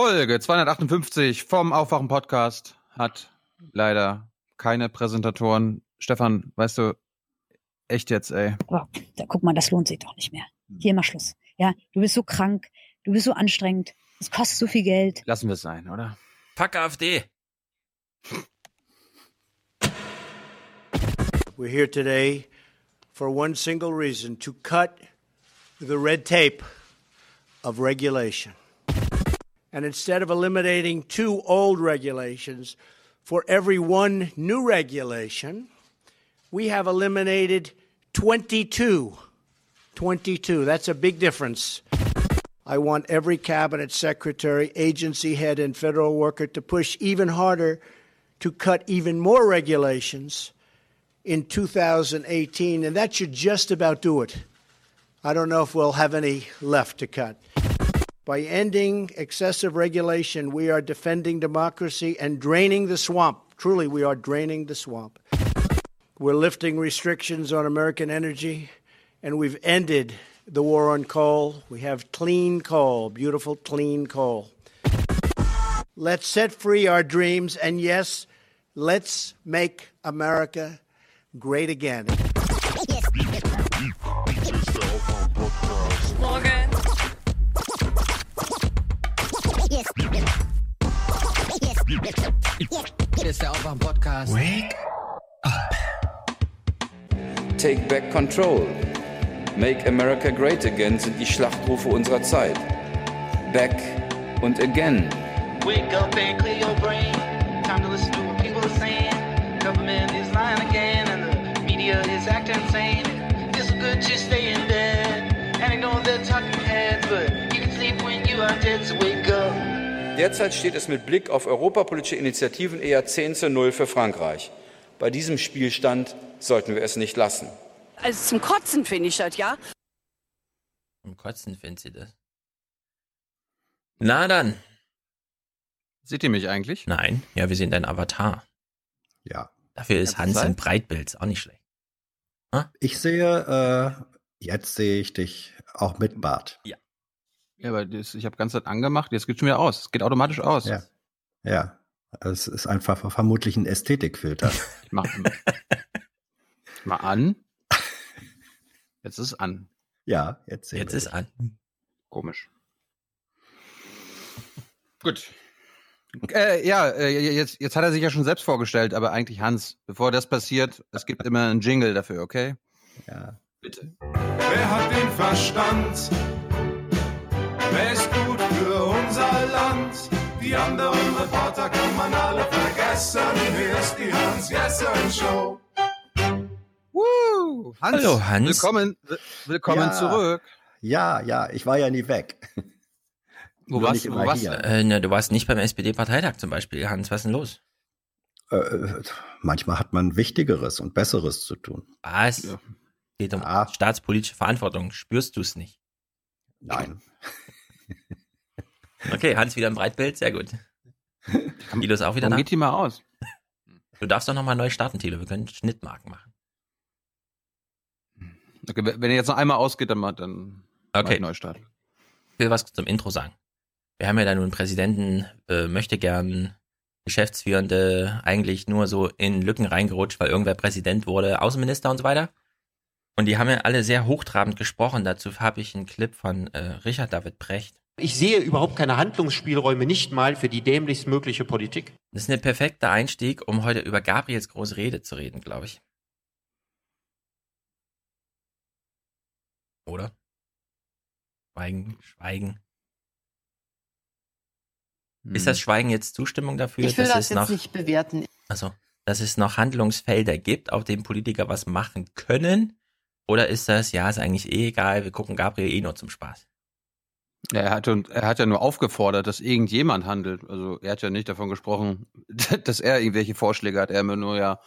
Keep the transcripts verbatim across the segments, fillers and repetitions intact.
Folge zweihundertachtundfünfzig vom Aufwachen-Podcast hat leider keine Präsentatoren. Stefan, weißt du, echt jetzt, ey. Oh, da, guck mal, das lohnt sich doch nicht mehr. Hier, mach Schluss. Ja, du bist so krank, du bist so anstrengend, es kostet so viel Geld. Lassen wir es sein, oder? Pack AfD! We're here today for one single reason, to cut the red tape of regulation. And instead of eliminating two old regulations for every one new regulation, we have eliminated twenty-two. twenty-two. That's a big difference. I want every cabinet secretary, agency head, and federal worker to push even harder to cut even more regulations in two thousand eighteen, and that should just about do it. I don't know if we'll have any left to cut. By ending excessive regulation, we are defending democracy and draining the swamp. Truly, we are draining the swamp. We're lifting restrictions on American energy, and we've ended the war on coal. We have clean coal, beautiful clean coal. Let's set free our dreams, and yes, let's make America great again. Morgan. Hier ist der Aufwachen-Podcast. Wake up. Take back control. Make America great again sind die Schlachtrufe unserer Zeit. Back und again. Wake up and clear your brain. Time to listen to what people are saying. Government is lying again and the media is acting insane. It's so good to stay in bed. And I know they're talking heads, but you can sleep when you are dead, so wake up. Derzeit steht es mit Blick auf europapolitische Initiativen eher zehn zu null für Frankreich. Bei diesem Spielstand sollten wir es nicht lassen. Also zum Kotzen finde ich das, ja? Zum Kotzen finden Sie das? Na dann. Seht ihr mich eigentlich? Nein. Ja, wir sehen deinen Avatar. Ja. Dafür ist Hans ein Breitbild. Auch nicht schlecht. Ha? Ich sehe, äh, jetzt sehe ich dich auch mit Bart. Ja. Ja, aber das, ich habe die ganze Zeit angemacht, jetzt geht schon wieder aus. Es geht automatisch aus. Ja, ja. Es ist einfach vermutlich ein Ästhetikfilter. Ich mach mal an. Jetzt ist es an. Ja, jetzt sehen wir. Jetzt ist an. Komisch. Gut. Äh, ja, jetzt, jetzt hat er sich ja schon selbst vorgestellt, aber eigentlich Hans. Bevor das passiert, es gibt immer einen Jingle dafür, okay? Ja. Bitte. Wer hat den Verstand? Wer ist gut für unser Land? Die anderen Reporter kann man alle vergessen. Hier ist die Hans-Jessen-Show. Woo! Hans, hallo Hans. Willkommen, willkommen ja. zurück. Ja, ja, ich war ja nie weg. Wo Nur warst, wo warst äh, ne, du? Warst nicht beim S P D-Parteitag zum Beispiel, Hans. Was ist denn los? Äh, manchmal hat man Wichtigeres und Besseres zu tun. Was? Ja. Geht um ah. staatspolitische Verantwortung. Spürst du es nicht? Nein. Okay, Hans wieder im Breitbild, sehr gut. Thilo ist auch wieder da. Geht die mal aus. Du darfst doch nochmal neu starten, Thilo. Wir können Schnittmarken machen. Okay, wenn ihr jetzt noch einmal ausgeht, dann macht dann okay. neu starten. Ich will was zum Intro sagen. Wir haben ja da nun einen Präsidenten, äh, möchte gern Geschäftsführende, eigentlich nur so in Lücken reingerutscht, weil irgendwer Präsident wurde, Außenminister und so weiter. Und die haben ja alle sehr hochtrabend gesprochen. Dazu habe ich einen Clip von äh, Richard David Precht. Ich sehe überhaupt keine Handlungsspielräume, nicht mal für die dämlichst mögliche Politik. Das ist ein perfekter Einstieg, um heute über Gabriels große Rede zu reden, glaube ich. Oder? Schweigen, schweigen. Hm. Ist das Schweigen jetzt Zustimmung dafür? Ich will dass das es jetzt noch, nicht bewerten. Also, dass es noch Handlungsfelder gibt, auf denen Politiker was machen können? Oder ist das, ja, ist eigentlich eh egal, wir gucken Gabriel eh nur zum Spaß? Ja, er, hat, er hat ja nur aufgefordert, dass irgendjemand handelt. Also er hat ja nicht davon gesprochen, dass er irgendwelche Vorschläge hat. Er immer nur, ja,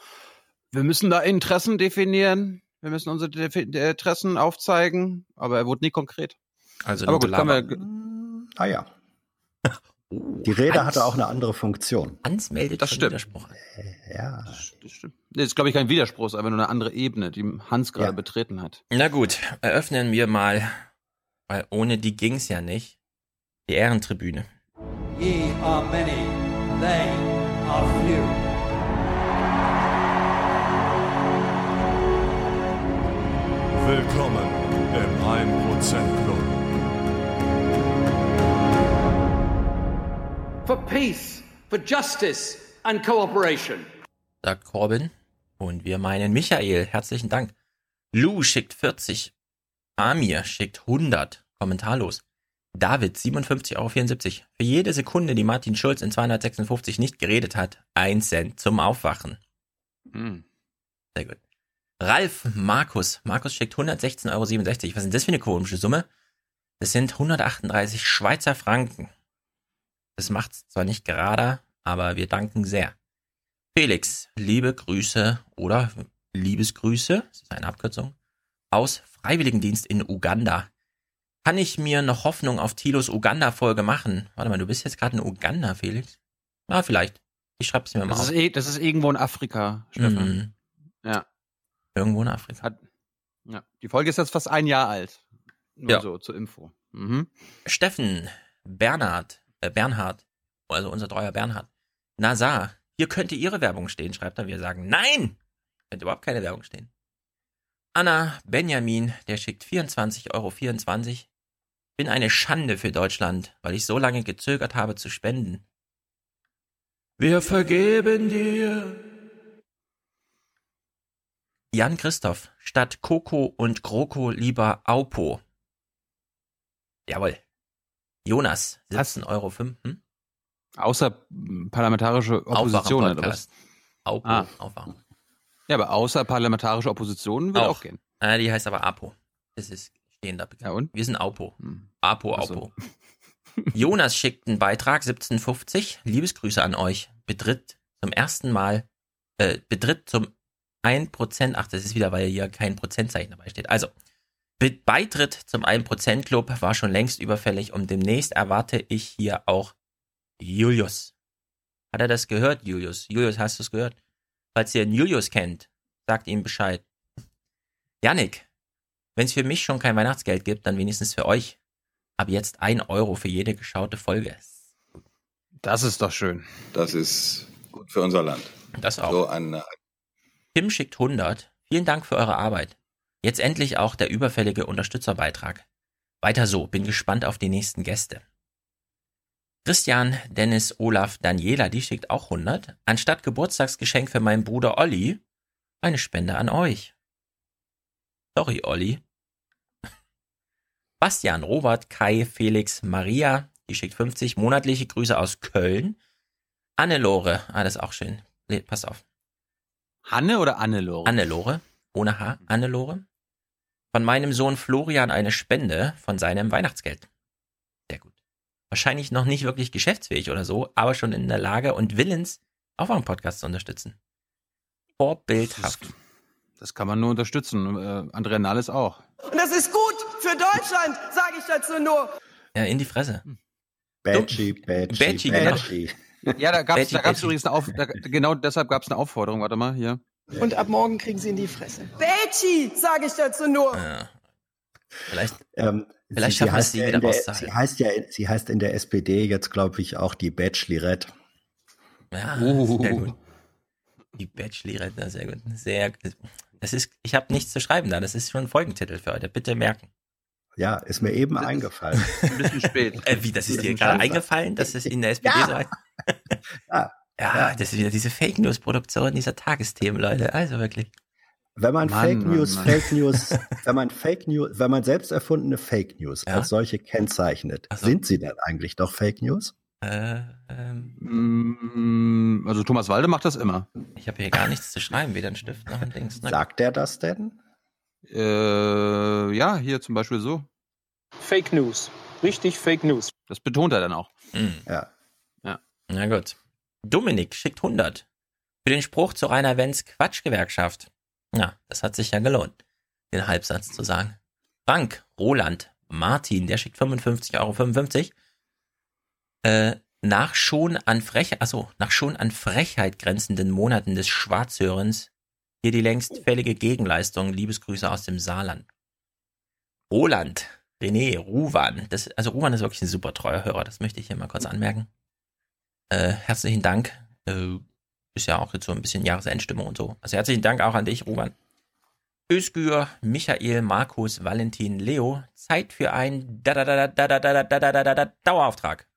wir müssen da Interessen definieren, wir müssen unsere De- Interessen aufzeigen, aber er wurde nie konkret. Also aber gut, kann man... Ah ja. Die Rede Hans, hatte auch eine andere Funktion. Hans meldet das schon stimmt. Widerspruch an. Ja. Das, das stimmt. Das ist, glaube ich, kein Widerspruch, aber nur eine andere Ebene, die Hans gerade ja. betreten hat. Na gut, eröffnen wir mal, weil ohne die ging's ja nicht, die Ehrentribüne. Ye are many, they are few. Willkommen im ein Prozent Club. For peace, for justice and cooperation. Sagt Corbin. Und wir meinen Michael. Herzlichen Dank. Lou schickt vierzig. Amir schickt hundert. Kommentarlos. David, siebenundfünfzig Euro vierundsiebzig. Für jede Sekunde, die Martin Schulz in zweihundertsechsundfünfzig nicht geredet hat, ein Cent zum Aufwachen. Mm. Sehr gut. Ralf, Markus. Markus schickt hundertsechzehn Euro siebenundsechzig. Was ist das für eine komische Summe? Das sind hundertachtunddreißig Schweizer Franken. Das macht's zwar nicht gerader, aber wir danken sehr. Felix, liebe Grüße oder Liebesgrüße, das ist eine Abkürzung, aus Freiwilligendienst in Uganda. Kann ich mir noch Hoffnung auf Thilos Uganda-Folge machen? Warte mal, du bist jetzt gerade in Uganda, Felix? Na, vielleicht. Ich schreib's mir mal das auf. Ist eh, das ist irgendwo in Afrika, Stefan. Mm. Ja. Irgendwo in Afrika. Hat, ja. Die Folge ist jetzt fast ein Jahr alt. Nur ja. So, zur Info. Mhm. Steffen, Bernhard, äh Bernhard, also unser treuer Bernhard. Nazar, hier könnte Ihre Werbung stehen, schreibt er. Wir sagen, nein! Könnte überhaupt keine Werbung stehen. Anna Benjamin, der schickt vierundzwanzig Euro vierundzwanzig. Bin eine Schande für Deutschland, weil ich so lange gezögert habe zu spenden. Wir vergeben dir. Jan Christoph, statt Coco und GroKo lieber Aupo. Jawohl. Jonas, siebzehn Euro fünf. Hm? Außer parlamentarische Opposition. Aufwachen, oder was? Aupo, ah. Aufwachen. Ja, aber außerparlamentarische Opposition würde auch. auch gehen. Äh, die heißt aber APO. Das ist stehender Begriff. Ja, und? Wir sind APO. Hm. APO, APO. So. Jonas schickt einen Beitrag, siebzehn fünfzig. Liebesgrüße an euch. Betritt zum ersten Mal, äh, betritt zum ein Prozent, ach, das ist wieder, weil hier kein Prozentzeichen dabei steht. Also, Be- Beitritt zum ein Prozent Club war schon längst überfällig und demnächst erwarte ich hier auch Julius. Hat er das gehört, Julius? Julius, hast du es gehört? Falls ihr den Julius kennt, sagt ihm Bescheid. Yannick, wenn es für mich schon kein Weihnachtsgeld gibt, dann wenigstens für euch. Ab jetzt ein Euro für jede geschaute Folge. Das ist doch schön. Das ist gut für unser Land. Das auch. So ein Tim schickt hundert. Vielen Dank für eure Arbeit. Jetzt endlich auch der überfällige Unterstützerbeitrag. Weiter so, bin gespannt auf die nächsten Gäste. Christian, Dennis, Olaf, Daniela, die schickt auch hundert. Anstatt Geburtstagsgeschenk für meinen Bruder Olli, eine Spende an euch. Sorry, Olli. Bastian, Robert, Kai, Felix, Maria, die schickt fünfzig. Monatliche Grüße aus Köln. Annelore, ah, das ist auch schön. Nee, pass auf. Hanne oder Annelore? Annelore, ohne H, Annelore. Von meinem Sohn Florian eine Spende von seinem Weihnachtsgeld. Sehr gut. Wahrscheinlich noch nicht wirklich geschäftsfähig oder so, aber schon in der Lage und willens, auch einen Podcast zu unterstützen. Vorbildhaft. Das, das kann man nur unterstützen. Äh, Andrea Nahles auch. Und das ist gut für Deutschland, sage ich dazu nur. Ja, in die Fresse. Badgie, Badgie, Badgie, Badgie. Genau. Ja, da gab es übrigens eine Aufforderung. Genau deshalb gab es eine Aufforderung. Warte mal, hier. Und ab morgen kriegen sie in die Fresse. Badgie, sage ich dazu nur. Ja. Vielleicht... Ähm. Vielleicht schaffen wir es, die wieder auszuhalten. Sie heißt ja, sie heißt in der S P D jetzt, glaube ich, auch die Bachelorette. Ja, uh. sehr gut. Die Bachelorette, sehr gut. Sehr, das ist, ich habe nichts zu schreiben da, das ist schon ein Folgentitel für heute, bitte merken. Ja, ist mir eben das eingefallen. Ein bisschen spät. äh, wie, das ist dir gerade eingefallen, dass es in der S P D ja. so heißt? ja. ja, das ist wieder diese Fake-News-Produktion dieser Tagesthemen, Leute, also wirklich. Wenn man Mann, Fake News, Mann, Mann. Fake News, wenn man Fake News, wenn man selbst erfundene Fake News ja? als solche kennzeichnet, so. Sind sie dann eigentlich doch Fake News? Äh, ähm, also Thomas Walde macht das immer. Ich habe hier gar nichts zu schreiben, weder ein Stift noch ein Dings. Ne? Sagt er das denn? Äh, ja, hier zum Beispiel so. Fake News. Richtig Fake News. Das betont er dann auch. Mhm. Ja. ja. Na gut. Dominik schickt hundert. Für den Spruch zu Rainer Wenz Quatschgewerkschaft. Ja, das hat sich ja gelohnt, den Halbsatz zu sagen. Frank, Roland, Martin, der schickt fünfundfünfzig Euro fünfundfünfzig. Äh, nach schon an Frech, achso, nach schon an Frechheit grenzenden Monaten des Schwarzhörens hier die längst fällige Gegenleistung. Liebesgrüße aus dem Saarland. Roland, René, Ruwan. Das, also Ruwan ist wirklich ein super treuer Hörer, das möchte ich hier mal kurz anmerken. äh, herzlichen Dank. Äh, ist ja auch jetzt so ein bisschen Jahresendstimmung und so. Also herzlichen Dank auch an dich, Roman. Özgür, Michael, Markus, Valentin, Leo. Zeit für einen Dauerauftrag.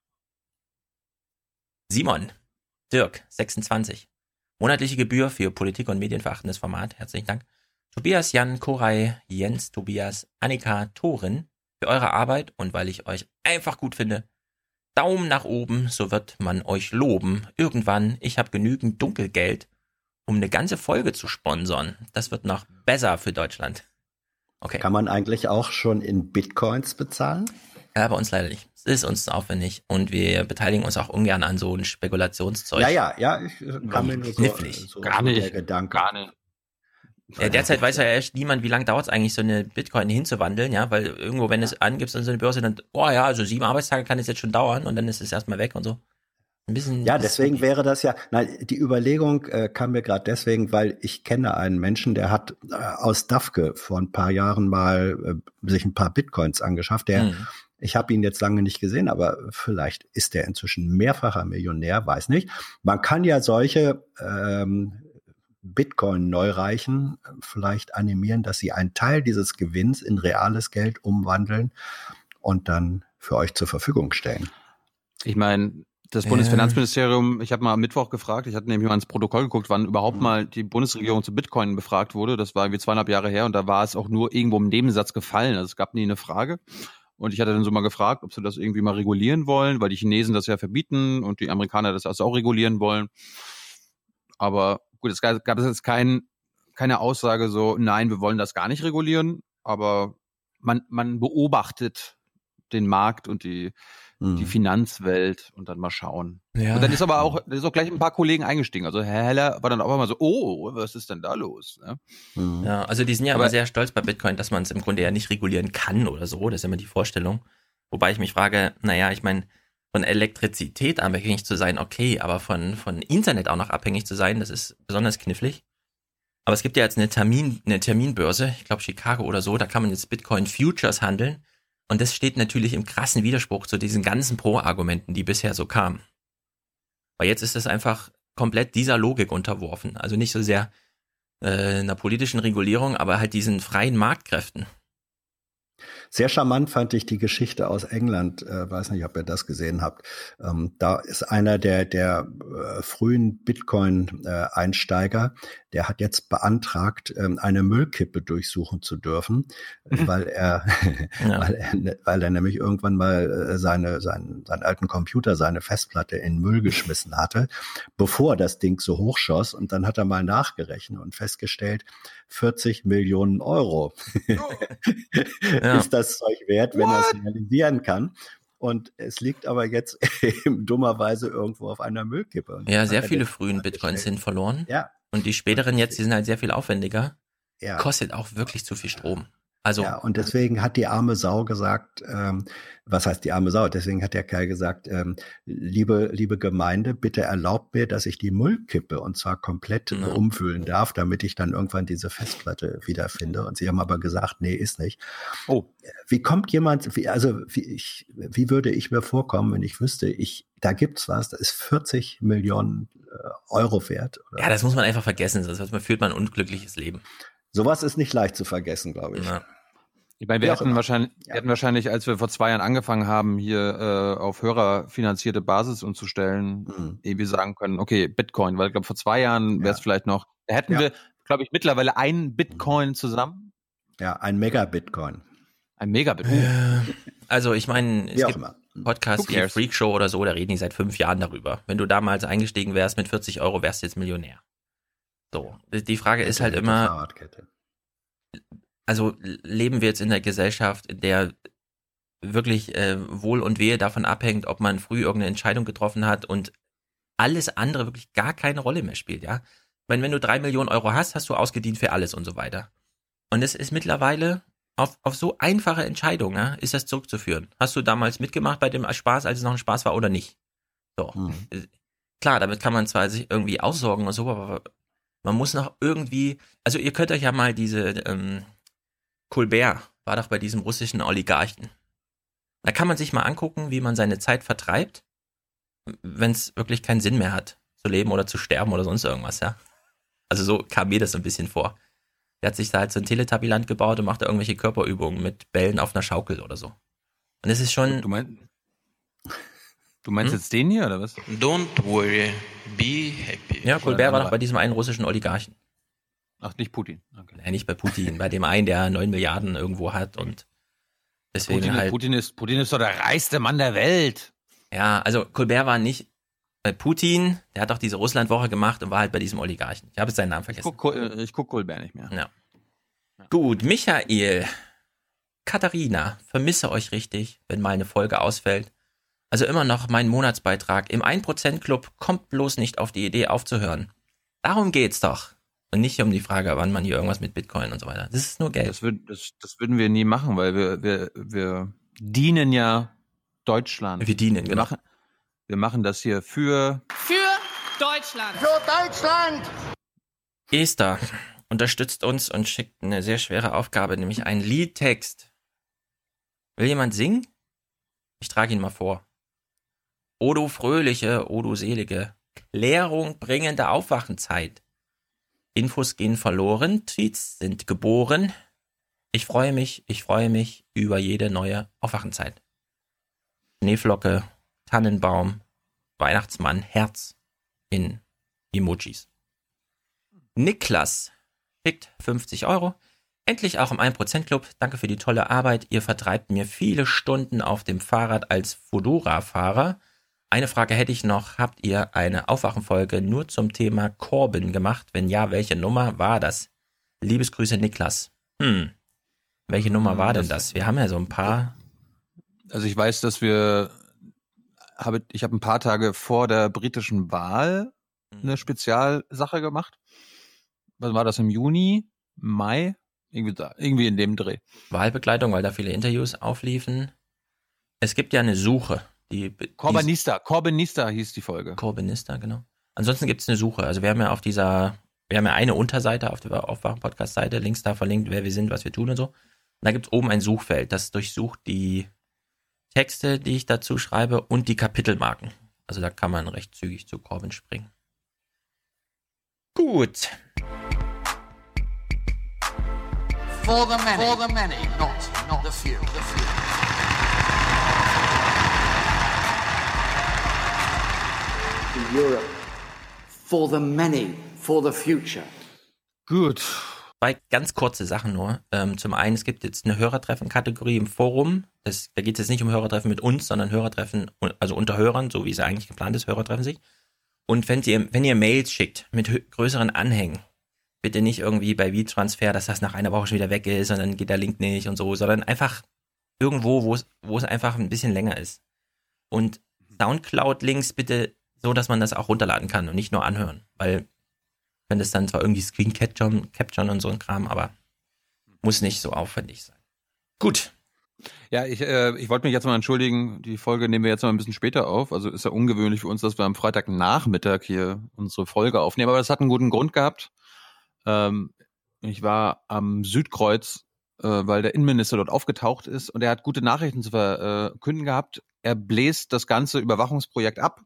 Simon, Dirk, sechsundzwanzig. Monatliche Gebühr für Politik- und medienverachtendes Format. Herzlichen Dank. Tobias, Jan, Koray, Jens, Tobias, Annika, Thorin, für eure Arbeit und weil ich euch einfach gut finde. Daumen nach oben, so wird man euch loben. Irgendwann, ich habe genügend Dunkelgeld, um eine ganze Folge zu sponsern. Das wird noch besser für Deutschland. Okay. Kann man eigentlich auch schon in Bitcoins bezahlen? Ja, bei uns leider nicht. Es ist uns aufwendig und wir beteiligen uns auch ungern an so ein Spekulationszeug. Ja, ja, ja. Ich kann mir nur so, so gar nicht. Der Gedanke. Gar nicht. Ja, derzeit weiß ja echt niemand, wie lange dauert es eigentlich, so eine Bitcoin hinzuwandeln, ja, weil irgendwo, wenn es angibst an so eine Börse, dann, oh ja, also sieben Arbeitstage kann es jetzt schon dauern und dann ist es erstmal weg und so. Ein bisschen. Ja, deswegen wäre das ja, nein, die Überlegung äh, kam mir gerade deswegen, weil ich kenne einen Menschen, der hat äh, aus Dafke vor ein paar Jahren mal äh, sich ein paar Bitcoins angeschafft, der, hm. ich habe ihn jetzt lange nicht gesehen, aber vielleicht ist der inzwischen mehrfacher Millionär, weiß nicht. Man kann ja solche, ähm, Bitcoin-Neureichen vielleicht animieren, dass sie einen Teil dieses Gewinns in reales Geld umwandeln und dann für euch zur Verfügung stellen. Ich meine, das Bundesfinanzministerium, ich habe mal am Mittwoch gefragt, ich hatte nämlich mal ins Protokoll geguckt, wann überhaupt mal die Bundesregierung zu Bitcoin befragt wurde. Das war irgendwie zweieinhalb Jahre her und da war es auch nur irgendwo im Nebensatz gefallen. Also es gab nie eine Frage. Und ich hatte dann so mal gefragt, ob sie das irgendwie mal regulieren wollen, weil die Chinesen das ja verbieten und die Amerikaner das also auch regulieren wollen. Aber gut, es gab es jetzt kein, keine Aussage so, nein, wir wollen das gar nicht regulieren, aber man, man beobachtet den Markt und die, mhm. die Finanzwelt und dann mal schauen. Ja. Und dann ist aber auch, ist auch gleich ein paar Kollegen eingestiegen. Also Herr Heller war dann auch immer so, oh, was ist denn da los? Ja, mhm. ja also die sind ja aber sehr stolz bei Bitcoin, dass man es im Grunde ja nicht regulieren kann oder so. Das ist immer die Vorstellung. Wobei ich mich frage, naja, ich meine, von Elektrizität abhängig zu sein, okay, aber von, von Internet auch noch abhängig zu sein, das ist besonders knifflig. Aber es gibt ja jetzt eine, Termin, eine Terminbörse, ich glaube Chicago oder so, da kann man jetzt Bitcoin Futures handeln und das steht natürlich im krassen Widerspruch zu diesen ganzen Pro-Argumenten, die bisher so kamen. Weil jetzt ist das einfach komplett dieser Logik unterworfen, also nicht so sehr äh, einer politischen Regulierung, aber halt diesen freien Marktkräften. Sehr charmant fand ich die Geschichte aus England, äh, weiß nicht, ob ihr das gesehen habt. Ähm, da ist einer der, der äh, frühen Bitcoin-Einsteiger, äh, der hat jetzt beantragt, ähm, eine Müllkippe durchsuchen zu dürfen, mhm. weil, er, ja. weil er weil er nämlich irgendwann mal seine, seinen, seinen alten Computer, seine Festplatte in Müll geschmissen hatte, bevor das Ding so hochschoss. Und dann hat er mal nachgerechnet und festgestellt, vierzig Millionen Euro ja. ist das Zeug wert, wenn er es realisieren kann. Und es liegt aber jetzt eben dummerweise irgendwo auf einer Müllkippe. Und ja, sehr viele frühen Bitcoins sind verloren. Ja. Und die späteren jetzt, die sind halt sehr viel aufwendiger. Ja. Kostet auch wirklich zu viel Strom. Also, ja, und deswegen hat die arme Sau gesagt, ähm, was heißt die arme Sau? Deswegen hat der Kerl gesagt, ähm, liebe liebe Gemeinde, bitte erlaubt mir, dass ich die Müllkippe und zwar komplett ja. umfüllen darf, damit ich dann irgendwann diese Festplatte wiederfinde. Und sie haben aber gesagt, nee, ist nicht. Oh, wie kommt jemand, wie, also wie, ich, wie würde ich mir vorkommen, wenn ich wüsste, ich da gibt's was, das ist vierzig Millionen äh, Euro wert. Oder? Ja, das muss man einfach vergessen, sonst führt man ein unglückliches Leben. Sowas ist nicht leicht zu vergessen, glaube ich. Ja. Ich meine, wir hatten wahrscheinlich, ja. wir hatten wahrscheinlich, als wir vor zwei Jahren angefangen haben, hier äh, auf hörerfinanzierte Basis umzustellen, mhm. irgendwie sagen können, okay, Bitcoin, weil ich glaube, vor zwei Jahren wäre es ja. vielleicht noch, da hätten ja. wir, glaube ich, mittlerweile einen Bitcoin zusammen. Ja, ein Mega-Bitcoin. Ein Mega-Bitcoin. Also ich meine, es gibt Podcasts wie Freak Show oder so, da reden die seit fünf Jahren darüber. Wenn du damals eingestiegen wärst mit vierzig Euro, wärst du jetzt Millionär. So, die Frage ist halt immer, also leben wir jetzt in der Gesellschaft, in der wirklich äh, Wohl und Wehe davon abhängt, ob man früh irgendeine Entscheidung getroffen hat und alles andere wirklich gar keine Rolle mehr spielt, ja? Ich meine, wenn du drei Millionen Euro hast, hast du ausgedient für alles und so weiter. Und es ist mittlerweile auf, auf so einfache Entscheidungen, ja, ist das zurückzuführen. Hast du damals mitgemacht bei dem Spaß, als es noch ein Spaß war oder nicht? So, hm. Klar, damit kann man zwar sich irgendwie aussorgen und so, aber man muss noch irgendwie, also ihr könnt euch ja mal diese, ähm, Colbert war doch bei diesem russischen Oligarchen. Da kann man sich mal angucken, wie man seine Zeit vertreibt wenn es wirklich keinen Sinn mehr hat, zu leben oder zu sterben oder sonst irgendwas, ja. Also so kam mir das so ein bisschen vor. Der hat sich da halt so ein Teletubby-Land gebaut und macht da irgendwelche Körperübungen mit Bällen auf einer Schaukel oder so. Und es ist schon... Du meinst, du meinst hm? jetzt den hier, oder was? Don't worry, be happy. Ja, Colbert war noch bei diesem einen russischen Oligarchen. Ach, nicht Putin. Okay. Nein, nicht bei Putin, bei dem einen, der neun Milliarden irgendwo hat und deswegen Putin, halt... Putin ist, Putin ist doch der reichste Mann der Welt. Ja, also Colbert war nicht... Bei Putin, der hat auch diese Russlandwoche gemacht und war halt bei diesem Oligarchen. Ich habe jetzt seinen Namen vergessen. Ich gucke guck Colbert nicht mehr. Ja. Ja. Gut, Michael, Katharina, vermisse euch richtig, wenn mal eine Folge ausfällt. Also immer noch mein Monatsbeitrag. Im ein Prozent Club kommt bloß nicht auf die Idee aufzuhören. Darum geht's doch. Und nicht um die Frage, wann man hier irgendwas mit Bitcoin und so weiter. Das ist nur Geld. Das, würd, das, das würden wir nie machen, weil wir, wir, wir dienen ja Deutschland. Wir dienen, wir genau. Machen, Wir machen das hier für... Für Deutschland. Für Deutschland. Esther unterstützt uns und schickt eine sehr schwere Aufgabe, nämlich einen Liedtext. Will jemand singen? Ich trage ihn mal vor. O du fröhliche, o du selige, Klärung bringende Aufwachenzeit. Infos gehen verloren, Tweets sind geboren. Ich freue mich, ich freue mich über jede neue Aufwachenzeit. Schneeflocke. Tannenbaum, Weihnachtsmann, Herz in Emojis. Niklas schickt fünfzig Euro. Endlich auch im ein Prozent Club. Danke für die tolle Arbeit. Ihr vertreibt mir viele Stunden auf dem Fahrrad als Fodora-Fahrer. Eine Frage hätte ich noch. Habt ihr eine Aufwachenfolge nur zum Thema Corbyn gemacht? Wenn ja, welche Nummer war das? Liebesgrüße, Niklas. Hm. Welche Nummer war denn das? Wir haben ja so ein paar. Also ich weiß, dass wir... Habe, ich habe ein paar Tage vor der britischen Wahl eine Spezialsache gemacht. Was war das, im Juni, Mai? Irgendwie, da, irgendwie in dem Dreh. Wahlbegleitung, weil da viele Interviews aufliefen. Es gibt ja eine Suche. Die, Corbynista, Corbynista hieß die Folge. Corbynista, genau. Ansonsten gibt es eine Suche. Also wir haben ja auf dieser, wir haben ja eine Unterseite auf der Aufwachen-Podcast-Seite, links da verlinkt, wer wir sind, was wir tun und so. Und da gibt es oben ein Suchfeld, das durchsucht die Texte, die ich dazu schreibe, und die Kapitelmarken. Also da kann man recht zügig zu Corbyn springen. Gut. For the many, For the many. Not, not the few. The few. In Europe. For the many, for the future. Gut. Zwei ganz kurze Sachen nur. Ähm, zum einen, es gibt jetzt eine Hörertreffen-Kategorie im Forum. Das, da geht es jetzt nicht um Hörertreffen mit uns, sondern Hörertreffen, also unter Hörern, so wie es eigentlich geplant ist, Hörertreffen sich. Und wenn ihr, wenn ihr Mails schickt mit hö- größeren Anhängen, bitte nicht irgendwie bei WeTransfer, dass das nach einer Woche schon wieder weg ist und dann geht der Link nicht und so, sondern einfach irgendwo, wo es, wo es einfach ein bisschen länger ist. Und Soundcloud-Links bitte so, dass man das auch runterladen kann und nicht nur anhören, weil... Wenn das dann zwar irgendwie Screen Capturen und so ein Kram, aber muss nicht so aufwendig sein. Gut. Ja, ich, äh, ich wollte mich jetzt mal entschuldigen, die Folge nehmen wir jetzt mal ein bisschen später auf. Also ist ja ungewöhnlich für uns, dass wir am Freitagnachmittag hier unsere Folge aufnehmen, aber das hat einen guten Grund gehabt. Ähm, ich war am Südkreuz, äh, weil der Innenminister dort aufgetaucht ist und er hat gute Nachrichten zu verkünden gehabt. Er bläst das ganze Überwachungsprojekt ab.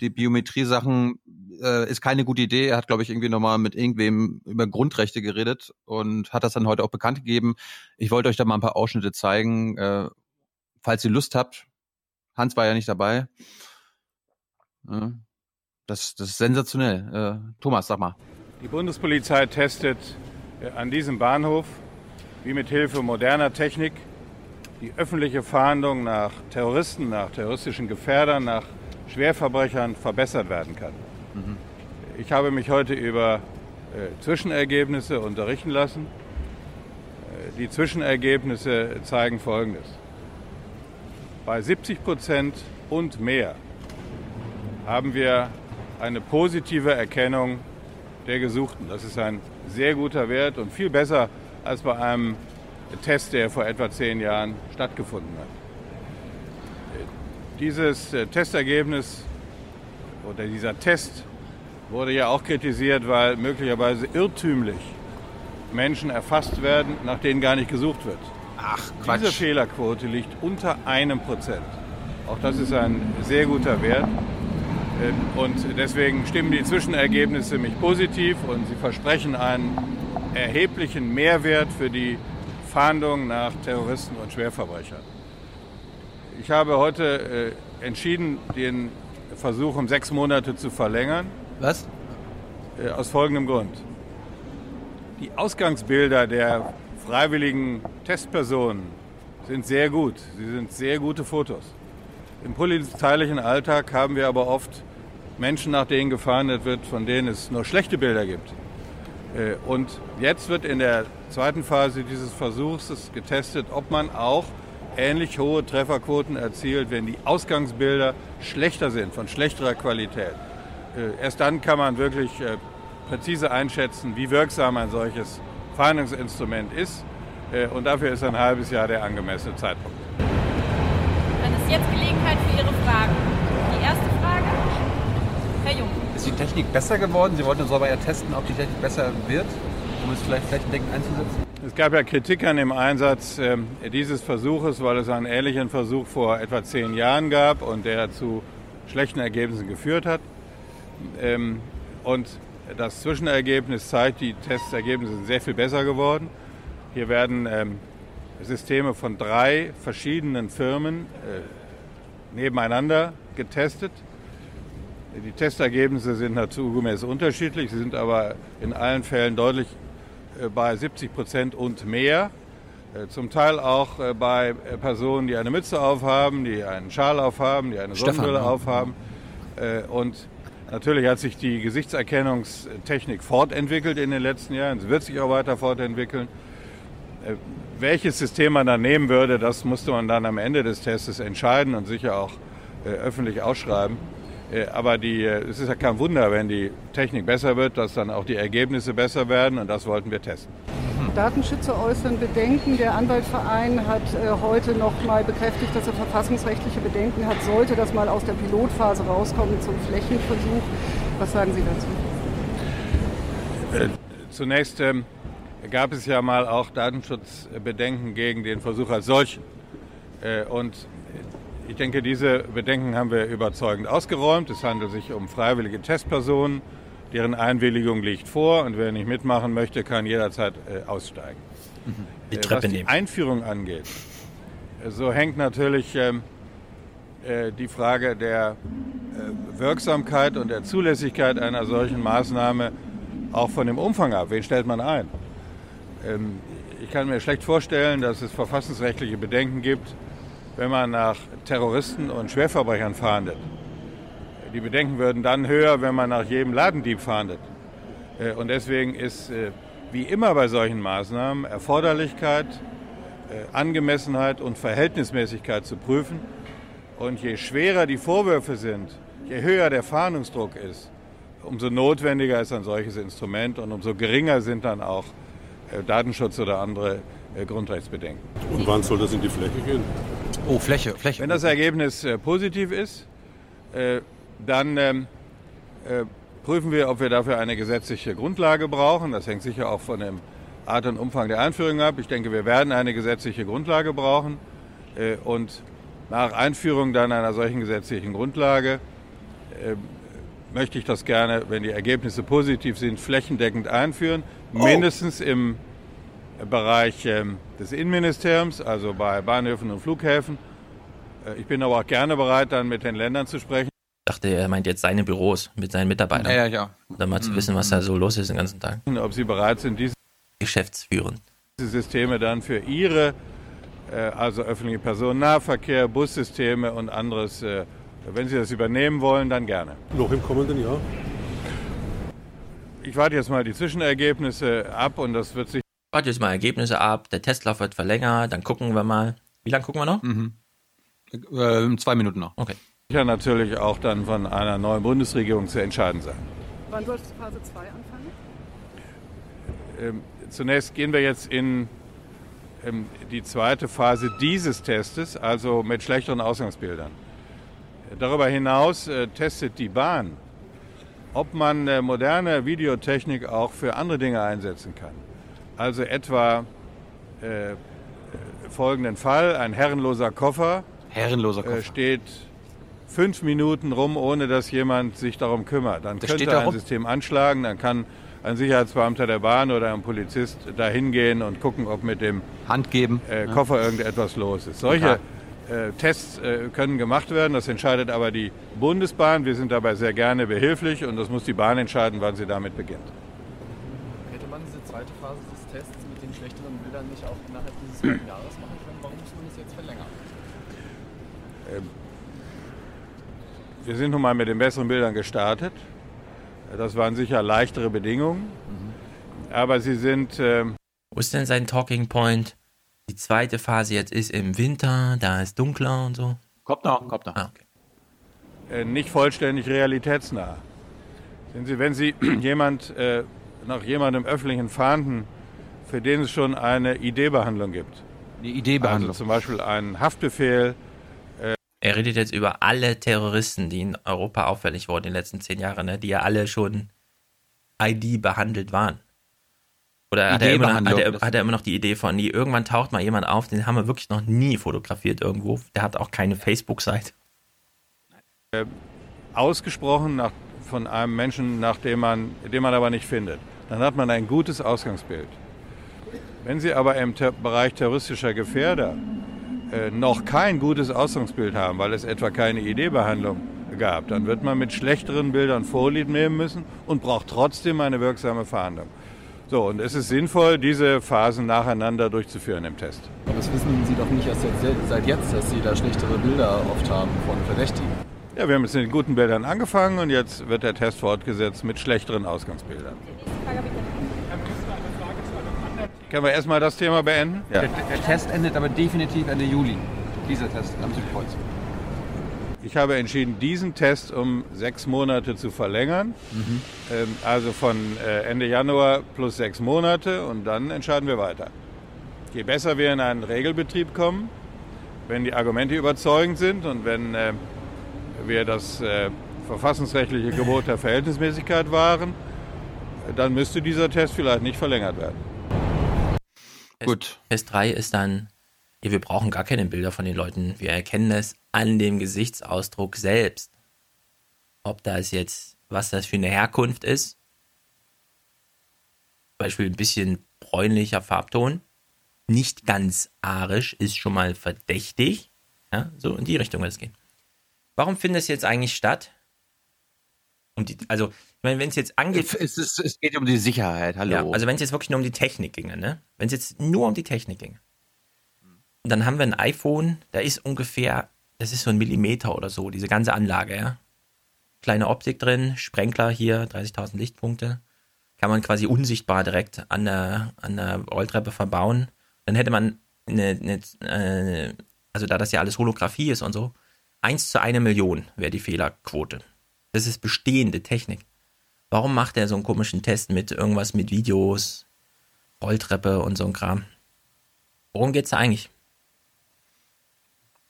Die Biometriesachen äh, ist keine gute Idee. Er hat, glaube ich, irgendwie nochmal mit irgendwem über Grundrechte geredet und hat das dann heute auch bekannt gegeben. Ich wollte euch da mal ein paar Ausschnitte zeigen, äh, falls ihr Lust habt. Hans war ja nicht dabei. Ja, das, das ist sensationell. Äh, Thomas, sag mal. Die Bundespolizei testet äh, an diesem Bahnhof, wie mit Hilfe moderner Technik, die öffentliche Fahndung nach Terroristen, nach terroristischen Gefährdern, nach Schwerverbrechern verbessert werden kann. Mhm. Ich habe mich heute über äh, Zwischenergebnisse unterrichten lassen. Äh, die Zwischenergebnisse zeigen Folgendes. Bei siebzig Prozent und mehr haben wir eine positive Erkennung der Gesuchten. Das ist ein sehr guter Wert und viel besser als bei einem Test, der vor etwa zehn Jahren stattgefunden hat. Dieses Testergebnis oder dieser Test wurde ja auch kritisiert, weil möglicherweise irrtümlich Menschen erfasst werden, nach denen gar nicht gesucht wird. Ach, Quatsch. Diese Fehlerquote liegt unter einem Prozent. Auch das ist ein sehr guter Wert. Und deswegen stimmen die Zwischenergebnisse mich positiv und sie versprechen einen erheblichen Mehrwert für die Fahndung nach Terroristen und Schwerverbrechern. Ich habe heute entschieden, den Versuch um sechs Monate zu verlängern. Was? Aus folgendem Grund. Die Ausgangsbilder der freiwilligen Testpersonen sind sehr gut. Sie sind sehr gute Fotos. Im polizeilichen Alltag haben wir aber oft Menschen, nach denen gefahndet wird, von denen es nur schlechte Bilder gibt. Und jetzt wird in der zweiten Phase dieses Versuchs getestet, ob man auch ähnlich hohe Trefferquoten erzielt, wenn die Ausgangsbilder schlechter sind, von schlechterer Qualität. Erst dann kann man wirklich präzise einschätzen, wie wirksam ein solches Fahndungsinstrument ist. Und dafür ist ein halbes Jahr der angemessene Zeitpunkt. Dann ist jetzt Gelegenheit für Ihre Fragen. Die erste Frage, Herr Jung. Ist die Technik besser geworden? Sie wollten uns aber ja testen, ob die Technik besser wird, um es vielleicht flächendeckend einzusetzen. Es gab ja Kritik an dem Einsatz äh, dieses Versuches, weil es einen ähnlichen Versuch vor etwa zehn Jahren gab und der zu schlechten Ergebnissen geführt hat. Ähm, und das Zwischenergebnis zeigt, die Testergebnisse sind sehr viel besser geworden. Hier werden ähm, Systeme von drei verschiedenen Firmen äh, nebeneinander getestet. Die Testergebnisse sind naturgemäß unterschiedlich, sie sind aber in allen Fällen deutlich äh, bei siebzig Prozent und mehr. Äh, zum Teil auch äh, bei Personen, die eine Mütze aufhaben, die einen Schal aufhaben, die eine Sonnenbrille aufhaben. Äh, und natürlich hat sich die Gesichtserkennungstechnik fortentwickelt in den letzten Jahren, sie wird sich auch weiter fortentwickeln. Welches System man dann nehmen würde, das musste man dann am Ende des Tests entscheiden und sicher auch äh, öffentlich ausschreiben. Äh, aber die, äh, es ist ja kein Wunder, wenn die Technik besser wird, dass dann auch die Ergebnisse besser werden, und das wollten wir testen. Datenschützer äußern Bedenken. Der Anwaltverein hat äh, heute noch mal bekräftigt, dass er verfassungsrechtliche Bedenken hat. Sollte das mal aus der Pilotphase rauskommen zum Flächenversuch? Was sagen Sie dazu? Äh, zunächst... Ähm, gab es ja mal auch Datenschutzbedenken gegen den Versuch als solchen. Und ich denke, diese Bedenken haben wir überzeugend ausgeräumt. Es handelt sich um freiwillige Testpersonen, deren Einwilligung liegt vor, und wer nicht mitmachen möchte, kann jederzeit aussteigen. Die Treppe nehmen. Was die Einführung angeht, so hängt natürlich die Frage der Wirksamkeit und der Zulässigkeit einer solchen Maßnahme auch von dem Umfang ab. Wen stellt man ein? Ich kann mir schlecht vorstellen, dass es verfassungsrechtliche Bedenken gibt, wenn man nach Terroristen und Schwerverbrechern fahndet. Die Bedenken würden dann höher, wenn man nach jedem Ladendieb fahndet. Und deswegen ist, wie immer bei solchen Maßnahmen, Erforderlichkeit, Angemessenheit und Verhältnismäßigkeit zu prüfen. Und je schwerer die Vorwürfe sind, je höher der Fahndungsdruck ist, umso notwendiger ist ein solches Instrument und umso geringer sind dann auch Datenschutz oder andere äh, Grundrechtsbedenken. Und wann soll das in die Fläche gehen? Oh, Fläche, Fläche. Wenn das Ergebnis äh, positiv ist, äh, dann ähm, äh, prüfen wir, ob wir dafür eine gesetzliche Grundlage brauchen. Das hängt sicher auch von der Art und Umfang der Einführung ab. Ich denke, wir werden eine gesetzliche Grundlage brauchen. Äh, und nach Einführung dann einer solchen gesetzlichen Grundlage äh, möchte ich das gerne, wenn die Ergebnisse positiv sind, flächendeckend einführen. Oh. Mindestens im Bereich ähm, des Innenministeriums, also bei Bahnhöfen und Flughäfen. Äh, ich bin aber auch gerne bereit, dann mit den Ländern zu sprechen. Ich dachte, er meint jetzt seine Büros mit seinen Mitarbeitern. Ja, ja, ja. Um dann mal zu wissen, was da so los ist den ganzen Tag. Ob sie bereit sind, diese Geschäftsführen. Diese Systeme dann für ihre, äh, also öffentliche Personennahverkehr, Bussysteme und anderes äh, Wenn Sie das übernehmen wollen, dann gerne. Noch im kommenden Jahr? Ich warte jetzt mal die Zwischenergebnisse ab und das wird sich... Ich warte jetzt mal Ergebnisse ab, der Testlauf wird verlängert, dann gucken wir mal. Wie lange gucken wir noch? Mhm. Äh, zwei Minuten noch. Okay. Ja, natürlich auch dann von einer neuen Bundesregierung zu entscheiden sein. Wann soll es Phase zwei anfangen? Ähm, zunächst gehen wir jetzt in ähm, die zweite Phase dieses Testes, also mit schlechteren Ausgangsbildern. Darüber hinaus äh, testet die Bahn, ob man äh, moderne Videotechnik auch für andere Dinge einsetzen kann. Also etwa äh, folgenden Fall, ein herrenloser Koffer, herrenloser Koffer. Äh, steht fünf Minuten rum, ohne dass jemand sich darum kümmert. Dann das könnte ein rum. System anschlagen, dann kann ein Sicherheitsbeamter der Bahn oder ein Polizist da hingehen und gucken, ob mit dem Hand geben. Äh, Koffer ja. irgendetwas los ist. Solche äh, Tests äh, können gemacht werden, das entscheidet aber die Bundesbahn. Wir sind dabei sehr gerne behilflich und das muss die Bahn entscheiden, wann sie damit beginnt. Hätte man diese zweite Phase des Tests mit den schlechteren Bildern nicht auch innerhalb dieses hm. Jahres machen können? Warum muss man das jetzt verlängern? Ähm, wir sind nun mal mit den besseren Bildern gestartet. Das waren sicher leichtere Bedingungen, mhm. aber sie sind... Äh Wo ist denn sein Talking Point? Die zweite Phase jetzt ist im Winter, da ist dunkler und so. Kommt noch, kommt noch. Ah, okay. äh, nicht vollständig realitätsnah. Sind sie, wenn Sie jemand, äh, nach jemandem öffentlichen fahnden, für den es schon eine I D-Behandlung gibt. Eine I D-Behandlung. Also zum Beispiel einen Haftbefehl. Er redet jetzt über alle Terroristen, die in Europa auffällig wurden in den letzten zehn Jahren, ne? die ja alle schon I D behandelt waren. Oder hat er, immer noch, hat, er, hat er immer noch die Idee von, nie, irgendwann taucht mal jemand auf, den haben wir wirklich noch nie fotografiert irgendwo. Der hat auch keine Facebook-Seite. Äh, ausgesprochen nach, von einem Menschen, nach dem man, den man aber nicht findet. Dann hat man ein gutes Ausgangsbild. Wenn Sie aber im Ter- Bereich terroristischer Gefährder noch kein gutes Ausgangsbild haben, weil es etwa keine I D-Behandlung gab, dann wird man mit schlechteren Bildern Vorlieb nehmen müssen und braucht trotzdem eine wirksame Fahndung. So, und es ist sinnvoll, diese Phasen nacheinander durchzuführen im Test. Aber das wissen Sie doch nicht erst seit jetzt, dass Sie da schlechtere Bilder oft haben von Verdächtigen. Ja, wir haben jetzt mit guten Bildern angefangen und jetzt wird der Test fortgesetzt mit schlechteren Ausgangsbildern. Können wir erstmal das Thema beenden? Ja. Der, der Test endet aber definitiv Ende Juli, dieser Test am Südkreuz. Ich habe entschieden, diesen Test um sechs Monate zu verlängern. Mhm. Ähm, also von äh, Ende Januar plus sechs Monate und dann entscheiden wir weiter. Je besser wir in einen Regelbetrieb kommen, wenn die Argumente überzeugend sind und wenn äh, wir das äh, verfassungsrechtliche Gebot der Verhältnismäßigkeit wahren, dann müsste dieser Test vielleicht nicht verlängert werden. Gut. Test drei ist dann, ja, wir brauchen gar keine Bilder von den Leuten. Wir erkennen es an dem Gesichtsausdruck selbst. Ob das jetzt, was das für eine Herkunft ist. Zum Beispiel ein bisschen bräunlicher Farbton. Nicht ganz arisch, ist schon mal verdächtig. Ja, so in die Richtung wird es gehen. Warum findet es jetzt eigentlich statt? Um die, also, ich meine, wenn es jetzt angeht... Es, es, es geht um die Sicherheit, hallo. Ja, also wenn es jetzt wirklich nur um die Technik ginge, ne? Wenn es jetzt nur um die Technik ginge. Und dann haben wir ein iPhone, da ist ungefähr, das ist so ein Millimeter oder so, diese ganze Anlage, ja. Kleine Optik drin, Sprenkler hier, dreißigtausend Lichtpunkte. Kann man quasi unsichtbar direkt an der, an der Rolltreppe verbauen. Dann hätte man eine, eine, also da das ja alles Holographie ist und so, eins zu einer Million wäre die Fehlerquote. Das ist bestehende Technik. Warum macht er so einen komischen Test mit irgendwas mit Videos, Rolltreppe und so ein Kram? Worum geht's da eigentlich?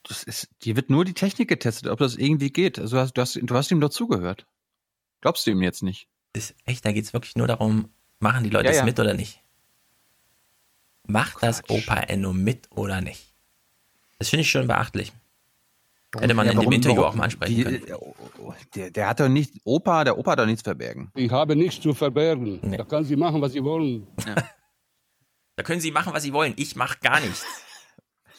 Das ist, hier wird nur die Technik getestet, ob das irgendwie geht. Also du hast, du hast, du hast ihm doch zugehört. Glaubst du ihm jetzt nicht? Das ist echt, da geht's wirklich nur darum, machen die Leute ja, das ja. mit oder nicht? Macht Quatsch. Das Opa Enno mit oder nicht? Das finde ich schon beachtlich. Hätte man ja, in warum, dem Interview warum, auch mal ansprechen die, können. Der, der hat doch nicht, Opa, der Opa hat doch nichts verbergen. Ich habe nichts zu verbergen. Nee. Da können Sie machen, was Sie wollen. Ja. Da können Sie machen, was Sie wollen. Ich mache gar nichts.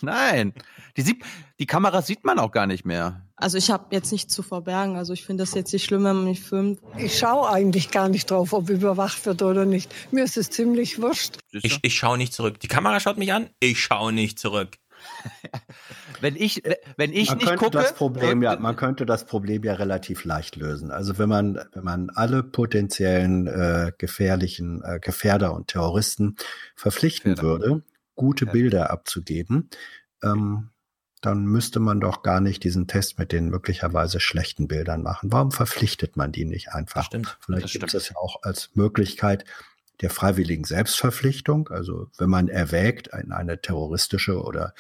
Nein, die, sieht, die Kamera sieht man auch gar nicht mehr. Also ich habe jetzt nichts zu verbergen. Also ich finde das jetzt nicht schlimm, wenn man mich filmt. Ich schaue eigentlich gar nicht drauf, ob überwacht wird oder nicht. Mir ist es ziemlich wurscht. Ich, ich schaue nicht zurück. Die Kamera schaut mich an, ich schaue nicht zurück. Wenn ich, wenn ich man nicht gucke... Das Problem, ja, man könnte das Problem ja relativ leicht lösen. Also wenn man, wenn man alle potenziellen äh, gefährlichen äh, Gefährder und Terroristen verpflichten Gefährder. würde, gute ja. Bilder abzugeben, ähm, dann müsste man doch gar nicht diesen Test mit den möglicherweise schlechten Bildern machen. Warum verpflichtet man die nicht einfach? Stimmt, Vielleicht gibt es das ja auch als Möglichkeit... der freiwilligen Selbstverpflichtung, also wenn man erwägt, in eine terroristische oder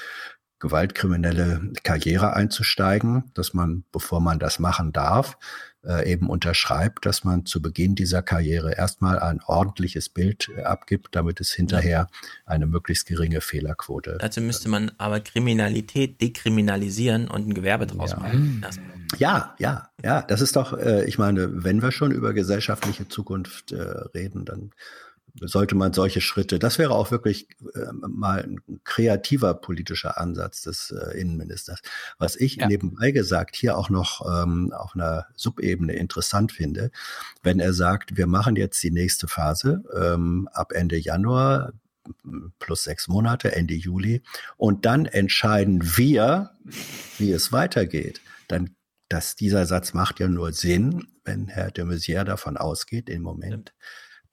gewaltkriminelle Karriere einzusteigen, dass man, bevor man das machen darf, äh, eben unterschreibt, dass man zu Beginn dieser Karriere erstmal ein ordentliches Bild äh, abgibt, damit es hinterher eine möglichst geringe Fehlerquote. Dazu müsste man aber Kriminalität dekriminalisieren und ein Gewerbe draus ja. machen. Das Ja, ja, ja, das ist doch, äh, ich meine, wenn wir schon über gesellschaftliche Zukunft äh, reden, dann sollte man solche Schritte, das wäre auch wirklich äh, mal ein kreativer politischer Ansatz des äh, Innenministers. Was ich ja. nebenbei gesagt hier auch noch ähm, auf einer Subebene interessant finde, wenn er sagt, wir machen jetzt die nächste Phase ähm, ab Ende Januar, plus sechs Monate, Ende Juli, und dann entscheiden wir, wie es weitergeht. Dann dass dieser Satz macht ja nur Sinn, wenn Herr de Maizière davon ausgeht, im Moment,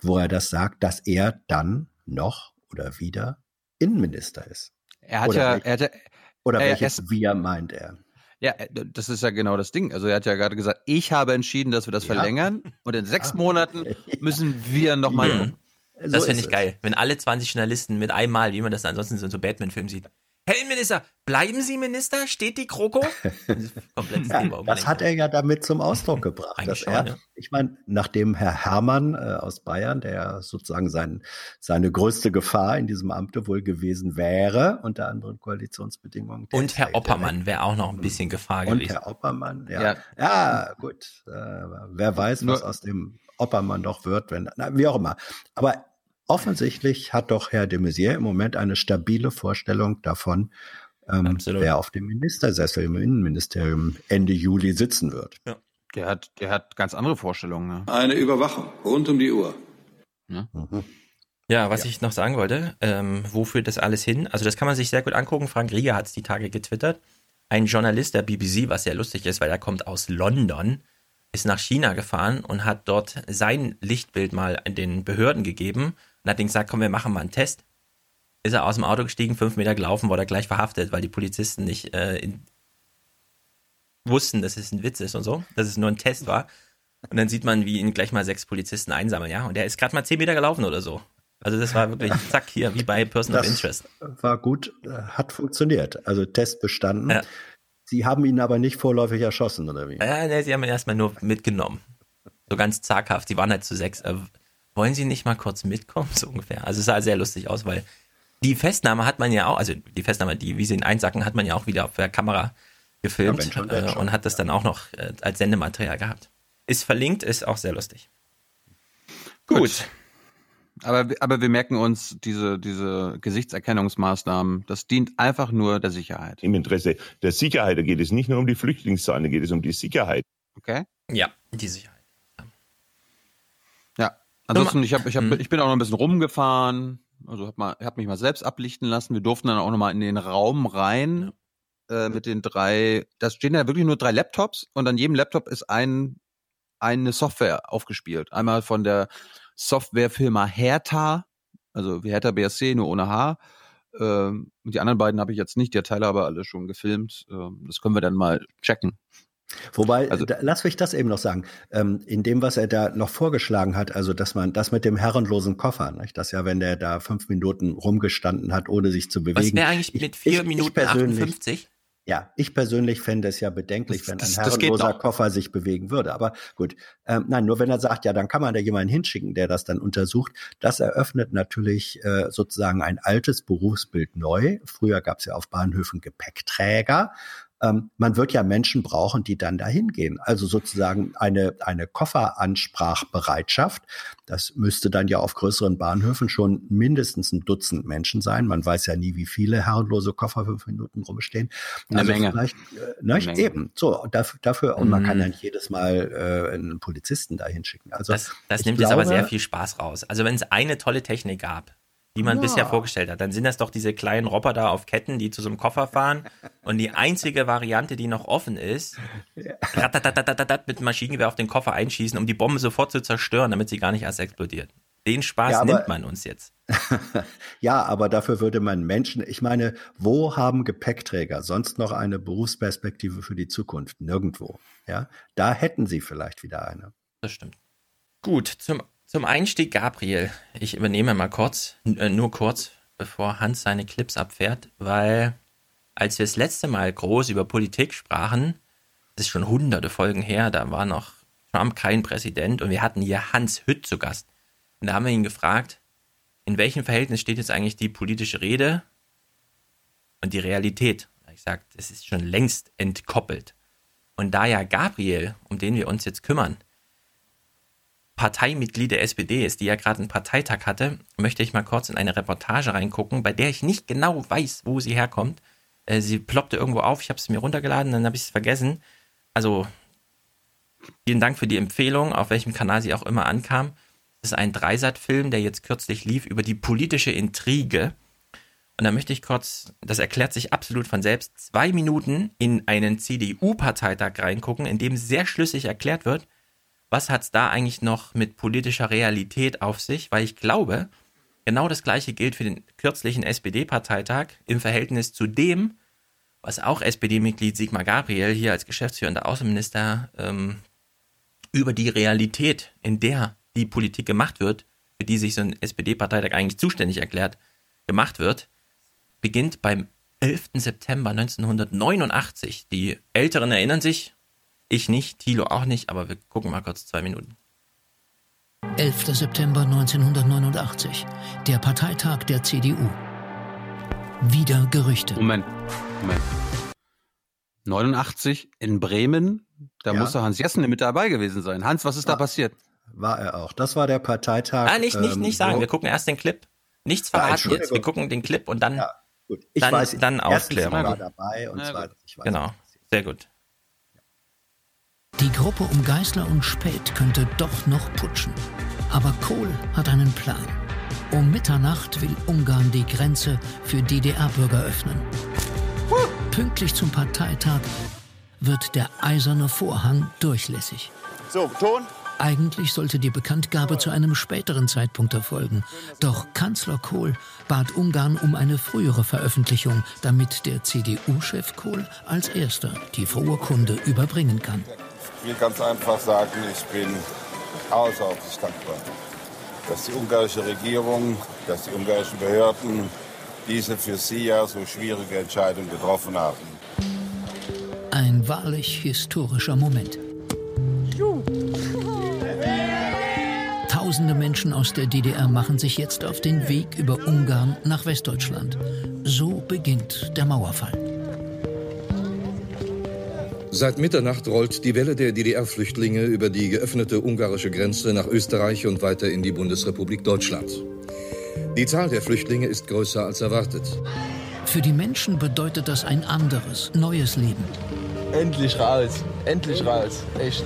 wo er das sagt, dass er dann noch oder wieder Innenminister ist. Er hat oder ja, welch, er hat, oder er, welches er, Wir meint er? Ja, das ist ja genau das Ding. Also er hat ja gerade gesagt, ich habe entschieden, dass wir das ja. verlängern und in sechs Monaten müssen wir nochmal. Ja. So das finde ich es. geil, wenn alle zwanzig Journalisten mit einmal, wie man das ansonsten so in so Batman-Filmen sieht. Herr Innenminister, bleiben Sie Minister? Steht die Kroko? Komplett ja, das hat er ja damit zum Ausdruck gebracht. Dass schon, er, ja. Ich meine, nachdem Herr Herrmann äh, aus Bayern, der sozusagen sein, seine größte Gefahr in diesem Amte wohl gewesen wäre, unter anderen Koalitionsbedingungen. Und Herr Oppermann wäre auch noch ein bisschen Gefahr und gewesen. Und Herr Oppermann, ja. Ja, ja gut. Äh, wer weiß, was Nur, aus dem Oppermann doch wird, wenn, na, wie auch immer. Aber offensichtlich hat doch Herr de Maizière im Moment eine stabile Vorstellung davon, ähm, wer auf dem Ministersessel im Innenministerium Ende Juli sitzen wird. Ja. Der hat, der hat ganz andere Vorstellungen. Ne? Eine Überwachung rund um die Uhr. Ja, mhm. ja was ja. ich noch sagen wollte, ähm, wo führt das alles hin? Also das kann man sich sehr gut angucken. Frank Rieger hat es die Tage getwittert. Ein Journalist der B B C, was sehr lustig ist, weil er kommt aus London, ist nach China gefahren und hat dort sein Lichtbild mal den Behörden gegeben. Und hat gesagt, komm, wir machen mal einen Test. Ist er aus dem Auto gestiegen, fünf Meter gelaufen, wurde er gleich verhaftet, weil die Polizisten nicht äh, in, wussten, dass es ein Witz ist und so, dass es nur ein Test war. Und dann sieht man, wie ihn gleich mal sechs Polizisten einsammeln, ja. Und er ist gerade mal zehn Meter gelaufen oder so. Also das war wirklich, zack, hier, wie bei Person das of Interest. War gut, hat funktioniert. Also Test bestanden. Ja. Sie haben ihn aber nicht vorläufig erschossen, oder wie? Ja, nee, sie haben ihn erstmal nur mitgenommen. So ganz zaghaft, die waren halt zu sechs. Äh, Wollen Sie nicht mal kurz mitkommen, so ungefähr? Also es sah sehr lustig aus, weil die Festnahme hat man ja auch, also die Festnahme, die, wie sie ihn einsacken, hat man ja auch wieder auf der Kamera gefilmt ja, schon, äh, und hat das dann auch noch äh, als Sendematerial gehabt. Ist verlinkt, ist auch sehr lustig. Gut. Gut. Aber, aber wir merken uns, diese, diese Gesichtserkennungsmaßnahmen, das dient einfach nur der Sicherheit. Im Interesse der Sicherheit, da geht es nicht nur um die Flüchtlingszahlen, da geht es um die Sicherheit. Okay? Ja, die Sicherheit. Ansonsten, ich, hab, ich, hab, ich bin auch noch ein bisschen rumgefahren, also hab mal, hab mich mal selbst ablichten lassen. Wir durften dann auch noch mal in den Raum rein äh, mit den drei, da stehen ja wirklich nur drei Laptops und an jedem Laptop ist ein, eine Software aufgespielt. Einmal von der Softwarefirma Hertha, also wie Hertha B S C, nur ohne H. Ähm, die anderen beiden habe ich jetzt nicht, die Teile aber alle schon gefilmt. Ähm, das können wir dann mal checken. Wobei, also, da, lass mich das eben noch sagen, ähm, in dem, was er da noch vorgeschlagen hat, also dass man das mit dem herrenlosen Koffer, nicht? Das ja, wenn der da fünf Minuten rumgestanden hat, ohne sich zu bewegen. Was wäre eigentlich mit vier ich, Minuten ich achtundfünfzig? Ja, ich persönlich fände es ja bedenklich, das, wenn ein das, herrenloser das Koffer sich bewegen würde. Aber gut, ähm, nein, nur wenn er sagt, ja, dann kann man da jemanden hinschicken, der das dann untersucht. Das eröffnet natürlich äh, sozusagen ein altes Berufsbild neu. Früher gab es ja auf Bahnhöfen Gepäckträger. Ähm, man wird ja Menschen brauchen, die dann dahin gehen. Also sozusagen eine, eine Kofferansprachbereitschaft. Das müsste dann ja auf größeren Bahnhöfen schon mindestens ein Dutzend Menschen sein. Man weiß ja nie, wie viele herrenlose Koffer fünf Minuten rumstehen. Eine also Menge. Vielleicht, äh, ne, Menge. Eben. So, dafür, dafür mhm. und man kann dann jedes Mal äh, einen Polizisten dahin schicken. Also das das nimmt glaube, jetzt aber sehr viel Spaß raus. Also wenn es eine tolle Technik gab, die man ja. bisher vorgestellt hat, dann sind das doch diese kleinen Robber da auf Ketten, die zu so einem Koffer fahren und die einzige Variante, die noch offen ist, ja. mit Maschinengewehr auf den Koffer einschießen, um die Bombe sofort zu zerstören, damit sie gar nicht erst explodiert. Den Spaß ja, aber, nimmt man uns jetzt. Ja, aber dafür würde man Menschen, ich meine, wo haben Gepäckträger sonst noch eine Berufsperspektive für die Zukunft? Nirgendwo. Ja? Da hätten sie vielleicht wieder eine. Das stimmt. Gut, zum Zum Einstieg, Gabriel, ich übernehme mal kurz, äh, nur kurz, bevor Hans seine Clips abfährt, weil als wir das letzte Mal groß über Politik sprachen, das ist schon hunderte Folgen her, da war noch Trump kein Präsident und wir hatten hier Hans Hütt zu Gast. Und da haben wir ihn gefragt, in welchem Verhältnis steht jetzt eigentlich die politische Rede und die Realität? Er hat gesagt, es ist schon längst entkoppelt. Und da ja Gabriel, um den wir uns jetzt kümmern, Parteimitglied der S P D ist, die ja gerade einen Parteitag hatte, möchte ich mal kurz in eine Reportage reingucken, bei der ich nicht genau weiß, wo sie herkommt. Äh, sie ploppte irgendwo auf, ich habe es mir runtergeladen, dann habe ich es vergessen. Also, vielen Dank für die Empfehlung, auf welchem Kanal sie auch immer ankam. Das ist ein Dreisat-Film, der jetzt kürzlich lief, über die politische Intrige. Und da möchte ich kurz, das erklärt sich absolut von selbst, zwei Minuten in einen C D U-Parteitag reingucken, in dem sehr schlüssig erklärt wird, was hat es da eigentlich noch mit politischer Realität auf sich? Weil ich glaube, genau das Gleiche gilt für den kürzlichen S P D-Parteitag im Verhältnis zu dem, was auch S P D-Mitglied Sigmar Gabriel hier als geschäftsführender Außenminister ähm, über die Realität, in der die Politik gemacht wird, für die sich so ein S P D-Parteitag eigentlich zuständig erklärt, gemacht wird, beginnt beim elften September neunzehnhundertneunundachtzig. Die Älteren erinnern sich, ich nicht, Thilo auch nicht, aber wir gucken mal kurz zwei Minuten. elfter September neunzehnhundertneunundachtzig, der Parteitag der C D U. Wieder Gerüchte. Moment, Moment. neunundachtzig in Bremen, da ja. muss doch Hans Jessen mit dabei gewesen sein. Hans, was ist war, da passiert? War er auch. Das war der Parteitag. Ah, nicht, nicht, nicht sagen. Wo? Wir gucken erst den Clip. Nichts verraten jetzt. Wir gucken den Clip und dann, ja, gut. Ich dann, weiß, dann Aufklärung. War dabei und ja, zwar, ich weiß, genau, sehr gut. Die Gruppe um Geißler und Späth könnte doch noch putschen. Aber Kohl hat einen Plan. Um Mitternacht will Ungarn die Grenze für D D R-Bürger öffnen. Pünktlich zum Parteitag wird der eiserne Vorhang durchlässig. So, Ton. Eigentlich sollte die Bekanntgabe zu einem späteren Zeitpunkt erfolgen. Doch Kanzler Kohl bat Ungarn um eine frühere Veröffentlichung, damit der C D U-Chef Kohl als erster die frohe Kunde überbringen kann. Ich will ganz einfach sagen, ich bin außerordentlich dankbar, dass die ungarische Regierung, dass die ungarischen Behörden diese für sie ja so schwierige Entscheidung getroffen haben. Ein wahrlich historischer Moment. Tausende Menschen aus der D D R machen sich jetzt auf den Weg über Ungarn nach Westdeutschland. So beginnt der Mauerfall. Seit Mitternacht rollt die Welle der D D R-Flüchtlinge über die geöffnete ungarische Grenze nach Österreich und weiter in die Bundesrepublik Deutschland. Die Zahl der Flüchtlinge ist größer als erwartet. Für die Menschen bedeutet das ein anderes, neues Leben. Endlich raus, endlich raus, echt.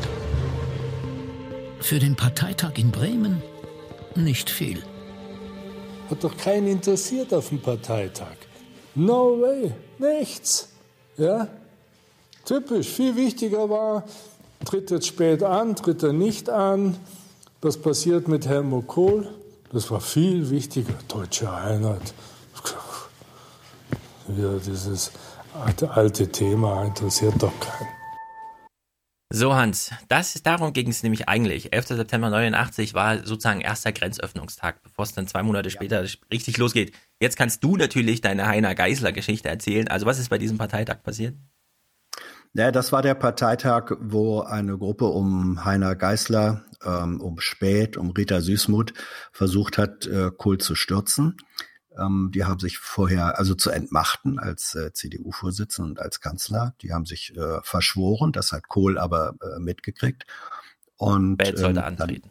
Für den Parteitag in Bremen nicht viel. Hat doch keinen interessiert auf dem Parteitag. No way, nichts, ja? Typisch, viel wichtiger war, tritt jetzt spät an, tritt er nicht an. Was passiert mit Helmut Kohl? Das war viel wichtiger. Deutsche Einheit. Wieder dieses alte Thema, interessiert doch keinen. So, Hans, das ist, darum ging es nämlich eigentlich. elfter September neunzehnhundertneunundachtzig war sozusagen erster Grenzöffnungstag, bevor es dann zwei Monate ja. später richtig losgeht. Jetzt kannst du natürlich deine Heiner Geißler-Geschichte erzählen. Also was ist bei diesem Parteitag passiert? Ja, das war der Parteitag, wo eine Gruppe um Heiner Geißler, ähm, um Späth, um Rita Süssmuth versucht hat, äh, Kohl zu stürzen. Ähm, die haben sich vorher, also zu entmachten als äh, C D U-Vorsitzender und als Kanzler. Die haben sich äh, verschworen, das hat Kohl aber äh, mitgekriegt. Und Späth sollte ähm, antreten.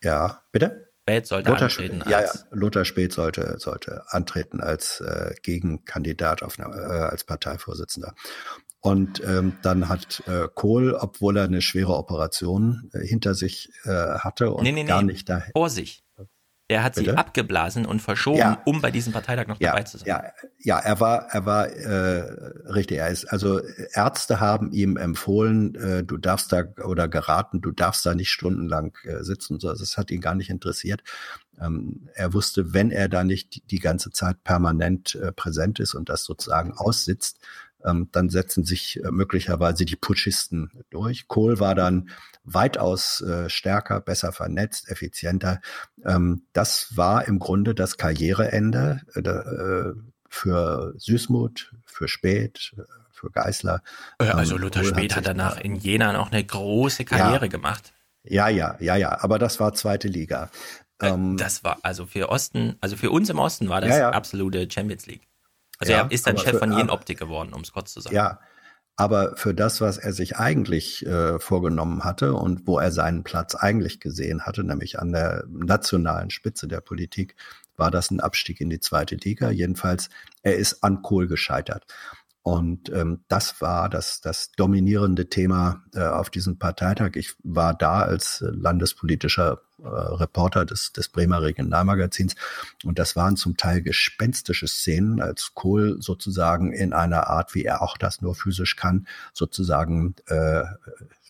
Dann, ja, bitte? Späth sollte Lothar antreten. Späth, ja, ja, Lothar Späth sollte, sollte antreten als äh, Gegenkandidat, auf eine, äh, als Parteivorsitzender. Und ähm, dann hat äh, Kohl, obwohl er eine schwere Operation äh, hinter sich äh, hatte und nee, nee, gar nee. nicht da vor sich. Er hat Bitte? sie abgeblasen und verschoben, ja. um bei diesem Parteitag noch ja. dabei zu sein. Ja, ja, er war, er war äh, richtig. Er ist, also Ärzte haben ihm empfohlen, äh, du darfst da oder geraten, du darfst da nicht stundenlang äh, sitzen. So, das hat ihn gar nicht interessiert. Ähm, er wusste, wenn er da nicht die, die ganze Zeit permanent äh, präsent ist und das sozusagen aussitzt, dann setzen sich möglicherweise die Putschisten durch. Kohl war dann weitaus stärker, besser vernetzt, effizienter. Das war im Grunde das Karriereende für Süßmuth, für Späth, für Geißler. Also Lothar Späth hat danach in Jena noch eine große Karriere ja. gemacht. Ja, ja, ja, ja, aber das war zweite Liga. Ähm, das war, also für Osten, also für uns im Osten war das ja, ja. absolute Champions League. Also ja, er ist dann Chef für, von Jen Optik geworden, um es kurz zu sagen. Ja, aber für das, was er sich eigentlich äh, vorgenommen hatte und wo er seinen Platz eigentlich gesehen hatte, nämlich an der nationalen Spitze der Politik, war das ein Abstieg in die zweite Liga. Jedenfalls, er ist an Kohl gescheitert. Und ähm, das war das, das dominierende Thema äh, auf diesem Parteitag. Ich war da als äh, landespolitischer äh, Reporter des, des Bremer Regionalmagazins. Und das waren zum Teil gespenstische Szenen, als Kohl sozusagen in einer Art, wie er auch das nur physisch kann, sozusagen äh,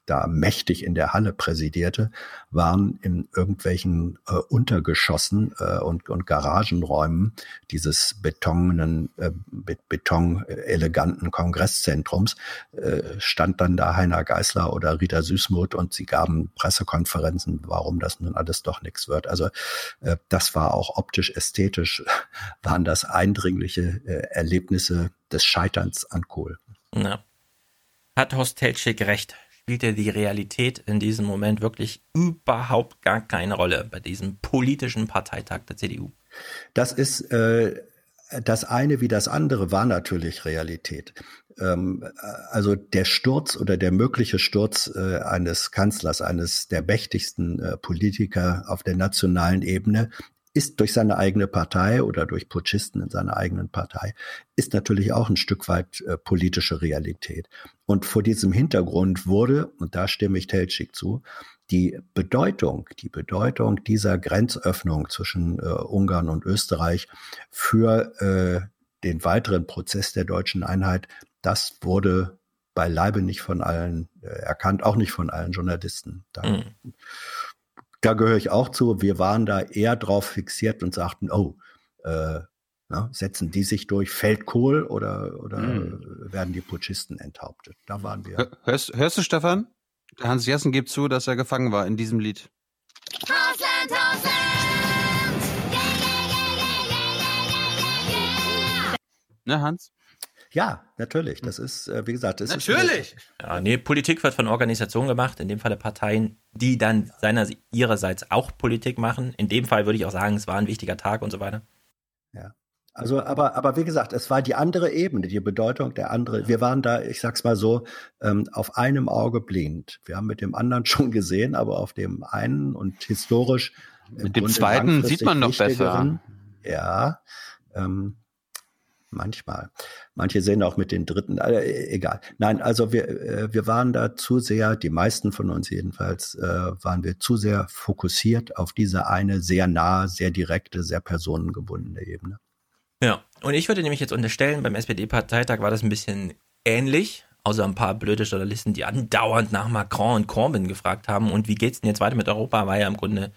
da mächtig in der Halle präsidierte, waren in irgendwelchen äh, Untergeschossen äh, und, und Garagenräumen dieses betonen, äh, beton-eleganten Kongresszentrums, äh, stand dann da Heiner Geißler oder Rita Süssmuth und sie gaben Pressekonferenzen, warum das nun alles doch nichts wird. Also äh, das war auch optisch, ästhetisch, waren das eindringliche äh, Erlebnisse des Scheiterns an Kohl. Ja. Hat Horst Teltschek recht? Spielte die Realität in diesem Moment wirklich überhaupt gar keine Rolle bei diesem politischen Parteitag der C D U? Das ist, äh, das eine wie das andere war natürlich Realität. Ähm, also der Sturz oder der mögliche Sturz äh, eines Kanzlers, eines der mächtigsten äh, Politiker auf der nationalen Ebene, ist durch seine eigene Partei oder durch Putschisten in seiner eigenen Partei, ist natürlich auch ein Stück weit äh, politische Realität. Und vor diesem Hintergrund wurde, und da stimme ich Teltschek zu, die Bedeutung, die Bedeutung dieser Grenzöffnung zwischen äh, Ungarn und Österreich für äh, den weiteren Prozess der deutschen Einheit, das wurde beileibe nicht von allen äh, erkannt, auch nicht von allen Journalisten. Da, mhm. Da gehöre ich auch zu. Wir waren da eher drauf fixiert und sagten, oh, äh, na, setzen die sich durch, fällt Kohl oder, oder mm. werden die Putschisten enthauptet? Da waren wir. Hörst, hörst du, Stefan? Der Hans Jessen gibt zu, dass er gefangen war in diesem Lied. Hausland, Hausland! Yeah, yeah, yeah, yeah, yeah, yeah, yeah. Ne, Hans? Ja, natürlich. Das ist, wie gesagt, das natürlich. Ist ja, nee, Politik wird von Organisationen gemacht, in dem Falle Parteien, die dann seiner, ihrerseits auch Politik machen. In dem Fall würde ich auch sagen, es war ein wichtiger Tag und so weiter. Ja. Also, aber, aber wie gesagt, es war die andere Ebene, die Bedeutung der andere. Wir waren da, ich sag's mal so, ähm, auf einem Auge blind. Wir haben mit dem anderen schon gesehen, aber auf dem einen und historisch. Mit dem zweiten sieht man noch besser. Ja. Ähm, Manchmal. Manche sehen auch mit den Dritten, also egal. Nein, also wir, wir waren da zu sehr, die meisten von uns jedenfalls, waren wir zu sehr fokussiert auf diese eine sehr nahe, sehr direkte, sehr personengebundene Ebene. Ja, und ich würde nämlich jetzt unterstellen, beim S P D-Parteitag war das ein bisschen ähnlich, außer ein paar blöde Journalisten, die andauernd nach Macron und Corbyn gefragt haben und wie geht's denn jetzt weiter mit Europa, war ja im Grunde,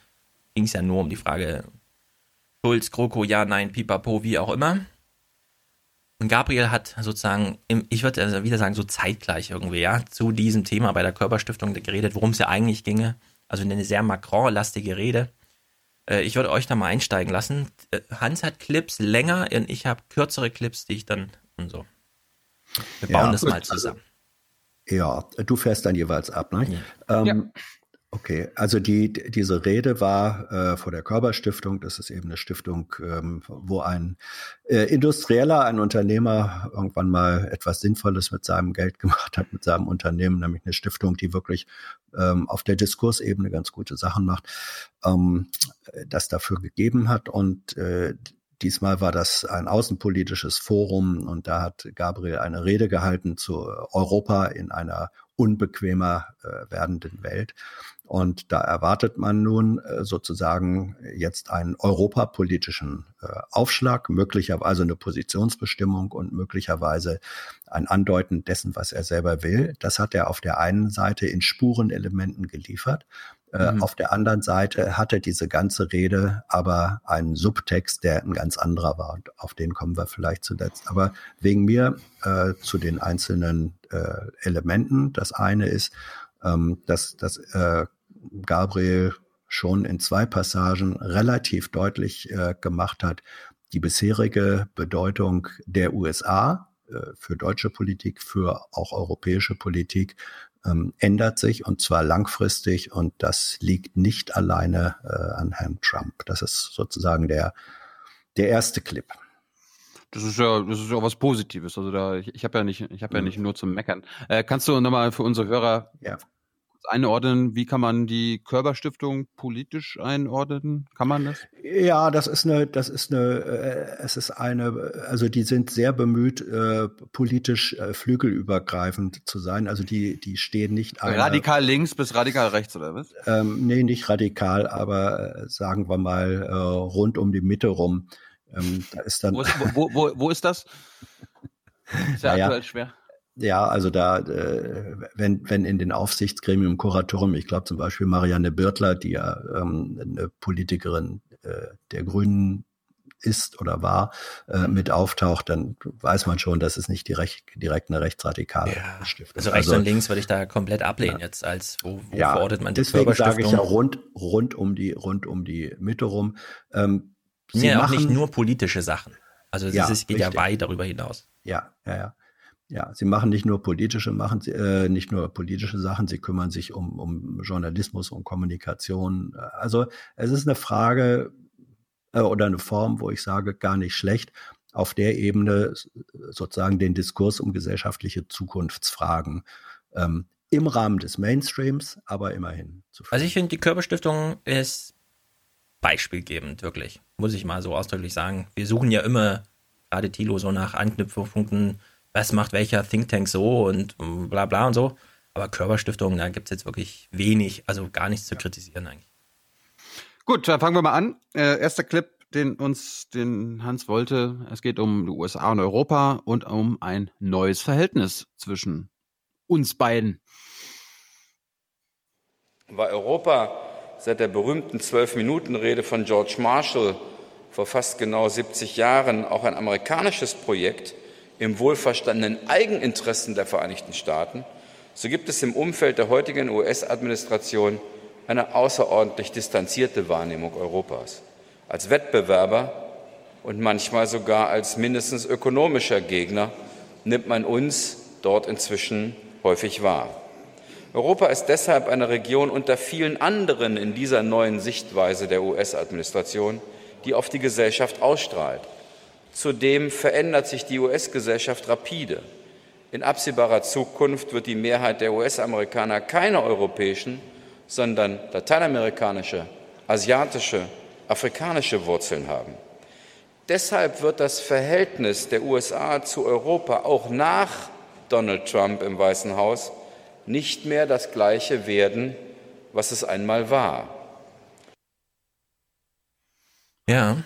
ging es ja nur um die Frage Schulz, GroKo, ja, nein, pipapo, wie auch immer. Und Gabriel hat sozusagen, im, ich würde also wieder sagen, so zeitgleich irgendwie, ja, zu diesem Thema bei der Körperstiftung geredet, worum es ja eigentlich ginge. Also eine sehr Macron-lastige Rede. Äh, ich würde euch da mal einsteigen lassen. Hans hat Clips länger und ich habe kürzere Clips, die ich dann und so. Wir bauen ja, das mal zusammen. Also, ja, du fährst dann jeweils ab, ne? Ja. Ähm, ja. Okay, also die, diese Rede war äh, vor der Körperstiftung. Das ist eben eine Stiftung, ähm, wo ein äh, Industrieller, ein Unternehmer irgendwann mal etwas Sinnvolles mit seinem Geld gemacht hat, mit seinem Unternehmen, nämlich eine Stiftung, die wirklich ähm, auf der Diskursebene ganz gute Sachen macht, ähm, das dafür gegeben hat. Und äh, diesmal war das ein außenpolitisches Forum und da hat Gabriel eine Rede gehalten zu Europa in einer unbequemer äh, werdenden Welt. Und da erwartet man nun äh, sozusagen jetzt einen europapolitischen äh, Aufschlag, möglicherweise eine Positionsbestimmung und möglicherweise ein Andeuten dessen, was er selber will. Das hat er auf der einen Seite in Spurenelementen geliefert. Äh, mhm. Auf der anderen Seite hatte diese ganze Rede aber einen Subtext, der ein ganz anderer war. Und auf den kommen wir vielleicht zuletzt. Aber wegen mir äh, zu den einzelnen äh, Elementen. Das eine ist, ähm, dass, dass äh, Gabriel schon in zwei Passagen relativ deutlich äh, gemacht hat, die bisherige Bedeutung der U S A für deutsche Politik, für auch europäische Politik ähm, ändert sich, und zwar langfristig, und das liegt nicht alleine äh, an Herrn Trump. Das ist sozusagen der, der erste Clip. Das ist ja, das ist ja was Positives. Also da, ich, ich habe ja nicht, ich habe ja nicht nur zum Meckern. Äh, kannst du nochmal für unsere Hörer ja. einordnen, wie kann man die Körber-Stiftung politisch einordnen? Kann man das? Ja, das ist eine, das ist eine, äh, es ist eine, also die sind sehr bemüht, äh, politisch äh, flügelübergreifend zu sein. Also die, die stehen nicht einer, radikal links bis radikal rechts, oder was? Ähm, nee, nicht radikal, aber sagen wir mal äh, rund um die Mitte rum. Ähm, da ist dann wo, ist, wo, wo, wo ist das? Ist ja naja, aktuell schwer. Ja, also da, äh, wenn wenn in den Aufsichtsgremium, Kuratorium, ich glaube zum Beispiel Marianne Birtler, die ja ähm, eine Politikerin äh, der Grünen ist oder war, äh, mit auftaucht, dann weiß man schon, dass es nicht direkt, direkt eine rechtsradikale ja, Stiftung ist. Also rechts also, und links würde ich da komplett ablehnen ja. jetzt als, wo, wo ja, verortet man die Körperstiftung? Deswegen sage ich ja rund, rund, um die, rund um die Mitte rum. Ähm, Sie ja, machen auch nicht nur politische Sachen. Also es ja, geht richtig. ja weit darüber hinaus. Ja, ja, ja. Ja, sie machen nicht nur politische, machen äh, nicht nur politische Sachen, sie kümmern sich um, um Journalismus, um Kommunikation. Also es ist eine Frage äh, oder eine Form, wo ich sage, gar nicht schlecht, auf der Ebene sozusagen den Diskurs um gesellschaftliche Zukunftsfragen ähm, im Rahmen des Mainstreams, aber immerhin zu führen. Also ich finde, die Körperstiftung ist beispielgebend, wirklich. Muss ich mal so ausdrücklich sagen. Wir suchen ja immer, gerade Thilo, so nach Anknüpfungspunkten, was macht welcher Thinktank so und bla bla und so. Aber Körperstiftung, da gibt es jetzt wirklich wenig, also gar nichts zu kritisieren eigentlich. Gut, dann fangen wir mal an. Äh, erster Clip, den uns den Hans wollte. Es geht um die U S A und Europa und um ein neues Verhältnis zwischen uns beiden. Bei Europa seit der berühmten Zwölf-Minuten-Rede von George Marshall vor fast genau siebzig Jahren auch ein amerikanisches Projekt im wohlverstandenen Eigeninteressen der Vereinigten Staaten, so gibt es im Umfeld der heutigen U S-Administration eine außerordentlich distanzierte Wahrnehmung Europas, als Wettbewerber und manchmal sogar als mindestens ökonomischer Gegner nimmt man uns dort inzwischen häufig wahr. Europa ist deshalb eine Region unter vielen anderen in dieser neuen Sichtweise der U S-Administration, die auf die Gesellschaft ausstrahlt. Zudem verändert sich die U S-Gesellschaft rapide. In absehbarer Zukunft wird die Mehrheit der U S-Amerikaner keine europäischen, sondern lateinamerikanische, asiatische, afrikanische Wurzeln haben. Deshalb wird das Verhältnis der U S A zu Europa auch nach Donald Trump im Weißen Haus nicht mehr das Gleiche werden, was es einmal war. Ja.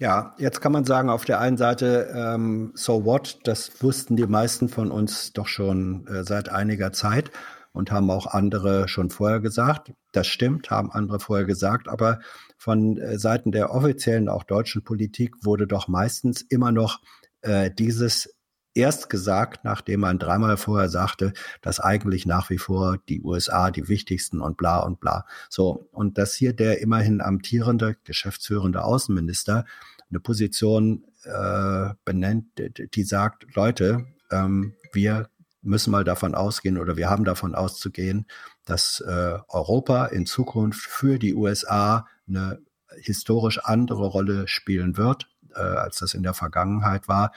Ja, jetzt kann man sagen, auf der einen Seite, ähm, so what, das wussten die meisten von uns doch schon äh, seit einiger Zeit und haben auch andere schon vorher gesagt. Das stimmt, haben andere vorher gesagt, aber von äh, Seiten der offiziellen, auch deutschen Politik wurde doch meistens immer noch äh, dieses erst gesagt, nachdem man dreimal vorher sagte, dass eigentlich nach wie vor die U S A die wichtigsten und bla und bla. So, und dass hier der immerhin amtierende, geschäftsführende Außenminister eine Position äh, benennt, die sagt, Leute, ähm, wir müssen mal davon ausgehen oder wir haben davon auszugehen, dass äh, Europa in Zukunft für die U S A eine historisch andere Rolle spielen wird, äh, als das in der Vergangenheit war.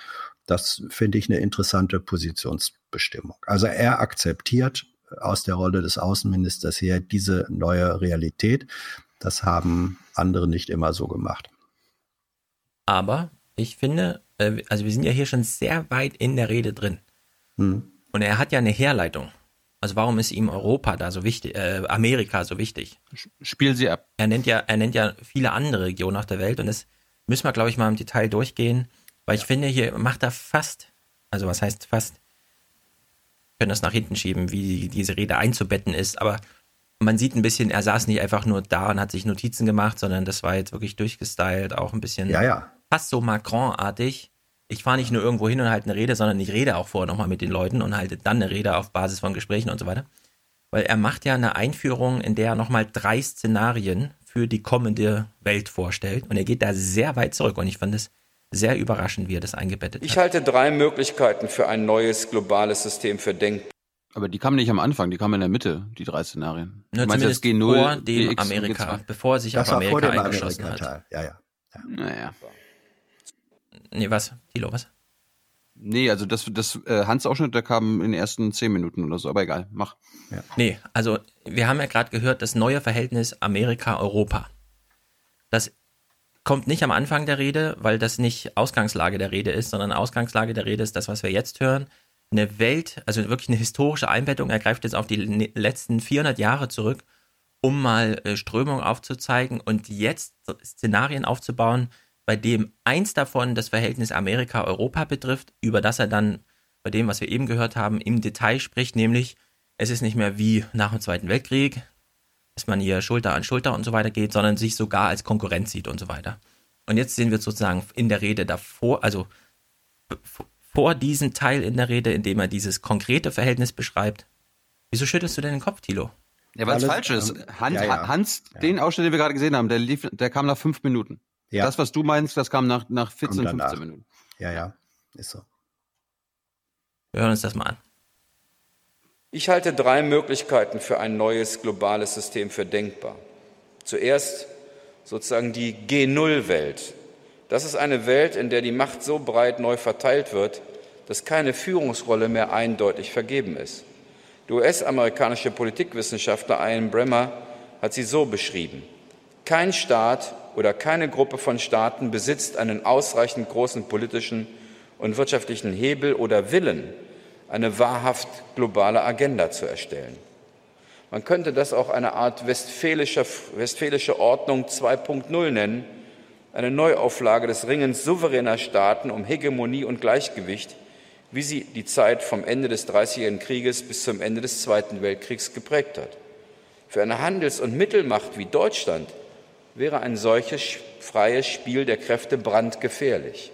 Das finde ich eine interessante Positionsbestimmung. Also er akzeptiert aus der Rolle des Außenministers her diese neue Realität. Das haben andere nicht immer so gemacht. Aber ich finde, also wir sind ja hier schon sehr weit in der Rede drin. Hm. Und er hat ja eine Herleitung. Also warum ist ihm Europa da so wichtig, äh, Amerika so wichtig? Spiel sie ab. Er nennt ja, er nennt ja viele andere Regionen auf der Welt und das müssen wir, glaube ich, mal im Detail durchgehen. Weil ich finde, hier macht er fast, also was heißt fast, wir können das nach hinten schieben, wie diese Rede einzubetten ist, aber man sieht ein bisschen, er saß nicht einfach nur da und hat sich Notizen gemacht, sondern das war jetzt wirklich durchgestylt, auch ein bisschen ja, ja. fast so Macron-artig. Ich fahre nicht nur irgendwo hin und halte eine Rede, sondern ich rede auch vorher nochmal mit den Leuten und halte dann eine Rede auf Basis von Gesprächen und so weiter. Weil er macht ja eine Einführung, in der er nochmal drei Szenarien für die kommende Welt vorstellt und er geht da sehr weit zurück und ich fand es sehr überraschend, wie er das eingebettet hat. Ich halte drei Möglichkeiten für ein neues globales System für denkbar. Aber die kamen nicht am Anfang, die kamen in der Mitte, die drei Szenarien. Nur zumindest G null, vor dem G X, Amerika, bevor er sich das auf Amerika eingeschossen Amerika hat. Ja, ja. ja. Naja. Nee, was? Thilo, was? Nee, also das, das äh, Hans-Ausschnitt, der kam in den ersten zehn Minuten oder so, aber egal, mach. Ja. Nee, also wir haben ja gerade gehört, das neue Verhältnis Amerika-Europa. Das kommt nicht am Anfang der Rede, weil das nicht Ausgangslage der Rede ist, sondern Ausgangslage der Rede ist das, was wir jetzt hören. Eine Welt, also wirklich eine historische Einbettung, er greift jetzt auf die letzten vierhundert Jahre zurück, um mal Strömungen aufzuzeigen und jetzt Szenarien aufzubauen, bei dem eins davon das Verhältnis Amerika-Europa betrifft, über das er dann bei dem, was wir eben gehört haben, im Detail spricht, nämlich es ist nicht mehr wie nach dem Zweiten Weltkrieg, dass man hier Schulter an Schulter und so weiter geht, sondern sich sogar als Konkurrent sieht und so weiter. Und jetzt sehen wir sozusagen in der Rede davor, also vor diesem Teil in der Rede, in dem er dieses konkrete Verhältnis beschreibt. Wieso schüttelst du denn den Kopf, Thilo? Ja, weil es falsch ist. Hans, ja, ja. Hans ja. den Ausschnitt, den wir gerade gesehen haben, der, lief, der kam nach fünf Minuten. Ja. Das, was du meinst, das kam nach, nach vierzehn, fünfzehn Minuten. Ja, ja, ist so. Wir hören uns das mal an. Ich halte drei Möglichkeiten für ein neues globales System für denkbar. Zuerst sozusagen die G null Welt. Das ist eine Welt, in der die Macht so breit neu verteilt wird, dass keine Führungsrolle mehr eindeutig vergeben ist. Der U S-amerikanische Politikwissenschaftler Ian Bremmer hat sie so beschrieben. Kein Staat oder keine Gruppe von Staaten besitzt einen ausreichend großen politischen und wirtschaftlichen Hebel oder Willen, eine wahrhaft globale Agenda zu erstellen. Man könnte das auch eine Art westfälische, westfälische Ordnung zwei Punkt null nennen, eine Neuauflage des Ringens souveräner Staaten um Hegemonie und Gleichgewicht, wie sie die Zeit vom Ende des Dreißigjährigen Krieges bis zum Ende des Zweiten Weltkriegs geprägt hat. Für eine Handels- und Mittelmacht wie Deutschland wäre ein solches freies Spiel der Kräfte brandgefährlich.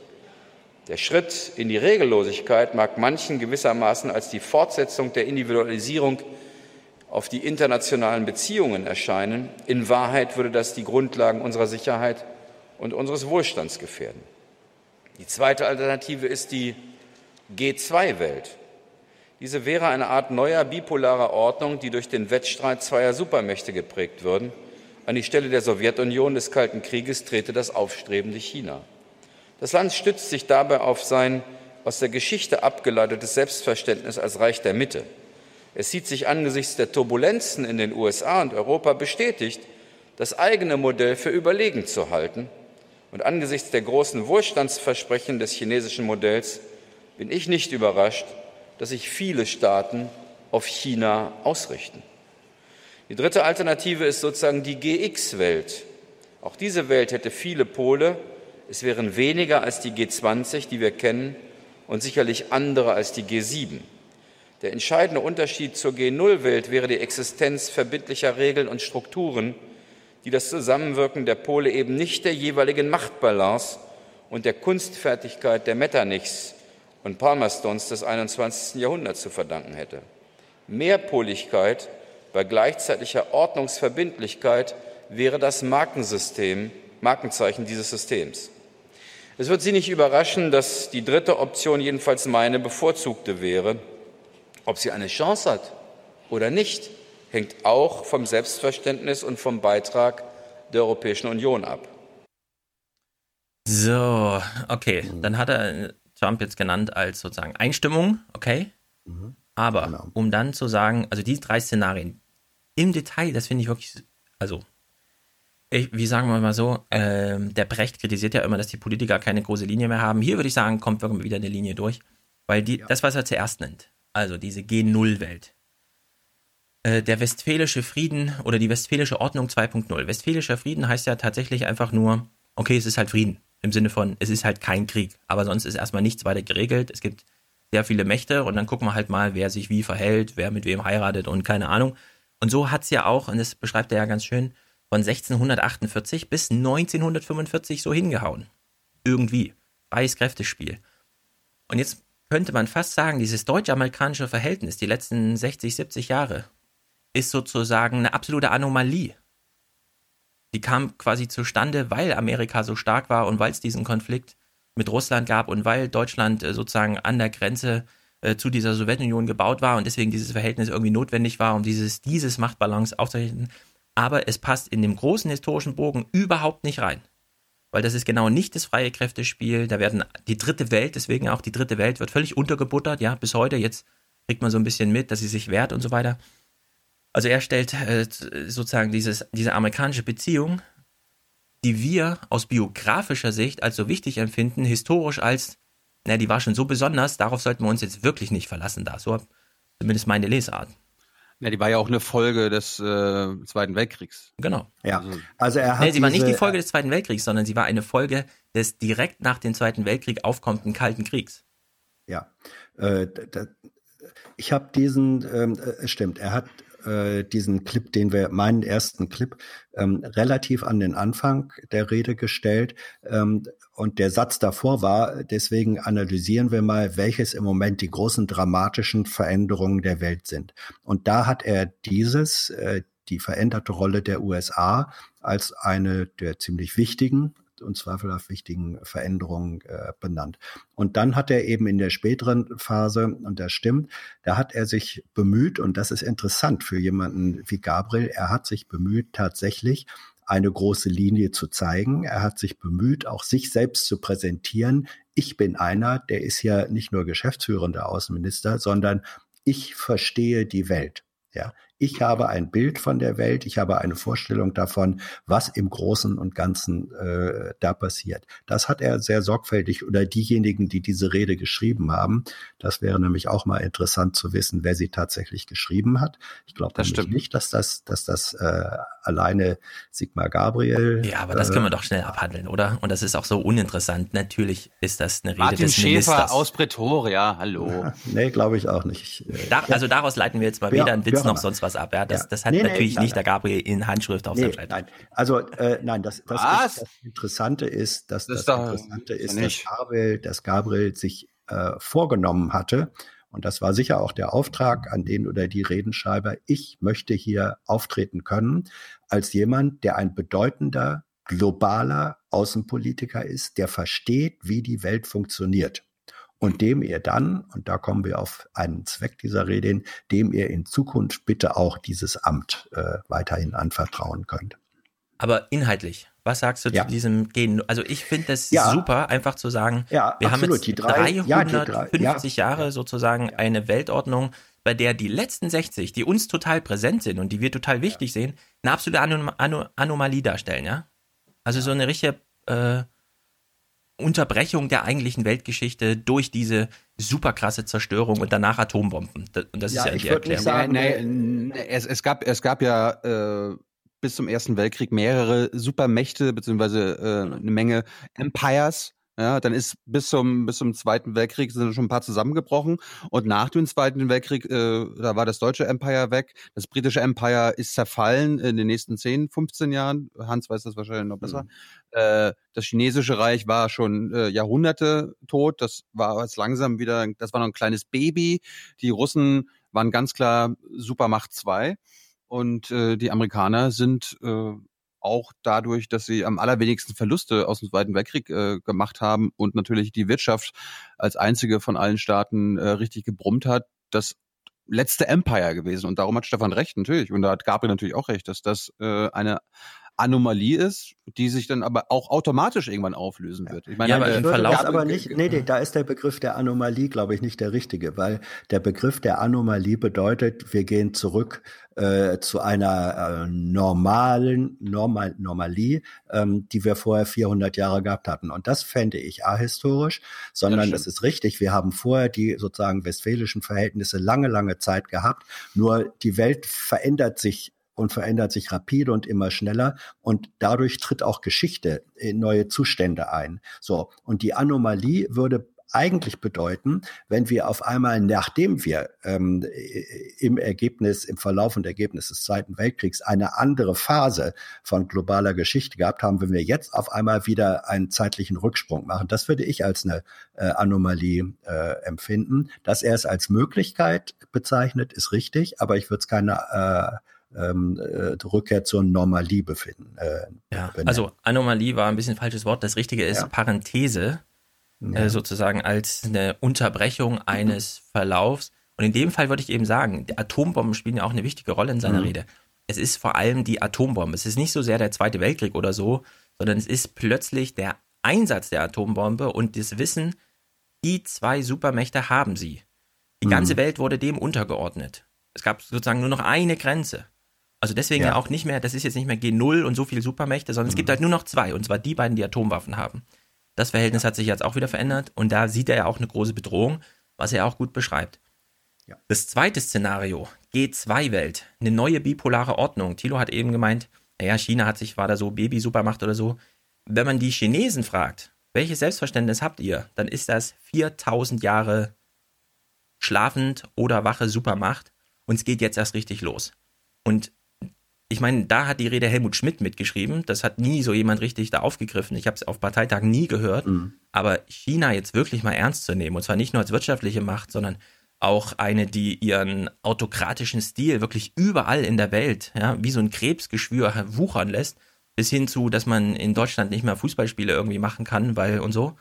Der Schritt in die Regellosigkeit mag manchen gewissermaßen als die Fortsetzung der Individualisierung auf die internationalen Beziehungen erscheinen. In Wahrheit würde das die Grundlagen unserer Sicherheit und unseres Wohlstands gefährden. Die zweite Alternative ist die G zwei Welt. Diese wäre eine Art neuer bipolarer Ordnung, die durch den Wettstreit zweier Supermächte geprägt würde. An die Stelle der Sowjetunion des Kalten Krieges trete das aufstrebende China. Das Land stützt sich dabei auf sein aus der Geschichte abgeleitetes Selbstverständnis als Reich der Mitte. Es sieht sich angesichts der Turbulenzen in den U S A und Europa bestätigt, das eigene Modell für überlegen zu halten. Und angesichts der großen Wohlstandsversprechen des chinesischen Modells bin ich nicht überrascht, dass sich viele Staaten auf China ausrichten. Die dritte Alternative ist sozusagen die G X Welt. Auch diese Welt hätte viele Pole. Es wären weniger als die G zwanzig, die wir kennen, und sicherlich andere als die G sieben. Der entscheidende Unterschied zur G null Welt wäre die Existenz verbindlicher Regeln und Strukturen, die das Zusammenwirken der Pole eben nicht der jeweiligen Machtbalance und der Kunstfertigkeit der Metternichs und Palmerstones des einundzwanzigsten Jahrhunderts zu verdanken hätte. Mehrpoligkeit bei gleichzeitiger Ordnungsverbindlichkeit wäre das Markensystem, Markenzeichen dieses Systems. Es wird Sie nicht überraschen, dass die dritte Option jedenfalls meine bevorzugte wäre. Ob sie eine Chance hat oder nicht, hängt auch vom Selbstverständnis und vom Beitrag der Europäischen Union ab. So, okay. Dann hat er Trump jetzt genannt als sozusagen Einstimmung, okay? Mhm. Aber genau. Um dann zu sagen, also die drei Szenarien im Detail, das finde ich wirklich, also, ich, wie sagen wir mal so, äh, der Brecht kritisiert ja immer, dass die Politiker keine große Linie mehr haben. Hier würde ich sagen, kommt wirklich wieder eine Linie durch, weil die, ja. das, was er zuerst nennt, also diese G null Welt, der westfälische Frieden oder die westfälische Ordnung zwei Punkt null. Westfälischer Frieden heißt ja tatsächlich einfach nur, okay, es ist halt Frieden. Im Sinne von, es ist halt kein Krieg. Aber sonst ist erstmal nichts weiter geregelt. Es gibt sehr viele Mächte und dann gucken wir halt mal, wer sich wie verhält, wer mit wem heiratet und keine Ahnung. Und so hat es ja auch, und das beschreibt er ja ganz schön, von sechzehnhundertachtundvierzig bis neunzehnhundertfünfundvierzig so hingehauen. Irgendwie. Freies Kräftespiel. Und jetzt könnte man fast sagen, dieses deutsch-amerikanische Verhältnis, die letzten sechzig, siebzig Jahre, ist sozusagen eine absolute Anomalie. Die kam quasi zustande, weil Amerika so stark war und weil es diesen Konflikt mit Russland gab und weil Deutschland äh, sozusagen an der Grenze äh, zu dieser Sowjetunion gebaut war und deswegen dieses Verhältnis irgendwie notwendig war, um dieses, dieses Machtbalance aufzurichten. Aber es passt in dem großen historischen Bogen überhaupt nicht rein. Weil das ist genau nicht das freie Kräftespiel. Da werden die dritte Welt, deswegen auch die dritte Welt, wird völlig untergebuttert, ja, bis heute. Jetzt kriegt man so ein bisschen mit, dass sie sich wehrt und so weiter. Also er stellt äh, sozusagen dieses, diese amerikanische Beziehung, die wir aus biografischer Sicht als so wichtig empfinden, historisch als, na, die war schon so besonders, darauf sollten wir uns jetzt wirklich nicht verlassen da. So zumindest meine Lesart. Ja, die war ja auch eine Folge des äh, Zweiten Weltkriegs. Genau. Ja. Also er hat nee, sie war diese, nicht die Folge des Zweiten Weltkriegs, sondern sie war eine Folge des direkt nach dem Zweiten Weltkrieg aufkommenden Kalten Kriegs. Ja. Äh, da, ich habe diesen, äh, stimmt, er hat äh, diesen Clip, den wir, meinen ersten Clip, ähm, relativ an den Anfang der Rede gestellt. Ähm, und der Satz davor war, deswegen analysieren wir mal, welches im Moment die großen dramatischen Veränderungen der Welt sind. Und da hat er dieses, äh, die veränderte Rolle der U S A als eine der ziemlich wichtigen und zweifelhaft wichtigen Veränderungen äh, benannt. Und dann hat er eben in der späteren Phase, und das stimmt, da hat er sich bemüht, und das ist interessant für jemanden wie Gabriel, er hat sich bemüht, tatsächlich eine große Linie zu zeigen. Er hat sich bemüht, auch sich selbst zu präsentieren. Ich bin einer, der ist ja nicht nur geschäftsführender Außenminister, sondern ich verstehe die Welt. Ja, ich habe ein Bild von der Welt, ich habe eine Vorstellung davon, was im Großen und Ganzen äh, da passiert. Das hat er sehr sorgfältig, oder diejenigen, die diese Rede geschrieben haben, das wäre nämlich auch mal interessant zu wissen, wer sie tatsächlich geschrieben hat. Ich glaube nicht, dass das, dass das äh, alleine Sigmar Gabriel... Ja, aber das können wir äh, doch schnell abhandeln, oder? Und das ist auch so uninteressant. Natürlich ist das eine Rede Martin des Schäfer Ministers. Martin Schäfer aus Pretoria, hallo. Ja, nee, glaube ich auch nicht. Ich, da, also daraus leiten wir jetzt mal ja, weder einen Witz noch sonst was ab. Ja, das, ja. das hat nee, natürlich nee, nicht nein, der Gabriel in Handschrift auf nee, seinem Seite. Nein, also äh, nein, das, das, ist, das Interessante ist, dass das, das Interessante ist, nicht. dass Gabriel, dass Gabriel sich äh, vorgenommen hatte, und das war sicher auch der Auftrag an den oder die Redenschreiber, ich möchte hier auftreten können als jemand, der ein bedeutender, globaler Außenpolitiker ist, der versteht, wie die Welt funktioniert. Und dem ihr dann, und da kommen wir auf einen Zweck dieser Rede hin, dem ihr in Zukunft bitte auch dieses Amt äh, weiterhin anvertrauen könnt. Aber inhaltlich, was sagst du ja. zu diesem Gen? Also ich finde das ja. super, einfach zu sagen, ja, wir absolut. haben jetzt die drei, dreihundertfünfzig ja, drei, Jahre ja. sozusagen ja. eine Weltordnung, bei der die letzten sechzig, die uns total präsent sind und die wir total wichtig ja. sehen, eine absolute Anom- Anom- Anomalie darstellen, ja? Also so eine richtige... Äh, Unterbrechung der eigentlichen Weltgeschichte durch diese super krasse Zerstörung und danach Atombomben. Und das ja, ist ja die Erklärung. Sagen, nee, nee, es, es, gab, es gab ja äh, bis zum Ersten Weltkrieg mehrere Supermächte, beziehungsweise äh, eine Menge Empires. Ja, dann ist bis zum, bis zum Zweiten Weltkrieg sind schon ein paar zusammengebrochen. Und nach dem Zweiten Weltkrieg, äh, da war das deutsche Empire weg. Das britische Empire ist zerfallen in den nächsten zehn, fünfzehn Jahren. Hans weiß das wahrscheinlich noch besser. Mhm. Äh, das chinesische Reich war schon äh, Jahrhunderte tot. Das war jetzt langsam wieder, das war noch ein kleines Baby. Die Russen waren ganz klar Supermacht zwei. Und äh, die Amerikaner sind... Äh, auch dadurch, dass sie am allerwenigsten Verluste aus dem Zweiten Weltkrieg äh, gemacht haben und natürlich die Wirtschaft als einzige von allen Staaten äh, richtig gebrummt hat, das letzte Empire gewesen. Und darum hat Stefan recht, natürlich. Und da hat Gabriel natürlich auch recht, dass das äh, eine Anomalie ist, die sich dann aber auch automatisch irgendwann auflösen wird. Ich meine, ja, aber im Verlauf aber nicht, nee, nee, da ist der Begriff der Anomalie, glaube ich, nicht der richtige, weil der Begriff der Anomalie bedeutet, wir gehen zurück äh, zu einer äh, normalen Normal, Normalie, ähm, die wir vorher vierhundert Jahre gehabt hatten. Und das fände ich ahistorisch, sondern das, das ist richtig. Wir haben vorher die sozusagen westfälischen Verhältnisse lange, lange Zeit gehabt. Nur die Welt verändert sich und verändert sich rapide und immer schneller. Und dadurch tritt auch Geschichte in neue Zustände ein. So. Und die Anomalie würde eigentlich bedeuten, wenn wir auf einmal, nachdem wir ähm, im Ergebnis, im Verlauf und Ergebnis des Zweiten Weltkriegs eine andere Phase von globaler Geschichte gehabt haben, wenn wir jetzt auf einmal wieder einen zeitlichen Rücksprung machen. Das würde ich als eine äh, Anomalie äh, empfinden. Dass er es als Möglichkeit bezeichnet, ist richtig, aber ich würde es keine... Äh, Ähm, äh, Rückkehr zur Normalie befinden. Äh, ja, also Anomalie war ein bisschen ein falsches Wort. Das Richtige ist ja. Parenthese. ja. äh, sozusagen als eine Unterbrechung eines Verlaufs. Und in dem Fall würde ich eben sagen, die Atombomben spielen ja auch eine wichtige Rolle in seiner mhm. Rede. Es ist vor allem die Atombombe. Es ist nicht so sehr der Zweite Weltkrieg oder so, sondern es ist plötzlich der Einsatz der Atombombe und das Wissen, die zwei Supermächte haben sie. Die ganze mhm. Welt wurde dem untergeordnet. Es gab sozusagen nur noch eine Grenze. Also deswegen ja, ja auch nicht mehr, das ist jetzt nicht mehr G null und so viele Supermächte, sondern mhm. es gibt halt nur noch zwei, und zwar die beiden, die Atomwaffen haben. Das Verhältnis ja. hat sich jetzt auch wieder verändert, und da sieht er ja auch eine große Bedrohung, was er auch gut beschreibt. Ja. Das zweite Szenario, G zwei Welt, eine neue bipolare Ordnung. Thilo hat eben gemeint, naja, China hat sich, war da so Baby-Supermacht oder so. Wenn man die Chinesen fragt, welches Selbstverständnis habt ihr, dann ist das viertausend Jahre schlafend oder wache Supermacht, und es geht jetzt erst richtig los. Und ich meine, da hat die Rede Helmut Schmidt mitgeschrieben, das hat nie so jemand richtig da aufgegriffen, ich habe es auf Parteitagen nie gehört, mhm. aber China jetzt wirklich mal ernst zu nehmen, und zwar nicht nur als wirtschaftliche Macht, sondern auch eine, die ihren autokratischen Stil wirklich überall in der Welt, ja, wie so ein Krebsgeschwür wuchern lässt, bis hin zu, dass man in Deutschland nicht mehr Fußballspiele irgendwie machen kann, weil und so,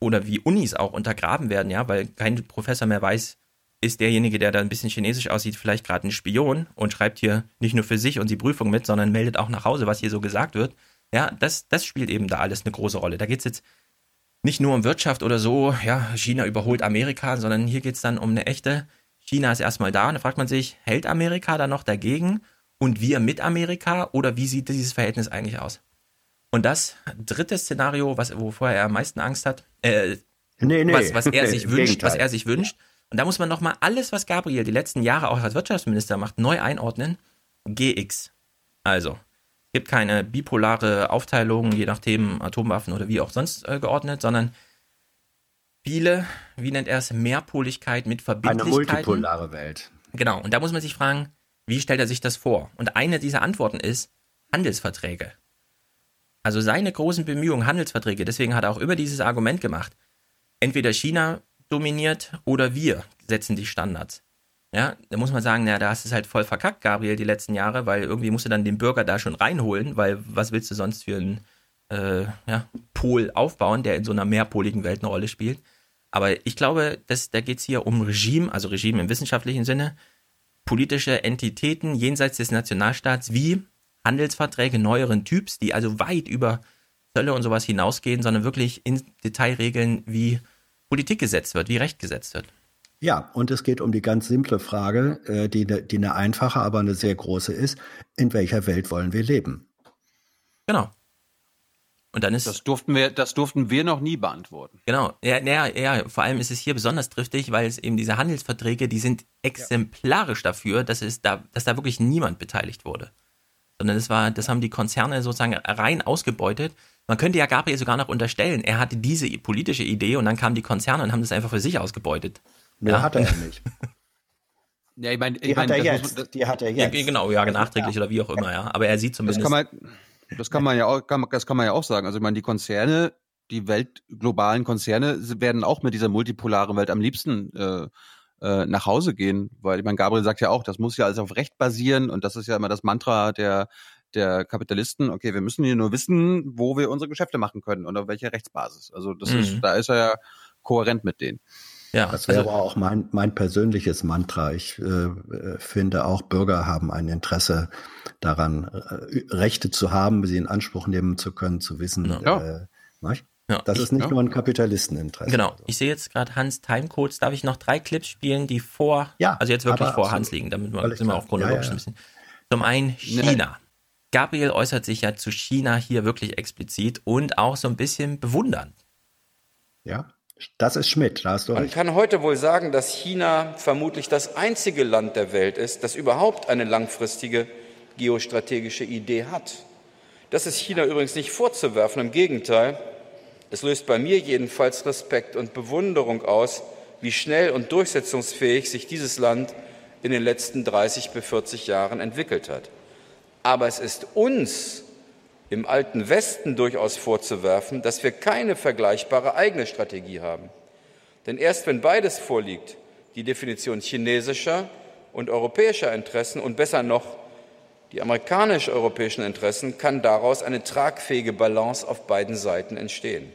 oder wie Unis auch untergraben werden, ja, weil kein Professor mehr weiß, ist derjenige, der da ein bisschen chinesisch aussieht, vielleicht gerade ein Spion und schreibt hier nicht nur für sich und die Prüfung mit, sondern meldet auch nach Hause, was hier so gesagt wird. Ja, das, das spielt eben da alles eine große Rolle. Da geht es jetzt nicht nur um Wirtschaft oder so, ja, China überholt Amerika, sondern hier geht es dann um eine echte, China ist erstmal da, und da fragt man sich, hält Amerika da noch dagegen, und wir mit Amerika, oder wie sieht dieses Verhältnis eigentlich aus? Und das dritte Szenario, was, wovor er am meisten Angst hat, äh, nee, nee. Was, was er sich wünscht, was er sich wünscht, und da muss man nochmal alles, was Gabriel die letzten Jahre auch als Wirtschaftsminister macht, neu einordnen, G X. Also, es gibt keine bipolare Aufteilung, je nach Themen, Atomwaffen oder wie auch sonst äh, geordnet, sondern viele, wie nennt er es, Mehrpoligkeit mit Verbindlichkeiten. Eine multipolare Welt. Genau, und da muss man sich fragen, wie stellt er sich das vor? Und eine dieser Antworten ist Handelsverträge. Also seine großen Bemühungen, Handelsverträge, deswegen hat er auch über dieses Argument gemacht, entweder China dominiert oder wir setzen die Standards. Ja, da muss man sagen, na, da hast du es halt voll verkackt, Gabriel, die letzten Jahre, weil irgendwie musst du dann den Bürger da schon reinholen, weil was willst du sonst für einen äh, ja, Pol aufbauen, der in so einer mehrpoligen Welt eine Rolle spielt. Aber ich glaube, dass, da geht es hier um Regime, also Regime im wissenschaftlichen Sinne, politische Entitäten jenseits des Nationalstaats wie Handelsverträge neueren Typs, die also weit über Zölle und sowas hinausgehen, sondern wirklich in Detail regeln, wie Politik gesetzt wird, wie Recht gesetzt wird. Ja, und es geht um die ganz simple Frage, die, die eine einfache, aber eine sehr große ist. In welcher Welt wollen wir leben? Genau. Und dann ist das durften wir, das durften wir noch nie beantworten. Genau. Ja, ja, ja, vor allem ist es hier besonders triftig, weil es eben diese Handelsverträge, die sind exemplarisch ja. dafür, dass es da, dass da wirklich niemand beteiligt wurde. Sondern das war, das haben die Konzerne sozusagen rein ausgebeutet. Man könnte ja Gabriel sogar noch unterstellen, er hatte diese politische Idee und dann kamen die Konzerne und haben das einfach für sich ausgebeutet. Nee, ja. hat er ja nicht. Ja, ich meine, ich die, mein, hat das muss, das, die hat er jetzt. Ja, genau, ja, nachträglich ja. oder wie auch immer, ja. Aber er sieht zumindest. Das kann man, das kann man, ja, auch, kann, das kann man ja auch sagen. Also ich meine, die Konzerne, die weltglobalen Konzerne werden auch mit dieser multipolaren Welt am liebsten äh, äh, nach Hause gehen. Weil ich meine, Gabriel sagt ja auch, das muss ja alles auf Recht basieren, und das ist ja immer das Mantra der der Kapitalisten, okay, wir müssen hier nur wissen, wo wir unsere Geschäfte machen können und auf welcher Rechtsbasis. Also das mhm. ist, da ist er ja kohärent mit denen. Ja, das wäre also, aber auch mein, mein persönliches Mantra. Ich äh, finde, auch Bürger haben ein Interesse daran, äh, Rechte zu haben, sie in Anspruch nehmen zu können, zu wissen. Ja. Äh, ja, das ich, ist nicht ja. nur ein Kapitalisteninteresse. Genau. Also. Ich sehe jetzt gerade Hans Timecodes. Darf ich noch drei Clips spielen, die vor, ja, also jetzt wirklich vor absolut. Hans liegen, damit wir, sind wir auch chronologisch ja, ja. ein bisschen. Zum einen China. Nein. Gabriel äußert sich ja zu China hier wirklich explizit und auch so ein bisschen bewundernd. Ja, das ist Schmidt, da hast du recht. Man kann heute wohl sagen, dass China vermutlich das einzige Land der Welt ist, das überhaupt eine langfristige geostrategische Idee hat. Das ist China übrigens nicht vorzuwerfen, im Gegenteil. Es löst bei mir jedenfalls Respekt und Bewunderung aus, wie schnell und durchsetzungsfähig sich dieses Land in den letzten dreißig bis vierzig Jahren entwickelt hat. Aber es ist uns im alten Westen durchaus vorzuwerfen, dass wir keine vergleichbare eigene Strategie haben. Denn erst wenn beides vorliegt, die Definition chinesischer und europäischer Interessen und besser noch die amerikanisch-europäischen Interessen, kann daraus eine tragfähige Balance auf beiden Seiten entstehen.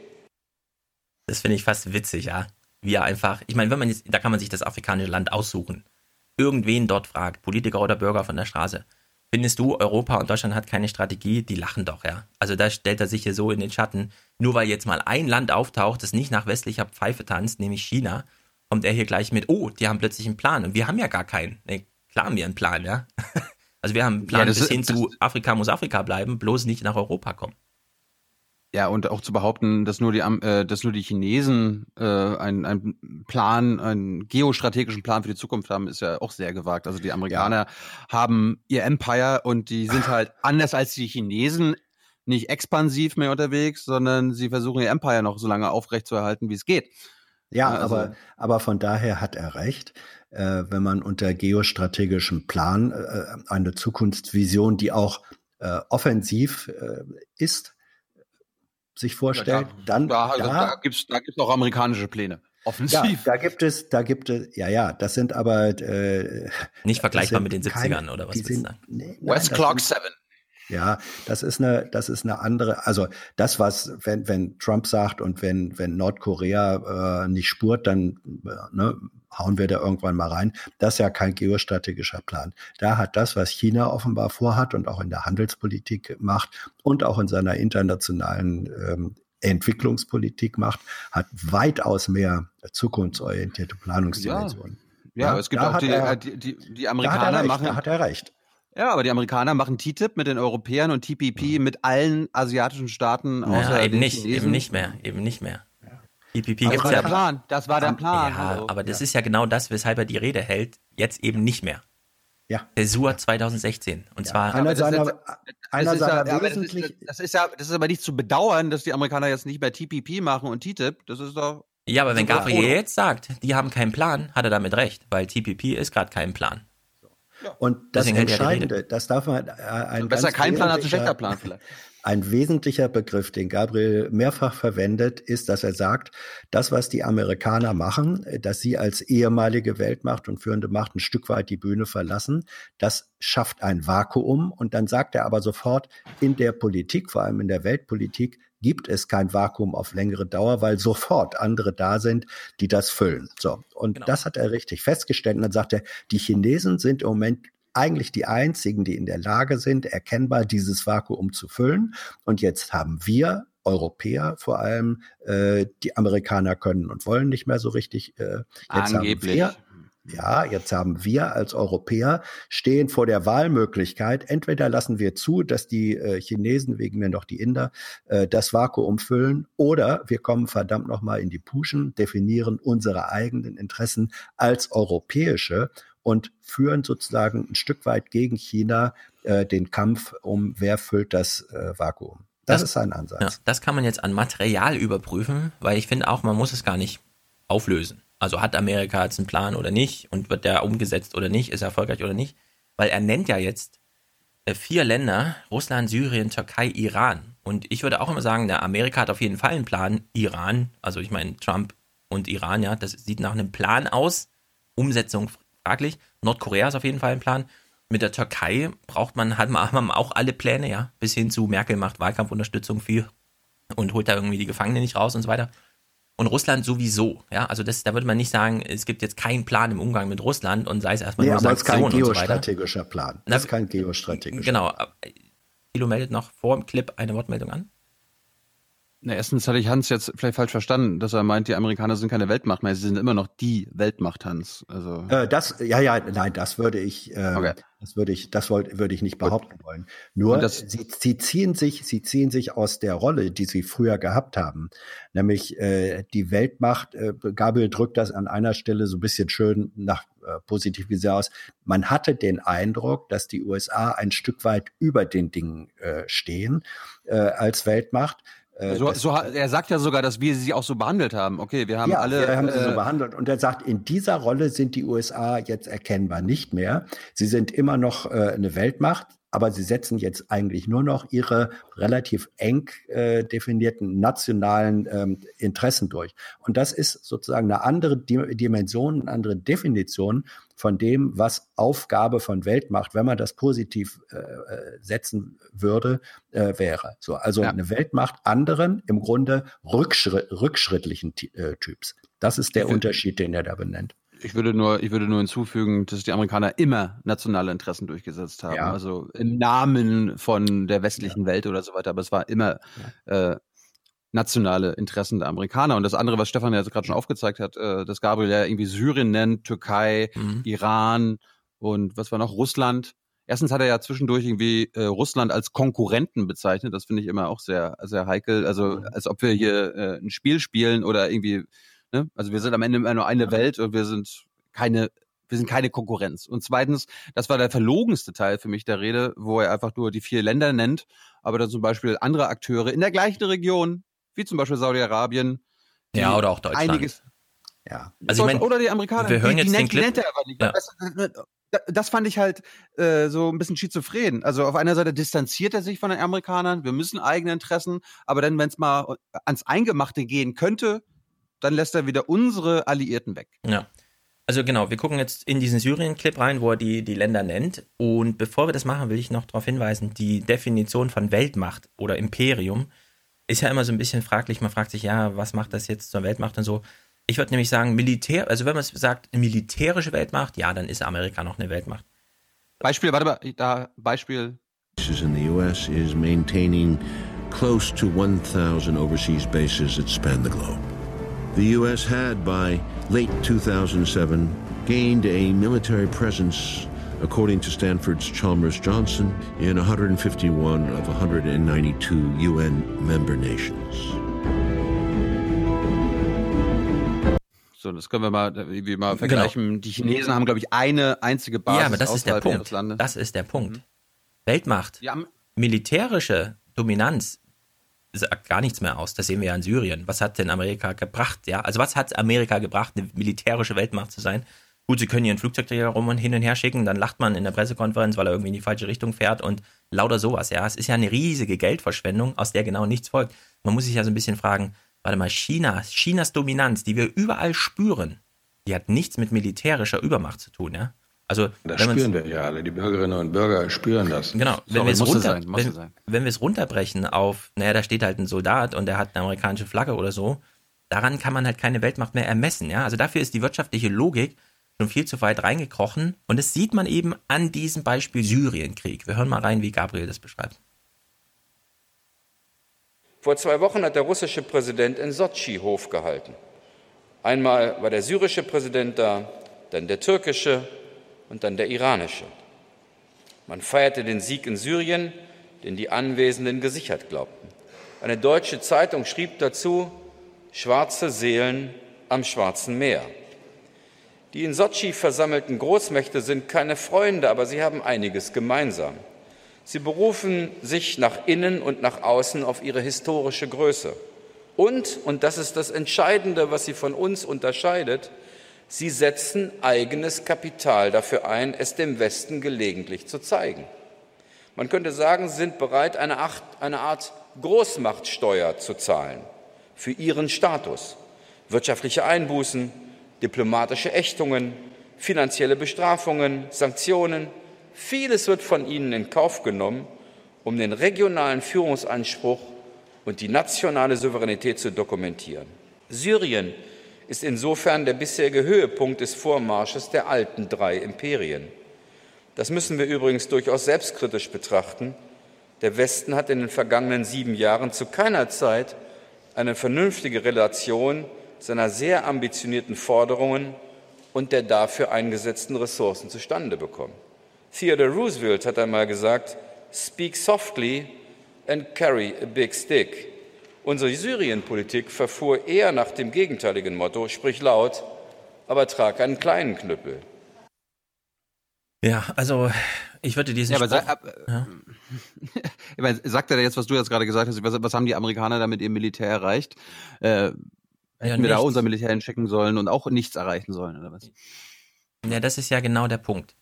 Das finde ich fast witzig, ja. Wie er einfach, ich meine, wenn man jetzt, da kann man sich das afrikanische Land aussuchen. Irgendwen dort fragt, Politiker oder Bürger von der Straße, findest du, Europa und Deutschland hat keine Strategie? Die lachen doch, ja. Also da stellt er sich hier so in den Schatten. Nur weil jetzt mal ein Land auftaucht, das nicht nach westlicher Pfeife tanzt, nämlich China, kommt er hier gleich mit, oh, die haben plötzlich einen Plan. Und wir haben ja gar keinen. Nee, klar haben wir einen Plan, ja. Also wir haben einen Plan ja, bis hin ist, zu Afrika muss Afrika bleiben, bloß nicht nach Europa kommen. Ja, und auch zu behaupten, dass nur die, äh, dass nur die Chinesen äh, einen, einen Plan, einen geostrategischen Plan für die Zukunft haben, ist ja auch sehr gewagt. Also die Amerikaner ja. haben ihr Empire und die sind halt anders als die Chinesen nicht expansiv mehr unterwegs, sondern sie versuchen ihr Empire noch so lange aufrechtzuerhalten, wie es geht. Ja, also, aber, aber von daher hat er recht, äh, wenn man unter geostrategischem Plan äh, eine Zukunftsvision, die auch äh, offensiv äh, ist, sich vorstellt, ja, dann da, also da, da gibt's da gibt's auch amerikanische Pläne offensiv. Ja, da gibt es, da gibt es, ja, ja, das sind aber äh, nicht vergleichbar mit den siebzigern oder was willst du sagen? Nee, West nein, Clock sind, sieben. Ja, das ist eine, das ist eine andere. Also das, was wenn wenn Trump sagt und wenn wenn Nordkorea äh, nicht spurt, dann äh, ne, hauen wir da irgendwann mal rein. Das ist ja kein geostrategischer Plan. Da hat das, was China offenbar vorhat und auch in der Handelspolitik macht und auch in seiner internationalen ähm, Entwicklungspolitik macht, hat weitaus mehr zukunftsorientierte Planungsdimensionen. Ja, ja, ja, es gibt auch die, er, die, die, die Amerikaner recht, machen. Da hat er recht. Ja, aber die Amerikaner machen T T I P mit den Europäern und T P P mit allen asiatischen Staaten außer naja, eben nicht, Chinesen. eben nicht mehr, eben nicht mehr. P P P das war ja, der Plan, das war der Plan. Ja, also, aber das ja. ist ja genau das, weshalb er die Rede hält, jetzt eben nicht mehr. Ja. Der S U R zwanzig sechzehn. Und ja. zwar. Einer seiner, einer seiner wesentlichen. Das ist ja, das ist aber nicht zu bedauern, dass die Amerikaner jetzt nicht bei T P P machen und T T I P. Das ist doch. Ja, aber wenn Gabriel jetzt sagt, die haben keinen Plan, hat er damit recht, weil T P P ist gerade kein Plan. Und das Deswegen Entscheidende, das darf man. Äh, ein besser kein Plan als ein schlechter Plan vielleicht. Ein wesentlicher Begriff, den Gabriel mehrfach verwendet, ist, dass er sagt, das, was die Amerikaner machen, dass sie als ehemalige Weltmacht und führende Macht ein Stück weit die Bühne verlassen, das schafft ein Vakuum. Und dann sagt er aber sofort, in der Politik, vor allem in der Weltpolitik, gibt es kein Vakuum auf längere Dauer, weil sofort andere da sind, die das füllen. So. Und genau. das hat er richtig festgestellt. Und dann sagt er, die Chinesen sind im Moment eigentlich die einzigen, die in der Lage sind, erkennbar dieses Vakuum zu füllen. Und jetzt haben wir, Europäer vor allem, äh, die Amerikaner können und wollen nicht mehr so richtig. Äh, jetzt Angeblich. Haben wir, ja, jetzt haben wir als Europäer stehen vor der Wahlmöglichkeit, entweder lassen wir zu, dass die äh, Chinesen, wegen mir noch die Inder, äh, das Vakuum füllen, oder wir kommen verdammt nochmal in die Puschen, definieren unsere eigenen Interessen als europäische und führen sozusagen ein Stück weit gegen China äh, den Kampf um, wer füllt das äh, Vakuum. Das, das ist sein Ansatz. Ja, das kann man jetzt an Material überprüfen, weil ich finde auch, man muss es gar nicht auflösen. Also hat Amerika jetzt einen Plan oder nicht und wird der umgesetzt oder nicht, ist er erfolgreich oder nicht, weil er nennt ja jetzt äh, vier Länder, Russland, Syrien, Türkei, Iran. Und ich würde auch immer sagen, na, Amerika hat auf jeden Fall einen Plan, Iran, also ich meine Trump und Iran, ja, das sieht nach einem Plan aus, Umsetzung fraglich. Nordkorea ist auf jeden Fall ein Plan. Mit der Türkei braucht man, hat man auch alle Pläne, ja, bis hin zu Merkel macht Wahlkampfunterstützung viel und holt da irgendwie die Gefangenen nicht raus und so weiter. Und Russland sowieso, ja, also das, da würde man nicht sagen, es gibt jetzt keinen Plan im Umgang mit Russland und sei es erstmal nee, nur Sanktionen und so weiter. Das ist kein geostrategischer Plan. Das ist kein geostrategischer Plan. Genau. Thilo meldet noch vor dem Clip eine Wortmeldung an. Na, erstens hatte ich Hans jetzt vielleicht falsch verstanden, dass er meint, die Amerikaner sind keine Weltmacht mehr, sie sind immer noch die Weltmacht, Hans. Also äh, das, ja, ja, nein, das würde ich, äh, okay. das würde ich, das wollte, würde ich nicht behaupten Gut. wollen. Nur das, sie, sie ziehen sich, sie ziehen sich aus der Rolle, die sie früher gehabt haben, nämlich äh, die Weltmacht. Äh, Gabriel drückt das an einer Stelle so ein bisschen schön nach äh, positiv gesehen aus. Man hatte den Eindruck, dass die U S A ein Stück weit über den Dingen äh, stehen äh, als Weltmacht. So, so, er sagt ja sogar, dass wir sie auch so behandelt haben. Okay, wir haben ja, alle. Wir haben sie äh, so behandelt. Und er sagt, in dieser Rolle sind die U S A jetzt erkennbar nicht mehr. Sie sind immer noch äh, eine Weltmacht, aber sie setzen jetzt eigentlich nur noch ihre relativ eng äh, definierten nationalen ähm, Interessen durch. Und das ist sozusagen eine andere Di- Dimension, eine andere Definition von dem, was Aufgabe von Weltmacht, wenn man das positiv äh, setzen würde, äh, wäre. So, also ja. Eine Weltmacht anderen, im Grunde rückschri- rückschrittlichen t- äh, Typs. Das ist der Unterschied, den er da benennt. Ich würde nur, ich würde nur hinzufügen, dass die Amerikaner immer nationale Interessen durchgesetzt haben. Ja. Also im Namen von der westlichen ja. Welt oder so weiter. Aber es war immer ja. äh, nationale Interessen der Amerikaner. Und das andere, was Stefan ja gerade schon aufgezeigt hat, äh, dass Gabriel ja irgendwie Syrien nennt, Türkei, mhm. Iran und was war noch, Russland. Erstens hat er ja zwischendurch irgendwie äh, Russland als Konkurrenten bezeichnet. Das finde ich immer auch sehr, sehr heikel. Also mhm. als ob wir hier äh, ein Spiel spielen oder irgendwie... Also wir sind am Ende immer nur eine Welt und wir sind keine, wir sind keine Konkurrenz. Und zweitens, das war der verlogenste Teil für mich der Rede, wo er einfach nur die vier Länder nennt, aber dann zum Beispiel andere Akteure in der gleichen Region, wie zum Beispiel Saudi-Arabien. Ja, oder auch Deutschland. Einiges, ja. Also ich mein, oder die Amerikaner. Wir hören die, die jetzt nennt, den Clip. Ja. Das, das fand ich halt äh, so ein bisschen schizophren. Also auf einer Seite distanziert er sich von den Amerikanern, wir müssen eigene Interessen, aber dann, wenn es mal ans Eingemachte gehen könnte, dann lässt er wieder unsere Alliierten weg. Ja, also genau, wir gucken jetzt in diesen Syrien-Clip rein, wo er die, die Länder nennt. Und bevor wir das machen, will ich noch darauf hinweisen, die Definition von Weltmacht oder Imperium ist ja immer so ein bisschen fraglich. Man fragt sich, ja, was macht das jetzt zur Weltmacht und so. Ich würde nämlich sagen, Militär, also wenn man sagt, militärische Weltmacht, ja, dann ist Amerika noch eine Weltmacht. Beispiel, warte mal, da, Beispiel. In the U S is maintaining close to one thousand overseas bases that span the globe. The U S had, by late two thousand seven, gained a military presence, according to Stanford's Chalmers Johnson, in one hundred fifty-one of one hundred ninety-two U N member nations. So, das können wir mal, wir mal vergleichen. Genau. Die Chinesen haben, glaube ich, eine einzige Basis. Ja, aber das ist der Punkt. Das ist der Punkt. Mhm. Weltmacht, militärische Dominanz sagt gar nichts mehr aus. Das sehen wir ja in Syrien. Was hat denn Amerika gebracht? Ja, also was hat Amerika gebracht, eine militärische Weltmacht zu sein? Gut, sie können ihren Flugzeugträger rum und hin und her schicken, dann lacht man in der Pressekonferenz, weil er irgendwie in die falsche Richtung fährt und lauter sowas. Ja, es ist ja eine riesige Geldverschwendung, aus der genau nichts folgt. Man muss sich ja so ein bisschen fragen, warte mal, China, Chinas Dominanz, die wir überall spüren, die hat nichts mit militärischer Übermacht zu tun, ja? Also, das spüren wir ja alle, die Bürgerinnen und Bürger spüren das. Genau, wenn wir es runter, wenn, wenn runterbrechen auf, naja, da steht halt ein Soldat und der hat eine amerikanische Flagge oder so, daran kann man halt keine Weltmacht mehr ermessen. Ja? Also dafür ist die wirtschaftliche Logik schon viel zu weit reingekrochen und das sieht man eben an diesem Beispiel Syrienkrieg. Wir hören mal rein, wie Gabriel das beschreibt. Vor zwei Wochen hat der russische Präsident in Sotschi Hof gehalten. Einmal war der syrische Präsident da, dann der türkische und dann der iranische. Man feierte den Sieg in Syrien, den die Anwesenden gesichert glaubten. Eine deutsche Zeitung schrieb dazu: Schwarze Seelen am Schwarzen Meer. Die in Sotschi versammelten Großmächte sind keine Freunde, aber sie haben einiges gemeinsam. Sie berufen sich nach innen und nach außen auf ihre historische Größe. Und, und das ist das Entscheidende, was sie von uns unterscheidet, sie setzen eigenes Kapital dafür ein, es dem Westen gelegentlich zu zeigen. Man könnte sagen, sie sind bereit, eine Art Großmachtsteuer zu zahlen für ihren Status. Wirtschaftliche Einbußen, diplomatische Ächtungen, finanzielle Bestrafungen, Sanktionen. Vieles wird von ihnen in Kauf genommen, um den regionalen Führungsanspruch und die nationale Souveränität zu dokumentieren. Syrien ist insofern der bisherige Höhepunkt des Vormarsches der alten drei Imperien. Das müssen wir übrigens durchaus selbstkritisch betrachten. Der Westen hat in den vergangenen sieben Jahren zu keiner Zeit eine vernünftige Relation seiner sehr ambitionierten Forderungen und der dafür eingesetzten Ressourcen zustande bekommen. Theodore Roosevelt hat einmal gesagt, "Speak softly and carry a big stick." Unsere Syrienpolitik verfuhr eher nach dem gegenteiligen Motto, sprich laut, aber trag einen kleinen Knüppel. Ja, also ich würde diesen... Ja, aber Spruch, sag, ja. Ich meine, sagt er jetzt, was du jetzt gerade gesagt hast, was, was haben die Amerikaner da mit ihrem Militär erreicht? Äh, hätten ja, wir da unser Militär hinschicken sollen und auch nichts erreichen sollen, oder was? Ja, das ist ja genau der Punkt.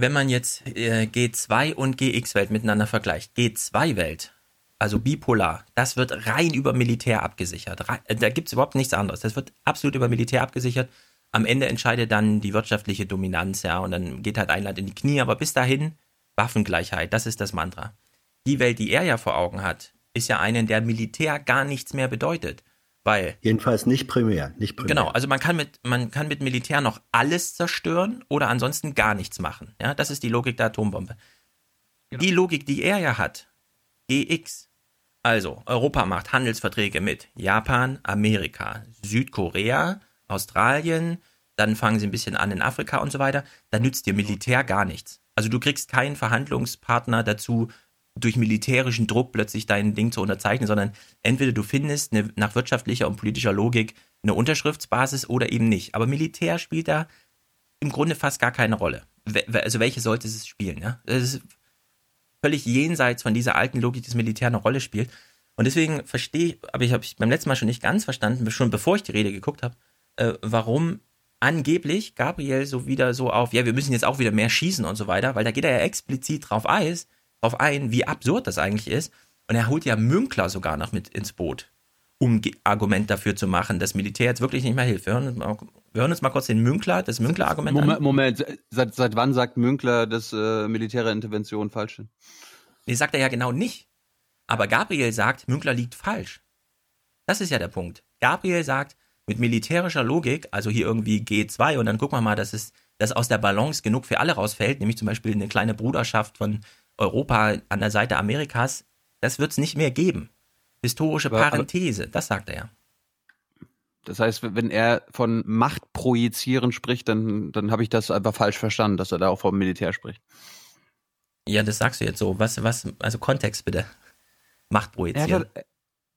wenn man jetzt äh, G zwei und G X-Welt miteinander vergleicht, G zwei Welt, also bipolar, das wird rein über Militär abgesichert. Rein, da gibt es überhaupt nichts anderes. Das wird absolut über Militär abgesichert. Am Ende entscheidet dann die wirtschaftliche Dominanz, ja, und dann geht halt ein Land in die Knie. Aber bis dahin, Waffengleichheit, das ist das Mantra. Die Welt, die er ja vor Augen hat, ist ja eine, in der Militär gar nichts mehr bedeutet. Weil, jedenfalls nicht primär, nicht primär. Genau, also man kann mit, man kann mit Militär noch alles zerstören oder ansonsten gar nichts machen. Ja, das ist die Logik der Atombombe. Genau. Die Logik, die er ja hat, G X, also Europa macht Handelsverträge mit Japan, Amerika, Südkorea, Australien, dann fangen sie ein bisschen an in Afrika und so weiter, dann nützt dir Militär gar nichts. Also du kriegst keinen Verhandlungspartner dazu, durch militärischen Druck plötzlich dein Ding zu unterzeichnen, sondern entweder du findest eine, nach wirtschaftlicher und politischer Logik eine Unterschriftsbasis oder eben nicht. Aber Militär spielt da im Grunde fast gar keine Rolle. Also welche sollte es spielen? Ja? Das ist völlig jenseits von dieser alten Logik, dass Militär eine Rolle spielt. Und deswegen verstehe ich, aber ich habe beim letzten Mal schon nicht ganz verstanden, schon bevor ich die Rede geguckt habe, warum angeblich Gabriel so wieder so auf, ja, wir müssen jetzt auch wieder mehr schießen und so weiter, weil da geht er ja explizit drauf Eis, drauf ein, wie absurd das eigentlich ist. Und er holt ja Münkler sogar noch mit ins Boot, um Ge- Argument dafür zu machen, dass Militär jetzt wirklich nicht mehr hilft. Wir hören, wir hören uns mal kurz den Münkler, das Münkler-Argument Moment, an. Moment, seit, seit wann sagt Münkler, dass äh, militäre Interventionen falsch sind? Nee, sagt er ja genau nicht. Aber Gabriel sagt, Münkler liegt falsch. Das ist ja der Punkt. Gabriel sagt, mit militärischer Logik, also hier irgendwie G zwei, und dann gucken wir mal, dass es dass aus der Balance genug für alle rausfällt, nämlich zum Beispiel eine kleine Bruderschaft von Europa an der Seite Amerikas, das wird es nicht mehr geben. Historische Parenthese, aber, das sagt er ja. Das heißt, wenn er von Macht projizieren spricht, dann, dann habe ich das einfach falsch verstanden, dass er da auch vom Militär spricht. Ja, das sagst du jetzt so. Was, was, also Kontext bitte. Macht projizieren. Er hat,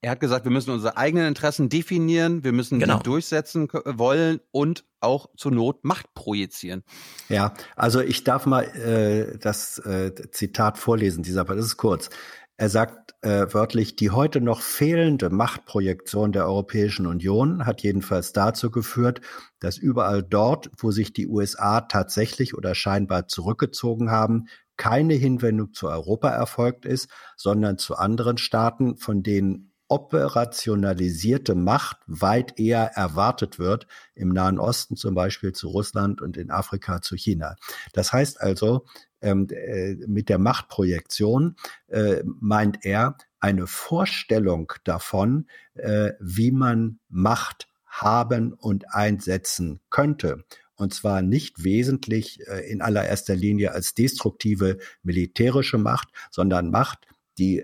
er hat gesagt, wir müssen unsere eigenen Interessen definieren, wir müssen genau. die durchsetzen wollen und auch zur Not Macht projizieren. Ja, also ich darf mal äh, das äh, Zitat vorlesen, dieser Part, das ist kurz. Er sagt äh, wörtlich, die heute noch fehlende Machtprojektion der Europäischen Union hat jedenfalls dazu geführt, dass überall dort, wo sich die U S A tatsächlich oder scheinbar zurückgezogen haben, keine Hinwendung zu Europa erfolgt ist, sondern zu anderen Staaten, von denen operationalisierte Macht weit eher erwartet wird, im Nahen Osten zum Beispiel zu Russland und in Afrika zu China. Das heißt also, ähm, äh, mit der Machtprojektion äh, meint er eine Vorstellung davon, äh, wie man Macht haben und einsetzen könnte. Und zwar nicht wesentlich äh, in allererster Linie als destruktive militärische Macht, sondern Macht, Die,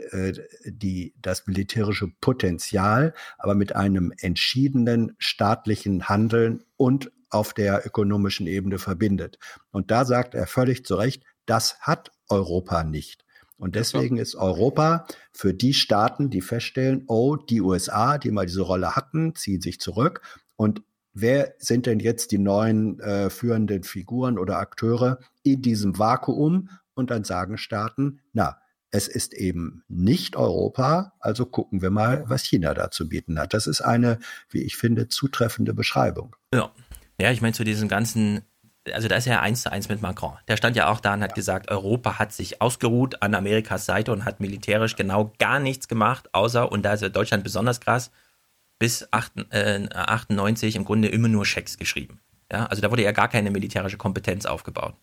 die, das militärische Potenzial, aber mit einem entschiedenen staatlichen Handeln und auf der ökonomischen Ebene verbindet. Und da sagt er völlig zu Recht, das hat Europa nicht. Und deswegen ist Europa für die Staaten, die feststellen, oh, die U S A, die mal diese Rolle hatten, ziehen sich zurück. Und wer sind denn jetzt die neuen äh, führenden Figuren oder Akteure in diesem Vakuum? Und dann sagen Staaten, na, es ist eben nicht Europa, also gucken wir mal, was China da zu bieten hat. Das ist eine, wie ich finde, zutreffende Beschreibung. Ja, ja, ich meine zu diesem ganzen, also da ist er ja eins zu eins mit Macron. Der stand ja auch da und hat ja. gesagt, Europa hat sich ausgeruht an Amerikas Seite und hat militärisch genau gar nichts gemacht, außer, und da ist Deutschland besonders krass, bis achtundneunzig im Grunde immer nur Schecks geschrieben. Ja, also da wurde ja gar keine militärische Kompetenz aufgebaut.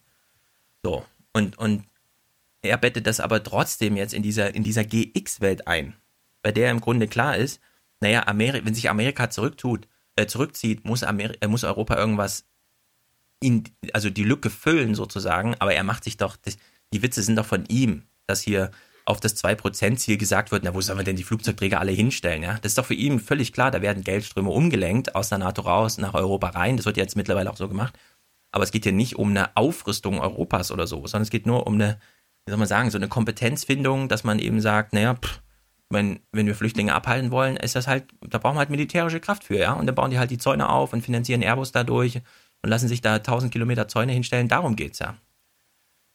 So, und, und er bettet das aber trotzdem jetzt in dieser, in dieser G X-Welt ein, bei der im Grunde klar ist, naja, Ameri- wenn sich Amerika zurücktut, äh, zurückzieht, muss, Ameri- äh, muss Europa irgendwas, in, also die Lücke füllen sozusagen, aber er macht sich doch, das, die Witze sind doch von ihm, dass hier auf das zwei Prozent Ziel gesagt wird, na wo sollen wir denn die Flugzeugträger alle hinstellen, ja? Das ist doch für ihn völlig klar, da werden Geldströme umgelenkt, aus der NATO raus, nach Europa rein, das wird jetzt mittlerweile auch so gemacht, aber es geht hier nicht um eine Aufrüstung Europas oder so, sondern es geht nur um eine, wie soll man sagen, so eine Kompetenzfindung, dass man eben sagt, naja, pff, wenn, wenn wir Flüchtlinge abhalten wollen, ist das halt, da brauchen wir halt militärische Kraft für, ja, und dann bauen die halt die Zäune auf und finanzieren Airbus dadurch und lassen sich da tausend Kilometer Zäune hinstellen, darum geht's ja.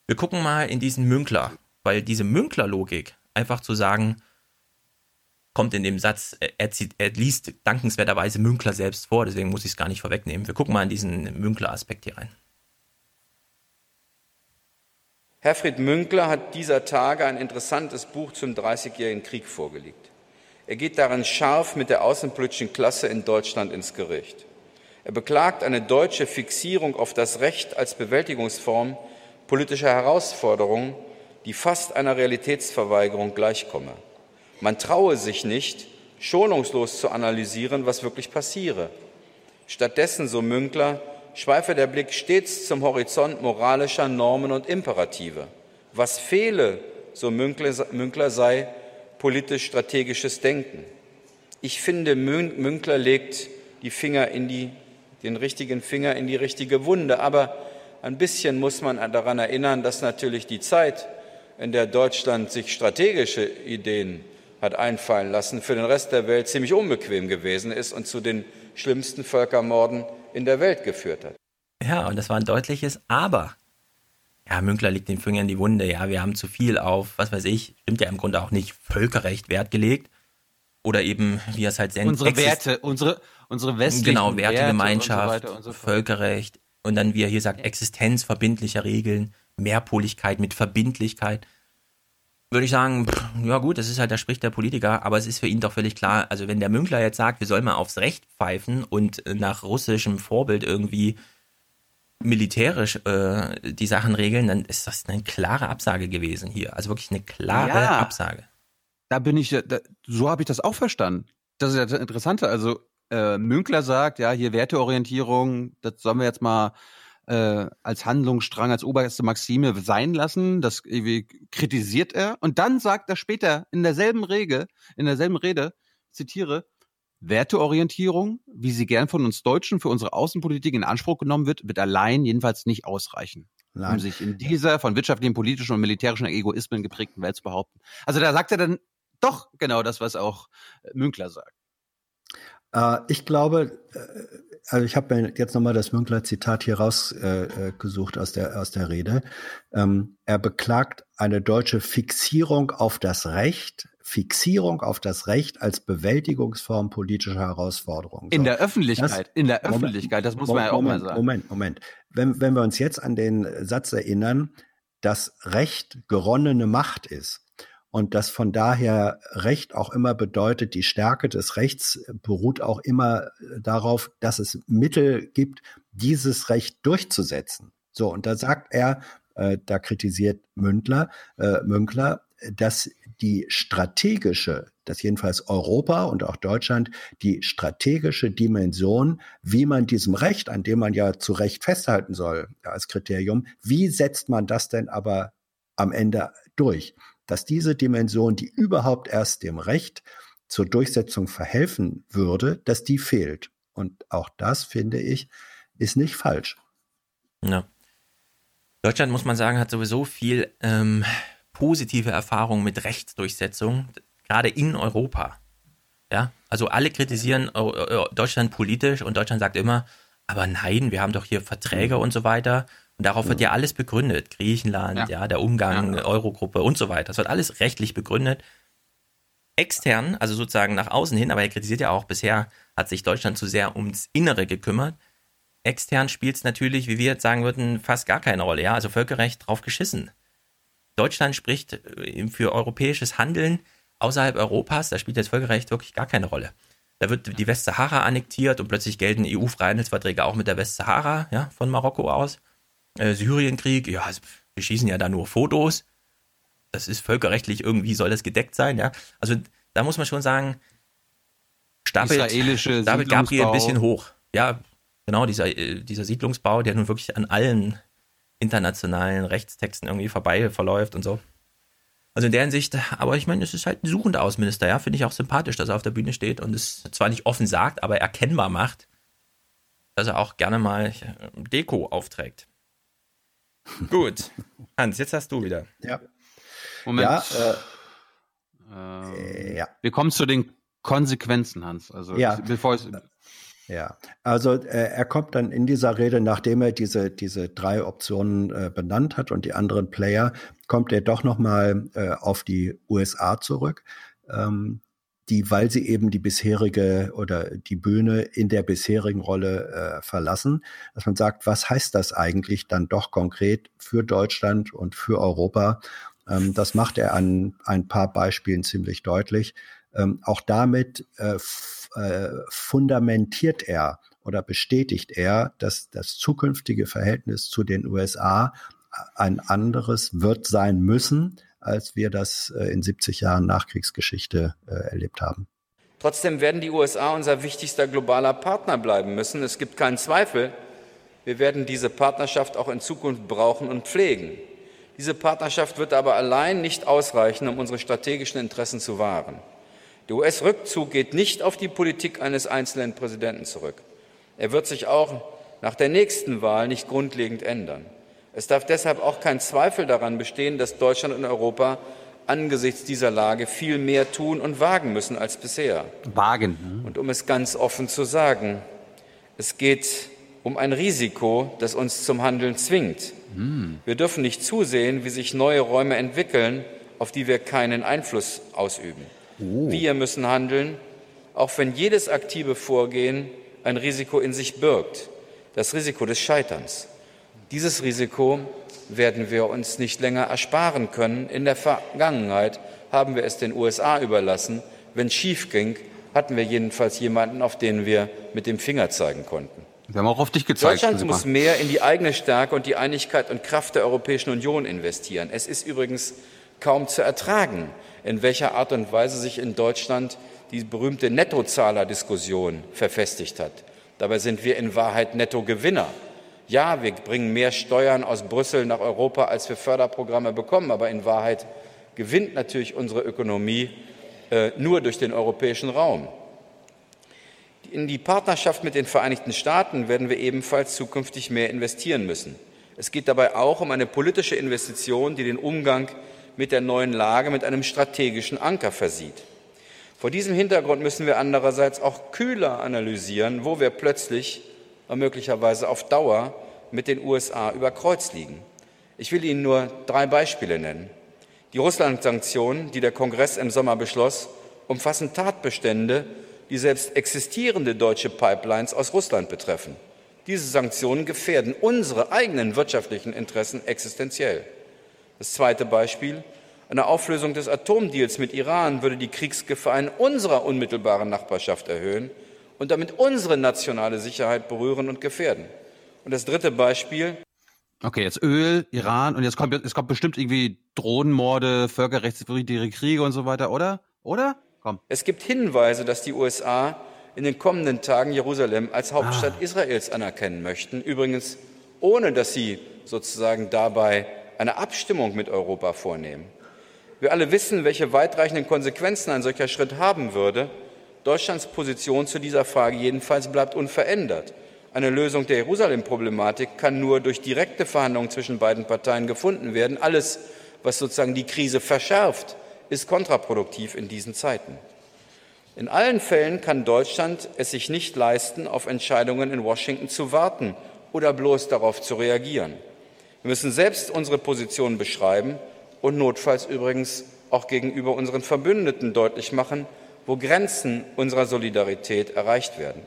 Wir gucken mal in diesen Münkler, weil diese Münkler-Logik, einfach zu sagen, kommt in dem Satz, er, zieht, er liest dankenswerterweise Münkler selbst vor, deswegen muss ich es gar nicht vorwegnehmen. Wir gucken mal in diesen Münkler-Aspekt hier rein. Herfried Münkler hat dieser Tage ein interessantes Buch zum dreißigjährigen Krieg vorgelegt. Er geht darin scharf mit der außenpolitischen Klasse in Deutschland ins Gericht. Er beklagt eine deutsche Fixierung auf das Recht als Bewältigungsform politischer Herausforderungen, die fast einer Realitätsverweigerung gleichkomme. Man traue sich nicht, schonungslos zu analysieren, was wirklich passiere. Stattdessen, so Münkler, schweife der Blick stets zum Horizont moralischer Normen und Imperative. Was fehle, so Münkler, sei politisch-strategisches Denken. Ich finde, Münkler legt die Finger in die, den richtigen Finger in die richtige Wunde. Aber ein bisschen muss man daran erinnern, dass natürlich die Zeit, in der Deutschland sich strategische Ideen hat einfallen lassen, für den Rest der Welt ziemlich unbequem gewesen ist und zu den schlimmsten Völkermorden in der Welt geführt hat. Ja, und das war ein deutliches Aber. Ja, Münkler legt den Finger in die Wunde, ja, wir haben zu viel auf, was weiß ich, stimmt ja im Grunde auch nicht, Völkerrecht Wert gelegt. Oder eben, wie es halt sendet. Unsere Werte, unsere, unsere westlichen Werte. Genau, Wertegemeinschaft, und so und so Völkerrecht. Und dann, wie er hier sagt, Existenz verbindlicher Regeln, Mehrpoligkeit mit Verbindlichkeit. Würde ich sagen, pff, ja gut, das ist halt, da spricht der Politiker, aber es ist für ihn doch völlig klar, also wenn der Münkler jetzt sagt, wir sollen mal aufs Recht pfeifen und nach russischem Vorbild irgendwie militärisch äh, die Sachen regeln, dann ist das eine klare Absage gewesen hier. Also wirklich eine klare ja, Absage. Da bin ich, da, so habe ich das auch verstanden. Das ist ja das Interessante. Also äh, Münkler sagt, ja, hier Werteorientierung, das sollen wir jetzt mal als Handlungsstrang, als oberste Maxime sein lassen, das irgendwie kritisiert er und dann sagt er später in derselben Regel, in derselben Rede, zitiere, Werteorientierung, wie sie gern von uns Deutschen für unsere Außenpolitik in Anspruch genommen wird, wird allein jedenfalls nicht ausreichen, Nein. um sich in dieser von wirtschaftlichen, politischen und militärischen Egoismen geprägten Welt zu behaupten. Also da sagt er dann doch genau das, was auch Münkler sagt. Uh, ich glaube, also ich habe mir jetzt nochmal das Münkler-Zitat hier rausgesucht äh, aus der aus der Rede. Ähm, er beklagt eine deutsche Fixierung auf das Recht, Fixierung auf das Recht als Bewältigungsform politischer Herausforderungen. So. In der Öffentlichkeit, das, in der Öffentlichkeit, Moment, das muss Moment, man ja auch Moment, mal sagen. Moment, Moment. Wenn, wenn wir uns jetzt an den Satz erinnern, dass Recht geronnene Macht ist, und dass von daher Recht auch immer bedeutet, die Stärke des Rechts beruht auch immer darauf, dass es Mittel gibt, dieses Recht durchzusetzen. So, und da sagt er, äh, da kritisiert Münkler, äh, Münkler, dass die strategische, dass jedenfalls Europa und auch Deutschland die strategische Dimension, wie man diesem Recht, an dem man ja zu Recht festhalten soll, ja, als Kriterium, wie setzt man das denn aber am Ende durch? Dass diese Dimension, die überhaupt erst dem Recht zur Durchsetzung verhelfen würde, dass die fehlt. Und auch das, finde ich, ist nicht falsch. Ja. Deutschland, muss man sagen, hat sowieso viel ähm, positive Erfahrung mit Rechtsdurchsetzung, gerade in Europa. Ja, also alle kritisieren Deutschland politisch und Deutschland sagt immer, aber nein, wir haben doch hier Verträge mhm. und so weiter. Und darauf wird ja alles begründet. Griechenland, ja, ja der Umgang, ja, ja. Eurogruppe und so weiter. Das wird alles rechtlich begründet. Extern, also sozusagen nach außen hin, aber er kritisiert ja auch, bisher hat sich Deutschland zu sehr ums Innere gekümmert. Extern spielt es natürlich, wie wir jetzt sagen würden, fast gar keine Rolle. Ja, also Völkerrecht drauf geschissen. Deutschland spricht für europäisches Handeln außerhalb Europas, da spielt das Völkerrecht wirklich gar keine Rolle. Da wird die Westsahara annektiert und plötzlich gelten E U-Freihandelsverträge auch mit der Westsahara, ja, von Marokko aus. Syrienkrieg, ja, wir schießen ja da nur Fotos, das ist völkerrechtlich, irgendwie soll das gedeckt sein, ja. Also da muss man schon sagen, stapelt, stapelt Gabriel ein bisschen hoch. Ja, genau, dieser, dieser Siedlungsbau, der nun wirklich an allen internationalen Rechtstexten irgendwie vorbei verläuft und so. Also in der Hinsicht, aber ich meine, es ist halt ein suchender Außenminister, ja, finde ich auch sympathisch, dass er auf der Bühne steht und es zwar nicht offen sagt, aber erkennbar macht, dass er auch gerne mal Deko aufträgt. Gut, Hans, jetzt hast du wieder. Ja. Moment. Ja, äh, äh, ja. Wir kommen zu den Konsequenzen, Hans. Also ja. bevor es Ja, also äh, er kommt dann in dieser Rede, nachdem er diese diese drei Optionen äh, benannt hat und die anderen Player, kommt er doch nochmal äh, auf die U S A zurück. Ähm, die, weil sie eben die bisherige oder die Bühne in der bisherigen Rolle äh, verlassen, dass man sagt, was heißt das eigentlich dann doch konkret für Deutschland und für Europa? Ähm, das macht er an ein paar Beispielen ziemlich deutlich. Ähm, auch damit äh, f- äh, fundamentiert er oder bestätigt er, dass das zukünftige Verhältnis zu den U S A ein anderes wird sein müssen, als wir das in siebzig Jahren Nachkriegsgeschichte erlebt haben. Trotzdem werden die U S A unser wichtigster globaler Partner bleiben müssen. Es gibt keinen Zweifel, wir werden diese Partnerschaft auch in Zukunft brauchen und pflegen. Diese Partnerschaft wird aber allein nicht ausreichen, um unsere strategischen Interessen zu wahren. Der U S-Rückzug geht nicht auf die Politik eines einzelnen Präsidenten zurück. Er wird sich auch nach der nächsten Wahl nicht grundlegend ändern. Es darf deshalb auch kein Zweifel daran bestehen, dass Deutschland und Europa angesichts dieser Lage viel mehr tun und wagen müssen als bisher. Wagen. Hm. Und um es ganz offen zu sagen, es geht um ein Risiko, das uns zum Handeln zwingt. Hm. Wir dürfen nicht zusehen, wie sich neue Räume entwickeln, auf die wir keinen Einfluss ausüben. Oh. Wir müssen handeln, auch wenn jedes aktive Vorgehen ein Risiko in sich birgt, das Risiko des Scheiterns. Dieses Risiko werden wir uns nicht länger ersparen können. In der Vergangenheit haben wir es den U S A überlassen. Wenn es schief ging, hatten wir jedenfalls jemanden, auf den wir mit dem Finger zeigen konnten. Wir haben auch auf dich gezeigt. Deutschland muss mehr in die eigene Stärke und die Einigkeit und Kraft der Europäischen Union investieren. Es ist übrigens kaum zu ertragen, in welcher Art und Weise sich in Deutschland die berühmte Nettozahlerdiskussion verfestigt hat. Dabei sind wir in Wahrheit Nettogewinner. Ja, wir bringen mehr Steuern aus Brüssel nach Europa, als wir Förderprogramme bekommen. Aber in Wahrheit gewinnt natürlich unsere Ökonomie äh, nur durch den europäischen Raum. In die Partnerschaft mit den Vereinigten Staaten werden wir ebenfalls zukünftig mehr investieren müssen. Es geht dabei auch um eine politische Investition, die den Umgang mit der neuen Lage mit einem strategischen Anker versieht. Vor diesem Hintergrund müssen wir andererseits auch kühler analysieren, wo wir plötzlich und möglicherweise auf Dauer mit den U S A über Kreuz liegen. Ich will Ihnen nur drei Beispiele nennen. Die Russland-Sanktionen, die der Kongress im Sommer beschloss, umfassen Tatbestände, die selbst existierende deutsche Pipelines aus Russland betreffen. Diese Sanktionen gefährden unsere eigenen wirtschaftlichen Interessen existenziell. Das zweite Beispiel: Eine Auflösung des Atomdeals mit Iran würde die Kriegsgefahr in unserer unmittelbaren Nachbarschaft erhöhen und damit unsere nationale Sicherheit berühren und gefährden. Und das dritte Beispiel. Okay, jetzt Öl, Iran und jetzt kommt, jetzt kommt bestimmt irgendwie Drohnenmorde, völkerrechtswidrige Kriege und so weiter, oder? Oder? Komm. Es gibt Hinweise, dass die U S A in den kommenden Tagen Jerusalem als Hauptstadt ah. Israels anerkennen möchten. Übrigens, ohne dass sie sozusagen dabei eine Abstimmung mit Europa vornehmen. Wir alle wissen, welche weitreichenden Konsequenzen ein solcher Schritt haben würde. Deutschlands Position zu dieser Frage jedenfalls bleibt unverändert. Eine Lösung der Jerusalem-Problematik kann nur durch direkte Verhandlungen zwischen beiden Parteien gefunden werden. Alles, was sozusagen die Krise verschärft, ist kontraproduktiv in diesen Zeiten. In allen Fällen kann Deutschland es sich nicht leisten, auf Entscheidungen in Washington zu warten oder bloß darauf zu reagieren. Wir müssen selbst unsere Position beschreiben und notfalls übrigens auch gegenüber unseren Verbündeten deutlich machen, wo Grenzen unserer Solidarität erreicht werden.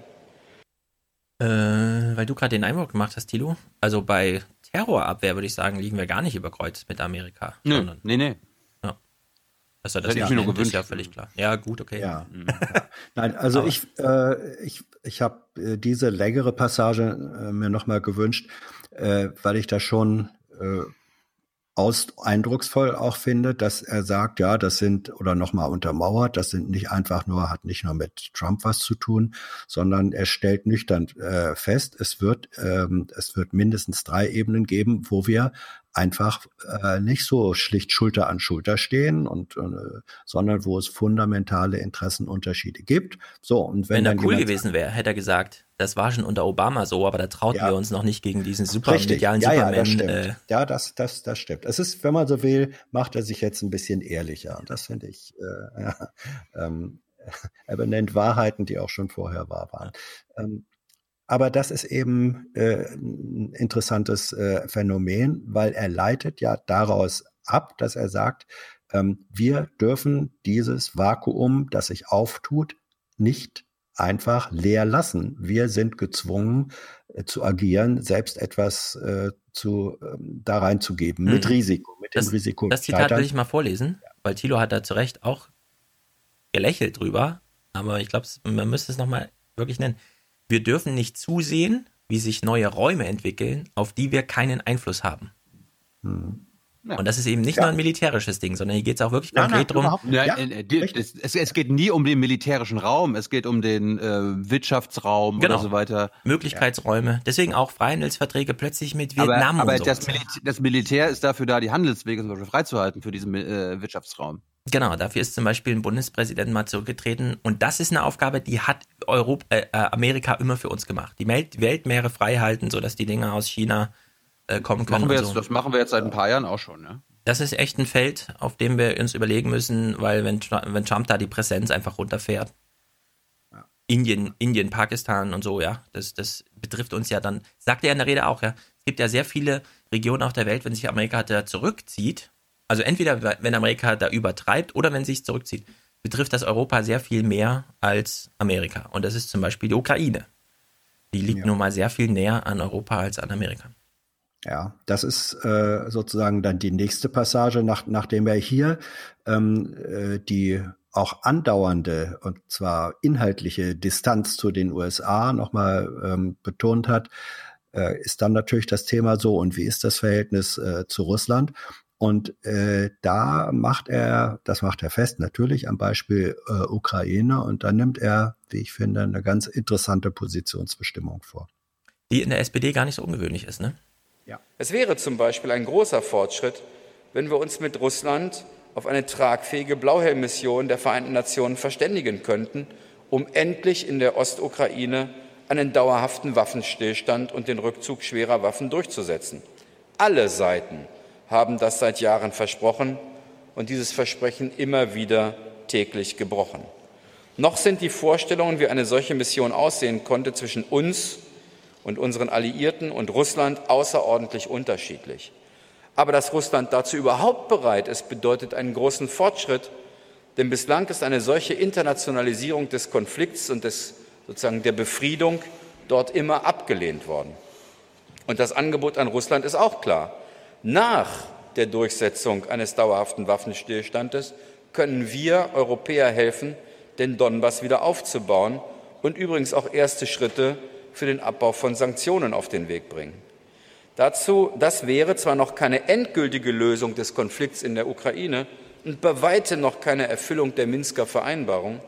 Äh, weil du gerade den Einwurf gemacht hast, Thilo. Also bei Terrorabwehr, würde ich sagen, liegen wir gar nicht über Kreuz mit Amerika. Nö, sondern, nee, nee. Ja. Also das, das hätte ich mir nur gewünscht. Ist ja völlig klar. Ja, gut, okay. Ja. Mhm, ja. Nein, also Aber. ich, äh, ich, ich habe äh, diese längere Passage äh, mir nochmal gewünscht, äh, weil ich da schon äh, Aus, eindrucksvoll auch finde, dass er sagt, ja, das sind, oder nochmal untermauert, das sind nicht einfach nur, hat nicht nur mit Trump was zu tun, sondern er stellt nüchtern äh, fest, es wird, ähm, es wird mindestens drei Ebenen geben, wo wir einfach äh, nicht so schlicht Schulter an Schulter stehen, und äh, sondern wo es fundamentale Interessenunterschiede gibt. So, und wenn, wenn er cool gewesen wäre, hätte er gesagt, das war schon unter Obama so, aber da trauten ja. wir uns noch nicht gegen diesen super medialen ja, Superman. Ja, das stimmt. Äh, ja, das, das, das stimmt. Es ist, wenn man so will, macht er sich jetzt ein bisschen ehrlicher. Und das finde ich, äh, ja, ähm, er benennt Wahrheiten, die auch schon vorher wahr waren. Ja. Ähm, aber das ist eben äh, ein interessantes äh, Phänomen, weil er leitet ja daraus ab, dass er sagt, Ähm, wir dürfen dieses Vakuum, das sich auftut, nicht einfach leer lassen. Wir sind gezwungen äh, zu agieren, selbst etwas äh, zu äh, da reinzugeben, hm. mit Risiko, mit das, dem Risiko. Das Zitat will ich mal vorlesen, ja. Weil Thilo hat da zu Recht auch gelächelt drüber, aber ich glaube, man müsste es nochmal wirklich nennen. Wir dürfen nicht zusehen, wie sich neue Räume entwickeln, auf die wir keinen Einfluss haben. Hm. Ja. Und das ist eben nicht ja. nur ein militärisches Ding, sondern hier geht es auch wirklich ja, konkret na, drum. Ja, ja, es, es geht nie um den militärischen Raum, es geht um den äh, Wirtschaftsraum genau. oder so weiter. Möglichkeitsräume. Ja. Deswegen auch Freihandelsverträge plötzlich mit Vietnam. Aber, aber und das, Militär, das Militär ist dafür da, die Handelswege zum Beispiel freizuhalten für diesen äh, Wirtschaftsraum. Genau, dafür ist zum Beispiel ein Bundespräsident mal zurückgetreten. Und das ist eine Aufgabe, die hat Europa, äh, Amerika immer für uns gemacht. Die Weltmeere frei halten, sodass die Dinge aus China äh, kommen können. Das machen wir, jetzt, so. das machen wir jetzt seit ein paar Jahren auch schon. Ne? Das ist echt ein Feld, auf dem wir uns überlegen müssen, weil wenn, wenn Trump da die Präsenz einfach runterfährt, ja. Indien, Indien, Pakistan und so, ja, das, das betrifft uns ja dann, sagt er in der Rede auch, ja, es gibt ja sehr viele Regionen auf der Welt, wenn sich Amerika da zurückzieht. Also entweder, wenn Amerika da übertreibt oder wenn sie sich zurückzieht, betrifft das Europa sehr viel mehr als Amerika. Und das ist zum Beispiel die Ukraine. Die liegt ja. nun mal sehr viel näher an Europa als an Amerika. Ja, das ist äh, sozusagen dann die nächste Passage, nach, nachdem wir hier ähm, äh, die auch andauernde und zwar inhaltliche Distanz zu den U S A nochmal ähm, betont hat, äh, ist dann natürlich das Thema so, und wie ist das Verhältnis äh, zu Russland? Und äh, da macht er, das macht er fest, natürlich am Beispiel äh, Ukraine. Und da nimmt er, wie ich finde, eine ganz interessante Positionsbestimmung vor. Die in der S P D gar nicht so ungewöhnlich ist, ne? Ja. Es wäre zum Beispiel ein großer Fortschritt, wenn wir uns mit Russland auf eine tragfähige Blauhelm-Mission der Vereinten Nationen verständigen könnten, um endlich in der Ostukraine einen dauerhaften Waffenstillstand und den Rückzug schwerer Waffen durchzusetzen. Alle Seiten haben das seit Jahren versprochen und dieses Versprechen immer wieder täglich gebrochen. Noch sind die Vorstellungen, wie eine solche Mission aussehen konnte, zwischen uns und unseren Alliierten und Russland außerordentlich unterschiedlich. Aber dass Russland dazu überhaupt bereit ist, bedeutet einen großen Fortschritt, denn bislang ist eine solche Internationalisierung des Konflikts und des, sozusagen der Befriedung dort immer abgelehnt worden. Und das Angebot an Russland ist auch klar. Nach der Durchsetzung eines dauerhaften Waffenstillstandes können wir Europäer helfen, den Donbass wieder aufzubauen und übrigens auch erste Schritte für den Abbau von Sanktionen auf den Weg bringen. Dazu, das wäre zwar noch keine endgültige Lösung des Konflikts in der Ukraine und bei weitem noch keine Erfüllung der Minsker Vereinbarung,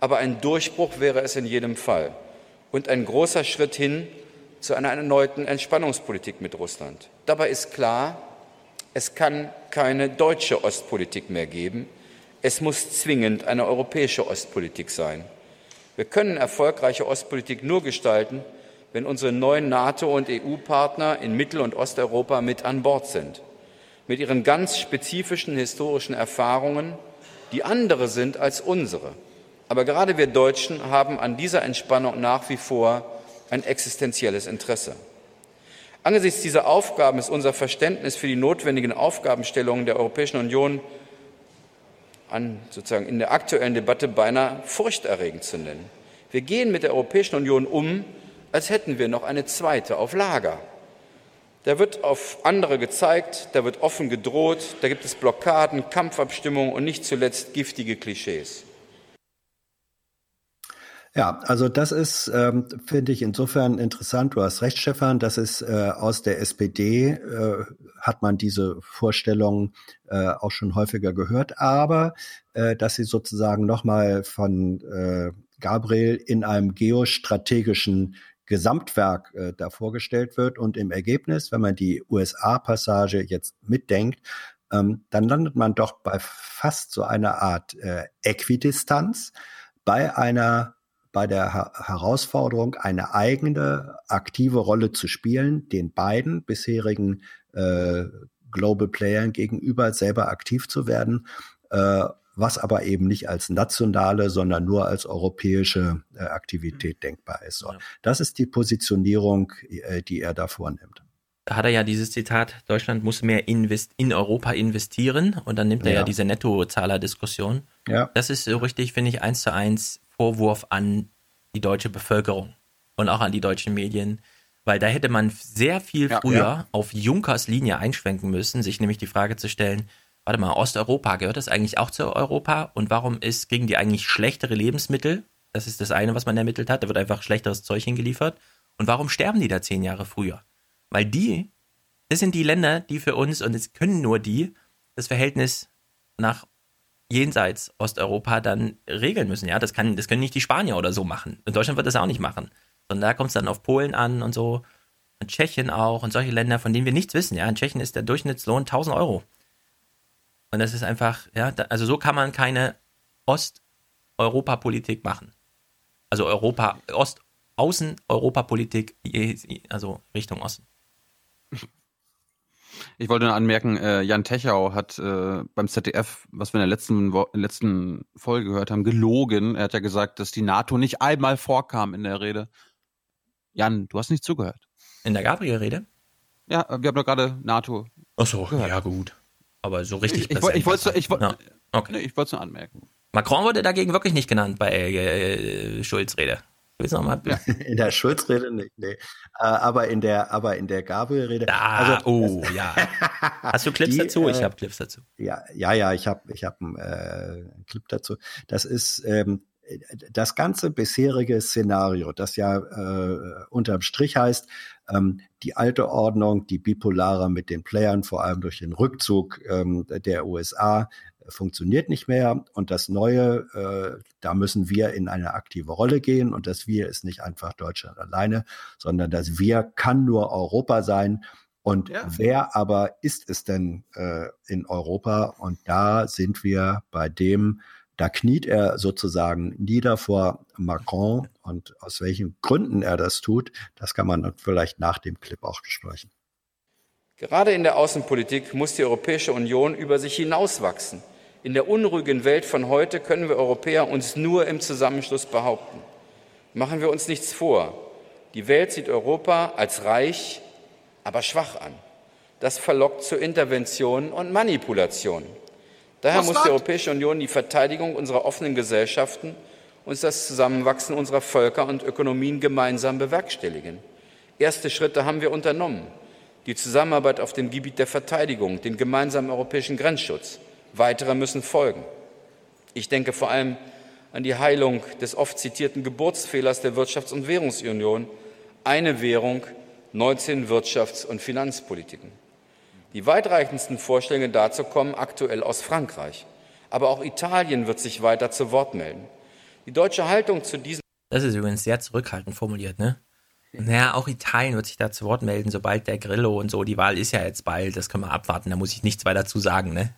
aber ein Durchbruch wäre es in jedem Fall und ein großer Schritt hin zu einer erneuten Entspannungspolitik mit Russland. Dabei ist klar, es kann keine deutsche Ostpolitik mehr geben. Es muss zwingend eine europäische Ostpolitik sein. Wir können erfolgreiche Ostpolitik nur gestalten, wenn unsere neuen NATO- und E U-Partner in Mittel- und Osteuropa mit an Bord sind. Mit ihren ganz spezifischen historischen Erfahrungen, die andere sind als unsere. Aber gerade wir Deutschen haben an dieser Entspannung nach wie vor ein existenzielles Interesse. Angesichts dieser Aufgaben ist unser Verständnis für die notwendigen Aufgabenstellungen der Europäischen Union an, sozusagen in der aktuellen Debatte beinahe furchterregend zu nennen. Wir gehen mit der Europäischen Union um, als hätten wir noch eine zweite auf Lager. Da wird auf andere gezeigt, da wird offen gedroht, da gibt es Blockaden, Kampfabstimmungen und nicht zuletzt giftige Klischees. Ja, also das ist, ähm, finde ich insofern interessant. Du hast recht, Stefan, das ist äh, aus der S P D, äh, hat man diese Vorstellung äh, auch schon häufiger gehört, aber äh, dass sie sozusagen nochmal von äh, Gabriel in einem geostrategischen Gesamtwerk äh, da vorgestellt wird und im Ergebnis, wenn man die U S A-Passage jetzt mitdenkt, ähm, dann landet man doch bei fast so einer Art äh, Äquidistanz bei einer bei der ha- Herausforderung, eine eigene, aktive Rolle zu spielen, den beiden bisherigen äh, Global Playern gegenüber selber aktiv zu werden, äh, was aber eben nicht als nationale, sondern nur als europäische äh, Aktivität denkbar ist. So, das ist die Positionierung, äh, die er da vornimmt. hat er ja dieses Zitat, Deutschland muss mehr invest in Europa investieren, und dann nimmt er ja, ja diese Nettozahler-Diskussion. Ja. Das ist so richtig, finde ich, eins zu eins Vorwurf an die deutsche Bevölkerung und auch an die deutschen Medien, weil da hätte man sehr viel früher ja, ja. auf Junkers Linie einschwenken müssen, sich nämlich die Frage zu stellen, warte mal, Osteuropa, gehört das eigentlich auch zu Europa? Und warum ist, kriegen die eigentlich schlechtere Lebensmittel? Das ist das eine, was man ermittelt hat. Da wird einfach schlechteres Zeug hingeliefert. Und warum sterben die da zehn Jahre früher? Weil die, das sind die Länder, die für uns, und es können nur die, das Verhältnis nach jenseits Osteuropa dann regeln müssen. Ja, das, kann, das können nicht die Spanier oder so machen. Und Deutschland wird das auch nicht machen. Sondern da kommt es dann auf Polen an und so. Und Tschechien auch und solche Länder, von denen wir nichts wissen. Ja, in Tschechien ist der Durchschnittslohn tausend Euro. Und das ist einfach, ja, da, also so kann man keine Osteuropa-Politik machen. Also Europa, Ost, Außen-Europa-Politik, also Richtung Osten. Ich wollte nur anmerken, äh, Jan Techau hat äh, beim Z D F, was wir in der letzten, Wo- in der letzten Folge gehört haben, gelogen. Er hat ja gesagt, dass die NATO nicht einmal vorkam in der Rede. Jan, du hast nicht zugehört. In der Gabriel-Rede? Ja, wir haben doch gerade NATO. Ach so, gehört. Ja gut. Aber so richtig... Ich, ich wollte es nur, okay. nur anmerken. Macron wurde dagegen wirklich nicht genannt bei äh, Schulz' Rede. Mal ja. In der Schulz-Rede nicht, nee. Aber in der, aber in der Gabriel-Rede. Ah, also, oh, ja. Hast du Clips die, dazu? Ich äh, habe Clips dazu. Ja, ja, ja ich habe ich hab einen äh, Clip dazu. Das ist ähm, das ganze bisherige Szenario, das ja äh, unterm Strich heißt, ähm, die alte Ordnung, die Bipolare mit den Playern, vor allem durch den Rückzug ähm, der U S A, funktioniert nicht mehr, und das Neue, äh, da müssen wir in eine aktive Rolle gehen, und das Wir ist nicht einfach Deutschland alleine, sondern das Wir kann nur Europa sein, und ja. wer aber ist es denn äh, in Europa? Und da sind wir bei dem, da kniet er sozusagen nieder vor Macron, und aus welchen Gründen er das tut, das kann man vielleicht nach dem Clip auch besprechen. Gerade in der Außenpolitik muss die Europäische Union über sich hinauswachsen. In der unruhigen Welt von heute können wir Europäer uns nur im Zusammenschluss behaupten. Machen wir uns nichts vor. Die Welt sieht Europa als reich, aber schwach an. Das verlockt zu Interventionen und Manipulationen. Daher muss die Europäische Union die Verteidigung unserer offenen Gesellschaften und das Zusammenwachsen unserer Völker und Ökonomien gemeinsam bewerkstelligen. Erste Schritte haben wir unternommen. Die Zusammenarbeit auf dem Gebiet der Verteidigung, den gemeinsamen europäischen Grenzschutz. Weitere müssen folgen. Ich denke vor allem an die Heilung des oft zitierten Geburtsfehlers der Wirtschafts- und Währungsunion. Eine Währung, neunzehn Wirtschafts- und Finanzpolitiken. Die weitreichendsten Vorschläge dazu kommen aktuell aus Frankreich. Aber auch Italien wird sich weiter zu Wort melden. Die deutsche Haltung zu diesen... Das ist übrigens sehr zurückhaltend formuliert, ne? Naja, auch Italien wird sich da zu Wort melden, sobald der Grillo und so, die Wahl ist ja jetzt bald, das können wir abwarten, da muss ich nichts weiter zu sagen, ne?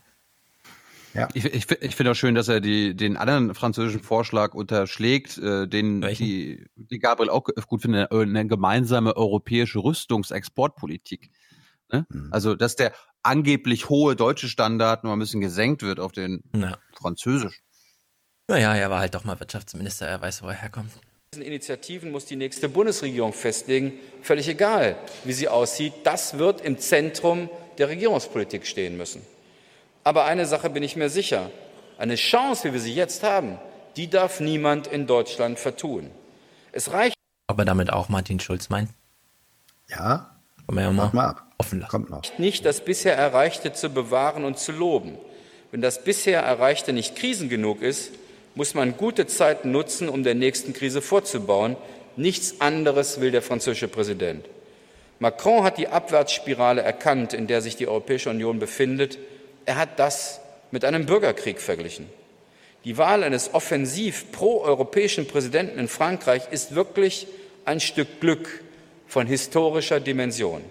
Ja. Ich, ich, ich finde auch schön, dass er die, den anderen französischen Vorschlag unterschlägt, äh, den die, die Gabriel auch gut findet, eine gemeinsame europäische Rüstungsexportpolitik. Ne? Mhm. Also, dass der angeblich hohe deutsche Standard nur ein bisschen gesenkt wird auf den ja. französischen. Naja, er war halt doch mal Wirtschaftsminister, er weiß, wo er herkommt. Diesen Initiativen muss die nächste Bundesregierung festlegen, völlig egal, wie sie aussieht. Das wird im Zentrum der Regierungspolitik stehen müssen. Aber eine Sache bin ich mir sicher. Eine Chance, wie wir sie jetzt haben, die darf niemand in Deutschland vertun. Es reicht... Ob er damit auch Martin Schulz meint? Ja, wir ja mal, mal ab. Offen lassen. Kommt noch. Nicht das bisher Erreichte zu bewahren und zu loben. Wenn das bisher Erreichte nicht krisen genug ist, muss man gute Zeiten nutzen, um der nächsten Krise vorzubauen. Nichts anderes will der französische Präsident. Macron hat die Abwärtsspirale erkannt, in der sich die Europäische Union befindet. Er hat das mit einem Bürgerkrieg verglichen. Die Wahl eines offensiv pro-europäischen Präsidenten in Frankreich ist wirklich ein Stück Glück von historischer Dimension.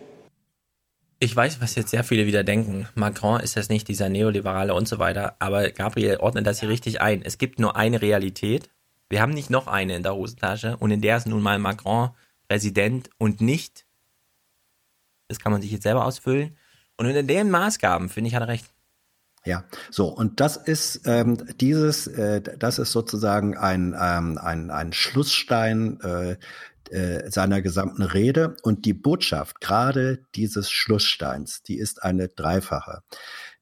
Ich weiß, was jetzt sehr viele wieder denken. Macron ist das nicht, dieser Neoliberale und so weiter. Aber Gabriel ordnet das hier richtig ein. Es gibt nur eine Realität. Wir haben nicht noch eine in der Hosentasche. Und in der ist nun mal Macron Präsident und nicht. Das kann man sich jetzt selber ausfüllen. Und in den Maßgaben, finde ich, hat er recht. Ja, so, und das ist ähm, dieses, äh, das ist sozusagen ein ähm, ein ein Schlussstein äh, äh, seiner gesamten Rede, und die Botschaft gerade dieses Schlusssteins, die ist eine dreifache.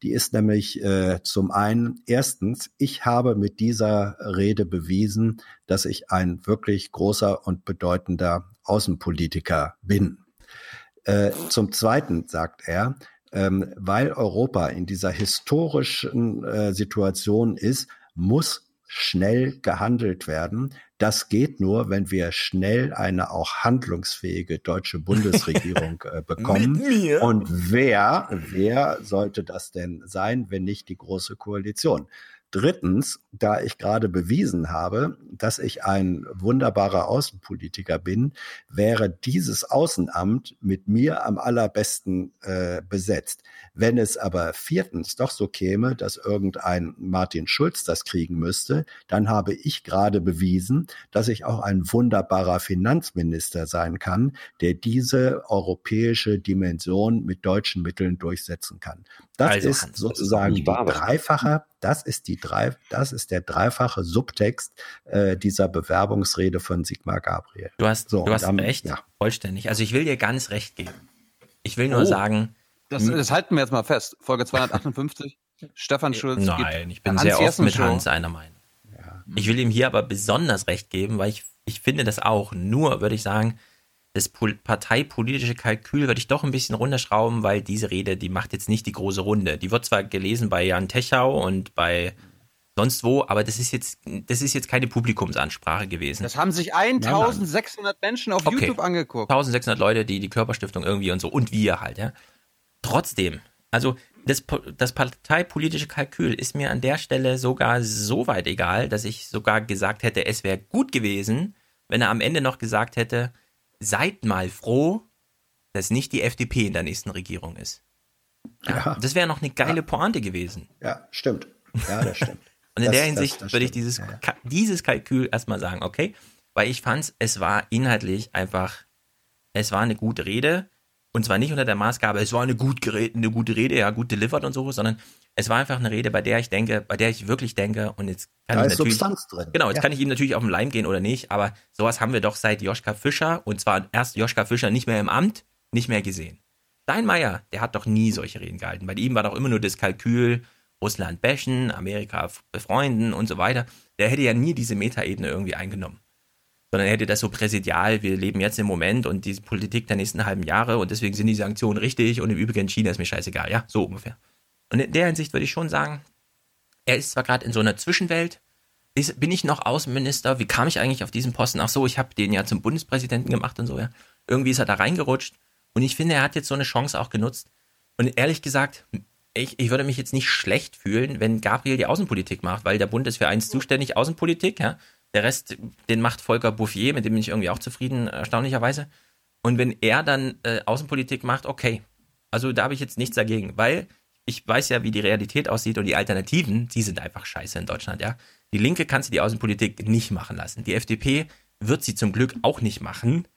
Die ist nämlich äh, zum einen, erstens, ich habe mit dieser Rede bewiesen, dass ich ein wirklich großer und bedeutender Außenpolitiker bin. Äh, zum Zweiten sagt er, Ähm, weil Europa in dieser historischen äh, Situation ist, muss schnell gehandelt werden. Das geht nur, wenn wir schnell eine auch handlungsfähige deutsche Bundesregierung äh, bekommen. Mit mir. Und wer, wer sollte das denn sein, wenn nicht die Große Koalition? Drittens, da ich gerade bewiesen habe, dass ich ein wunderbarer Außenpolitiker bin, wäre dieses Außenamt mit mir am allerbesten äh, besetzt. Wenn es aber viertens doch so käme, dass irgendein Martin Schulz das kriegen müsste, dann habe ich gerade bewiesen, dass ich auch ein wunderbarer Finanzminister sein kann, der diese europäische Dimension mit deutschen Mitteln durchsetzen kann. Das also, ist sozusagen die dreifache, das ist die drei, das ist der dreifache Subtext äh, dieser Bewerbungsrede von Sigmar Gabriel. Du hast, so, du hast damit, recht, ja. Vollständig. Also ich will dir ganz recht geben. Ich will nur oh, sagen. Das, das halten wir jetzt mal fest. Folge zweihundertachtundfünfzig. Stefan Schulz. Nein, ich bin sehr oft mit Hans einer Meinung. Ja. Ich will ihm hier aber besonders recht geben, weil ich, ich finde das auch. Nur würde ich sagen, das parteipolitische Kalkül würde ich doch ein bisschen runterschrauben, weil diese Rede, die macht jetzt nicht die große Runde. Die wird zwar gelesen bei Jan Techau und bei sonst wo, aber das ist jetzt, das ist jetzt keine Publikumsansprache gewesen. Das haben sich eintausendsechshundert Menschen auf okay. YouTube angeguckt. eintausendsechshundert Leute, die die Körperstiftung irgendwie und so und wir halt, ja. Trotzdem, also das, das parteipolitische Kalkül ist mir an der Stelle sogar so weit egal, dass ich sogar gesagt hätte, es wäre gut gewesen, wenn er am Ende noch gesagt hätte, seid mal froh, dass nicht die F D P in der nächsten Regierung ist. Ja, ja. Das wäre noch eine geile ja. Pointe gewesen. Ja, stimmt. Ja, das stimmt. Und in das, der Hinsicht das, das würde stimmt. ich dieses, ja, ja. dieses Kalkül erstmal sagen, okay? Weil ich fand, es war inhaltlich einfach, es war eine gute Rede. Und zwar nicht unter der Maßgabe, es war eine, gut gerede, eine gute Rede, ja, gut delivered und so, sondern es war einfach eine Rede, bei der ich denke, bei der ich wirklich denke, und jetzt kann da ich ist natürlich, Substanz drin. Genau, jetzt ja. kann ich ihm natürlich auf den Leim gehen oder nicht, aber sowas haben wir doch seit Joschka Fischer, und zwar erst Joschka Fischer nicht mehr im Amt, nicht mehr gesehen. Steinmeier, der hat doch nie solche Reden gehalten. Bei ihm war doch immer nur das Kalkül, Russland bashen, Amerika befreunden und so weiter. Der hätte ja nie diese Metaebene irgendwie eingenommen. Sondern er hätte das so präsidial, wir leben jetzt im Moment und diese Politik der nächsten halben Jahre und deswegen sind die Sanktionen richtig und im Übrigen China ist mir scheißegal, ja, so ungefähr. Und in der Hinsicht würde ich schon sagen, er ist zwar gerade in so einer Zwischenwelt, ist, bin ich noch Außenminister, wie kam ich eigentlich auf diesen Posten? Ach so, ich habe den ja zum Bundespräsidenten gemacht und so, ja. Irgendwie ist er da reingerutscht und ich finde, er hat jetzt so eine Chance auch genutzt. Und ehrlich gesagt, ich, ich würde mich jetzt nicht schlecht fühlen, wenn Gabriel die Außenpolitik macht, weil der Bund ist für eins zuständig, Außenpolitik, ja. Der Rest, den macht Volker Bouffier, mit dem bin ich irgendwie auch zufrieden, erstaunlicherweise. Und wenn er dann äh, Außenpolitik macht, okay. Also da habe ich jetzt nichts dagegen, weil ich weiß ja, wie die Realität aussieht und die Alternativen, die sind einfach scheiße in Deutschland, ja. Die Linke kannst du die Außenpolitik nicht machen lassen. Die F D P wird sie zum Glück auch nicht machen.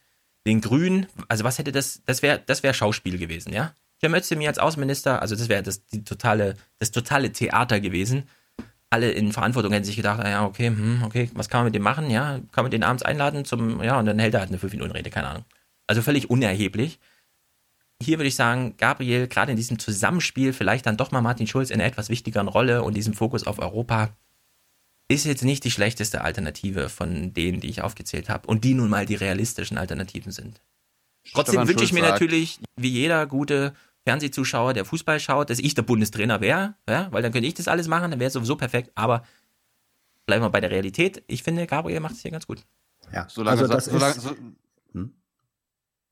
Den Grünen, also was hätte das, das wäre das wär Schauspiel gewesen, ja. Cem Özdemir als Außenminister, also das wäre das, die totale, das totale Theater gewesen. Alle in Verantwortung hätten sich gedacht, ja, okay, hm, okay, was kann man mit dem machen, ja, kann man den abends einladen zum, ja, und dann hält er halt eine fünf-Minuten-Rede, keine Ahnung. Also völlig unerheblich. Hier würde ich sagen, Gabriel, gerade in diesem Zusammenspiel, vielleicht dann doch mal Martin Schulz in einer etwas wichtigeren Rolle und diesem Fokus auf Europa, ist jetzt nicht die schlechteste Alternative von denen, die ich aufgezählt habe und die nun mal die realistischen Alternativen sind. Trotzdem wünsche ich mir natürlich, wie jeder gute Fernsehzuschauer, der Fußball schaut, dass ich der Bundestrainer wäre, ja? Weil dann könnte ich das alles machen, dann wäre es sowieso perfekt, aber bleiben wir bei der Realität. Ich finde, Gabriel macht es hier ganz gut. Ja, solange also das sagt, solange, ist... So, hm?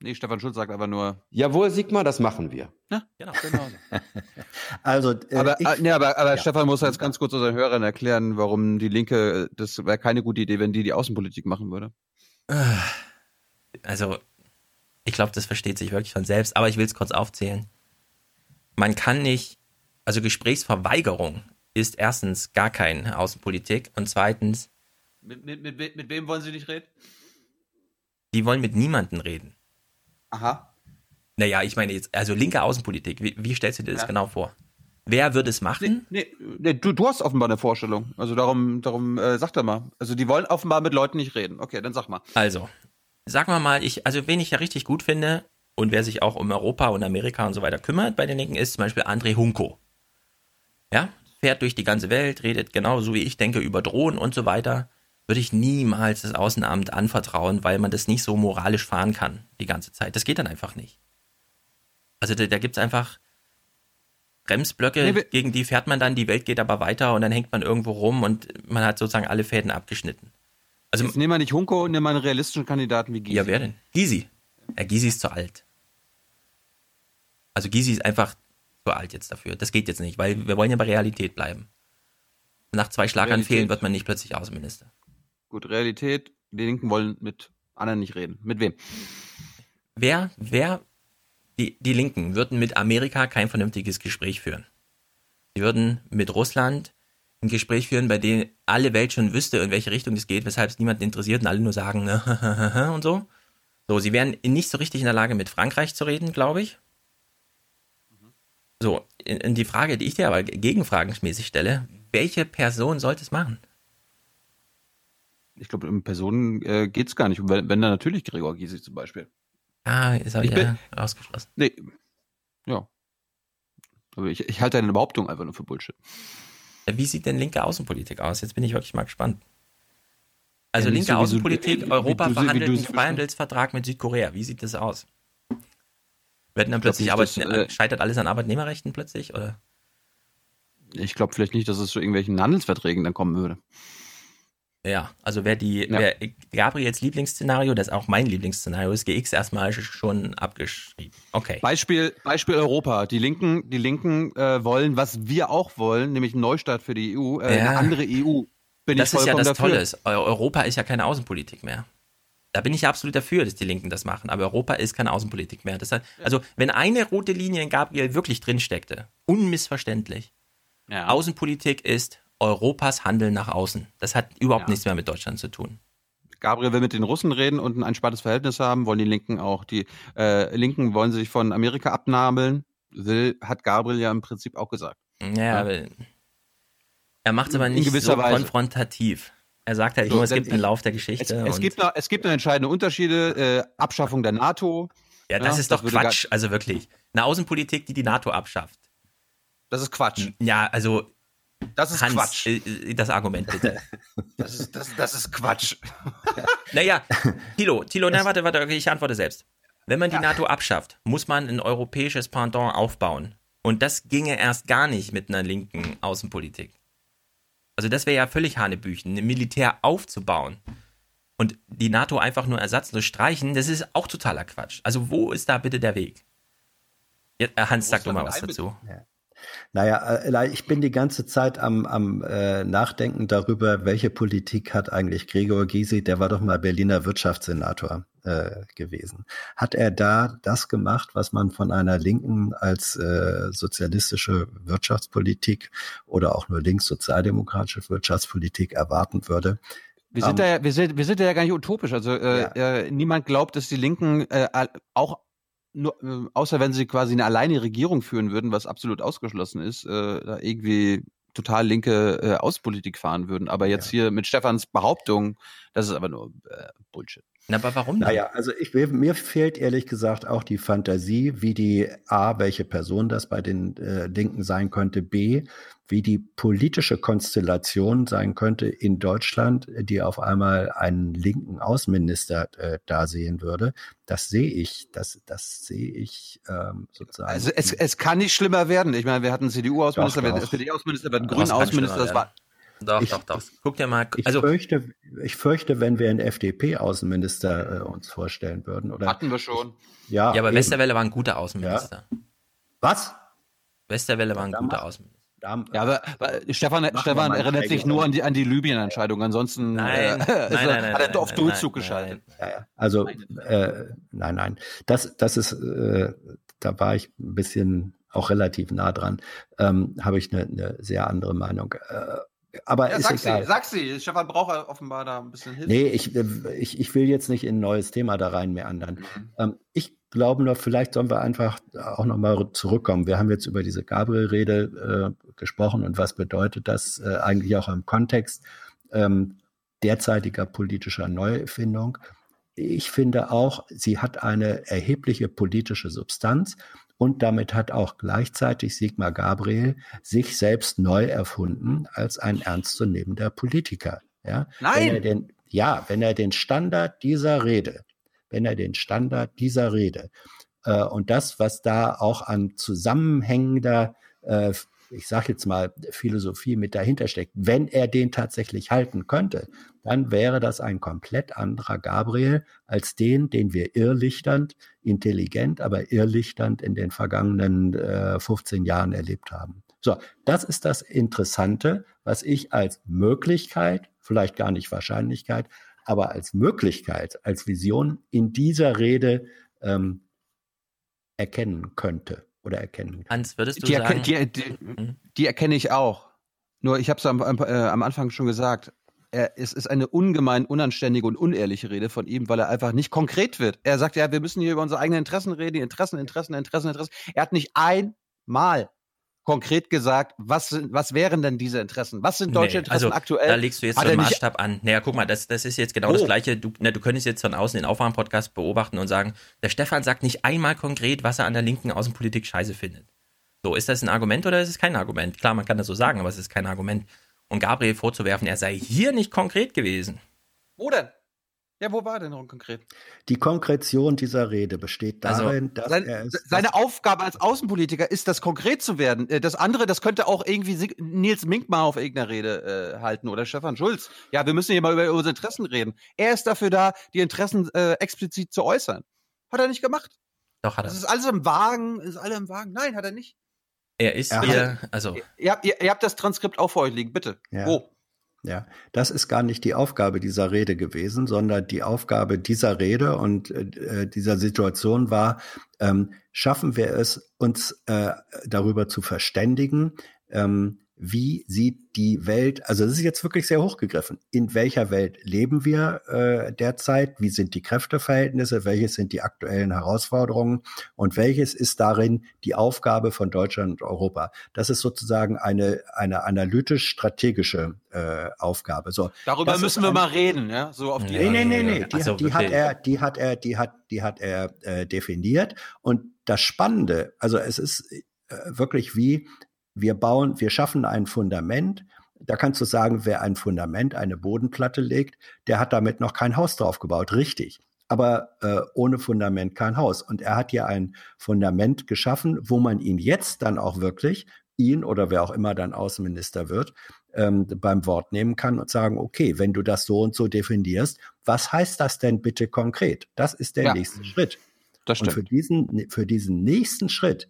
Nee, Stefan Schulz sagt aber nur... Jawohl, Sigmar, das machen wir. Ja, genau. also, äh, aber ich, nee, aber, aber ja. Stefan muss jetzt ganz kurz unseren Hörern erklären, warum die Linke, das wäre keine gute Idee, wenn die die Außenpolitik machen würde. Also, ich glaube, das versteht sich wirklich von selbst, aber ich will es kurz aufzählen. Man kann nicht, also Gesprächsverweigerung ist erstens gar keine Außenpolitik und zweitens... Mit, mit, mit, mit wem wollen Sie nicht reden? Die wollen mit niemandem reden. Aha. Naja, ich meine jetzt, also linke Außenpolitik, wie, wie stellst du dir das ja. genau vor? Wer wird es machen? Nee, nee, nee, du, du hast offenbar eine Vorstellung. Also darum, darum äh, sag doch mal. Also die wollen offenbar mit Leuten nicht reden. Okay, dann sag mal. Also, sagen wir mal, ich, also wen ich ja richtig gut finde und wer sich auch um Europa und Amerika und so weiter kümmert bei den Linken, ist zum Beispiel André Hunko. Ja, fährt durch die ganze Welt, redet genauso wie ich denke über Drohnen und so weiter. Würde ich niemals das Außenamt anvertrauen, weil man das nicht so moralisch fahren kann die ganze Zeit. Das geht dann einfach nicht. Also da, da gibt es einfach Bremsblöcke, nee, gegen die fährt man dann, die Welt geht aber weiter und dann hängt man irgendwo rum und man hat sozusagen alle Fäden abgeschnitten. Also jetzt nehmen wir nicht Hunko, nehmen wir einen realistischen Kandidaten wie Gysi. Ja, wer denn? Gysi. Ja, Gysi ist zu alt. Also Gysi ist einfach zu alt jetzt dafür. Das geht jetzt nicht, weil wir wollen ja bei Realität bleiben. Nach zwei Schlaganfällen wird man nicht plötzlich Außenminister. Gut, Realität, die Linken wollen mit anderen nicht reden. Mit wem? Wer, wer, die, die Linken würden mit Amerika kein vernünftiges Gespräch führen. Sie würden mit Russland ein Gespräch führen, bei dem alle Welt schon wüsste, in welche Richtung es geht, weshalb es niemanden interessiert und alle nur sagen, ne, und so. So, sie wären nicht so richtig in der Lage, mit Frankreich zu reden, glaube ich. So, in, in die Frage, die ich dir aber gegenfragenmäßig stelle, welche Person sollte es machen? Ich glaube, um Personen äh, geht es gar nicht. Wenn, wenn dann natürlich Gregor Gysi zum Beispiel. Ah, ist auch ich ja bin, ausgeschlossen. Nee. Ja. Aber ich, ich halte deine Behauptung einfach nur für Bullshit. Wie sieht denn linke Außenpolitik aus? Jetzt bin ich wirklich mal gespannt. Also ja, linke so, Außenpolitik, du, Europa verhandelt einen Freihandelsvertrag mit Südkorea. Wie sieht das aus? Werden dann plötzlich Arbeit, das, äh, scheitert alles an Arbeitnehmerrechten plötzlich? Oder? Ich glaube vielleicht nicht, dass es zu irgendwelchen Handelsverträgen dann kommen würde. Ja, also wer die, ja. wer Gabriels Lieblingsszenario, das ist auch mein Lieblingsszenario, ist G X erstmal schon abgeschrieben. Okay. Beispiel, Beispiel Europa. Die Linken, die Linken äh, wollen, was wir auch wollen, nämlich einen Neustart für die E U, äh, ja. eine andere E U. Bin das ich ist ja das dafür. Tolle. Europa ist ja keine Außenpolitik mehr. Da bin ich ja absolut dafür, dass die Linken das machen. Aber Europa ist keine Außenpolitik mehr. Das heißt, ja. Also wenn eine rote Linie in Gabriel wirklich drinsteckte, unmissverständlich, ja. Außenpolitik ist Europas Handeln nach außen. Das hat überhaupt ja. nichts mehr mit Deutschland zu tun. Gabriel will mit den Russen reden und ein entspanntes Verhältnis haben, wollen die Linken auch. Die äh, Linken wollen sich von Amerika abnabeln, will, hat Gabriel ja im Prinzip auch gesagt. Ja, ja. Er macht es aber nicht so Weise. konfrontativ. Er sagt halt, so, es gibt einen Lauf der Geschichte. Es, es, und gibt, noch, es gibt noch entscheidende Unterschiede, äh, Abschaffung der NATO. Ja, das ja, ist doch das Quatsch, gar- also wirklich. Eine Außenpolitik, die die NATO abschafft. Das ist Quatsch. Ja, also Das ist Hans, Quatsch. Äh, das Argument, bitte. Das ist, das, das ist Quatsch. Naja, Thilo, Thilo, nein, warte, warte, ich antworte selbst. Wenn man die ja. NATO abschafft, muss man ein europäisches Pendant aufbauen. Und das ginge erst gar nicht mit einer linken Außenpolitik. Also das wäre ja völlig Hanebüchen, ein Militär aufzubauen und die NATO einfach nur ersatzlos streichen, das ist auch totaler Quatsch. Also wo ist da bitte der Weg? Jetzt, äh, Hans, sag doch mal was dazu. Ja. Naja, ich bin die ganze Zeit am, am äh, Nachdenken darüber, welche Politik hat eigentlich Gregor Gysi, der war doch mal Berliner Wirtschaftssenator äh, gewesen. Hat er da das gemacht, was man von einer Linken als äh, sozialistische Wirtschaftspolitik oder auch nur linkssozialdemokratische Wirtschaftspolitik erwarten würde? Wir sind, um, da ja, wir, sind, wir sind da ja gar nicht utopisch. Also äh, ja. äh, niemand glaubt, dass die Linken äh, auch Nur, äh, außer wenn sie quasi eine alleine Regierung führen würden, was absolut ausgeschlossen ist, äh, da irgendwie total linke äh, Außenpolitik fahren würden. Aber jetzt ja. hier mit Stefans Behauptung, das ist aber nur äh, Bullshit. Na, aber warum? Naja, also ich, mir fehlt ehrlich gesagt auch die Fantasie, wie die A, welche Person das bei den äh, Linken sein könnte, B, wie die politische Konstellation sein könnte in Deutschland, die auf einmal einen linken Außenminister äh, da sehen würde. Das sehe ich, das, das sehe ich ähm, sozusagen. Also es, es kann nicht schlimmer werden. Ich meine, wir hatten C D U-Außenminister, wir hatten S P D-Außenminister, wir hatten Grünen-Außenminister, das war... Doch, ich, doch, doch. Guck dir mal. Also, ich, fürchte, ich fürchte, wenn wir einen F D P-Außenminister äh, uns vorstellen würden. Oder, hatten wir schon. Ja, ja aber eben. Westerwelle war ein guter Außenminister. Ja. Was? Westerwelle war ein da guter macht, Außenminister. Da, ja, aber weil, Stefan, Stefan erinnert sich nur an die, an die Libyen-Entscheidung. Ansonsten nein, äh, nein, er, nein, nein, hat er nein, auf nein, Durchzug nein, geschaltet. Nein, nein. Also, äh, nein, nein. Das, das ist, äh, da war ich ein bisschen auch relativ nah dran. Ähm, habe ich eine, eine sehr andere Meinung. Äh, Aber ja, ist sag, egal. Sie, sag sie, Stefan braucht offenbar da ein bisschen Hilfe. Nee, ich, ich, ich will jetzt nicht in ein neues Thema da rein meandern. Mhm. Ähm, ich glauben wir, vielleicht sollen wir einfach auch nochmal zurückkommen. Wir haben jetzt über diese Gabriel-Rede äh, gesprochen und was bedeutet das äh, eigentlich auch im Kontext ähm, derzeitiger politischer Neuerfindung. Ich finde auch, sie hat eine erhebliche politische Substanz und damit hat auch gleichzeitig Sigmar Gabriel sich selbst neu erfunden als ein ernstzunehmender Politiker. Ja? Nein! Wenn er den, ja, wenn er den Standard dieser Rede wenn er den Standard dieser Rede äh, und das, was da auch an zusammenhängender, äh, ich sage jetzt mal, Philosophie mit dahinter steckt, wenn er den tatsächlich halten könnte, dann wäre das ein komplett anderer Gabriel als den, den wir irrlichternd, intelligent, aber irrlichternd in den vergangenen äh, fünfzehn Jahren erlebt haben. So, das ist das Interessante, was ich als Möglichkeit, vielleicht gar nicht Wahrscheinlichkeit, aber als Möglichkeit, als Vision in dieser Rede ähm, erkennen könnte oder erkennen. Hans, würdest du die sagen? Erke- die, die, die erkenne ich auch. Nur, ich habe es am, am, äh, am Anfang schon gesagt, er, es ist eine ungemein unanständige und unehrliche Rede von ihm, weil er einfach nicht konkret wird. Er sagt, ja, wir müssen hier über unsere eigenen Interessen reden, Interessen, Interessen, Interessen, Interessen. Er hat nicht einmal konkret gesagt, was, sind, was wären denn diese Interessen? Was sind deutsche nee, Interessen also, aktuell? Da legst du jetzt so einen Maßstab an. Naja, guck mal, das, das ist jetzt genau oh. das Gleiche. Du, ne, du könntest jetzt von außen den Aufwachen-Podcast beobachten und sagen, der Stefan sagt nicht einmal konkret, was er an der linken Außenpolitik scheiße findet. So, ist das ein Argument oder ist es kein Argument? Klar, man kann das so sagen, aber es ist kein Argument. Und Gabriel vorzuwerfen, er sei hier nicht konkret gewesen. Wo denn? Ja, wo war denn noch konkret? Die Konkretion dieser Rede besteht darin, also, dass sein, er es, seine Aufgabe als Außenpolitiker ist, das konkret zu werden. Das andere, das könnte auch irgendwie Nils Minkmar auf irgendeiner Rede äh, halten oder Stefan Schulz. Ja, wir müssen hier mal über unsere Interessen reden. Er ist dafür da, die Interessen äh, explizit zu äußern. Hat er nicht gemacht. Doch, hat er. Das ist alles im Wagen, ist alles im Wagen. Nein, hat er nicht. Er ist er hier, hat, also... Ihr, ihr, ihr habt das Transkript auch vor euch liegen, bitte. Ja. Wo? Ja, das ist gar nicht die Aufgabe dieser Rede gewesen, sondern die Aufgabe dieser Rede und äh, dieser Situation war, ähm, schaffen wir es, uns äh, darüber zu verständigen, ähm, wie sieht die Welt, also das ist jetzt wirklich sehr hochgegriffen, in welcher Welt leben wir äh, derzeit, wie sind die Kräfteverhältnisse, welches sind die aktuellen Herausforderungen und welches ist darin die Aufgabe von Deutschland und Europa. Das ist sozusagen eine eine analytisch-strategische äh, Aufgabe. So, darüber müssen wir ein, mal reden, ja? So auf die nee, nee, nee, nee, die, also, die hat er, die hat er, die hat, die hat er äh, definiert. Und das Spannende, also es ist äh, wirklich wie Wir bauen, wir schaffen ein Fundament. Da kannst du sagen, wer ein Fundament, eine Bodenplatte legt, der hat damit noch kein Haus drauf gebaut. Richtig. Aber äh, ohne Fundament kein Haus. Und er hat ja ein Fundament geschaffen, wo man ihn jetzt dann auch wirklich, ihn oder wer auch immer dann Außenminister wird, ähm, beim Wort nehmen kann und sagen, okay, wenn du das so und so definierst, was heißt das denn bitte konkret? Das ist der ja. nächste Schritt. Das stimmt. Und für diesen, für diesen nächsten Schritt,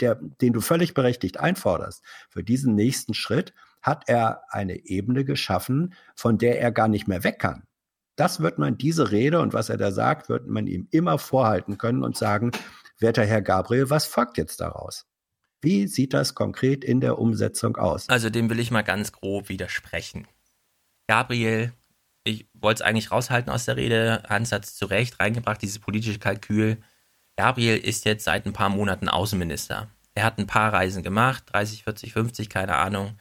Der, den du völlig berechtigt einforderst, für diesen nächsten Schritt hat er eine Ebene geschaffen, von der er gar nicht mehr weg kann. Das wird man, diese Rede und was er da sagt, wird man ihm immer vorhalten können und sagen, werter Herr Gabriel, was folgt jetzt daraus? Wie sieht das konkret in der Umsetzung aus? Also dem will ich mal ganz grob widersprechen. Gabriel, ich wollte es eigentlich raushalten aus der Rede, Hans hat es zu Recht reingebracht, dieses politische Kalkül. Gabriel ist jetzt seit ein paar Monaten Außenminister. Er hat ein paar Reisen gemacht, dreißig, vierzig, fünfzig, keine Ahnung.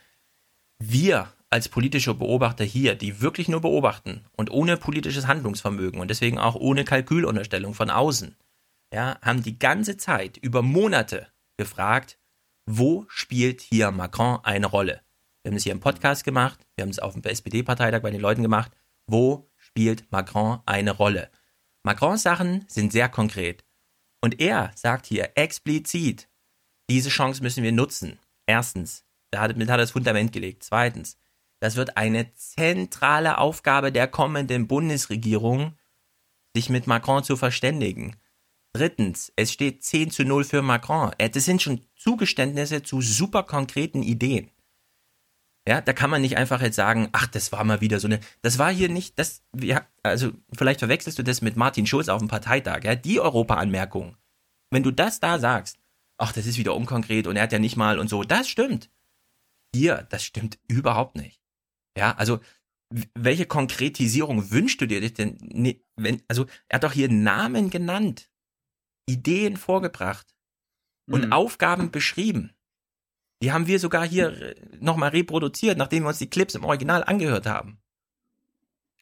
Wir als politische Beobachter hier, die wirklich nur beobachten und ohne politisches Handlungsvermögen und deswegen auch ohne Kalkülunterstellung von außen, ja, haben die ganze Zeit über Monate gefragt, wo spielt hier Macron eine Rolle? Wir haben es hier im Podcast gemacht, wir haben es auf dem S P D-Parteitag bei den Leuten gemacht. Wo spielt Macron eine Rolle? Macrons Sachen sind sehr konkret. Und er sagt hier explizit, diese Chance müssen wir nutzen. Erstens, damit hat er das Fundament gelegt. Zweitens, das wird eine zentrale Aufgabe der kommenden Bundesregierung, sich mit Macron zu verständigen. Drittens, es steht zehn zu null für Macron. Das sind schon Zugeständnisse zu super konkreten Ideen. Ja, da kann man nicht einfach jetzt sagen, ach, das war mal wieder so eine, das war hier nicht, das, ja, also vielleicht verwechselst du das mit Martin Schulz auf dem Parteitag, ja, die Europa-Anmerkung. Wenn du das da sagst, ach, das ist wieder unkonkret und er hat ja nicht mal und so, das stimmt. Hier, das stimmt überhaupt nicht. Ja, also, welche Konkretisierung wünschst du dir denn, nee, wenn, also, er hat doch hier Namen genannt. Ideen vorgebracht und mhm. Aufgaben beschrieben. Die haben wir sogar hier nochmal reproduziert, nachdem wir uns die Clips im Original angehört haben.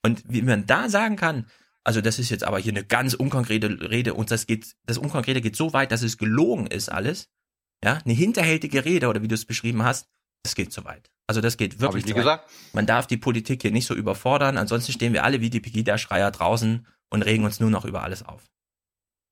Und wie man da sagen kann, also das ist jetzt aber hier eine ganz unkonkrete Rede und das geht, das Unkonkrete geht so weit, dass es gelogen ist alles. Ja, eine hinterhältige Rede oder wie du es beschrieben hast, das geht so weit. Also das geht wirklich so weit. Hab ich dir gesagt? Man darf die Politik hier nicht so überfordern, ansonsten stehen wir alle wie die Pegida-Schreier draußen und regen uns nur noch über alles auf.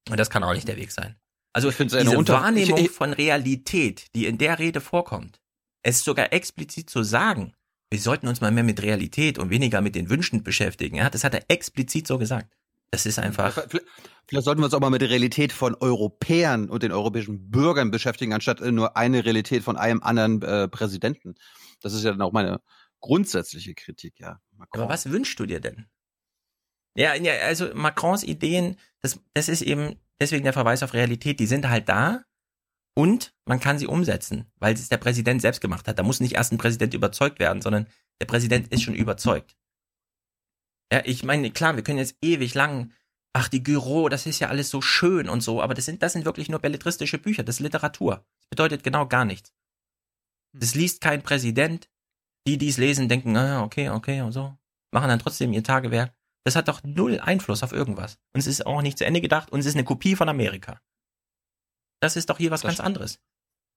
Und das kann auch nicht der Weg sein. Also diese eine Unter- Wahrnehmung ich, ich, von Realität, die in der Rede vorkommt, es sogar explizit zu sagen, wir sollten uns mal mehr mit Realität und weniger mit den Wünschen beschäftigen. Ja, das hat er explizit so gesagt. Das ist einfach... Vielleicht, vielleicht sollten wir uns auch mal mit der Realität von Europäern und den europäischen Bürgern beschäftigen, anstatt nur eine Realität von einem anderen äh, Präsidenten. Das ist ja dann auch meine grundsätzliche Kritik, ja. Macron. Aber was wünschst du dir denn? Ja, ja, also Macrons Ideen, das, das ist eben deswegen der Verweis auf Realität, die sind halt da und man kann sie umsetzen, weil es der Präsident selbst gemacht hat. Da muss nicht erst ein Präsident überzeugt werden, sondern der Präsident ist schon überzeugt. Ja, ich meine, klar, wir können jetzt ewig lang, ach, die Giraud, das ist ja alles so schön und so, aber das sind, das sind wirklich nur belletristische Bücher, das ist Literatur. Das bedeutet genau gar nichts. Das liest kein Präsident. Die, die es lesen, denken, ah, okay, okay und so, machen dann trotzdem ihr Tagewerk. Das hat doch null Einfluss auf irgendwas. Und es ist auch nicht zu Ende gedacht und es ist eine Kopie von Amerika. Das ist doch hier was das ganz stimmt. anderes.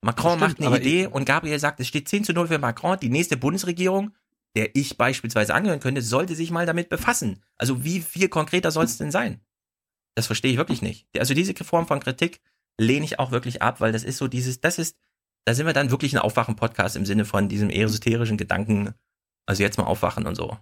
Macron das macht stimmt, eine Idee und Gabriel sagt, es steht zehn zu null für Macron, die nächste Bundesregierung, der ich beispielsweise angehören könnte, sollte sich mal damit befassen. Also wie viel konkreter soll es denn sein? Das verstehe ich wirklich nicht. Also diese Form von Kritik lehne ich auch wirklich ab, weil das ist so dieses, das ist, da sind wir dann wirklich ein Aufwachen-Podcast im Sinne von diesem esoterischen Gedanken, also jetzt mal aufwachen und so.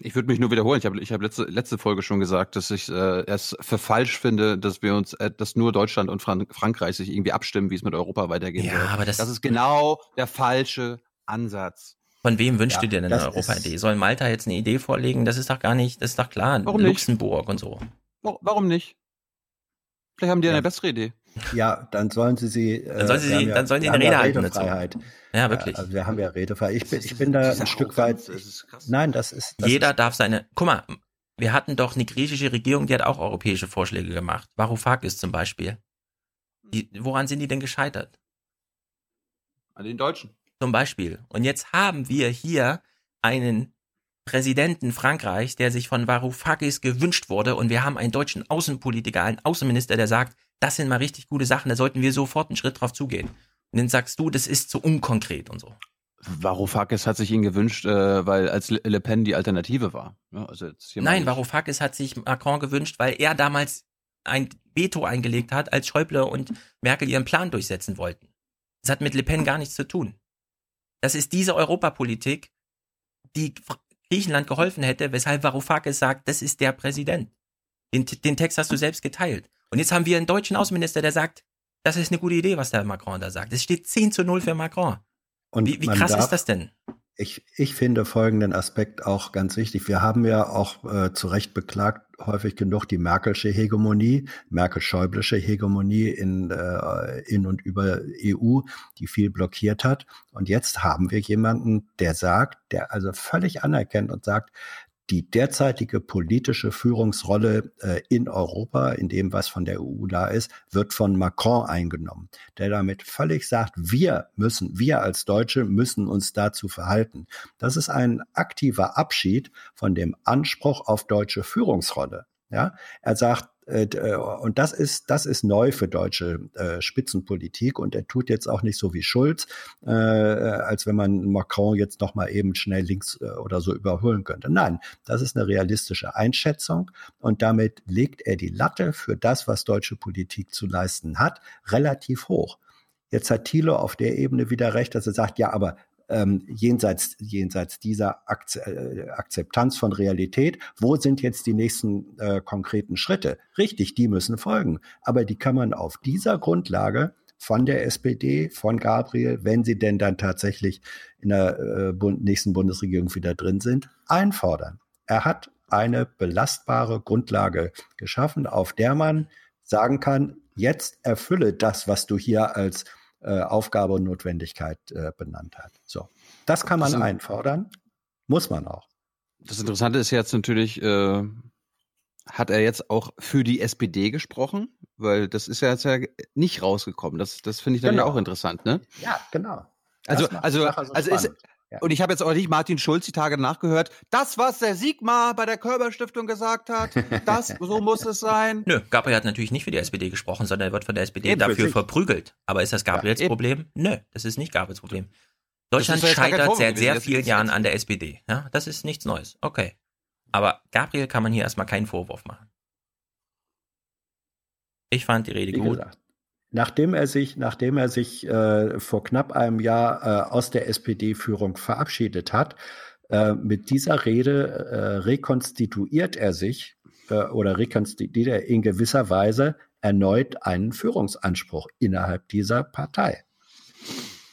Ich würde mich nur wiederholen. Ich habe ich hab letzte, letzte Folge schon gesagt, dass ich äh, es für falsch finde, dass wir uns, äh, dass nur Deutschland und Frank- Frankreich sich irgendwie abstimmen, wie es mit Europa weitergeht. Ja, aber das, das ist genau der falsche Ansatz. Von wem wünschst ja, du dir denn eine Europa-Idee? Soll Malta jetzt eine Idee vorlegen? Das ist doch gar nicht, das ist doch klar. Warum Luxemburg nicht? Und so. Warum nicht? Vielleicht haben die ja eine bessere Idee. Ja, dann sollen sie sie. Dann sollen sie, äh, sie, ja, dann sollen sie eine Rede halten. Redefreiheit. Ja, wirklich. Also wir haben ja Redefreiheit. Ich bin, ich bin da ein Stück weit. Ist krass. Nein, das ist. Das Jeder ist, darf seine. Guck mal, wir hatten doch eine griechische Regierung, die hat auch europäische Vorschläge gemacht. Varoufakis zum Beispiel. Die, woran sind die denn gescheitert? An den Deutschen. Zum Beispiel. Und jetzt haben wir hier einen Präsidenten Frankreichs, der sich von Varoufakis gewünscht wurde, und wir haben einen deutschen Außenpolitiker, einen Außenminister, der sagt, das sind mal richtig gute Sachen, da sollten wir sofort einen Schritt drauf zugehen. Und dann sagst du, das ist zu unkonkret und so. Varoufakis hat sich ihn gewünscht, weil als Le Pen die Alternative war. Also jetzt hier Nein, Varoufakis hat sich Macron gewünscht, weil er damals ein Veto eingelegt hat, als Schäuble und Merkel ihren Plan durchsetzen wollten. Das hat mit Le Pen gar nichts zu tun. Das ist diese Europapolitik, die Griechenland geholfen hätte, weshalb Varoufakis sagt, das ist der Präsident. Den, den Text hast du selbst geteilt. Und jetzt haben wir einen deutschen Außenminister, der sagt, das ist eine gute Idee, was der Macron da sagt. Es steht zehn zu null für Macron. Und wie wie krass darf, ist das denn? Ich, ich finde folgenden Aspekt auch ganz wichtig. Wir haben ja auch äh, zu Recht beklagt, häufig genug die Merkelsche Hegemonie, Merkel-Schäublische Hegemonie in, äh, in und über E U, die viel blockiert hat. Und jetzt haben wir jemanden, der sagt, der also völlig anerkennt und sagt, die derzeitige politische Führungsrolle äh, in Europa, in dem, was von der E U da ist, wird von Macron eingenommen, der damit völlig sagt, wir müssen, wir als Deutsche müssen uns dazu verhalten. Das ist ein aktiver Abschied von dem Anspruch auf deutsche Führungsrolle. Ja, er sagt, und das ist, das ist neu für deutsche äh, Spitzenpolitik, und er tut jetzt auch nicht so wie Schulz, äh, als wenn man Macron jetzt noch mal eben schnell links äh, oder so überholen könnte. Nein, das ist eine realistische Einschätzung, und damit legt er die Latte für das, was deutsche Politik zu leisten hat, relativ hoch. Jetzt hat Thilo auf der Ebene wieder recht, dass er sagt, ja, aber Ähm, jenseits, jenseits dieser Akzeptanz von Realität, wo sind jetzt die nächsten äh, konkreten Schritte? Richtig, die müssen folgen. Aber die kann man auf dieser Grundlage von der S P D, von Gabriel, wenn sie denn dann tatsächlich in der äh, Bund- nächsten Bundesregierung wieder drin sind, einfordern. Er hat eine belastbare Grundlage geschaffen, auf der man sagen kann, jetzt erfülle das, was du hier als Aufgabe und Notwendigkeit äh, benannt hat. So, das kann man das einfordern, muss man auch. Das Interessante ist jetzt natürlich, äh, Hat er jetzt auch für die S P D gesprochen? Weil das ist ja jetzt ja nicht rausgekommen. Das, das finde ich dann genau. ja auch interessant, ne? Ja, genau. Das also, also, also, also ist, ja. Und ich habe jetzt auch nicht Martin Schulz die Tage nachgehört. Das, was der Sigmar bei der Körber-Stiftung gesagt hat, das, so muss es sein. Nö, Gabriel hat natürlich nicht für die S P D gesprochen, sondern er wird von der S P D eben dafür verprügelt. Aber ist das Gabriels ja, Problem? Nö, das ist nicht Gabriels Problem. Deutschland scheitert seit sehr vielen Jahren an der S P D. Ja, das ist nichts Neues. Okay. Aber Gabriel kann man hier erstmal keinen Vorwurf machen. Ich fand die Rede Wie gut. Gesagt, nachdem er sich, nachdem er sich äh, vor knapp einem Jahr äh, aus der S P D-Führung verabschiedet hat, äh, mit dieser Rede äh, rekonstituiert er sich äh, oder rekonstituiert er in gewisser Weise erneut einen Führungsanspruch innerhalb dieser Partei.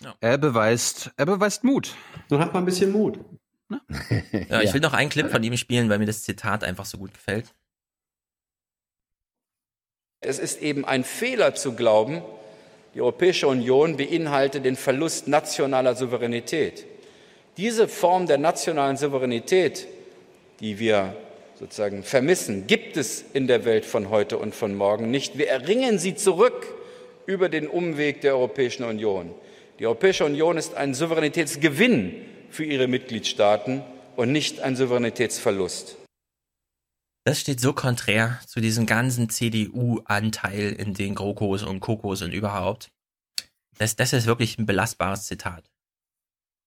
Ja. Er beweist, er beweist Mut. Nun hat man ein bisschen Mut. Ne? Ja, ich will noch einen Clip von ihm spielen, weil mir das Zitat einfach so gut gefällt. Es ist eben ein Fehler zu glauben, die Europäische Union beinhalte den Verlust nationaler Souveränität. Diese Form der nationalen Souveränität, die wir sozusagen vermissen, gibt es in der Welt von heute und von morgen nicht. Wir erringen sie zurück über den Umweg der Europäischen Union. Die Europäische Union ist ein Souveränitätsgewinn für ihre Mitgliedstaaten und nicht ein Souveränitätsverlust. Das steht so konträr zu diesem ganzen C D U-Anteil in den GroKos und Kokos und überhaupt. Das, das ist wirklich ein belastbares Zitat.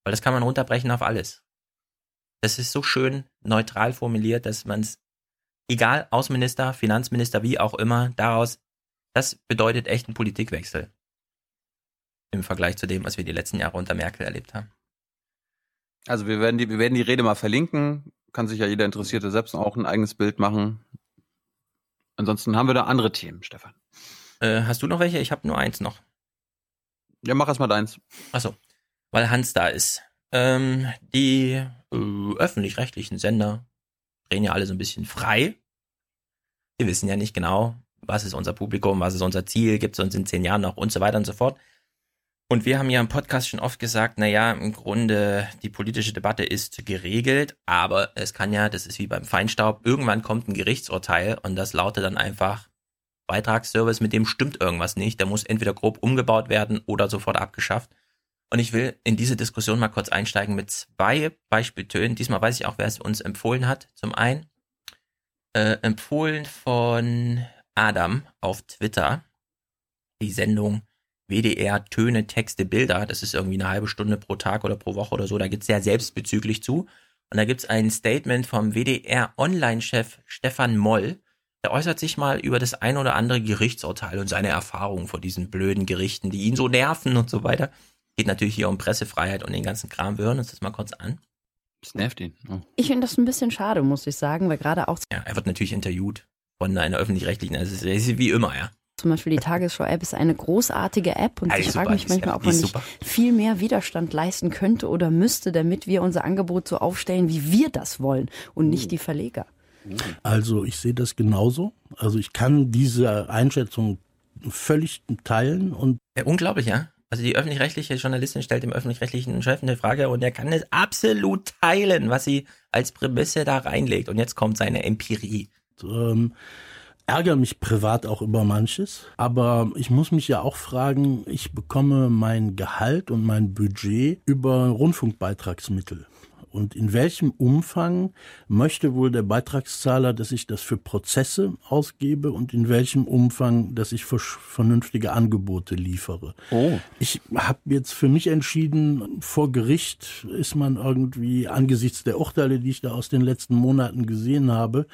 Weil das kann man runterbrechen auf alles. Das ist so schön neutral formuliert, dass man es, egal Außenminister, Finanzminister, wie auch immer, daraus, das bedeutet echt einen Politikwechsel. Im Vergleich zu dem, was wir die letzten Jahre unter Merkel erlebt haben. Also wir werden die, wir werden die Rede mal verlinken. Kann sich ja jeder Interessierte selbst auch ein eigenes Bild machen. Ansonsten haben wir da andere Themen, Stefan. Äh, hast du noch welche? Ich habe nur eins noch. Ja, mach erst mal deins. Achso, weil Hans da ist. Ähm, die äh, öffentlich-rechtlichen Sender drehen ja alle so ein bisschen frei. Wir wissen ja nicht genau, was ist unser Publikum, was ist unser Ziel, gibt es uns in zehn Jahren noch und so weiter und so fort. Und wir haben ja im Podcast schon oft gesagt, naja, im Grunde die politische Debatte ist geregelt, aber es kann ja, das ist wie beim Feinstaub, irgendwann kommt ein Gerichtsurteil und das lautet dann einfach, Beitragsservice, mit dem stimmt irgendwas nicht, der muss entweder grob umgebaut werden oder sofort abgeschafft. Und ich will in diese Diskussion mal kurz einsteigen mit zwei Beispieltönen. Diesmal weiß ich auch, wer es uns empfohlen hat. Zum einen äh, empfohlen von Adam auf Twitter die Sendung W D R Töne, Texte, Bilder, das ist irgendwie eine halbe Stunde pro Tag oder pro Woche oder so, da geht es sehr selbstbezüglich zu. Und da gibt es ein Statement vom W D R-Online-Chef Stefan Moll, der äußert sich mal über das ein oder andere Gerichtsurteil und seine Erfahrungen vor diesen blöden Gerichten, die ihn so nerven und so weiter. Geht natürlich hier um Pressefreiheit und den ganzen Kram, wir hören uns das mal kurz an. Das nervt ihn. Oh. Ich finde das ein bisschen schade, muss ich sagen, weil gerade auch... Ja, er wird natürlich interviewt von einer öffentlich-rechtlichen, also das ist wie immer, ja. Zum Beispiel die Tagesschau-App ist eine großartige App und also ich frage mich manchmal, ob man nicht super. viel mehr Widerstand leisten könnte oder müsste, damit wir unser Angebot so aufstellen, wie wir das wollen und nicht die Verleger. Also ich sehe das genauso. Also ich kann diese Einschätzung völlig teilen. Und ja, unglaublich, ja. Also die öffentlich-rechtliche Journalistin stellt dem öffentlich-rechtlichen Chef eine Frage und er kann es absolut teilen, was sie als Prämisse da reinlegt. Und jetzt kommt seine Empirie. Und, ähm, ärgere mich privat auch über manches, aber ich muss mich ja auch fragen, ich bekomme mein Gehalt und mein Budget über Rundfunkbeitragsmittel. Und in welchem Umfang möchte wohl der Beitragszahler, dass ich das für Prozesse ausgebe und in welchem Umfang, dass ich vernünftige Angebote liefere? Oh. Ich habe jetzt für mich entschieden, vor Gericht ist man irgendwie angesichts der Urteile, die ich da aus den letzten Monaten gesehen habe,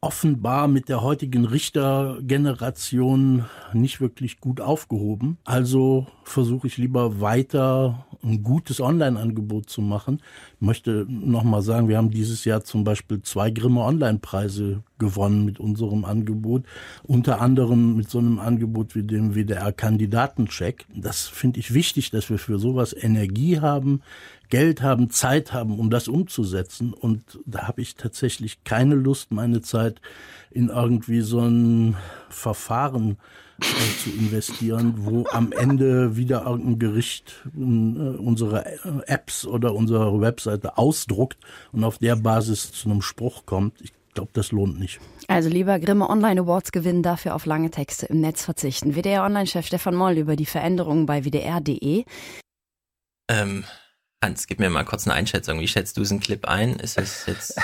offenbar mit der heutigen Richtergeneration nicht wirklich gut aufgehoben. Also versuche ich lieber weiter ein gutes Online-Angebot zu machen. Ich möchte nochmal sagen, wir haben dieses Jahr zum Beispiel zwei Grimme Online-Preise gewonnen mit unserem Angebot. Unter anderem mit so einem Angebot wie dem W D R-Kandidatencheck. Das finde ich wichtig, dass wir für sowas Energie haben, Geld haben, Zeit haben, um das umzusetzen. Und da habe ich tatsächlich keine Lust, meine Zeit in irgendwie so ein Verfahren äh, zu investieren, wo am Ende wieder irgendein Gericht äh, unsere Apps oder unsere Webseite ausdruckt und auf der Basis zu einem Spruch kommt. Ich glaube, das lohnt nicht. Also lieber Grimme Online Awards gewinnen, dafür auf lange Texte im Netz verzichten. W D R-Online-Chef Stefan Moll über die Veränderungen bei w d r punkt d e. Ähm, Hans, gib mir mal kurz eine Einschätzung. Wie schätzt du diesen Clip ein? Ist es jetzt...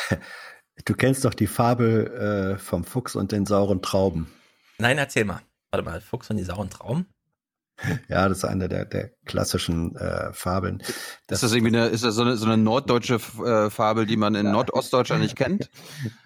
Du kennst doch die Fabel äh, vom Fuchs und den sauren Trauben. Nein, erzähl mal. Warte mal, Fuchs und die sauren Trauben? Ja, das ist eine der, der klassischen äh, Fabeln. Das ist das irgendwie eine, ist das so eine, so eine norddeutsche äh, Fabel, die man in ja. Nordostdeutschland nicht kennt?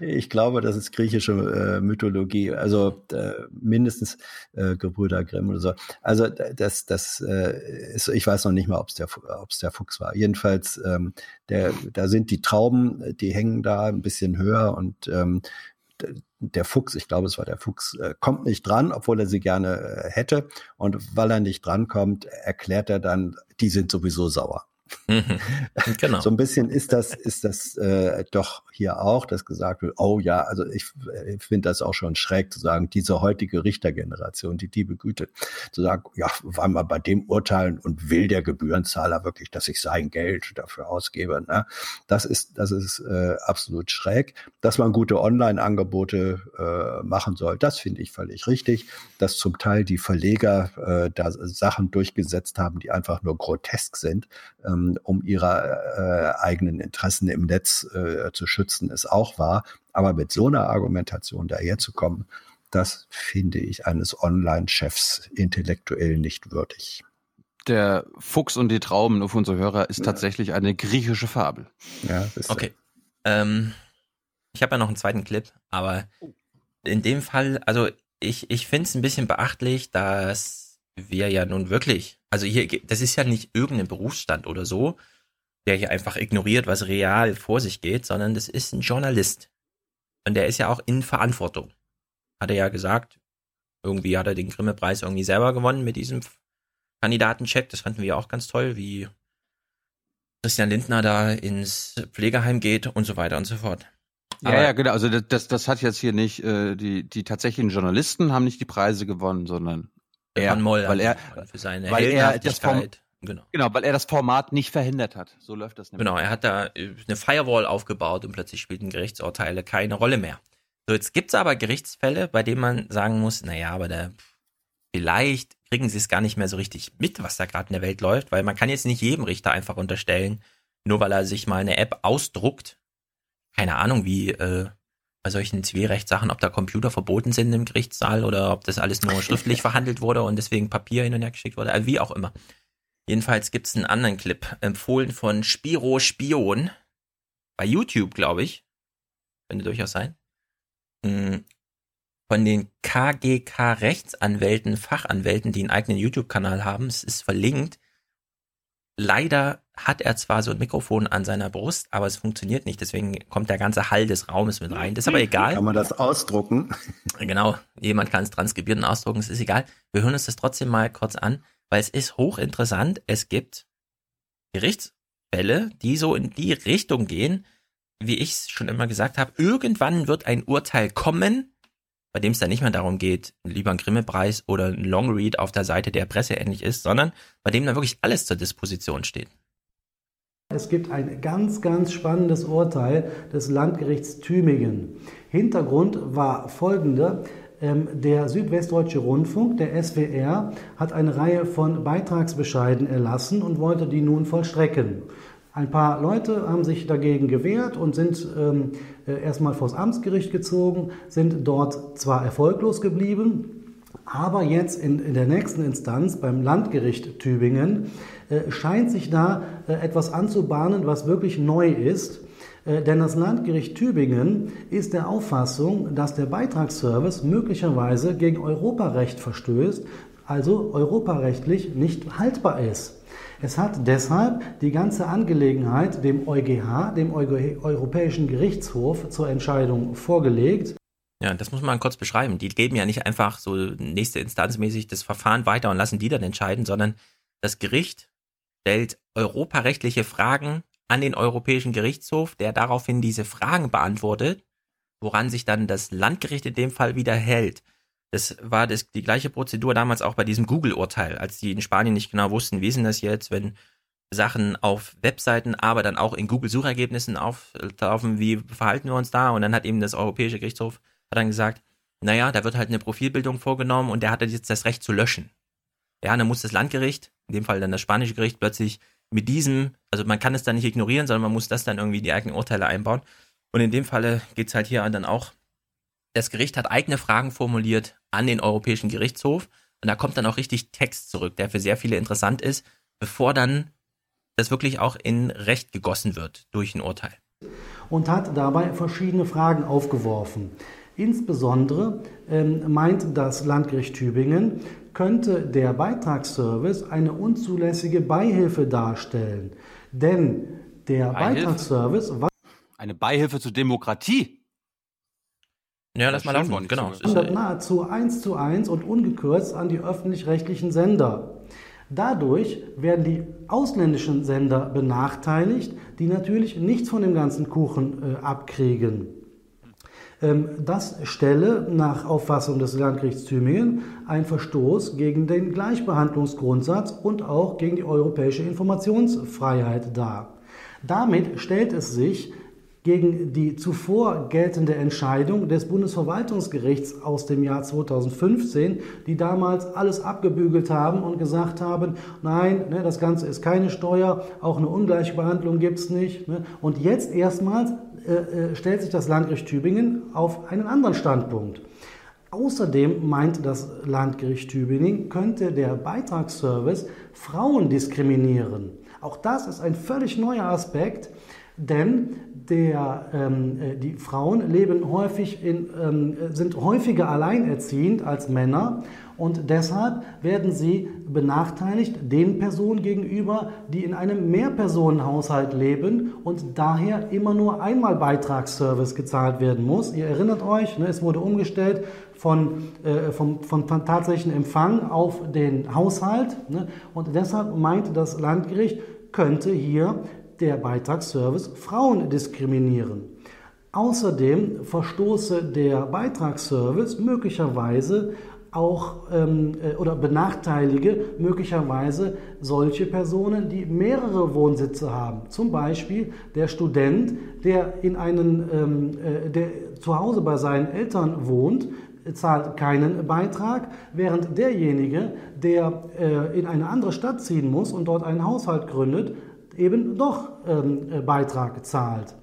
Ich glaube, das ist griechische äh, Mythologie, also äh, mindestens äh, Gebrüder Grimm oder so. Also das, das äh, ist, ich weiß noch nicht mal, ob es der, ob's der Fuchs war. Jedenfalls, ähm, der, da sind die Trauben, die hängen da ein bisschen höher und ähm, der Fuchs, ich glaube, es war der Fuchs, kommt nicht dran, obwohl er sie gerne hätte. Und weil er nicht drankommt, erklärt er dann, die sind sowieso sauer. Mhm, genau. So ein bisschen ist das, ist das äh, doch hier auch, dass gesagt wird, oh ja, also ich, ich finde das auch schon schräg zu sagen, diese heutige Richtergeneration, die die begütet, zu sagen, ja, war mal bei dem urteilen und will der Gebührenzahler wirklich, dass ich sein Geld dafür ausgebe, ne? Das ist, das ist äh, absolut schräg. Dass man gute Online-Angebote äh, machen soll, das finde ich völlig richtig. Dass zum Teil die Verleger äh, da Sachen durchgesetzt haben, die einfach nur grotesk sind, äh, um ihre äh, eigenen Interessen im Netz äh, zu schützen, ist auch wahr. Aber mit so einer Argumentation daherzukommen, das finde ich eines Online-Chefs intellektuell nicht würdig. Der Fuchs und die Trauben auf unsere Hörer ist tatsächlich eine griechische Fabel. Ja, ist okay. Ähm, ich habe ja noch einen zweiten Clip, aber in dem Fall, also ich, ich finde es ein bisschen beachtlich, dass wir ja nun wirklich, also hier, das ist ja nicht irgendein Berufsstand oder so, der hier einfach ignoriert, was real vor sich geht, sondern das ist ein Journalist. Und der ist ja auch in Verantwortung. Hat er ja gesagt, irgendwie hat er den Grimme-Preis irgendwie selber gewonnen mit diesem Kandidatencheck. Das fanden wir ja auch ganz toll, wie Christian Lindner da ins Pflegeheim geht und so weiter und so fort. Aber ja, ja, genau. Also das, das hat jetzt hier nicht, äh, die, die tatsächlichen Journalisten haben nicht die Preise gewonnen, sondern Er, Moll, weil er, für seine weil er das Form, genau. genau, weil er das Format nicht verhindert hat. So läuft das nämlich. Genau, er hat da eine Firewall aufgebaut und plötzlich spielten Gerichtsurteile keine Rolle mehr. So, jetzt gibt's aber Gerichtsfälle, bei denen man sagen muss, naja, aber da vielleicht kriegen sie es gar nicht mehr so richtig mit, was da gerade in der Welt läuft, weil man kann jetzt nicht jedem Richter einfach unterstellen, nur weil er sich mal eine App ausdruckt, keine Ahnung, wie äh, bei solchen Zivilrechtssachen, ob da Computer verboten sind im Gerichtssaal oder ob das alles nur schriftlich verhandelt wurde und deswegen Papier hin und her geschickt wurde, also wie auch immer. Jedenfalls gibt es einen anderen Clip, empfohlen von Spiro Spion, bei YouTube, glaube ich, könnte durchaus sein, von den K G K-Rechtsanwälten, Fachanwälten, die einen eigenen YouTube-Kanal haben, es ist verlinkt. Leider hat er zwar so ein Mikrofon an seiner Brust, aber es funktioniert nicht. Deswegen kommt der ganze Hall des Raumes mit rein. Das ist aber egal. Kann man das ausdrucken? Genau, jemand kann es transkribieren und ausdrucken. Es ist egal. Wir hören uns das trotzdem mal kurz an, weil es ist hochinteressant. Es gibt Gerichtsfälle, die so in die Richtung gehen, wie ich es schon immer gesagt habe. Irgendwann wird ein Urteil kommen, bei dem es dann nicht mehr darum geht, lieber ein Grimme-Preis oder ein Longread auf der Seite der Presse ähnlich ist, sondern bei dem dann wirklich alles zur Disposition steht. Es gibt ein ganz, ganz spannendes Urteil des Landgerichts Tübingen. Hintergrund war folgender. Der Südwestdeutsche Rundfunk, der S W R, hat eine Reihe von Beitragsbescheiden erlassen und wollte die nun vollstrecken. Ein paar Leute haben sich dagegen gewehrt und sind ähm, erstmal vors Amtsgericht gezogen, sind dort zwar erfolglos geblieben, aber jetzt in, in der nächsten Instanz beim Landgericht Tübingen äh, scheint sich da äh, etwas anzubahnen, was wirklich neu ist. Äh, denn das Landgericht Tübingen ist der Auffassung, dass der Beitragsservice möglicherweise gegen Europarecht verstößt, also europarechtlich nicht haltbar ist. Es hat deshalb die ganze Angelegenheit dem E u G H, dem Europäischen Gerichtshof, zur Entscheidung vorgelegt. Ja, das muss man kurz beschreiben. Die geben ja nicht einfach so nächste instanzmäßig das Verfahren weiter und lassen die dann entscheiden, sondern das Gericht stellt europarechtliche Fragen an den Europäischen Gerichtshof, der daraufhin diese Fragen beantwortet, woran sich dann das Landgericht in dem Fall wieder hält. Das war das, die gleiche Prozedur damals auch bei diesem Google-Urteil, als die in Spanien nicht genau wussten, wie ist denn das jetzt, wenn Sachen auf Webseiten, aber dann auch in Google-Suchergebnissen auftauchen, wie verhalten wir uns da? Und dann hat eben das Europäische Gerichtshof hat dann gesagt, naja, da wird halt eine Profilbildung vorgenommen und der hat jetzt das Recht zu löschen. Ja, dann muss das Landgericht, in dem Fall dann das spanische Gericht, plötzlich mit diesem, also man kann es dann nicht ignorieren, sondern man muss das dann irgendwie in die eigenen Urteile einbauen. Und in dem Falle geht es halt hier dann auch, das Gericht hat eigene Fragen formuliert an den Europäischen Gerichtshof und da kommt dann auch richtig Text zurück, der für sehr viele interessant ist, bevor dann das wirklich auch in Recht gegossen wird durch ein Urteil. Und hat dabei verschiedene Fragen aufgeworfen. Insbesondere ähm, meint das Landgericht Tübingen, könnte der Beitragsservice eine unzulässige Beihilfe darstellen. Denn der Beihilfe? Beitragsservice war... Eine Beihilfe zur Demokratie? Ja, lass mal laufen, genau. ...wandert nahezu eins zu eins und ungekürzt an die öffentlich-rechtlichen Sender. Dadurch werden die ausländischen Sender benachteiligt, die natürlich nichts von dem ganzen Kuchen äh, abkriegen. Das stelle nach Auffassung des Landgerichts Tübingen ein Verstoß gegen den Gleichbehandlungsgrundsatz und auch gegen die europäische Informationsfreiheit dar. Damit stellt es sich gegen die zuvor geltende Entscheidung des Bundesverwaltungsgerichts aus dem Jahr zweitausendfünfzehn, die damals alles abgebügelt haben und gesagt haben, nein, ne, das Ganze ist keine Steuer, auch eine Ungleichbehandlung gibt es nicht. Ne? Und jetzt erstmals äh, stellt sich das Landgericht Tübingen auf einen anderen Standpunkt. Außerdem meint das Landgericht Tübingen, könnte der Beitragsservice Frauen diskriminieren. Auch das ist ein völlig neuer Aspekt, denn der, ähm, die Frauen leben häufig in, ähm, sind häufiger alleinerziehend als Männer und deshalb werden sie benachteiligt den Personen gegenüber, die in einem Mehrpersonenhaushalt leben und daher immer nur einmal Beitragsservice gezahlt werden muss. Ihr erinnert euch, ne, es wurde umgestellt von, äh, vom, vom tatsächlichen Empfang auf den Haushalt, ne, und deshalb meint das Landgericht, könnte hier der Beitragsservice Frauen diskriminieren. Außerdem verstoße der Beitragsservice möglicherweise auch ähm, oder benachteilige möglicherweise solche Personen, die mehrere Wohnsitze haben. Zum Beispiel der Student, der in einen, ähm, der zu Hause bei seinen Eltern wohnt, zahlt keinen Beitrag, während derjenige, der äh, in eine andere Stadt ziehen muss und dort einen Haushalt gründet, eben doch ähm, Beitrag zahlt.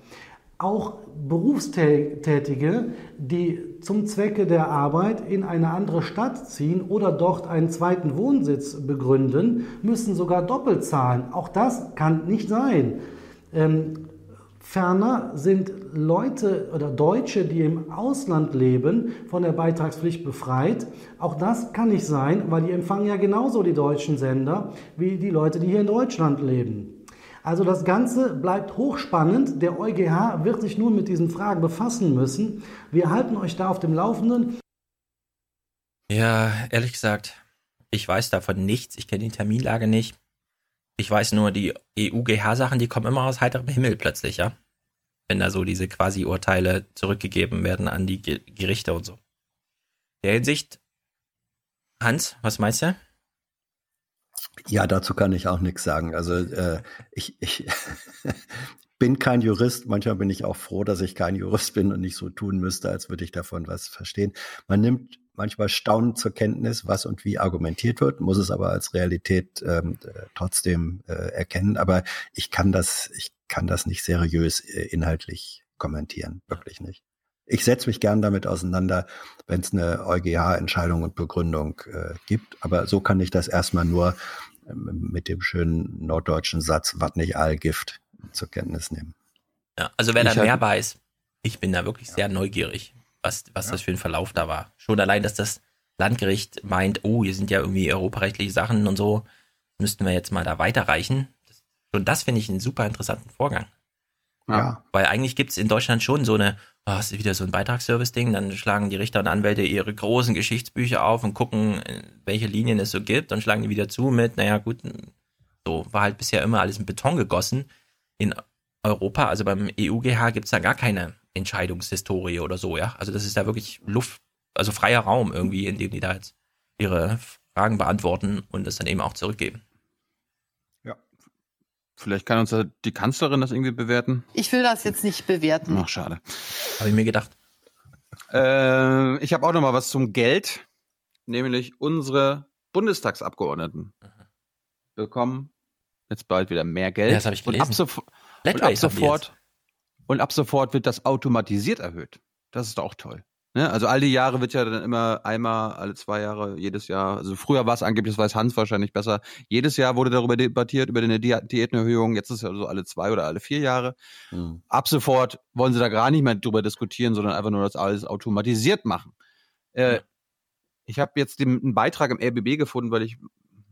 Auch Berufstätige, die zum Zwecke der Arbeit in eine andere Stadt ziehen oder dort einen zweiten Wohnsitz begründen, müssen sogar doppelt zahlen. Auch das kann nicht sein. Ähm, ferner sind Leute oder Deutsche, die im Ausland leben, von der Beitragspflicht befreit. Auch das kann nicht sein, weil die empfangen ja genauso die deutschen Sender wie die Leute, die hier in Deutschland leben. Also das Ganze bleibt hochspannend. Der EuGH wird sich nun mit diesen Fragen befassen müssen. Wir halten euch da auf dem Laufenden. Ja, ehrlich gesagt, ich weiß davon nichts. Ich kenne die Terminlage nicht. Ich weiß nur, die E U G H-Sachen, die kommen immer aus heiterem Himmel plötzlich, ja? Wenn da so diese Quasi-Urteile zurückgegeben werden an die Ge- Gerichte und so. In der Hinsicht, Hans, was meinst du? Ja, dazu kann ich auch nichts sagen. Also äh, ich, ich bin kein Jurist. Manchmal bin ich auch froh, dass ich kein Jurist bin und nicht so tun müsste, als würde ich davon was verstehen. Man nimmt manchmal staunend zur Kenntnis, was und wie argumentiert wird, muss es aber als Realität ähm, trotzdem äh, erkennen. Aber ich kann das, ich kann das nicht seriös äh, inhaltlich kommentieren, wirklich nicht. Ich setze mich gern damit auseinander, wenn es eine EuGH-Entscheidung und Begründung äh, gibt. Aber so kann ich das erstmal nur ähm, mit dem schönen norddeutschen Satz, was nicht all Gift, zur Kenntnis nehmen. Ja, also wer ich da halt, mehr weiß, ich bin da wirklich ja. sehr neugierig, was, was ja. das für ein Verlauf da war. Schon allein, dass das Landgericht meint, oh, hier sind ja irgendwie europarechtliche Sachen und so, müssten wir jetzt mal da weiterreichen. Das, schon das finde ich einen super interessanten Vorgang. Ja. Weil eigentlich gibt es in Deutschland schon so eine, oh, ist wieder so ein Beitragsservice-Ding, dann schlagen die Richter und Anwälte ihre großen Geschichtsbücher auf und gucken, welche Linien es so gibt und schlagen die wieder zu mit, naja gut, so war halt bisher immer alles in Beton gegossen in Europa, also beim E U G H gibt es da gar keine Entscheidungshistorie oder so, ja, also das ist da wirklich Luft, also freier Raum irgendwie, in dem die da jetzt ihre Fragen beantworten und es dann eben auch zurückgeben. Vielleicht kann uns die Kanzlerin das irgendwie bewerten. Ich will das jetzt nicht bewerten. Ach, schade. Habe ich mir gedacht. Äh, ich habe auch noch mal was zum Geld. Nämlich unsere Bundestagsabgeordneten bekommen jetzt bald wieder mehr Geld. Ja, das habe ich gelesen. Und ab, sofo- und, ab sofort, und ab sofort wird das automatisiert erhöht. Das ist auch toll. Ne? Also alle Jahre wird ja dann immer einmal, alle zwei Jahre, jedes Jahr, also früher war es angeblich, das weiß Hans wahrscheinlich besser, jedes Jahr wurde darüber debattiert, über eine Di- Diätenerhöhung, jetzt ist es ja so alle zwei oder alle vier Jahre. Mhm. Ab sofort wollen sie da gar nicht mehr drüber diskutieren, sondern einfach nur das alles automatisiert machen. Äh, mhm. Ich habe jetzt den, einen Beitrag im R B B gefunden, weil ich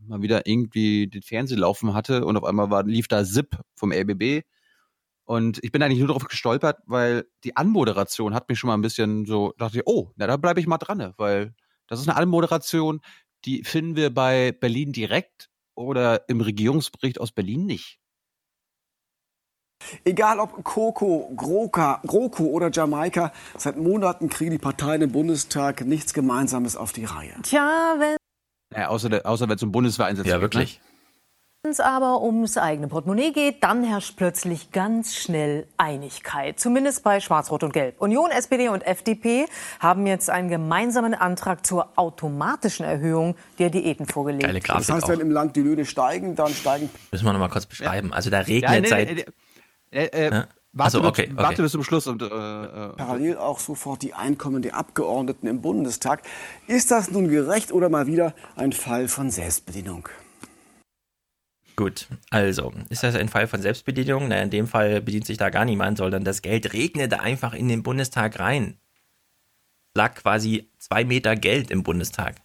mal wieder irgendwie den Fernseher laufen hatte und auf einmal war, lief da ZIP vom R B B. Und ich bin eigentlich nur darauf gestolpert, weil die Anmoderation hat mich schon mal ein bisschen so, dachte ich, oh, na, da bleibe ich mal dran, weil das ist eine Anmoderation, die finden wir bei Berlin direkt oder im Regierungsbericht aus Berlin nicht. Egal ob Koko, Groka, GroKo oder Jamaika, seit Monaten kriegen die Parteien im Bundestag nichts Gemeinsames auf die Reihe. Tja, wenn... Ja, außer außer wenn es um Bundeswehreinsatz geht. Ja, wirklich. Wenn es aber ums eigene Portemonnaie geht, dann herrscht plötzlich ganz schnell Einigkeit. Zumindest bei Schwarz-Rot und Gelb. Union, S P D und F D P haben jetzt einen gemeinsamen Antrag zur automatischen Erhöhung der Diäten vorgelegt. Geile Grafik. Das heißt, wenn im Land die Löhne steigen, dann steigen... Müssen wir noch mal kurz beschreiben. Also da regnet ja, nee, seit... Nee, nee, äh, äh, ja. Warte, also, okay, okay. warte bis zum Schluss. Und, äh, Parallel auch sofort die Einkommen der Abgeordneten im Bundestag. Ist das nun gerecht oder mal wieder ein Fall von Selbstbedienung? Gut, also, ist das ein Fall von Selbstbedienung? Na, in dem Fall bedient sich da gar niemand, sondern das Geld regnete einfach in den Bundestag rein. Lag quasi zwei Meter Geld im Bundestag.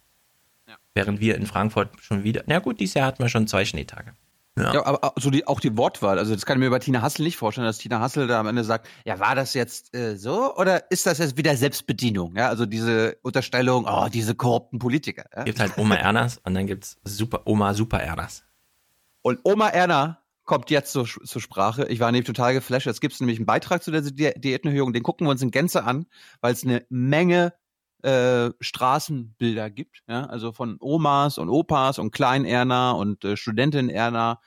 Ja. Während wir in Frankfurt schon wieder... Na gut, dieses Jahr hatten wir schon zwei Schneetage. Ja, ja, aber also die, auch die Wortwahl, also das kann ich mir bei Tina Hassel nicht vorstellen, dass Tina Hassel da am Ende sagt, ja, war das jetzt äh, so oder ist das jetzt wieder Selbstbedienung? Ja, also diese Unterstellung, oh, diese korrupten Politiker. Ja? Gibt halt Oma Ernas und dann gibt's Super Oma Super Ernas. Und Oma Erna kommt jetzt zur, zur Sprache. Ich war nämlich total geflasht. Jetzt gibt's nämlich einen Beitrag zu der Di- Diätenerhöhung, den gucken wir uns in Gänze an, weil es eine Menge Äh, Straßenbilder gibt, ja, also von Omas und Opas und Klein Erna und äh, Studentin Erna,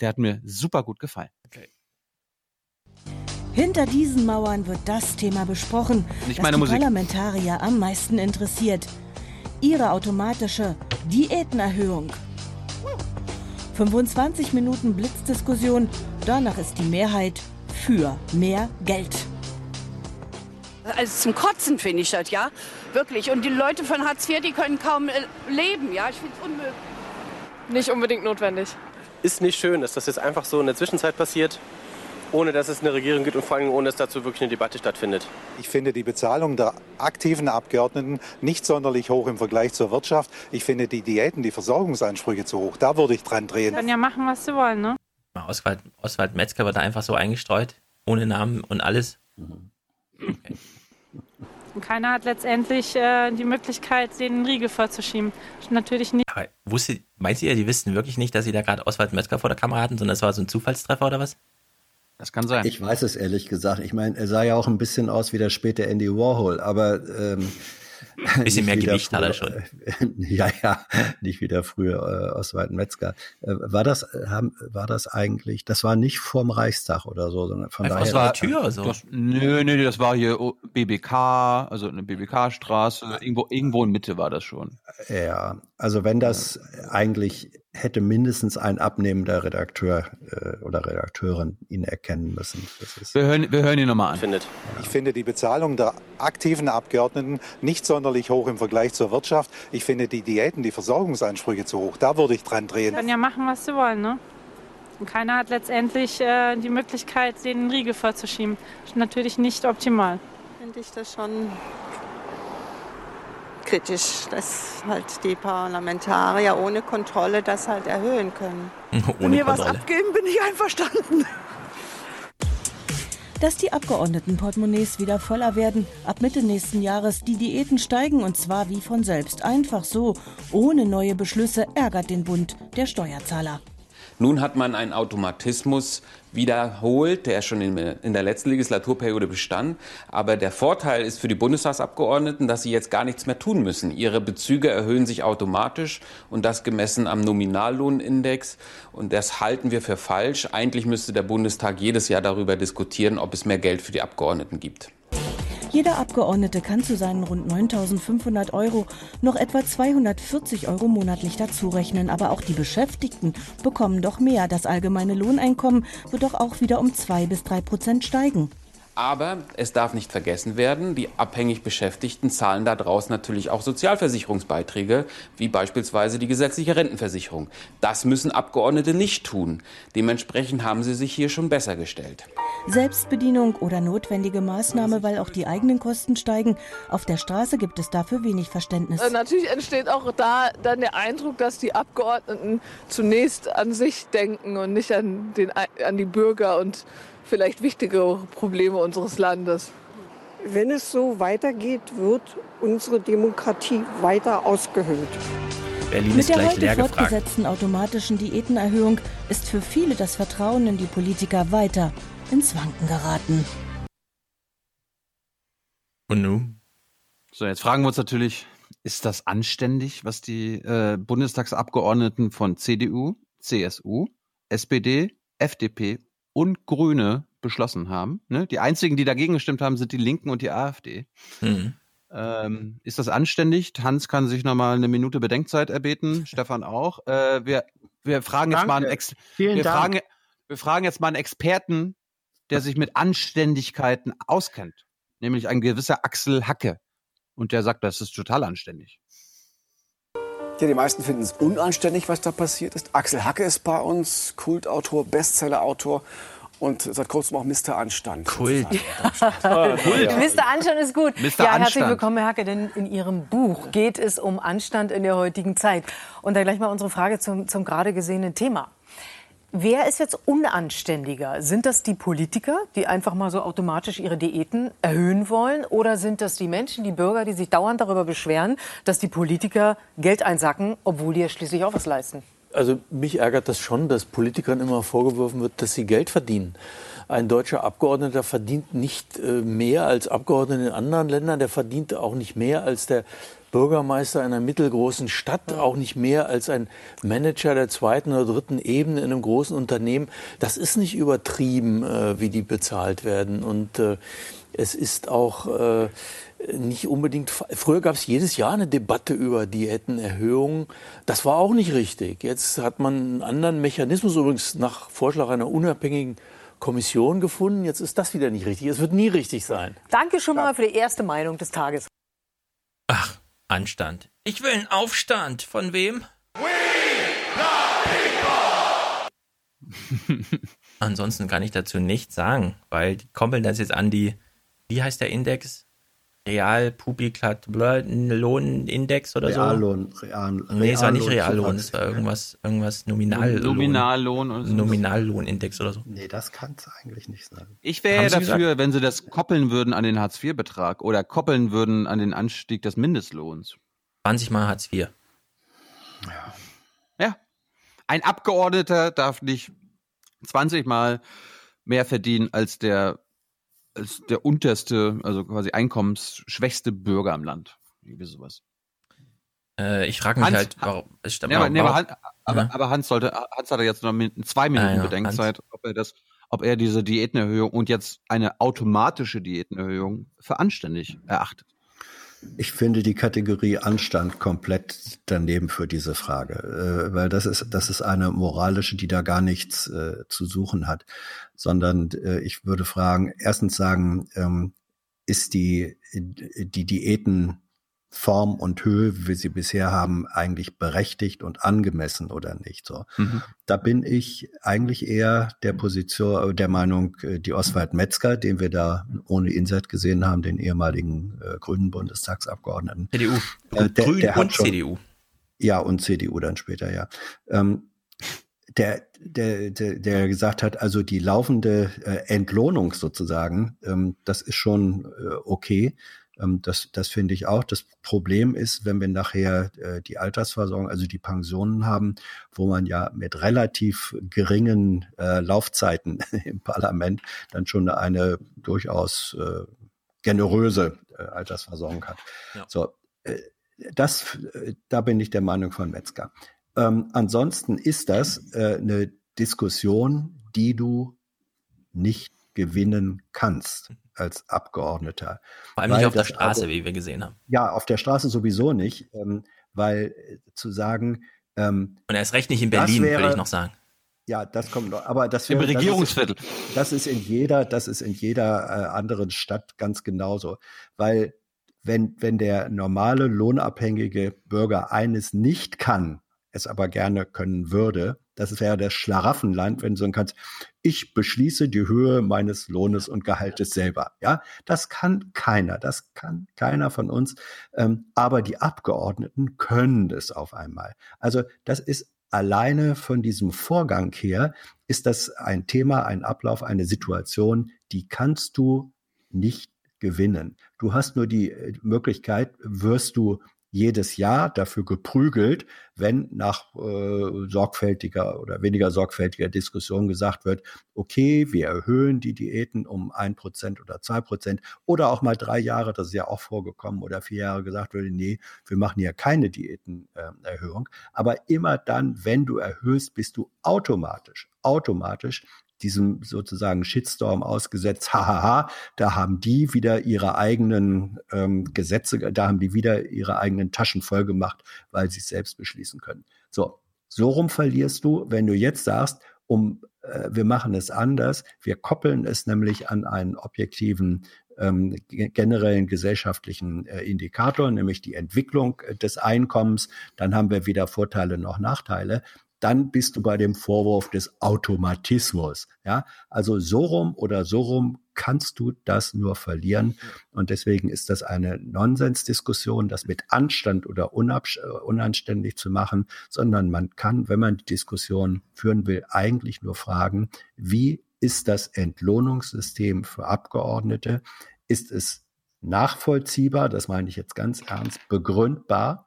der hat mir super gut gefallen. Okay. Hinter diesen Mauern wird das Thema besprochen, das die Musik. Parlamentarier am meisten interessiert. Ihre automatische Diätenerhöhung. fünfundzwanzig Minuten Blitzdiskussion, danach ist die Mehrheit für mehr Geld. Also zum Kotzen finde ich das, ja, wirklich. Und die Leute von Hartz vier, die können kaum leben, ja, ich finde es unmöglich. Nicht unbedingt notwendig. Ist nicht schön, dass das jetzt einfach so in der Zwischenzeit passiert, ohne dass es eine Regierung gibt und vor allem ohne, dass dazu wirklich eine Debatte stattfindet. Ich finde die Bezahlung der aktiven Abgeordneten nicht sonderlich hoch im Vergleich zur Wirtschaft. Ich finde die Diäten, die Versorgungsansprüche zu hoch, da würde ich dran drehen. Die können ja machen, was sie wollen, ne? Oswald, Oswald Metzger wird da einfach so eingestreut, ohne Namen und alles. Mhm. Okay. Und keiner hat letztendlich äh, die Möglichkeit, den Riegel vorzuschieben. Natürlich nicht. Aber wusste, meint ihr, die wüssten wirklich nicht, dass sie da gerade Oswald Metzger vor der Kamera hatten, sondern das war so ein Zufallstreffer oder was? Das kann sein. Ich weiß es ehrlich gesagt. Ich meine, er sah ja auch ein bisschen aus wie der späte Andy Warhol, aber ähm, ein bisschen mehr Gewicht hat er schon. ja, ja, nicht wie der frühe äh, Oswald Metzger. Äh, war das, haben, war das eigentlich? Das war nicht vorm Reichstag oder so, sondern von daher. Das war Tür so. Das, nö, nö, das war hier B B K, also eine B B K-Straße. Irgendwo, irgendwo in Mitte war das schon. Ja, also wenn das ja. eigentlich hätte mindestens ein abnehmender Redakteur äh, oder Redakteurin ihn erkennen müssen. Das ist wir, hören, wir hören ihn nochmal an. Findet. Ja. Ich finde die Bezahlung der aktiven Abgeordneten nicht sonderlich hoch im Vergleich zur Wirtschaft. Ich finde die Diäten, die Versorgungsansprüche zu hoch. Da würde ich dran drehen. Die können ja machen, was sie wollen, ne? Und keiner hat letztendlich äh, die Möglichkeit, den Riegel vorzuschieben. Das ist natürlich nicht optimal. Finde ich das schon... kritisch, dass halt die Parlamentarier ohne Kontrolle das halt erhöhen können. Wenn mir was abgeben, bin ich einverstanden. Dass die Abgeordnetenportemonnaies wieder voller werden, ab Mitte nächsten Jahres die Diäten steigen und zwar wie von selbst, einfach so, ohne neue Beschlüsse, ärgert den Bund der Steuerzahler. Nun hat man einen Automatismus wiederholt, der schon in der letzten Legislaturperiode bestand. Aber der Vorteil ist für die Bundestagsabgeordneten, dass sie jetzt gar nichts mehr tun müssen. Ihre Bezüge erhöhen sich automatisch und das gemessen am Nominallohnindex. Und das halten wir für falsch. Eigentlich müsste der Bundestag jedes Jahr darüber diskutieren, ob es mehr Geld für die Abgeordneten gibt. Jeder Abgeordnete kann zu seinen rund neuntausendfünfhundert Euro noch etwa zweihundertvierzig Euro monatlich dazurechnen. Aber auch die Beschäftigten bekommen doch mehr. Das allgemeine Lohneinkommen wird doch auch wieder um zwei bis drei Prozent steigen. Aber es darf nicht vergessen werden, die abhängig Beschäftigten zahlen daraus natürlich auch Sozialversicherungsbeiträge, wie beispielsweise die gesetzliche Rentenversicherung. Das müssen Abgeordnete nicht tun. Dementsprechend haben sie sich hier schon besser gestellt. Selbstbedienung oder notwendige Maßnahme, weil auch die eigenen Kosten steigen. Auf der Straße gibt es dafür wenig Verständnis. Natürlich entsteht auch da dann der Eindruck, dass die Abgeordneten zunächst an sich denken und nicht an, den, an die Bürger und vielleicht wichtigere Probleme unseres Landes. Wenn es so weitergeht, wird unsere Demokratie weiter ausgehöhlt. Berlin ist gleich leer gefragt. Mit der heute fortgesetzten automatischen Diätenerhöhung ist für viele das Vertrauen in die Politiker weiter ins Wanken geraten. Und nun? So, jetzt fragen wir uns natürlich, ist das anständig, was die äh, Bundestagsabgeordneten von C D U, C S U, S P D, F D P und Grüne beschlossen haben? Ne? Die einzigen, die dagegen gestimmt haben, sind die Linken und die AfD. Mhm. Ähm, ist das anständig? Hans kann sich nochmal eine Minute Bedenkzeit erbeten, Stefan auch. Äh, wir, wir fragen jetzt mal einen Ex- wir fragen, wir fragen jetzt mal einen Experten, der sich mit Anständigkeiten auskennt, nämlich ein gewisser Axel Hacke. Und der sagt, das ist total anständig. Ja, die meisten finden es unanständig, was da passiert ist. Axel Hacke ist bei uns, Kultautor, Bestsellerautor und seit kurzem auch Mister Anstand. Kult. Ja. Kult. Mister Anstand ist gut. Mister Ja, herzlich willkommen, Herr Hacke, denn in Ihrem Buch geht es um Anstand in der heutigen Zeit. Und da gleich mal unsere Frage zum, zum gerade gesehenen Thema. Wer ist jetzt unanständiger? Sind das die Politiker, die einfach mal so automatisch ihre Diäten erhöhen wollen? Oder sind das die Menschen, die Bürger, die sich dauernd darüber beschweren, dass die Politiker Geld einsacken, obwohl die ja schließlich auch was leisten? Also mich ärgert das schon, dass Politikern immer vorgeworfen wird, dass sie Geld verdienen. Ein deutscher Abgeordneter verdient nicht mehr als Abgeordnete in anderen Ländern. Der verdient auch nicht mehr als der Bürgermeister einer mittelgroßen Stadt, auch nicht mehr als ein Manager der zweiten oder dritten Ebene in einem großen Unternehmen. Das ist nicht übertrieben, äh, wie die bezahlt werden. Und äh, es ist auch äh, nicht unbedingt... Früher gab es jedes Jahr eine Debatte über Diätenerhöhungen. Das war auch nicht richtig. Jetzt hat man einen anderen Mechanismus, übrigens nach Vorschlag einer unabhängigen Kommission gefunden. Jetzt ist das wieder nicht richtig. Es wird nie richtig sein. Danke schon mal für die erste Meinung des Tages. Ach. Anstand. Ich will einen Aufstand. Von wem? We Ansonsten kann ich dazu nichts sagen, weil die koppeln das jetzt an die, wie heißt der Index? Real, Publikat, Lohnindex oder Reallohn, so? Reallohn. Real, nee, es war nicht Reallohn, es war irgendwas, irgendwas Nominallohn. Nominallohn oder so. Nominallohnindex oder so. Nee, das kann es eigentlich nicht sein. Ich wäre dafür, gesagt? wenn sie das koppeln würden an den Hartz-vier-Betrag oder koppeln würden an den Anstieg des Mindestlohns. zwanzig Mal Hartz vier. Ja. Ja. Ein Abgeordneter darf nicht zwanzig Mal mehr verdienen als der Ist der unterste, also quasi einkommensschwächste Bürger im Land. Irgendwie sowas. Äh, ich frage mich Hans, halt, warum. Ich, ja, aber, nee, aber, Hans, aber, ja. aber Hans sollte, Hans hatte jetzt noch zwei Minuten ah, ja, Bedenkzeit, ob er das, ob er diese Diätenerhöhung und jetzt eine automatische Diätenerhöhung für anständig erachtet. Ich finde die Kategorie Anstand komplett daneben für diese Frage, äh, weil das ist, das ist eine moralische, die da gar nichts äh, zu suchen hat, sondern äh, ich würde fragen, erstens sagen, ähm, ist die, die Diätenform und Höhe, wie wir sie bisher haben, eigentlich berechtigt und angemessen oder nicht? So, mhm. Da bin ich eigentlich eher der Position, der Meinung, die Oswald Metzger, den wir da ohne Insert gesehen haben, den ehemaligen äh, grünen Bundestagsabgeordneten. C D U. Äh, der, Grün der und schon, C D U. Ja, und C D U dann später, ja. Ähm, der, der, der, der gesagt hat, also die laufende äh, Entlohnung sozusagen, ähm, das ist schon äh, okay. Ähm, das das finde ich auch. Das Problem ist, wenn wir nachher äh, die Altersversorgung, also die Pensionen haben, wo man ja mit relativ geringen äh, Laufzeiten im Parlament dann schon eine durchaus äh, generöse äh, Altersversorgung hat. Ja. So, äh, das, äh, da bin ich der Meinung von Metzger. Ähm, ansonsten ist das äh, eine Diskussion, die du nicht gewinnen kannst als Abgeordneter. Vor allem weil nicht auf der Straße, aber, wie wir gesehen haben. Ja, auf der Straße sowieso nicht, ähm, weil äh, zu sagen... Ähm, Und erst recht nicht in Berlin, wäre, würde ich noch sagen. Ja, das kommt noch. Aber das wäre, im Regierungsviertel. Das ist, das ist in jeder, das ist in jeder äh, anderen Stadt ganz genauso. Weil wenn, wenn der normale lohnabhängige Bürger eines nicht kann, es aber gerne können würde, das wäre das Schlaraffenland, wenn du sagen kannst, ich beschließe die Höhe meines Lohnes und Gehaltes selber. Ja, das kann keiner, das kann keiner von uns. Ähm, aber die Abgeordneten können das auf einmal. Also das ist alleine von diesem Vorgang her, ist das ein Thema, ein Ablauf, eine Situation, die kannst du nicht gewinnen. Du hast nur die Möglichkeit, wirst du jedes Jahr dafür geprügelt, wenn nach äh, sorgfältiger oder weniger sorgfältiger Diskussion gesagt wird, okay, wir erhöhen die Diäten um ein Prozent oder zwei Prozent oder auch mal drei Jahre, das ist ja auch vorgekommen, oder vier Jahre gesagt wurde, nee, wir machen hier keine Diätenerhöhung. Aber immer dann, wenn du erhöhst, bist du automatisch, automatisch diesem sozusagen Shitstorm ausgesetzt, hahaha, da haben die wieder ihre eigenen ähm, Gesetze, da haben die wieder ihre eigenen Taschen voll gemacht, weil sie es selbst beschließen können. So, so rum verlierst du, wenn du jetzt sagst, um äh, wir machen es anders, wir koppeln es nämlich an einen objektiven ähm, generellen gesellschaftlichen äh, Indikator, nämlich die Entwicklung äh, des Einkommens, dann haben wir weder Vorteile noch Nachteile. Dann bist du bei dem Vorwurf des Automatismus. Ja? Also so rum oder so rum kannst du das nur verlieren. Und deswegen ist das eine Nonsensdiskussion, das mit Anstand oder unabsch- unanständig zu machen, sondern man kann, wenn man die Diskussion führen will, eigentlich nur fragen, wie ist das Entlohnungssystem für Abgeordnete? Ist es nachvollziehbar, das meine ich jetzt ganz ernst, begründbar?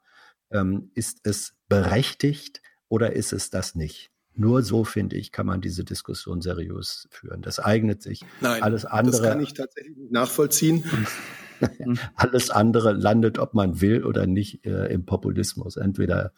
Ähm, ist es berechtigt? Oder ist es das nicht? Nur so, finde ich, kann man diese Diskussion seriös führen. Das eignet sich. Nein, alles andere, das kann ich tatsächlich nicht nachvollziehen. Alles andere landet, ob man will oder nicht, äh, im Populismus. Entweder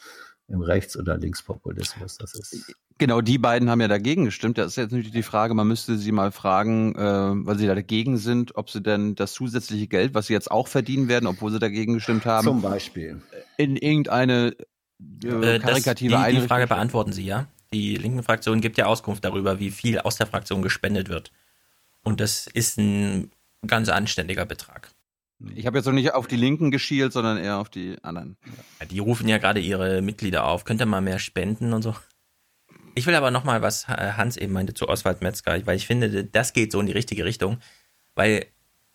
im Rechts- oder Linkspopulismus. Das ist genau, die beiden haben ja dagegen gestimmt. Das ist jetzt natürlich die Frage, man müsste sie mal fragen, äh, weil sie da dagegen sind, ob sie denn das zusätzliche Geld, was sie jetzt auch verdienen werden, obwohl sie dagegen gestimmt haben, zum Beispiel in irgendeine Äh, karikative das, die, die Frage beantworten Sie, ja. Die linken Fraktion gibt ja Auskunft darüber, wie viel aus der Fraktion gespendet wird. Und das ist ein ganz anständiger Betrag. Ich habe jetzt noch nicht auf die Linken geschielt, sondern eher auf die anderen. Ja, die rufen ja gerade ihre Mitglieder auf. Könnt ihr mal mehr spenden und so? Ich will aber nochmal, was Hans eben meinte zu Oswald Metzger, weil ich finde, das geht so in die richtige Richtung. Weil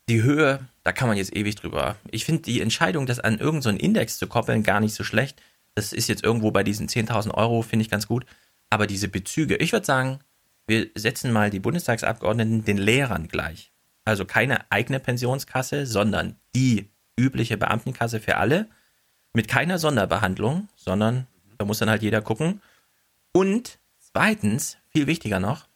die Höhe, da kann man jetzt ewig drüber. Ich finde die Entscheidung, das an irgendeinen so Index zu koppeln, gar nicht so schlecht. Das ist jetzt irgendwo bei diesen zehntausend Euro, finde ich ganz gut. Aber diese Bezüge, ich würde sagen, wir setzen mal die Bundestagsabgeordneten den Lehrern gleich. Also keine eigene Pensionskasse, sondern die übliche Beamtenkasse für alle. Mit keiner Sonderbehandlung, sondern da muss dann halt jeder gucken. Und zweitens, viel wichtiger noch,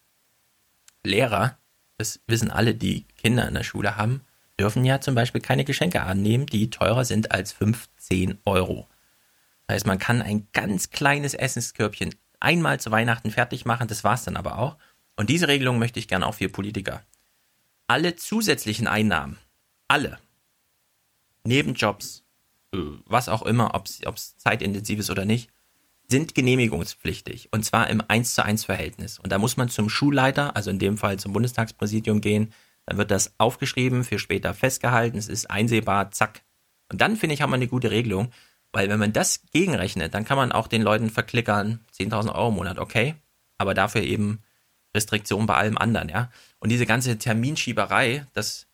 Lehrer, das wissen alle, die Kinder in der Schule haben, dürfen ja zum Beispiel keine Geschenke annehmen, die teurer sind als fünfzehn Euro. Das heißt, man kann ein ganz kleines Essenskörbchen einmal zu Weihnachten fertig machen, das war's dann aber auch. Und diese Regelung möchte ich gerne auch für Politiker. Alle zusätzlichen Einnahmen, alle, Nebenjobs, was auch immer, ob es zeitintensiv ist oder nicht, sind genehmigungspflichtig. Und zwar im eins zu eins Verhältnis. Und da muss man zum Schulleiter, also in dem Fall zum Bundestagspräsidium gehen, dann wird das aufgeschrieben, für später festgehalten, es ist einsehbar, zack. Und dann, finde ich, haben wir eine gute Regelung. Weil wenn man das gegenrechnet, dann kann man auch den Leuten verklickern, zehntausend Euro im Monat, okay, aber dafür eben Restriktionen bei allem anderen, ja. Und diese ganze Terminschieberei, das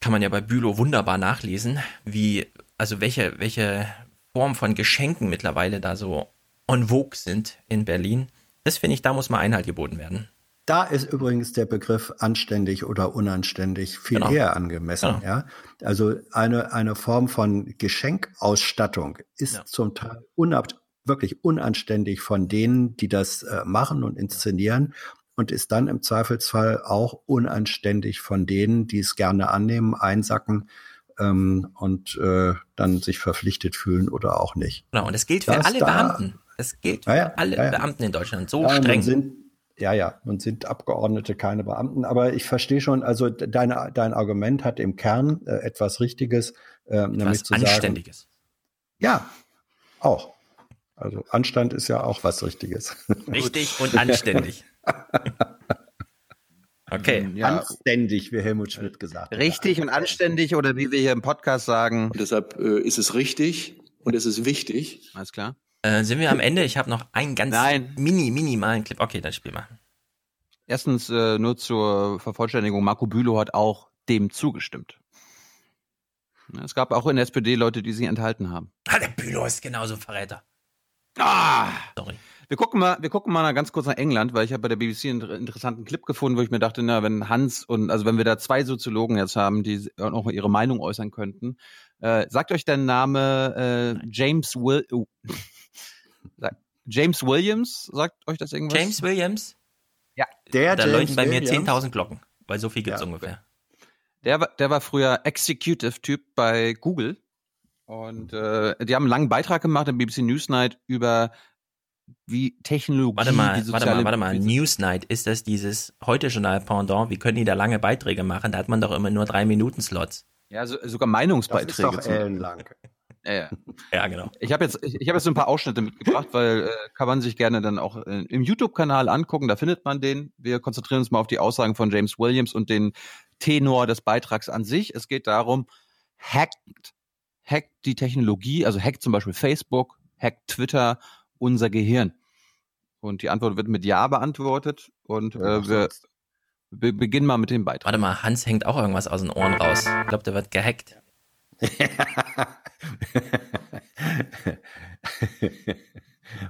kann man ja bei Bülow wunderbar nachlesen, wie, also welche, welche Form von Geschenken mittlerweile da so en vogue sind in Berlin. Das finde ich, da muss mal Einhalt geboten werden. Da ist übrigens der Begriff anständig oder unanständig viel genau. eher angemessen. Genau. Ja? Also eine, eine Form von Geschenkausstattung ist ja. zum Teil unab, wirklich unanständig von denen, die das äh, machen und inszenieren, und ist dann im Zweifelsfall auch unanständig von denen, die es gerne annehmen, einsacken ähm, und äh, dann sich verpflichtet fühlen oder auch nicht. Genau, und das gilt für das alle da, Beamten. Das gilt für ja, alle ja, Beamten in Deutschland, so ja, streng. Sind, ja, ja, und sind Abgeordnete keine Beamten. Aber ich verstehe schon, also deine, dein Argument hat im Kern äh, etwas Richtiges. Äh, etwas nämlich zu Anständiges. Sagen, ja, auch. Also Anstand ist ja auch was Richtiges. Richtig und anständig. Okay. Ja. Anständig, wie Helmut Schmidt gesagt hat. Richtig und anständig, oder wie wir hier im Podcast sagen. Und deshalb äh, ist es richtig und es ist wichtig. Alles klar. Äh, sind wir am Ende? Ich habe noch einen ganz Nein. mini, minimalen Clip. Okay, dann spiel mal. Erstens, äh, nur zur Vervollständigung, Marco Bülow hat auch dem zugestimmt. Es gab auch in der S P D Leute, die sich enthalten haben. Ah, der Bülow ist genauso ein Verräter. Ah! Sorry. Wir gucken mal, wir gucken mal ganz kurz nach England, weil ich habe bei der B B C einen interessanten Clip gefunden, wo ich mir dachte, na, wenn Hans und, also wenn wir da zwei Soziologen jetzt haben, die auch noch ihre Meinung äußern könnten, äh, sagt euch der Name äh, James Will, oh. James Williams, sagt euch das irgendwas? James Williams? Ja. Der da läuten bei mir zehntausend Glocken, weil so viel gibt's ja. ungefähr. Der, der war früher Executive-Typ bei Google. Und äh, die haben einen langen Beitrag gemacht im B B C Newsnight über wie Technologie. Warte mal, die warte mal, warte mal. Newsnight, ist das dieses Heute-Journal-Pendant? Wie können die da lange Beiträge machen? Da hat man doch immer nur drei Minuten-Slots. Ja, so, sogar Meinungsbeiträge. Das ist doch ellenlang. Ja, ja. ja, genau. Ich habe jetzt, ich, ich hab jetzt so ein paar Ausschnitte mitgebracht, weil äh, kann man sich gerne dann auch äh, im YouTube-Kanal angucken. Da findet man den. Wir konzentrieren uns mal auf die Aussagen von James Williams und den Tenor des Beitrags an sich. Es geht darum, hackt. hackt die Technologie, also hackt zum Beispiel Facebook, hackt Twitter unser Gehirn. Und die Antwort wird mit Ja beantwortet. Und äh, wir, wir beginnen mal mit dem Beitrag. Warte mal, Hans hängt auch irgendwas aus den Ohren raus. Ich glaube, der wird gehackt.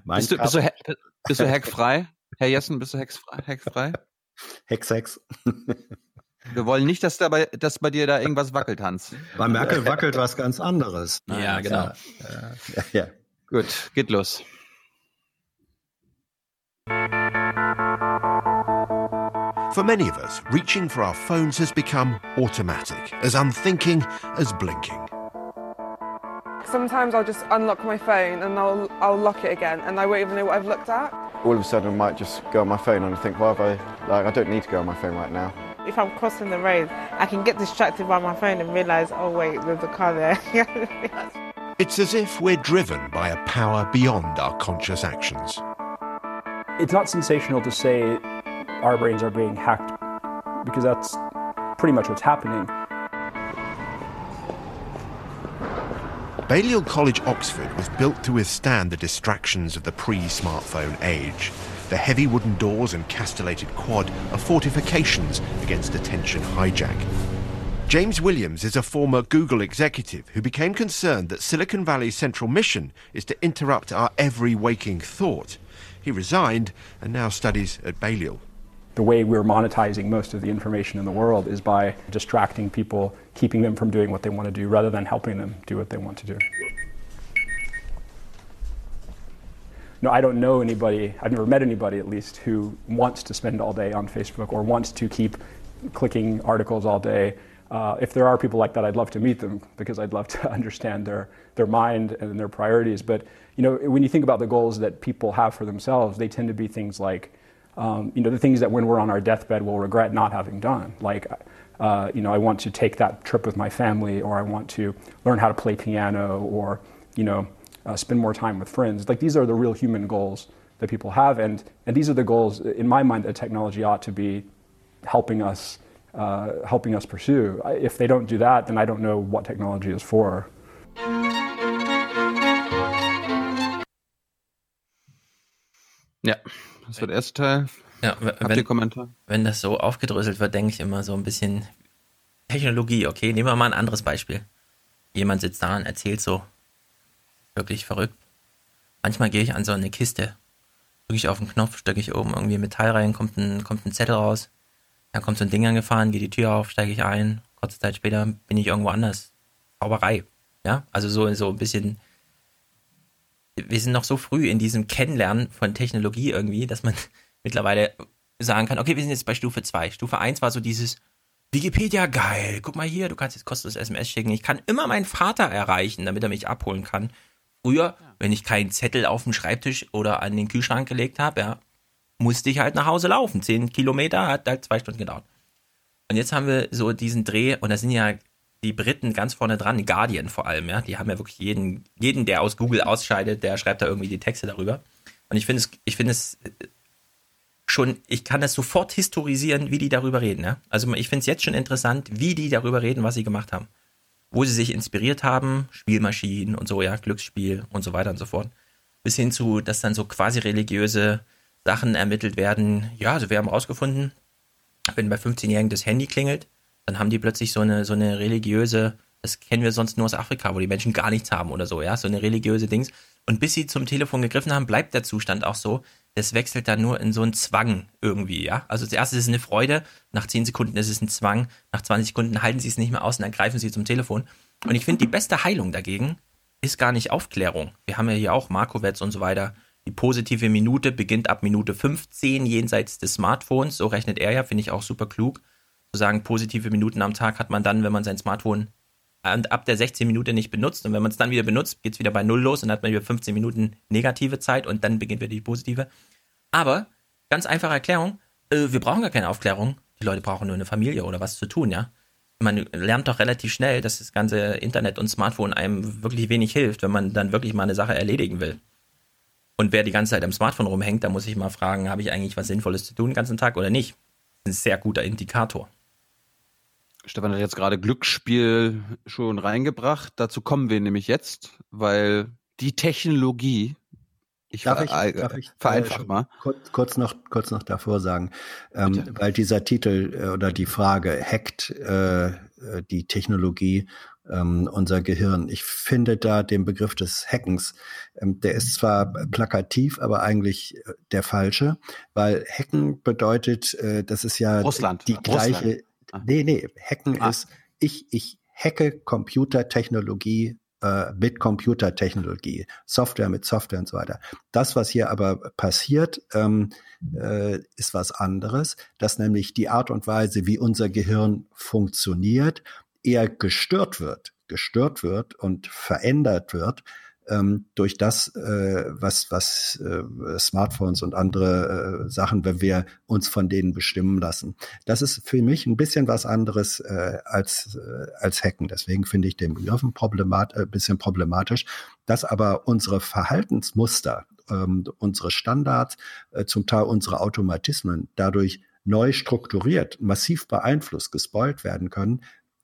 bist, du, bist, du, bist du hackfrei? Herr Jessen, bist du hackfrei? hackfrei? Hex, Hex. Wir wollen nicht, dass, dabei, dass bei dir da irgendwas wackelt, Hans. Bei Merkel wackelt was ganz anderes. Ne? Ja, genau. Ja, ja, ja. Gut, geht los. For many of us, reaching for our phones has become automatic, as unthinking as blinking. Sometimes I'll just unlock my phone and I'll, I'll lock it again and I won't even know what I've looked at. All of a sudden I might just go on my phone and I think, well, I, like, I don't need to go on my phone right now. If I'm crossing the road, I can get distracted by my phone and realise, oh wait, there's a car there. It's as if we're driven by a power beyond our conscious actions. It's not sensational to say our brains are being hacked, because that's pretty much what's happening. Balliol College, Oxford was built to withstand the distractions of the pre-smartphone age. The heavy wooden doors and castellated quad are fortifications against attention hijack. James Williams is a former Google executive who became concerned that Silicon Valley's central mission is to interrupt our every waking thought. He resigned and now studies at Balliol. The way we're monetizing most of the information in the world is by distracting people, keeping them from doing what they want to do, rather than helping them do what they want to do. No, I don't know anybody, I've never met anybody at least, who wants to spend all day on Facebook or wants to keep clicking articles all day. Uh, if there are people like that, I'd love to meet them because I'd love to understand their, their mind and their priorities. But, you know, when you think about the goals that people have for themselves, they tend to be things like, um, you know, the things that when we're on our deathbed we'll regret not having done. Like, uh, you know, I want to take that trip with my family, or I want to learn how to play piano, or, you know, Uh, spend more time with friends. Like, these are the real human goals that people have, and and these are the goals, in my mind, that technology ought to be helping us uh, helping us pursue. If they don't do that, then I don't know what technology is for. Ja, das war der erste Teil. Ja, w- Habt wenn, ihr Kommentar? Wenn das so aufgedröselt wird, denke ich immer so ein bisschen Technologie. Okay, nehmen wir mal ein anderes Beispiel. Jemand sitzt da und erzählt so wirklich verrückt. Manchmal gehe ich an so eine Kiste drücke ich auf den Knopf, stecke ich oben irgendwie Metall rein, kommt ein, kommt ein Zettel raus, dann kommt so ein Ding angefahren, geht die Tür auf, steige ich ein, kurze Zeit später bin ich irgendwo anders. Zauberei, ja, also so, so ein bisschen, wir sind noch so früh in diesem Kennenlernen von Technologie irgendwie, dass man mittlerweile sagen kann, okay, wir sind jetzt bei Stufe zwei. Stufe eins war so dieses Wikipedia, geil, guck mal hier, du kannst jetzt kostenlos S M S schicken, ich kann immer meinen Vater erreichen, damit er mich abholen kann. Früher, wenn ich keinen Zettel auf den Schreibtisch oder an den Kühlschrank gelegt habe, ja, musste ich halt nach Hause laufen. Zehn Kilometer hat halt zwei Stunden gedauert. Und jetzt haben wir so diesen Dreh, und da sind ja die Briten ganz vorne dran, die Guardian vor allem, ja, die haben ja wirklich jeden, jeden, der aus Google ausscheidet, der schreibt da irgendwie die Texte darüber. Und ich finde es, ich finde es schon, ich kann das sofort historisieren, wie die darüber reden, ja. Also ich finde es jetzt schon interessant, wie die darüber reden, was sie gemacht haben. Wo sie sich inspiriert haben, Spielmaschinen und so, ja, Glücksspiel und so weiter und so fort. Bis hin zu, dass dann so quasi religiöse Sachen ermittelt werden. Ja, also wir haben rausgefunden, wenn bei fünfzehnjährigen das Handy klingelt, dann haben die plötzlich so eine, so eine religiöse, das kennen wir sonst nur aus Afrika, wo die Menschen gar nichts haben oder so, ja, so eine religiöse Dings. Und bis sie zum Telefon gegriffen haben, bleibt der Zustand auch so. Das wechselt dann nur in so einen Zwang irgendwie, ja. Also zuerst ist es eine Freude, nach zehn Sekunden ist es ein Zwang, nach zwanzig Sekunden halten sie es nicht mehr aus und dann greifen sie zum Telefon. Und ich finde, die beste Heilung dagegen ist gar nicht Aufklärung. Wir haben ja hier auch Markowitz und so weiter. Die positive Minute beginnt ab Minute fünfzehn jenseits des Smartphones. So rechnet er ja, finde ich auch super klug. Zu sagen, positive Minuten am Tag hat man dann, wenn man sein Smartphone ab der sechzehnten Minute nicht benutzt. Und wenn man es dann wieder benutzt, geht es wieder bei null los und dann hat man wieder fünfzehn Minuten negative Zeit und dann beginnt wieder die positive. Aber, ganz einfache Erklärung, äh, wir brauchen gar keine Aufklärung. Die Leute brauchen nur eine Familie oder was zu tun, ja. Man lernt doch relativ schnell, dass das ganze Internet und Smartphone einem wirklich wenig hilft, wenn man dann wirklich mal eine Sache erledigen will. Und wer die ganze Zeit am Smartphone rumhängt, da muss ich mal fragen, habe ich eigentlich was Sinnvolles zu tun den ganzen Tag oder nicht? Das ist ein sehr guter Indikator. Stefan hat jetzt gerade Glücksspiel schon reingebracht. Dazu kommen wir nämlich jetzt, weil die Technologie, ich, ver- ich, äh, ich vereinfach äh, mal. Kurz, kurz, noch, kurz noch davor sagen, ähm, weil dieser Titel äh, oder die Frage hackt äh, die Technologie ähm, unser Gehirn. Ich finde da den Begriff des Hackens, ähm, der ist zwar plakativ, aber eigentlich der falsche, weil Hacken bedeutet, äh, das ist ja Russland, die gleiche... Russland. Ah. Nee, nee, Hacken ah. ist, ich, ich hacke Computertechnologie äh, mit Computertechnologie, Software mit Software und so weiter. Das, was hier aber passiert, ähm, äh, ist was anderes, dass nämlich die Art und Weise, wie unser Gehirn funktioniert, eher gestört wird, gestört wird und verändert wird ähm, durch das, äh, was, was äh, Smartphones und andere äh, Sachen, wenn wir uns von denen bestimmen lassen. Das ist für mich ein bisschen was anderes äh, als, äh, als Hacken. Deswegen finde ich den Begriff ein problemat- äh, bisschen problematisch, dass aber unsere Verhaltensmuster, ähm, unsere Standards, äh, zum Teil unsere Automatismen dadurch neu strukturiert, massiv beeinflusst, gespoilt werden können,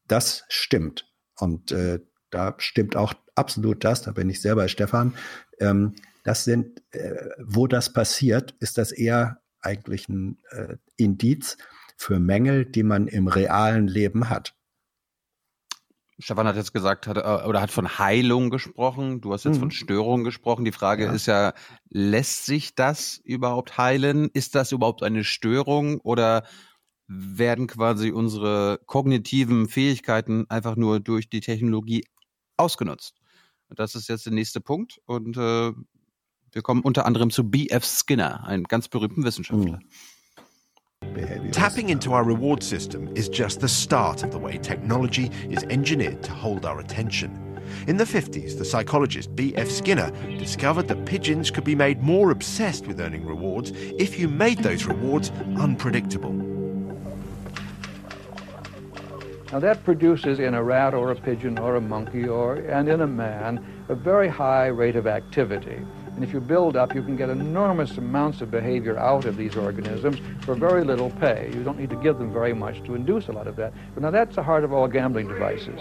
das stimmt. Und äh, da stimmt auch absolut das, da bin ich sehr bei Stefan. Ähm, das sind, äh, wo das passiert, ist das eher eigentlich ein äh, Indiz für Mängel, die man im realen Leben hat. Stefan hat jetzt gesagt, hat, oder hat von Heilung gesprochen, du hast jetzt mhm. von Störung gesprochen. Die Frage ja. ist ja, lässt sich das überhaupt heilen? Ist das überhaupt eine Störung oder werden quasi unsere kognitiven Fähigkeiten einfach nur durch die Technologie ausgenutzt? Und das ist jetzt der nächste Punkt. Und äh, wir kommen unter anderem zu B F Skinner, einem ganz berühmten Wissenschaftler. Mm. Tapping into our reward system is just the start of the way technology is engineered to hold our attention. In the fifties, the psychologist B F Skinner discovered that pigeons could be made more obsessed with earning rewards if you made those rewards unpredictable. Now that produces in a rat or a pigeon or a monkey or and in a man a very high rate of activity. And if you build up, you can get enormous amounts of behavior out of these organisms for very little pay. You don't need to give them very much to induce a lot of that. But now that's the heart of all gambling devices.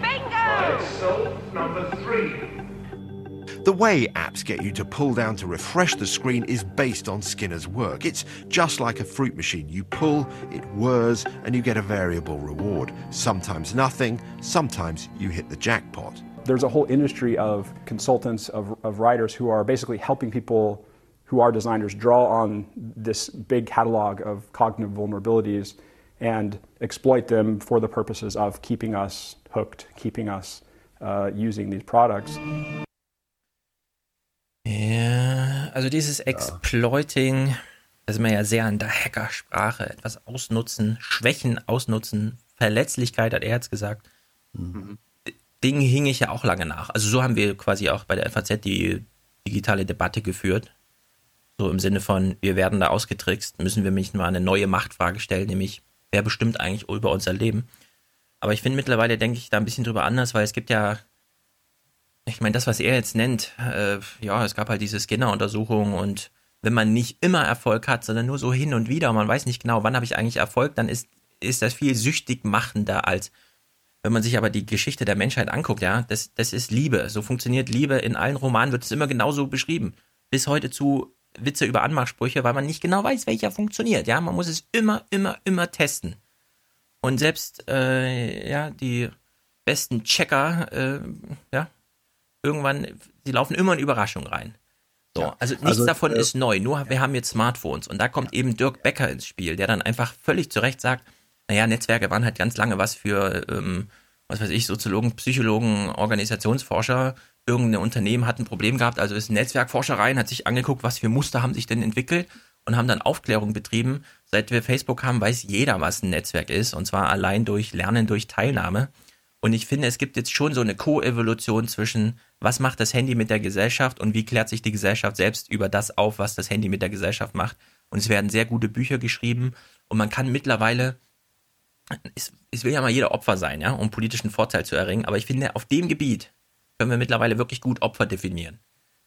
Bingo! Insult number three. The way apps get you to pull down to refresh the screen is based on Skinner's work. It's just like a fruit machine. You pull, it whirs, and you get a variable reward. Sometimes nothing, sometimes you hit the jackpot. There's a whole industry of consultants, of, of writers who are basically helping people who are designers draw on this big catalog of cognitive vulnerabilities and exploit them for the purposes of keeping us hooked, keeping us uh, using these products. Ja, also dieses Exploiting, da sind wir ja sehr an der Hackersprache, etwas ausnutzen, Schwächen ausnutzen, Verletzlichkeit, hat er jetzt gesagt. Mhm. Ding hing ich ja auch lange nach. Also so haben wir quasi auch bei der F A Z die digitale Debatte geführt. So im Sinne von, wir werden da ausgetrickst, müssen wir mich mal eine neue Machtfrage stellen, nämlich, wer bestimmt eigentlich über unser Leben? Aber ich finde mittlerweile, denke ich da ein bisschen drüber anders, weil es gibt ja, ich meine, das, was er jetzt nennt, äh, ja, es gab halt diese Skinner-Untersuchung und wenn man nicht immer Erfolg hat, sondern nur so hin und wieder, und man weiß nicht genau, wann habe ich eigentlich Erfolg, dann ist, ist das viel süchtig machender als, wenn man sich aber die Geschichte der Menschheit anguckt, ja, das, das ist Liebe, so funktioniert Liebe, in allen Romanen wird es immer genauso beschrieben, bis heute zu Witze über Anmachsprüche, weil man nicht genau weiß, welcher funktioniert, ja, man muss es immer, immer, immer testen. Und selbst, äh, ja, die besten Checker, äh, ja, irgendwann, die laufen immer in Überraschungen rein. So, ja, also nichts also, davon äh, ist neu, nur ja. Wir haben jetzt Smartphones und da kommt ja. eben Dirk Becker ins Spiel, der dann einfach völlig zu Recht sagt, naja, Netzwerke waren halt ganz lange was für, ähm, was weiß ich, Soziologen, Psychologen, Organisationsforscher, irgendein Unternehmen hat ein Problem gehabt, also ist Netzwerkforscher rein, hat sich angeguckt, was für Muster haben sich denn entwickelt und haben dann Aufklärung betrieben. Seit wir Facebook haben, weiß jeder, was ein Netzwerk ist, und zwar allein durch Lernen, durch Teilnahme. Und ich finde, es gibt jetzt schon so eine Koevolution zwischen, was macht das Handy mit der Gesellschaft und wie klärt sich die Gesellschaft selbst über das auf, was das Handy mit der Gesellschaft macht. Und es werden sehr gute Bücher geschrieben und man kann mittlerweile, es, es will ja mal jeder Opfer sein, ja, um politischen Vorteil zu erringen, aber ich finde, auf dem Gebiet können wir mittlerweile wirklich gut Opfer definieren.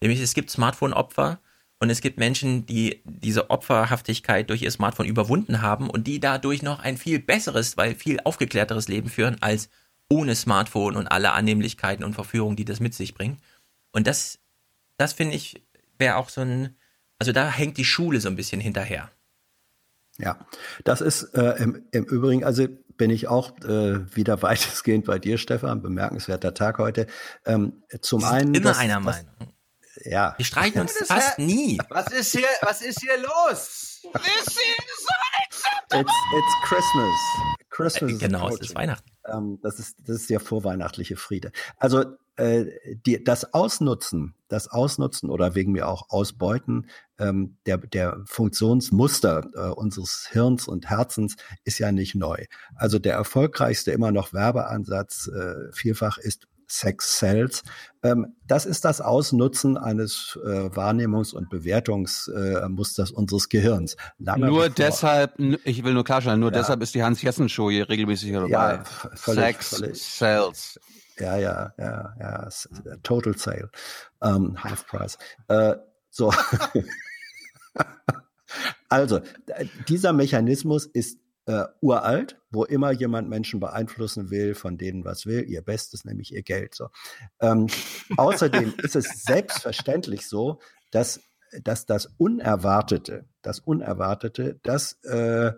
Nämlich es gibt Smartphone-Opfer und es gibt Menschen, die diese Opferhaftigkeit durch ihr Smartphone überwunden haben und die dadurch noch ein viel besseres, weil viel aufgeklärteres Leben führen als ohne Smartphone und alle Annehmlichkeiten und Verführungen, die das mit sich bringt. Und das, das finde ich, wäre auch so ein, also da hängt die Schule so ein bisschen hinterher. Ja, das ist äh, im, im Übrigen, also bin ich auch äh, wieder weitestgehend bei dir, Stefan. Bemerkenswerter Tag heute. Ähm, zum einen immer das, einer Meinung. Ja. Wir streiten uns fast her? nie. Was ist hier? Was ist hier los? This is unacceptable. It's, it's Christmas. Christmas. Äh, genau, es ist Weihnachten. Ähm, das ist das ist der vorweihnachtliche Friede. Also äh, die, das Ausnutzen, das Ausnutzen oder wegen mir auch Ausbeuten ähm, der der Funktionsmuster äh, unseres Hirns und Herzens ist ja nicht neu. Also der erfolgreichste immer noch Werbeansatz äh, vielfach ist Sex Sells. Ähm, das ist das Ausnutzen eines äh, Wahrnehmungs- und Bewertungsmusters äh, unseres Gehirns. Lange nur bevor, deshalb, ich will nur klarstellen, nur ja, deshalb ist die Hans-Jessen-Show hier regelmäßig dabei. Ja, völlig, Sex völlig. Sells. Ja, ja, ja, ja. Total Sale. Um, half Price. Äh, so. Also, dieser Mechanismus ist Uh, uralt, wo immer jemand Menschen beeinflussen will, von denen was will, ihr Bestes, nämlich ihr Geld. So. Ähm, außerdem ist es selbstverständlich so, dass, dass das Unerwartete, das Unerwartete, das äh,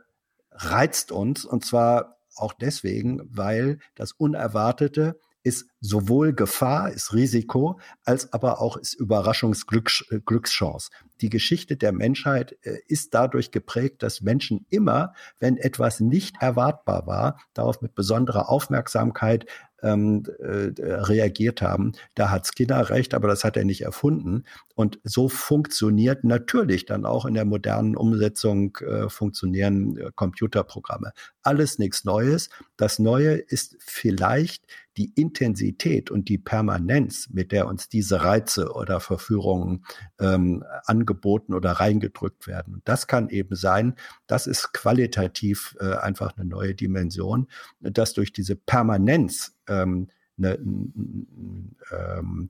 reizt uns, und zwar auch deswegen, weil das Unerwartete ist sowohl Gefahr, ist Risiko, als aber auch ist Überraschungsglückschance. Die Geschichte der Menschheit äh, ist dadurch geprägt, dass Menschen immer, wenn etwas nicht erwartbar war, darauf mit besonderer Aufmerksamkeit ähm, äh, reagiert haben. Da hat Skinner recht, aber das hat er nicht erfunden. Und so funktioniert natürlich dann auch in der modernen Umsetzung äh, funktionieren äh, Computerprogramme. Alles nichts Neues. Das Neue ist vielleicht die Intensität und die Permanenz, mit der uns diese Reize oder Verführungen ähm, angeboten oder reingedrückt werden. Das kann eben sein, das ist qualitativ äh, einfach eine neue Dimension, dass durch diese Permanenz ähm, eine, ähm,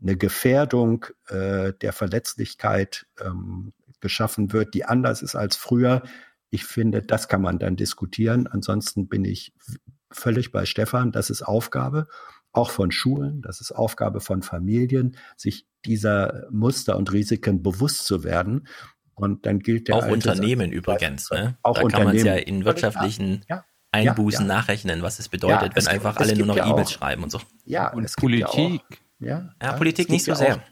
eine Gefährdung äh, der Verletzlichkeit ähm, geschaffen wird, die anders ist als früher. Ich finde, das kann man dann diskutieren. Ansonsten bin ich völlig bei Stefan, das ist Aufgabe auch von Schulen, das ist Aufgabe von Familien, sich dieser Muster und Risiken bewusst zu werden. Und dann gilt der auch alte Unternehmen Satz, übrigens, ne? Auch da Unternehmen. Kann man es ja in wirtschaftlichen ja, Einbußen ja, ja. nachrechnen, was es bedeutet, ja, es wenn gibt, einfach alle nur noch ja E-Mails schreiben und so. Ja, und es Politik. Ja, auch, ja, ja, ja, Politik nicht so sehr.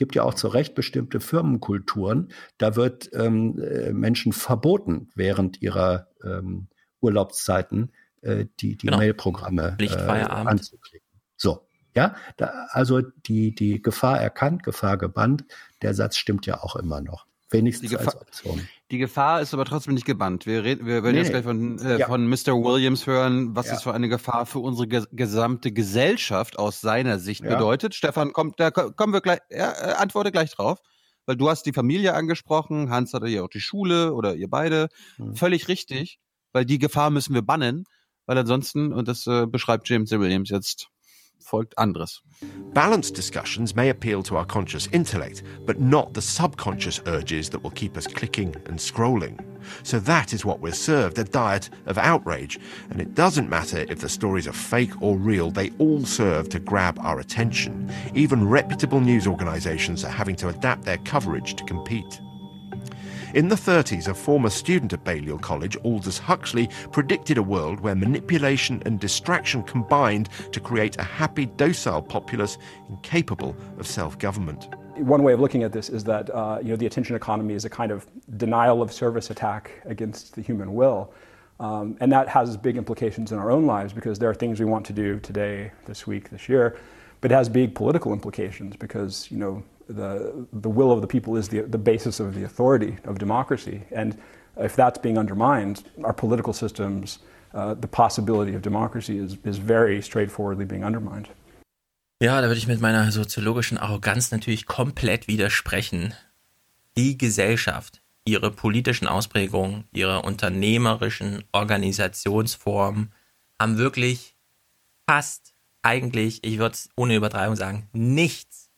gibt ja auch zu Recht bestimmte Firmenkulturen. Da wird ähm, Menschen verboten, während ihrer ähm, Urlaubszeiten äh, die, die genau. Mailprogramme äh, anzuklicken. So, ja, da, also die, die Gefahr erkannt, Gefahr gebannt, der Satz stimmt ja auch immer noch. Wenigstens die als Option. Die Gefahr ist aber trotzdem nicht gebannt. Wir, reden, wir werden nee, jetzt gleich von, äh, ja. von Mister Williams hören, was ja. es für eine Gefahr für unsere ges- gesamte Gesellschaft aus seiner Sicht ja. bedeutet. Stefan, kommt, da kommen wir gleich, ja, äh, antworte gleich drauf. Weil du hast die Familie angesprochen, Hans hatte ja auch die Schule oder ihr beide. Mhm. Völlig richtig, weil die Gefahr müssen wir bannen, weil ansonsten, und das äh, beschreibt James Williams jetzt, folgt anderes. Balanced discussions may appeal to our conscious intellect, but not the subconscious urges that will keep us clicking and scrolling. So that is what we're served, a diet of outrage. And it doesn't matter if the stories are fake or real, they all serve to grab our attention. Even reputable news organisations are having to adapt their coverage to compete. In the thirties, a former student at Balliol College, Aldous Huxley, predicted a world where manipulation and distraction combined to create a happy, docile populace incapable of self-government. One way of looking at this is that uh, you know, the attention economy is a kind of denial of service attack against the human will. Um, and that has big implications in our own lives because there are things we want to do today, this week, this year, but it has big political implications because, you know, The the will of the people is the the basis of the authority of democracy, and if that's being undermined, our political systems, uh, the possibility of democracy is is very straightforwardly being undermined. Ja, da würde ich mit meiner soziologischen Arroganz natürlich komplett widersprechen. Die Gesellschaft, ihre politischen Ausprägungen, ihre unternehmerischen Organisationsformen haben wirklich fast eigentlich, ich würde es ohne Übertreibung sagen, nichts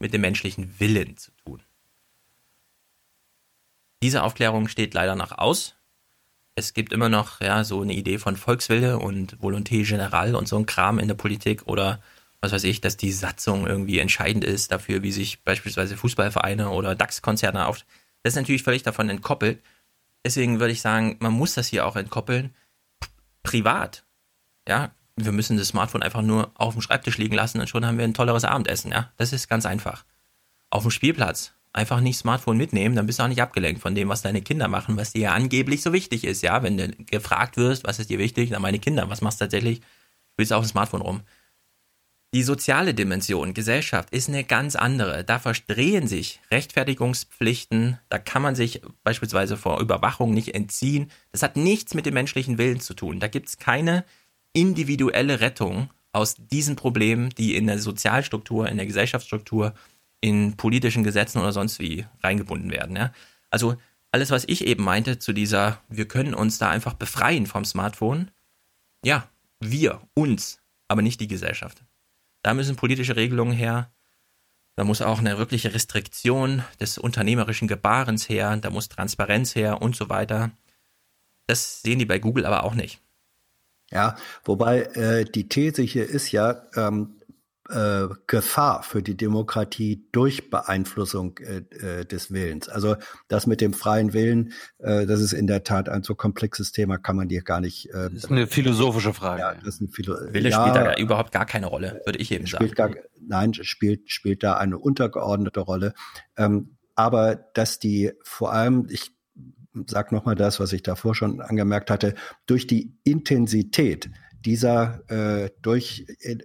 mit dem menschlichen Willen zu tun. Diese Aufklärung steht leider noch aus. Es gibt immer noch ja, so eine Idee von Volkswille und Volonté Générale und so ein Kram in der Politik oder was weiß ich, dass die Satzung irgendwie entscheidend ist dafür, wie sich beispielsweise Fußballvereine oder DAX-Konzerne auf. Das ist natürlich völlig davon entkoppelt. Deswegen würde ich sagen, man muss das hier auch entkoppeln. Privat. Ja, wir müssen das Smartphone einfach nur auf dem Schreibtisch liegen lassen und schon haben wir ein tolleres Abendessen, ja? Das ist ganz einfach. Auf dem Spielplatz einfach nicht Smartphone mitnehmen, dann bist du auch nicht abgelenkt von dem, was deine Kinder machen, was dir ja angeblich so wichtig ist, ja? Wenn du gefragt wirst, was ist dir wichtig, dann meine Kinder, was machst du tatsächlich? Willst du auf dem Smartphone rum? Die soziale Dimension, Gesellschaft, ist eine ganz andere. Da verdrehen sich Rechtfertigungspflichten, da kann man sich beispielsweise vor Überwachung nicht entziehen. Das hat nichts mit dem menschlichen Willen zu tun. Da gibt es keine individuelle Rettung aus diesen Problemen, die in der Sozialstruktur, in der Gesellschaftsstruktur, in politischen Gesetzen oder sonst wie reingebunden werden. Ja? Also alles, was ich eben meinte zu dieser, wir können uns da einfach befreien vom Smartphone, ja, wir, uns, aber nicht die Gesellschaft. Da müssen politische Regelungen her, da muss auch eine wirkliche Restriktion des unternehmerischen Gebarens her, da muss Transparenz her und so weiter. Das sehen die bei Google aber auch nicht. Ja, wobei äh, die These hier ist ja ähm, äh, Gefahr für die Demokratie durch Beeinflussung äh, des Willens. Also das mit dem freien Willen, äh, das ist in der Tat ein so komplexes Thema, kann man hier gar nicht. Äh, das ist eine philosophische Frage. Ja, das ist ein Philo- Wille ja, spielt da überhaupt gar keine Rolle, würde ich eben sagen. Gar, nein, spielt spielt da eine untergeordnete Rolle. Ähm, aber dass die vor allem, ich sag nochmal das, was ich davor schon angemerkt hatte, durch die Intensität dieser, äh, durch äh,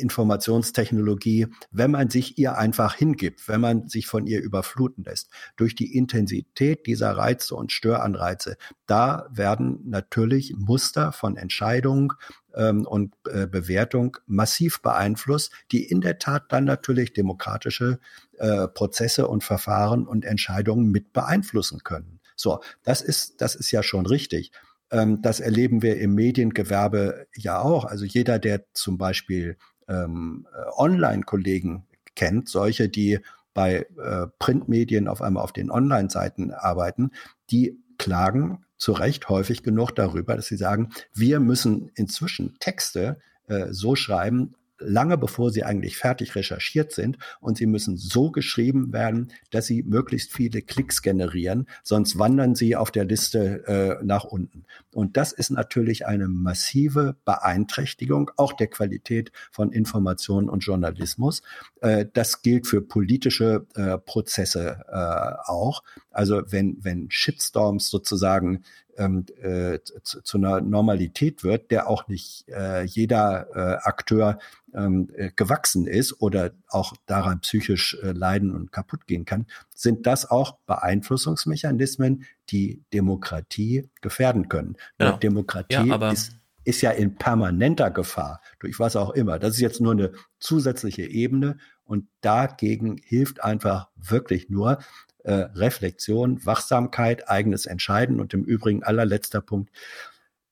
Informationstechnologie, wenn man sich ihr einfach hingibt, wenn man sich von ihr überfluten lässt, durch die Intensität dieser Reize und Störanreize, da werden natürlich Muster von Entscheidungen ähm, und äh, Bewertung massiv beeinflusst, die in der Tat dann natürlich demokratische äh, Prozesse und Verfahren und Entscheidungen mit beeinflussen können. So, das ist, das ist ja schon richtig. Ähm, das erleben wir im Mediengewerbe ja auch. Also jeder, der zum Beispiel ähm, Online-Kollegen kennt, solche, die bei äh, Printmedien auf einmal auf den Online-Seiten arbeiten, die klagen zu Recht häufig genug darüber, dass sie sagen, wir müssen inzwischen Texte äh, so schreiben, lange bevor sie eigentlich fertig recherchiert sind, und sie müssen so geschrieben werden, dass sie möglichst viele Klicks generieren, sonst wandern sie auf der Liste äh, nach unten. Und das ist natürlich eine massive Beeinträchtigung auch der Qualität von Informationen und Journalismus. Äh, das gilt für politische äh, Prozesse äh, auch. Also wenn, wenn Shitstorms sozusagen ähm, äh, zu, zu einer Normalität wird, der auch nicht äh, jeder äh, Akteur äh, gewachsen ist oder auch daran psychisch äh, leiden und kaputt gehen kann, sind das auch Beeinflussungsmechanismen, die Demokratie gefährden können. Ja. Demokratie ja, ist, ist ja in permanenter Gefahr, durch was auch immer. Das ist jetzt nur eine zusätzliche Ebene und dagegen hilft einfach wirklich nur äh, Reflexion, Wachsamkeit, eigenes Entscheiden und im Übrigen allerletzter Punkt,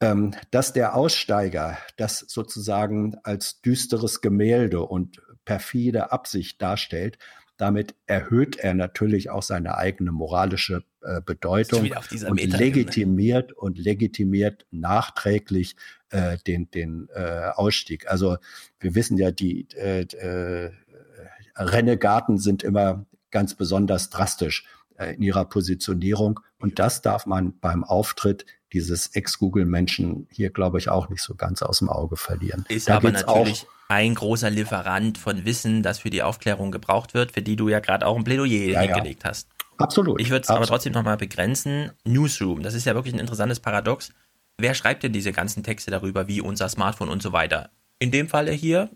ähm, dass der Aussteiger das sozusagen als düsteres Gemälde und perfide Absicht darstellt. Damit erhöht er natürlich auch seine eigene moralische äh, Bedeutung und legitimiert und legitimiert nachträglich äh, den, den äh, Ausstieg. Also wir wissen ja, die äh, äh, Renegaten sind immer ganz besonders drastisch äh, in ihrer Positionierung. Und das darf man beim Auftritt dieses Ex-Google-Menschen hier, glaube ich, auch nicht so ganz aus dem Auge verlieren. Ist da aber natürlich auch ein großer Lieferant von Wissen, das für die Aufklärung gebraucht wird, für die du ja gerade auch ein Plädoyer ja, hingelegt ja. hast. Absolut. Ich würde es aber trotzdem nochmal begrenzen. Newsroom, das ist ja wirklich ein interessantes Paradox. Wer schreibt denn diese ganzen Texte darüber, wie unser Smartphone und so weiter? In dem Falle hier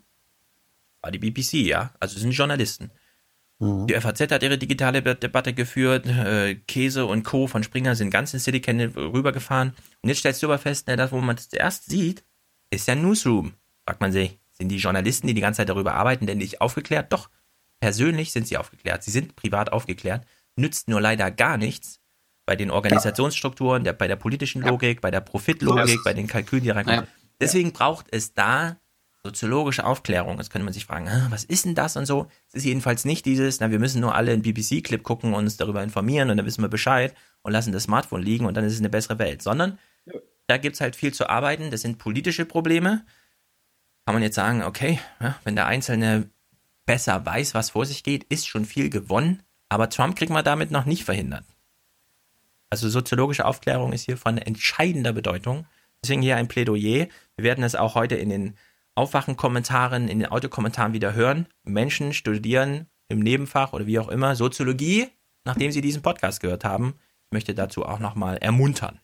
war die B B C, ja. Also es sind Journalisten. Die F A Z hat ihre digitale Debatte geführt, Käse und Co. von Springer sind ganz ins Silicon rübergefahren. Und jetzt stellst du aber fest, na, das, wo man das zuerst sieht, ist ja Newsroom. Fragt man sich, sind die Journalisten, die die ganze Zeit darüber arbeiten, denn nicht aufgeklärt? Doch, persönlich sind sie aufgeklärt. Sie sind privat aufgeklärt, nützt nur leider gar nichts bei den Organisationsstrukturen, der, bei der politischen Logik, bei der Profitlogik, bei den Kalkülen, die reinkommen. Ja. Deswegen braucht es da soziologische Aufklärung. Jetzt könnte man sich fragen, was ist denn das und so? Es ist jedenfalls nicht dieses, na, wir müssen nur alle einen B B C-Clip gucken und uns darüber informieren und dann wissen wir Bescheid und lassen das Smartphone liegen und dann ist es eine bessere Welt. Sondern da gibt es halt viel zu arbeiten. Das sind politische Probleme. Kann man jetzt sagen, okay, ja, wenn der Einzelne besser weiß, was vor sich geht, ist schon viel gewonnen. Aber Trump kriegt man damit noch nicht verhindert. Also soziologische Aufklärung ist hier von entscheidender Bedeutung. Deswegen hier ein Plädoyer. Wir werden das auch heute in den Aufwachen-Kommentaren, in den Autokommentaren wieder hören. Menschen studieren im Nebenfach oder wie auch immer Soziologie, nachdem sie diesen Podcast gehört haben. Ich möchte dazu auch nochmal ermuntern.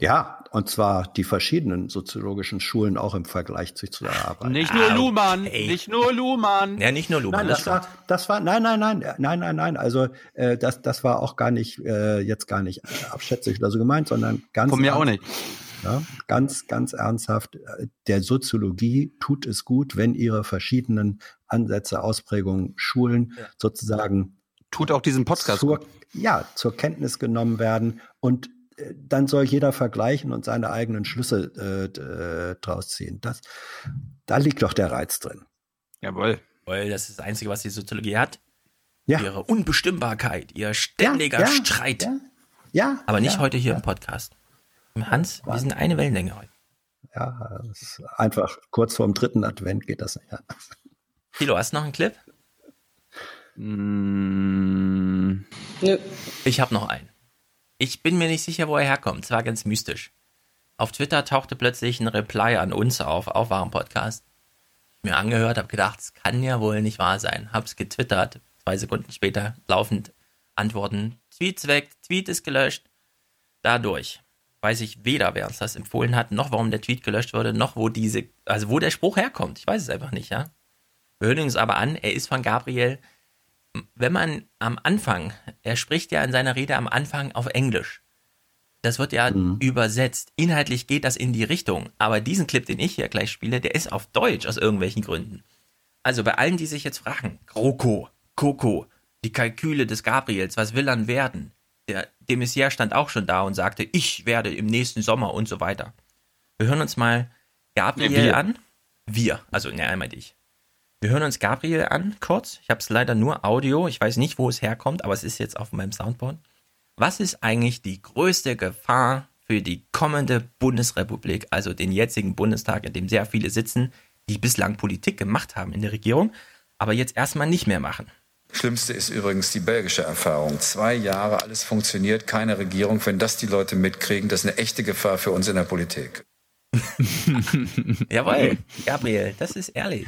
Ja, und zwar die verschiedenen soziologischen Schulen auch im Vergleich sich zu erarbeiten. Nicht nur Luhmann, okay. nicht nur Luhmann. Ja, nicht nur Luhmann. Nein, das, das war, das war, nein, nein, nein, nein, nein, nein. Also äh, das, das war auch gar nicht äh, jetzt gar nicht abschätzig oder so gemeint, sondern ganz. Von mir auch nicht. Ja, ganz, ganz ernsthaft, der Soziologie tut es gut, wenn ihre verschiedenen Ansätze, Ausprägungen, Schulen ja. sozusagen tut auch diesen Podcast zur, ja, zur Kenntnis genommen werden und äh, dann soll jeder vergleichen und seine eigenen Schlüsse äh, draus ziehen. Das, da liegt doch der Reiz drin. Jawohl. Weil das ist das Einzige, was die Soziologie hat. Ja. Ihre Unbestimmbarkeit, ihr ständiger ja, ja, Streit. Ja, ja, aber nicht ja, heute hier ja. im Podcast. Hans, wir sind eine Wellenlänge heute. Ja, das ist einfach kurz vor dem dritten Advent geht das nicht anders. Thilo, hast du noch einen Clip? Mm, nö. Ich habe noch einen. Ich bin mir nicht sicher, wo er herkommt. Es war ganz mystisch. Auf Twitter tauchte plötzlich ein Reply an uns auf, Aufwachen-Podcast. Mir angehört, habe gedacht, es kann ja wohl nicht wahr sein. Hab's getwittert. Zwei Sekunden später laufend Antworten. Tweets weg, Tweet ist gelöscht. Dadurch weiß ich weder, wer uns das empfohlen hat, noch warum der Tweet gelöscht wurde, noch wo diese, also wo der Spruch herkommt. Ich weiß es einfach nicht, ja. Wir hören uns aber an, er ist von Gabriel. Wenn man am Anfang, er spricht ja in seiner Rede am Anfang auf Englisch. Das wird ja mhm. übersetzt. Inhaltlich geht das in die Richtung. Aber diesen Clip, den ich hier gleich spiele, der ist auf Deutsch aus irgendwelchen Gründen. Also bei allen, die sich jetzt fragen, GroKo, Koko, die Kalküle des Gabriels, was will dann werden? Der de Maizière stand auch schon da und sagte, ich werde im nächsten Sommer und so weiter. Wir hören uns mal Gabriel nee, wir. an. Wir, also ne, einmal dich. Wir hören uns Gabriel an, kurz. Ich habe es leider nur Audio, ich weiß nicht, wo es herkommt, aber es ist jetzt auf meinem Soundboard. Was ist eigentlich die größte Gefahr für die kommende Bundesrepublik, also den jetzigen Bundestag, in dem sehr viele sitzen, die bislang Politik gemacht haben in der Regierung, aber jetzt erstmal nicht mehr machen? Schlimmste ist übrigens die belgische Erfahrung. Zwei Jahre, alles funktioniert, keine Regierung. Wenn das die Leute mitkriegen, das ist eine echte Gefahr für uns in der Politik. Jawohl, Gabriel, das ist ehrlich.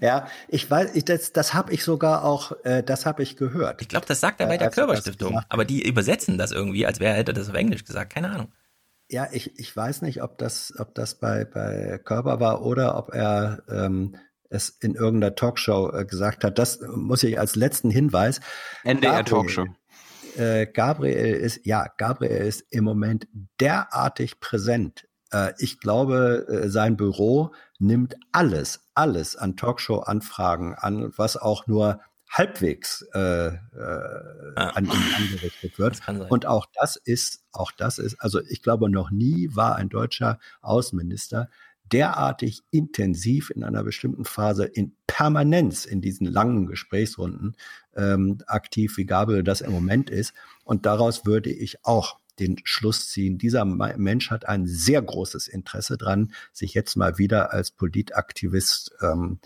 Ja, ich weiß, ich, das, das habe ich sogar auch, äh, das habe ich gehört. Ich glaube, das sagt er bei der äh, Körperstiftung, aber die übersetzen das irgendwie, als wäre hätte das auf Englisch gesagt, keine Ahnung. Ja, ich, ich weiß nicht, ob das, ob das bei, bei Körber war oder ob er ähm, es in irgendeiner Talkshow äh, gesagt hat. Das muss ich als letzten Hinweis. N D R Talkshow. Äh, Gabriel ist, ja, Gabriel ist im Moment derartig präsent. Äh, ich glaube, äh, sein Büro nimmt alles, alles an Talkshow-Anfragen an, was auch nur halbwegs äh, äh, ah. an ihn angerichtet wird. Und auch das ist, auch das ist, also ich glaube, noch nie war ein deutscher Außenminister derartig intensiv in einer bestimmten Phase in Permanenz in diesen langen Gesprächsrunden ähm, aktiv, wie Gabriel das im Moment ist. Und daraus würde ich auch den Schluss ziehen. Dieser Mensch hat ein sehr großes Interesse dran, sich jetzt mal wieder als Politaktivist ähm,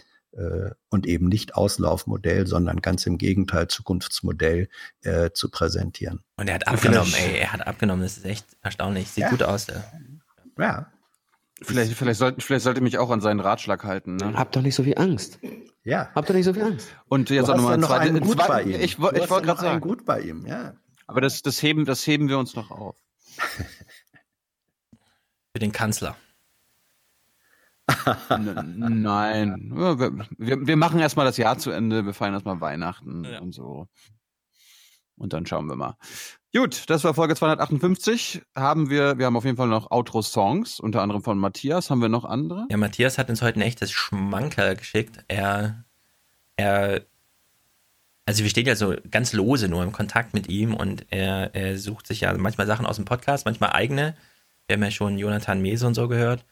und eben nicht Auslaufmodell, sondern ganz im Gegenteil Zukunftsmodell äh, zu präsentieren. Und er hat abgenommen, ey, er hat abgenommen, das ist echt erstaunlich, sieht ja gut aus. Der. Ja. Vielleicht, vielleicht, sollte, vielleicht sollte ich mich auch an seinen Ratschlag halten. Ne? Hab doch nicht so viel Angst. Ja. Hab doch nicht so viel Angst. Und jetzt auch nochmal ein zweites. Gut bei ihm. Ich, ich wollte gerade sagen, gut bei ihm, ja. Aber das, das, heben, das heben wir uns noch auf. Für den Kanzler. Nein. Wir, wir machen erstmal das Jahr zu Ende, wir feiern erstmal Weihnachten ja. und so. Und dann schauen wir mal. Gut, das war Folge zweihundertachtundfünfzig. Haben wir, wir haben auf jeden Fall noch Outro-Songs, unter anderem von Matthias. Haben wir noch andere? Ja, Matthias hat uns heute ein echtes Schmankerl geschickt. Er, er, also wir stehen ja so ganz lose nur im Kontakt mit ihm und er, er sucht sich ja manchmal Sachen aus dem Podcast, manchmal eigene. Wir haben ja schon Jonathan Mese und so gehört.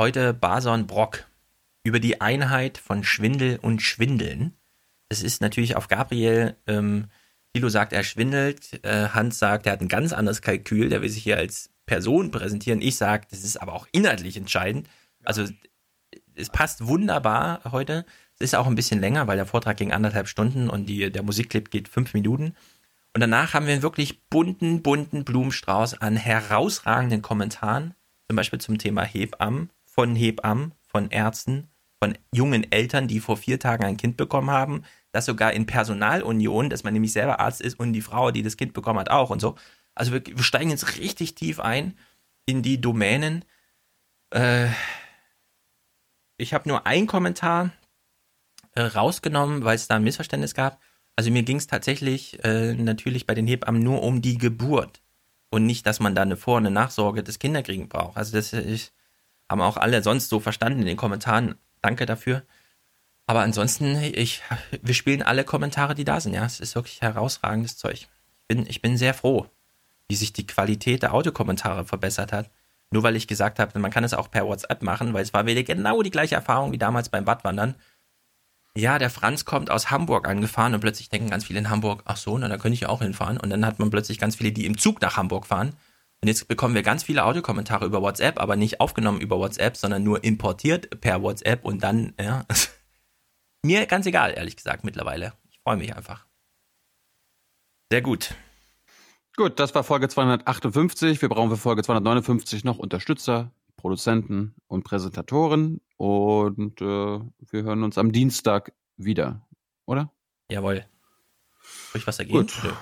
Heute Bason Brock über die Einheit von Schwindel und Schwindeln. Das ist natürlich auf Gabriel. Ähm, Thilo sagt, er schwindelt. Äh, Hans sagt, er hat ein ganz anderes Kalkül. Der will sich hier als Person präsentieren. Ich sage, das ist aber auch inhaltlich entscheidend. Also es passt wunderbar heute. Es ist auch ein bisschen länger, weil der Vortrag ging anderthalb Stunden und die, der Musikclip geht fünf Minuten. Und danach haben wir einen wirklich bunten, bunten Blumenstrauß an herausragenden Kommentaren. Zum Beispiel zum Thema Hebammen. Von Hebammen, von Ärzten, von jungen Eltern, die vor vier Tagen ein Kind bekommen haben, das sogar in Personalunion, dass man nämlich selber Arzt ist und die Frau, die das Kind bekommen hat, auch und so. Also wir, wir steigen jetzt richtig tief ein in die Domänen. Äh, ich habe nur einen Kommentar äh, rausgenommen, weil es da ein Missverständnis gab. Also mir ging es tatsächlich äh, natürlich bei den Hebammen nur um die Geburt und nicht, dass man da eine Vor- und eine Nachsorge des Kinderkriegen braucht. Also das ist... Haben auch alle sonst so verstanden in den Kommentaren. Danke dafür. Aber ansonsten, ich, wir spielen alle Kommentare, die da sind. Ja, es ist wirklich herausragendes Zeug. Ich bin, ich bin sehr froh, wie sich die Qualität der Audiokommentare verbessert hat. Nur weil ich gesagt habe, man kann es auch per WhatsApp machen, weil es war wieder genau die gleiche Erfahrung wie damals beim Wattwandern. Ja, der Franz kommt aus Hamburg angefahren und plötzlich denken ganz viele in Hamburg, ach so, na, da könnte ich auch hinfahren. Und dann hat man plötzlich ganz viele, die im Zug nach Hamburg fahren. Und jetzt bekommen wir ganz viele Audiokommentare über WhatsApp, aber nicht aufgenommen über WhatsApp, sondern nur importiert per WhatsApp und dann, ja. Mir ganz egal, ehrlich gesagt, mittlerweile. Ich freue mich einfach. Sehr gut. Gut, das war Folge zweihundertachtundfünfzig. Wir brauchen für Folge zweihundertneunundfünfzig noch Unterstützer, Produzenten und Präsentatoren. Und äh, wir hören uns am Dienstag wieder, oder? Jawohl. Soll ich was dagegen? Gut. Oder?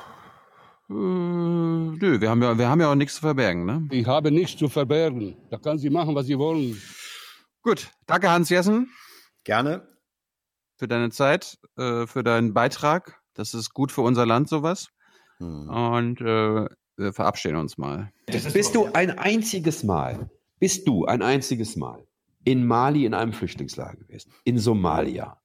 Äh, nö, wir haben, ja, wir haben ja auch nichts zu verbergen, ne? Ich habe nichts zu verbergen. Da kann sie machen, was sie wollen. Gut, danke Hans Jessen. Gerne. Für deine Zeit, äh, für deinen Beitrag. Das ist gut für unser Land, sowas. Hm. Und äh, wir verabschieden uns mal. Bist du ein einziges Mal, bist du ein einziges Mal in Mali in einem Flüchtlingslager gewesen, in Somalia?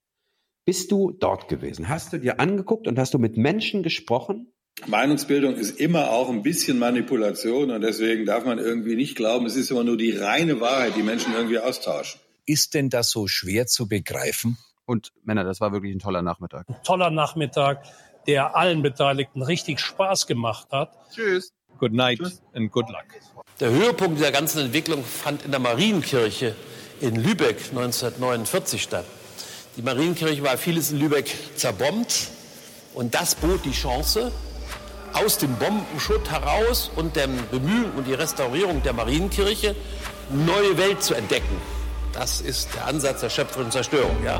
Bist du dort gewesen? Hast du dir angeguckt und hast du mit Menschen gesprochen? Meinungsbildung ist immer auch ein bisschen Manipulation und deswegen darf man irgendwie nicht glauben, es ist immer nur die reine Wahrheit, die Menschen irgendwie austauschen. Ist denn das so schwer zu begreifen? Und Männer, das war wirklich ein toller Nachmittag. Ein toller Nachmittag, der allen Beteiligten richtig Spaß gemacht hat. Tschüss. Good night. Tschüss. And good luck. Der Höhepunkt dieser ganzen Entwicklung fand in der Marienkirche in Lübeck neunzehnhundertneunundvierzig statt. Die Marienkirche war vieles in Lübeck zerbombt. Und das bot die Chance, aus dem Bombenschutt heraus und dem Bemühen und die Restaurierung der Marienkirche eine neue Welt zu entdecken. Das ist der Ansatz der schöpferischen Zerstörung. Ja.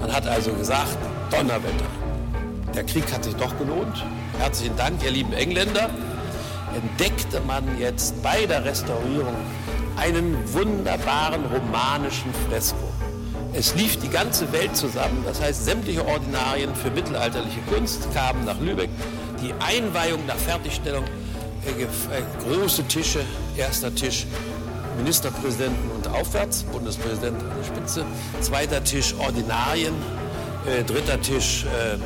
Man hat also gesagt, Donnerwetter. Der Krieg hat sich doch gelohnt. Herzlichen Dank, ihr lieben Engländer. Entdeckte man jetzt bei der Restaurierung einen wunderbaren romanischen Fresko. Es lief die ganze Welt zusammen, das heißt, sämtliche Ordinarien für mittelalterliche Kunst kamen nach Lübeck. Die Einweihung nach Fertigstellung, äh, äh, große Tische, erster Tisch, Ministerpräsidenten und aufwärts, Bundespräsident an der Spitze, zweiter Tisch Ordinarien, äh, dritter Tisch äh,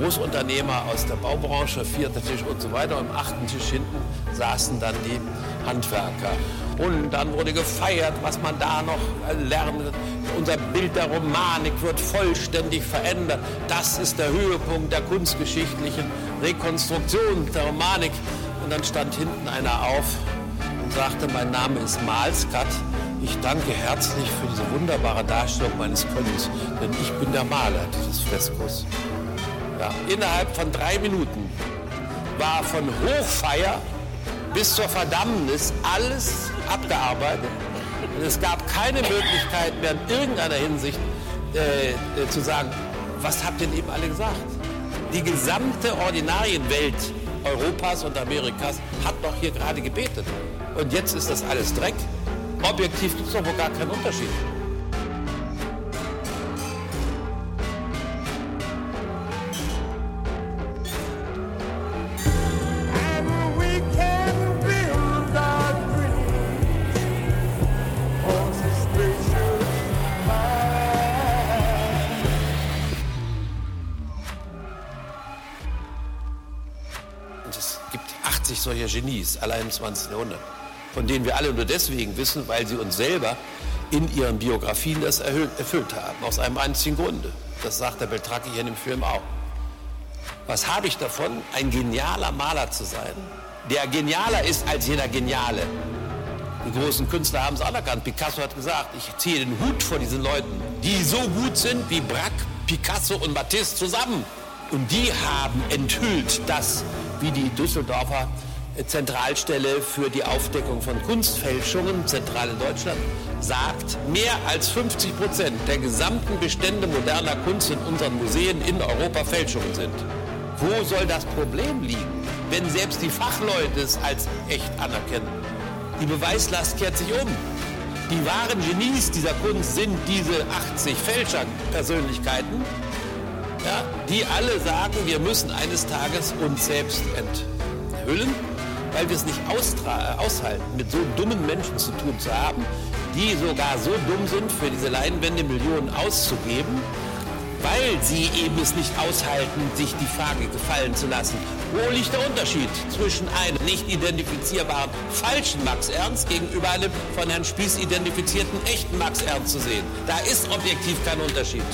Großunternehmer aus der Baubranche, vierter Tisch und so weiter. Am achten Tisch hinten saßen dann die Handwerker. Und dann wurde gefeiert, was man da noch lernt. Unser Bild der Romanik wird vollständig verändert. Das ist der Höhepunkt der kunstgeschichtlichen Rekonstruktion der Romanik. Und dann stand hinten einer auf und sagte, mein Name ist Malskat. Ich danke herzlich für diese wunderbare Darstellung meines Könnens, denn ich bin der Maler dieses Freskos. Ja, innerhalb von drei Minuten war von Hochfeier bis zur Verdammnis alles abgearbeitet. Und es gab keine Möglichkeit mehr in irgendeiner Hinsicht äh, äh, zu sagen, was habt ihr eben alle gesagt? Die gesamte Ordinarienwelt Europas und Amerikas hat doch hier gerade gebetet. Und jetzt ist das alles Dreck. Objektiv gibt es doch wohl gar keinen Unterschied. Solcher Genies, allein im zwanzigsten. Jahrhundert, von denen wir alle nur deswegen wissen, weil sie uns selber in ihren Biografien das erfüllt haben, aus einem einzigen Grunde. Das sagt der Beltracchi hier in dem Film auch. Was habe ich davon, ein genialer Maler zu sein, der genialer ist als jeder Geniale? Die großen Künstler haben es anerkannt. Picasso hat gesagt, ich ziehe den Hut vor diesen Leuten, die so gut sind wie Braque, Picasso und Matisse zusammen. Und die haben enthüllt das, wie die Düsseldorfer Zentralstelle für die Aufdeckung von Kunstfälschungen, zentral in Deutschland, sagt, mehr als fünfzig Prozent der gesamten Bestände moderner Kunst in unseren Museen in Europa Fälschungen sind. Wo soll das Problem liegen, wenn selbst die Fachleute es als echt anerkennen? Die Beweislast kehrt sich um. Die wahren Genies dieser Kunst sind diese achtzig Fälscherpersönlichkeiten, ja, die alle sagen, wir müssen eines Tages uns selbst enthüllen, weil wir es nicht austra- aushalten, mit so dummen Menschen zu tun zu haben, die sogar so dumm sind, für diese Leinwände Millionen auszugeben, weil sie eben es nicht aushalten, sich die Frage gefallen zu lassen. Wo liegt der Unterschied zwischen einem nicht identifizierbaren falschen Max Ernst gegenüber einem von Herrn Spieß identifizierten echten Max Ernst zu sehen? Da ist objektiv kein Unterschied.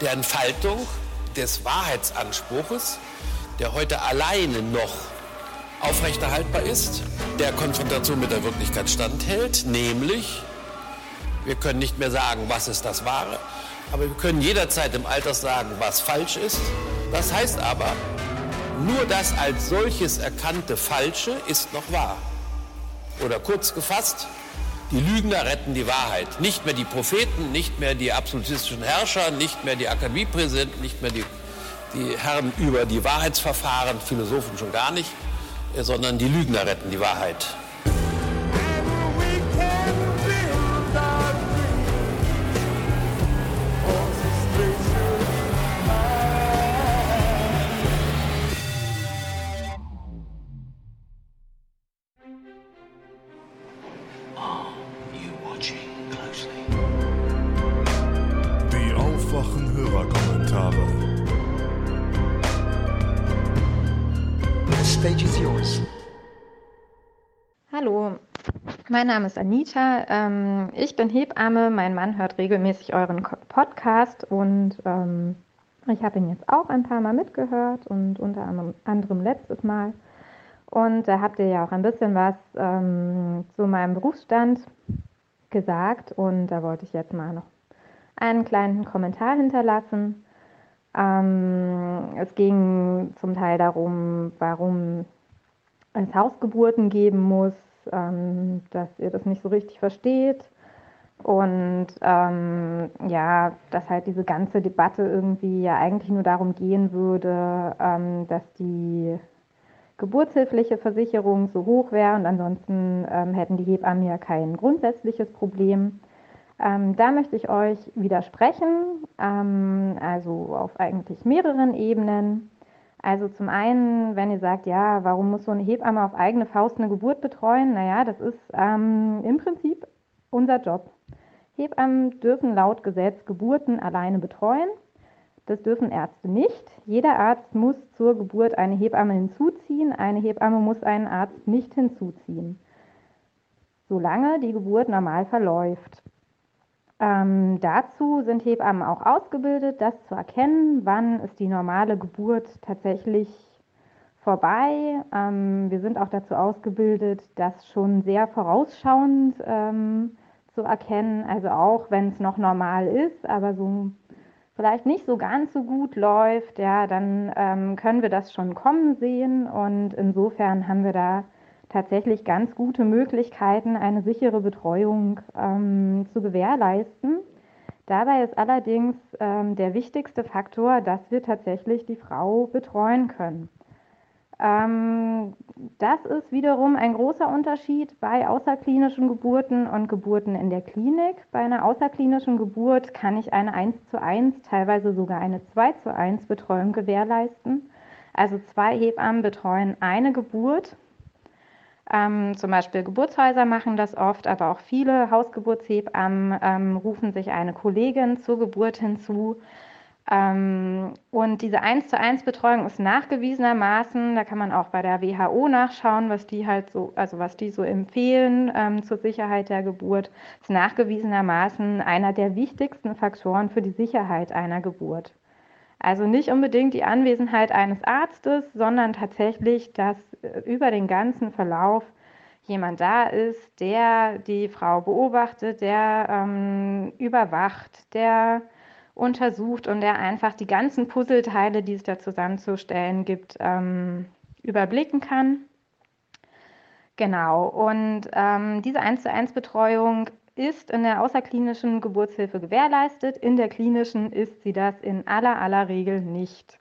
Der Entfaltung des Wahrheitsanspruches, der heute alleine noch aufrechterhaltbar ist, der Konfrontation mit der Wirklichkeit standhält, nämlich, wir können nicht mehr sagen, was ist das Wahre, aber wir können jederzeit im Alter sagen, was falsch ist. Das heißt aber, nur das als solches erkannte Falsche ist noch wahr. Oder kurz gefasst, die Lügner retten die Wahrheit. Nicht mehr die Propheten, nicht mehr die absolutistischen Herrscher, nicht mehr die Akademiepräsidenten, nicht mehr die, die Herren über die Wahrheitsverfahren, Philosophen schon gar nicht, sondern die Lügner retten die Wahrheit. Hallo, Mein Name ist Anita, ähm, ich bin Hebamme, mein Mann hört regelmäßig euren Podcast und ähm, ich habe ihn jetzt auch ein paar Mal mitgehört und unter anderem letztes Mal. Und da habt ihr ja auch ein bisschen was ähm, zu meinem Berufsstand gesagt und da wollte ich jetzt mal noch einen kleinen Kommentar hinterlassen. Ähm, es ging zum Teil darum, warum es Hausgeburten geben muss, dass ihr das nicht so richtig versteht und ähm, ja, dass halt diese ganze Debatte irgendwie ja eigentlich nur darum gehen würde, ähm, dass die geburtshilfliche Versicherung so hoch wäre und ansonsten ähm, hätten die Hebammen ja kein grundsätzliches Problem. Ähm, da möchte ich euch widersprechen, ähm, also auf eigentlich mehreren Ebenen. Also zum einen, wenn ihr sagt, ja, warum muss so eine Hebamme auf eigene Faust eine Geburt betreuen? Naja, das ist ähm, im Prinzip unser Job. Hebammen dürfen laut Gesetz Geburten alleine betreuen. Das dürfen Ärzte nicht. Jeder Arzt muss zur Geburt eine Hebamme hinzuziehen. Eine Hebamme muss einen Arzt nicht hinzuziehen, solange die Geburt normal verläuft. Ähm, dazu sind Hebammen auch ausgebildet, das zu erkennen, wann ist die normale Geburt tatsächlich vorbei. Ähm, wir sind auch dazu ausgebildet, das schon sehr vorausschauend ähm, zu erkennen, also auch wenn es noch normal ist, aber so vielleicht nicht so ganz so gut läuft, ja, dann ähm, können wir das schon kommen sehen und insofern haben wir da tatsächlich ganz gute Möglichkeiten, eine sichere Betreuung ähm, zu gewährleisten. Dabei ist allerdings ähm, der wichtigste Faktor, dass wir tatsächlich die Frau betreuen können. Ähm, das ist wiederum ein großer Unterschied bei außerklinischen Geburten und Geburten in der Klinik. Bei einer außerklinischen Geburt kann ich eine eins zu eins, teilweise sogar eine zwei zu eins Betreuung gewährleisten. Also zwei Hebammen betreuen eine Geburt. Ähm, zum Beispiel Geburtshäuser machen das oft, aber auch viele Hausgeburtshebammen ähm, rufen sich eine Kollegin zur Geburt hinzu. Ähm, und diese eins zu eins Betreuung ist nachgewiesenermaßen, da kann man auch bei der W H O nachschauen, was die halt so, also was die so empfehlen ähm, zur Sicherheit der Geburt, ist nachgewiesenermaßen einer der wichtigsten Faktoren für die Sicherheit einer Geburt. Also nicht unbedingt die Anwesenheit eines Arztes, sondern tatsächlich, dass über den ganzen Verlauf jemand da ist, der die Frau beobachtet, der ähm, überwacht, der untersucht und der einfach die ganzen Puzzleteile, die es da zusammenzustellen gibt, ähm, überblicken kann. Genau, und ähm, diese eins zu eins Betreuung ist in der außerklinischen Geburtshilfe gewährleistet, in der klinischen ist sie das in aller aller Regel nicht.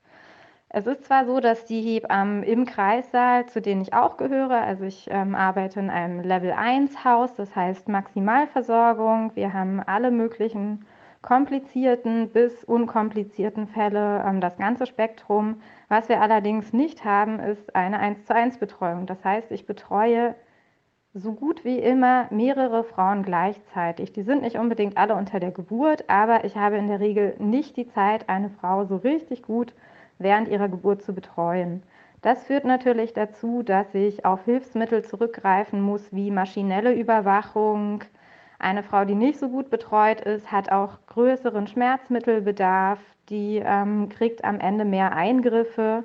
Es ist zwar so, dass die Hebammen im Kreissaal, zu denen ich auch gehöre, also ich ähm, arbeite in einem Level eins Haus, das heißt Maximalversorgung, wir haben alle möglichen komplizierten bis unkomplizierten Fälle, ähm, das ganze Spektrum. Was wir allerdings nicht haben, ist eine eins zu eins Betreuung, das heißt, ich betreue so gut wie immer mehrere Frauen gleichzeitig. Die sind nicht unbedingt alle unter der Geburt, aber ich habe in der Regel nicht die Zeit, eine Frau so richtig gut während ihrer Geburt zu betreuen. Das führt natürlich dazu, dass ich auf Hilfsmittel zurückgreifen muss, wie maschinelle Überwachung. Eine Frau, die nicht so gut betreut ist, hat auch größeren Schmerzmittelbedarf, die ähm, kriegt am Ende mehr Eingriffe.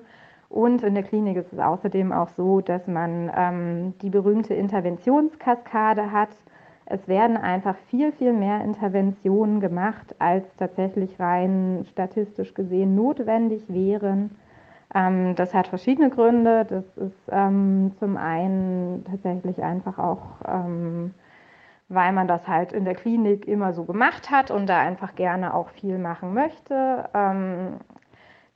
Und in der Klinik ist es außerdem auch so, dass man ähm, die berühmte Interventionskaskade hat. Es werden einfach viel, viel mehr Interventionen gemacht, als tatsächlich rein statistisch gesehen notwendig wären. Ähm, das hat verschiedene Gründe. Das ist ähm, zum einen tatsächlich einfach auch, ähm, weil man das halt in der Klinik immer so gemacht hat und da einfach gerne auch viel machen möchte. Ähm,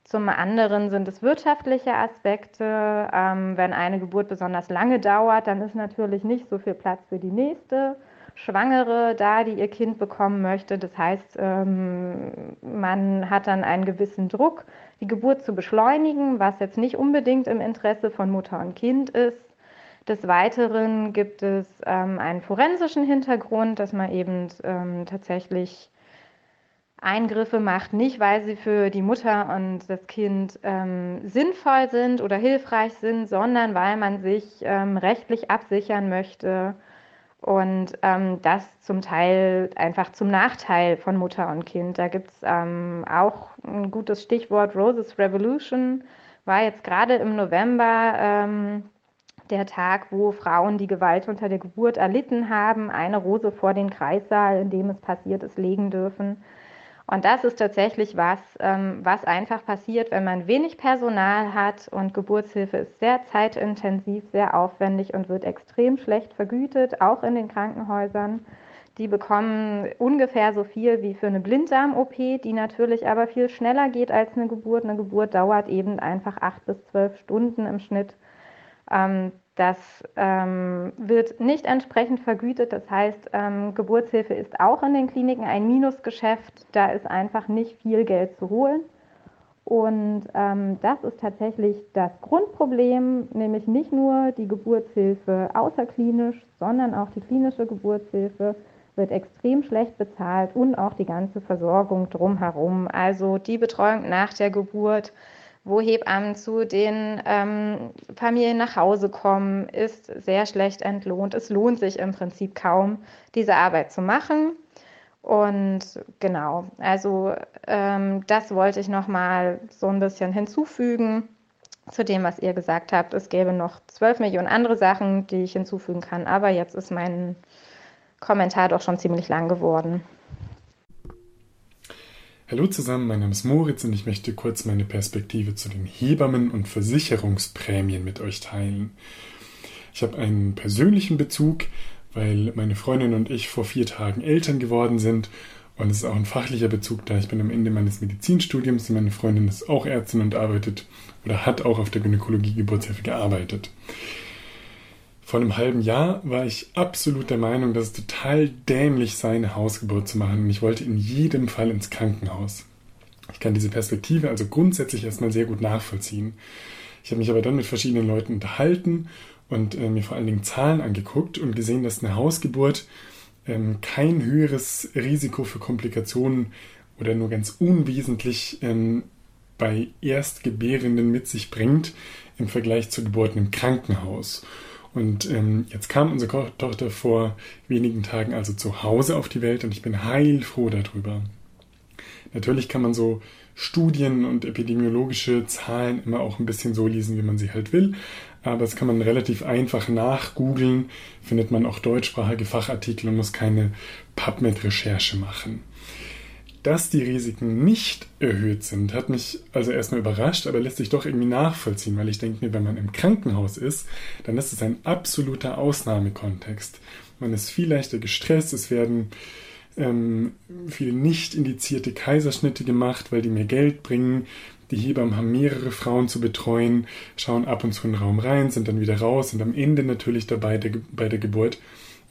Zum anderen sind es wirtschaftliche Aspekte. Ähm, wenn eine Geburt besonders lange dauert, dann ist natürlich nicht so viel Platz für die nächste Schwangere da, die ihr Kind bekommen möchte. Das heißt, ähm, man hat dann einen gewissen Druck, die Geburt zu beschleunigen, was jetzt nicht unbedingt im Interesse von Mutter und Kind ist. Des Weiteren gibt es ähm, einen forensischen Hintergrund, dass man eben ähm, tatsächlich Eingriffe macht, nicht weil sie für die Mutter und das Kind ähm, sinnvoll sind oder hilfreich sind, sondern weil man sich ähm, rechtlich absichern möchte, Und ähm, das zum Teil einfach zum Nachteil von Mutter und Kind. Da gibt es ähm, auch ein gutes Stichwort, Roses Revolution, war jetzt gerade im November ähm, der Tag, wo Frauen, die Gewalt unter der Geburt erlitten haben, eine Rose vor den Kreissaal, in dem es passiert ist, legen dürfen. Und das ist tatsächlich was, ähm, was einfach passiert, wenn man wenig Personal hat, und Geburtshilfe ist sehr zeitintensiv, sehr aufwendig und wird extrem schlecht vergütet, auch in den Krankenhäusern. Die bekommen ungefähr so viel wie für eine Blinddarm-O P, die natürlich aber viel schneller geht als eine Geburt. Eine Geburt dauert eben einfach acht bis zwölf Stunden im Schnitt. Ähm, Das ähm, wird nicht entsprechend vergütet. Das heißt, ähm, Geburtshilfe ist auch in den Kliniken ein Minusgeschäft. Da ist einfach nicht viel Geld zu holen. Und ähm, das ist tatsächlich das Grundproblem, nämlich nicht nur die Geburtshilfe außerklinisch, sondern auch die klinische Geburtshilfe wird extrem schlecht bezahlt, und auch die ganze Versorgung drumherum. Also die Betreuung nach der Geburt, wo Hebammen zu den ähm, Familien nach Hause kommen, ist sehr schlecht entlohnt. Es lohnt sich im Prinzip kaum, diese Arbeit zu machen. Und genau, also ähm, das wollte ich nochmal so ein bisschen hinzufügen zu dem, was ihr gesagt habt. Es gäbe noch zwölf Millionen andere Sachen, die ich hinzufügen kann. Aber jetzt ist mein Kommentar doch schon ziemlich lang geworden. Hallo zusammen, mein Name ist Moritz und ich möchte kurz meine Perspektive zu den Hebammen- und Versicherungsprämien mit euch teilen. Ich habe einen persönlichen Bezug, weil meine Freundin und ich vor vier Tagen Eltern geworden sind, und es ist auch ein fachlicher Bezug, da ich bin am Ende meines Medizinstudiums und meine Freundin ist auch Ärztin und arbeitet oder hat auch auf der Gynäkologie Geburtshilfe gearbeitet. Vor einem halben Jahr war ich absolut der Meinung, dass es total dämlich sei, eine Hausgeburt zu machen, und ich wollte in jedem Fall ins Krankenhaus. Ich kann diese Perspektive also grundsätzlich erstmal sehr gut nachvollziehen. Ich habe mich aber dann mit verschiedenen Leuten unterhalten und äh, mir vor allen Dingen Zahlen angeguckt und gesehen, dass eine Hausgeburt ähm, kein höheres Risiko für Komplikationen oder nur ganz unwesentlich ähm, bei Erstgebärenden mit sich bringt im Vergleich zu Geburten im Krankenhaus. Und ähm, jetzt kam unsere Tochter vor wenigen Tagen also zu Hause auf die Welt, und ich bin heilfroh darüber. Natürlich kann man so Studien und epidemiologische Zahlen immer auch ein bisschen so lesen, wie man sie halt will, aber das kann man relativ einfach nachgoogeln, findet man auch deutschsprachige Fachartikel und muss keine PubMed-Recherche machen. Dass die Risiken nicht erhöht sind, hat mich also erstmal überrascht, aber lässt sich doch irgendwie nachvollziehen, weil ich denke mir, wenn man im Krankenhaus ist, dann ist es ein absoluter Ausnahmekontext. Man ist viel leichter gestresst, es werden ähm, viele nicht indizierte Kaiserschnitte gemacht, weil die mehr Geld bringen. Die Hebammen haben mehrere Frauen zu betreuen, schauen ab und zu in den Raum rein, sind dann wieder raus und am Ende natürlich dabei der, bei der Geburt.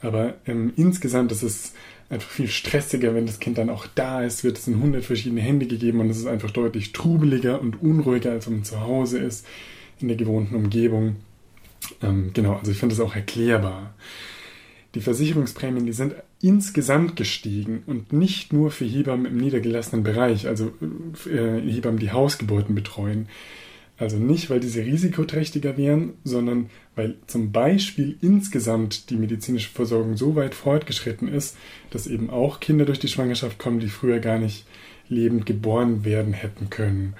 Aber ähm, insgesamt ist es einfach viel stressiger, wenn das Kind dann auch da ist, wird es in hundert verschiedene Hände gegeben, und es ist einfach deutlich trubeliger und unruhiger, als wenn man zu Hause ist, in der gewohnten Umgebung. Ähm, genau, also ich finde das auch erklärbar. Die Versicherungsprämien, die sind insgesamt gestiegen und nicht nur für Hebammen im niedergelassenen Bereich, also äh, Hebammen, die Hausgeburten betreuen. Also nicht, weil diese risikoträchtiger wären, sondern weil zum Beispiel insgesamt die medizinische Versorgung so weit fortgeschritten ist, dass eben auch Kinder durch die Schwangerschaft kommen, die früher gar nicht lebend geboren werden hätten können.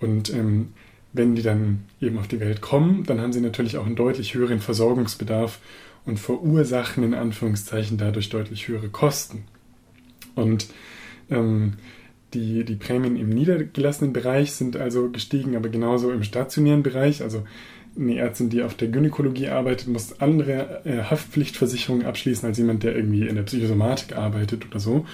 Und ähm, wenn die dann eben auf die Welt kommen, dann haben sie natürlich auch einen deutlich höheren Versorgungsbedarf und verursachen in Anführungszeichen dadurch deutlich höhere Kosten. Und ähm, Die, die Prämien im niedergelassenen Bereich sind also gestiegen, aber genauso im stationären Bereich. Also eine Ärztin, die auf der Gynäkologie arbeitet, muss andere äh, Haftpflichtversicherungen abschließen als jemand, der irgendwie in der Psychosomatik arbeitet oder so.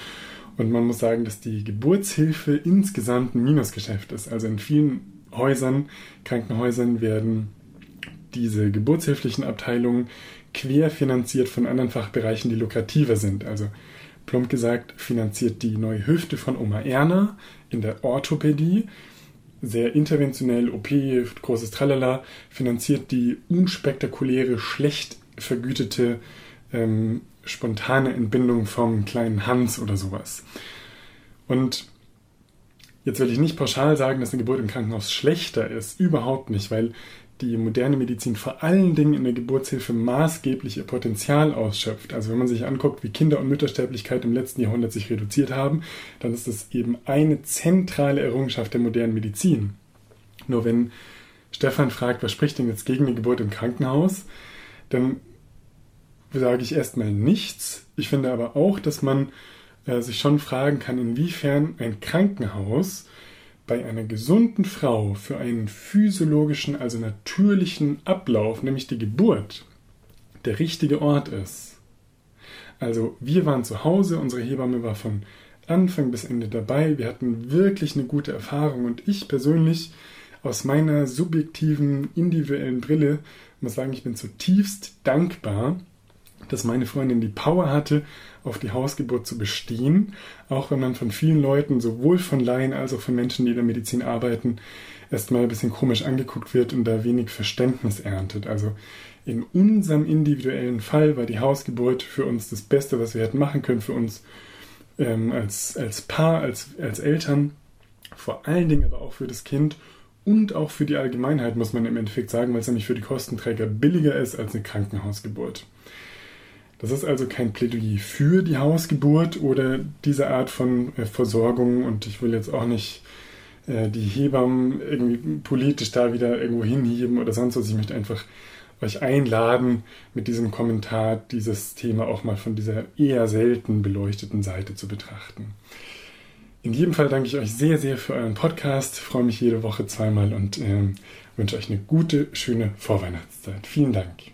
Und man muss sagen, dass die Geburtshilfe insgesamt ein Minusgeschäft ist. Also in vielen Häusern, Krankenhäusern werden diese geburtshilflichen Abteilungen querfinanziert von anderen Fachbereichen, die lukrativer sind. Also plump gesagt, finanziert die neue Hüfte von Oma Erna in der Orthopädie, sehr interventionell, O P, großes Tralala, finanziert die unspektakuläre, schlecht vergütete, ähm, spontane Entbindung vom kleinen Hans oder sowas. Und jetzt will ich nicht pauschal sagen, dass eine Geburt im Krankenhaus schlechter ist, überhaupt nicht, weil die moderne Medizin vor allen Dingen in der Geburtshilfe maßgeblich ihr Potenzial ausschöpft. Also wenn man sich anguckt, wie Kinder- und Müttersterblichkeit im letzten Jahrhundert sich reduziert haben, dann ist das eben eine zentrale Errungenschaft der modernen Medizin. Nur wenn Stefan fragt, was spricht denn jetzt gegen eine Geburt im Krankenhaus, dann sage ich erstmal nichts. Ich finde aber auch, dass man äh, sich schon fragen kann, inwiefern ein Krankenhaus bei einer gesunden Frau für einen physiologischen, also natürlichen Ablauf, nämlich die Geburt, der richtige Ort ist. Also wir waren zu Hause, unsere Hebamme war von Anfang bis Ende dabei, wir hatten wirklich eine gute Erfahrung und ich persönlich aus meiner subjektiven, individuellen Brille muss sagen, ich bin zutiefst dankbar, dass meine Freundin die Power hatte, auf die Hausgeburt zu bestehen, auch wenn man von vielen Leuten, sowohl von Laien als auch von Menschen, die in der Medizin arbeiten, erstmal ein bisschen komisch angeguckt wird und da wenig Verständnis erntet. Also in unserem individuellen Fall war die Hausgeburt für uns das Beste, was wir hätten machen können, für uns ähm, als, als Paar, als, als Eltern, vor allen Dingen aber auch für das Kind und auch für die Allgemeinheit, muss man im Endeffekt sagen, weil es nämlich für die Kostenträger billiger ist als eine Krankenhausgeburt. Das ist also kein Plädoyer für die Hausgeburt oder diese Art von äh, Versorgung und ich will jetzt auch nicht äh, die Hebammen irgendwie politisch da wieder irgendwo hinheben oder sonst was. Ich möchte einfach euch einladen, mit diesem Kommentar dieses Thema auch mal von dieser eher selten beleuchteten Seite zu betrachten. In jedem Fall danke ich euch sehr, sehr für euren Podcast. Ich freue mich jede Woche zweimal und äh, wünsche euch eine gute, schöne Vorweihnachtszeit. Vielen Dank.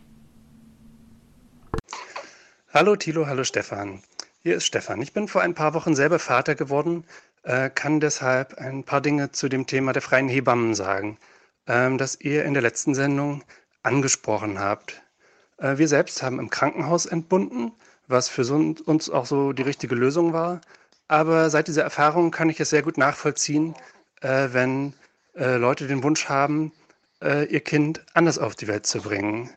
Hallo Thilo, hallo Stefan. Hier ist Stefan. Ich bin vor ein paar Wochen selber Vater geworden, äh, kann deshalb ein paar Dinge zu dem Thema der freien Hebammen sagen, ähm, das ihr in der letzten Sendung angesprochen habt. Äh, wir selbst haben im Krankenhaus entbunden, was für so, uns auch so die richtige Lösung war. Aber seit dieser Erfahrung kann ich es sehr gut nachvollziehen, äh, wenn äh, Leute den Wunsch haben, äh, ihr Kind anders auf die Welt zu bringen.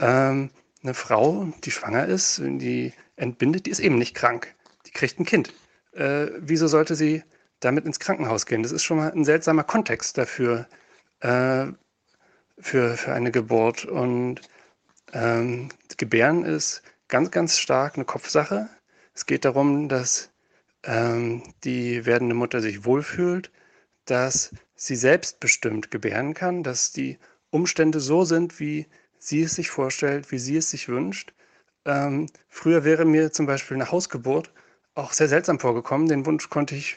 Ähm, Eine Frau, die schwanger ist, die entbindet, die ist eben nicht krank. Die kriegt ein Kind. Äh, wieso sollte sie damit ins Krankenhaus gehen? Das ist schon mal ein seltsamer Kontext dafür, äh, für, für eine Geburt. Und ähm, Gebären ist ganz, ganz stark eine Kopfsache. Es geht darum, dass ähm, die werdende Mutter sich wohlfühlt, dass sie selbstbestimmt gebären kann, dass die Umstände so sind, wie sie es sich vorstellt, wie sie es sich wünscht. Ähm, früher wäre mir zum Beispiel eine Hausgeburt auch sehr seltsam vorgekommen. Den Wunsch konnte ich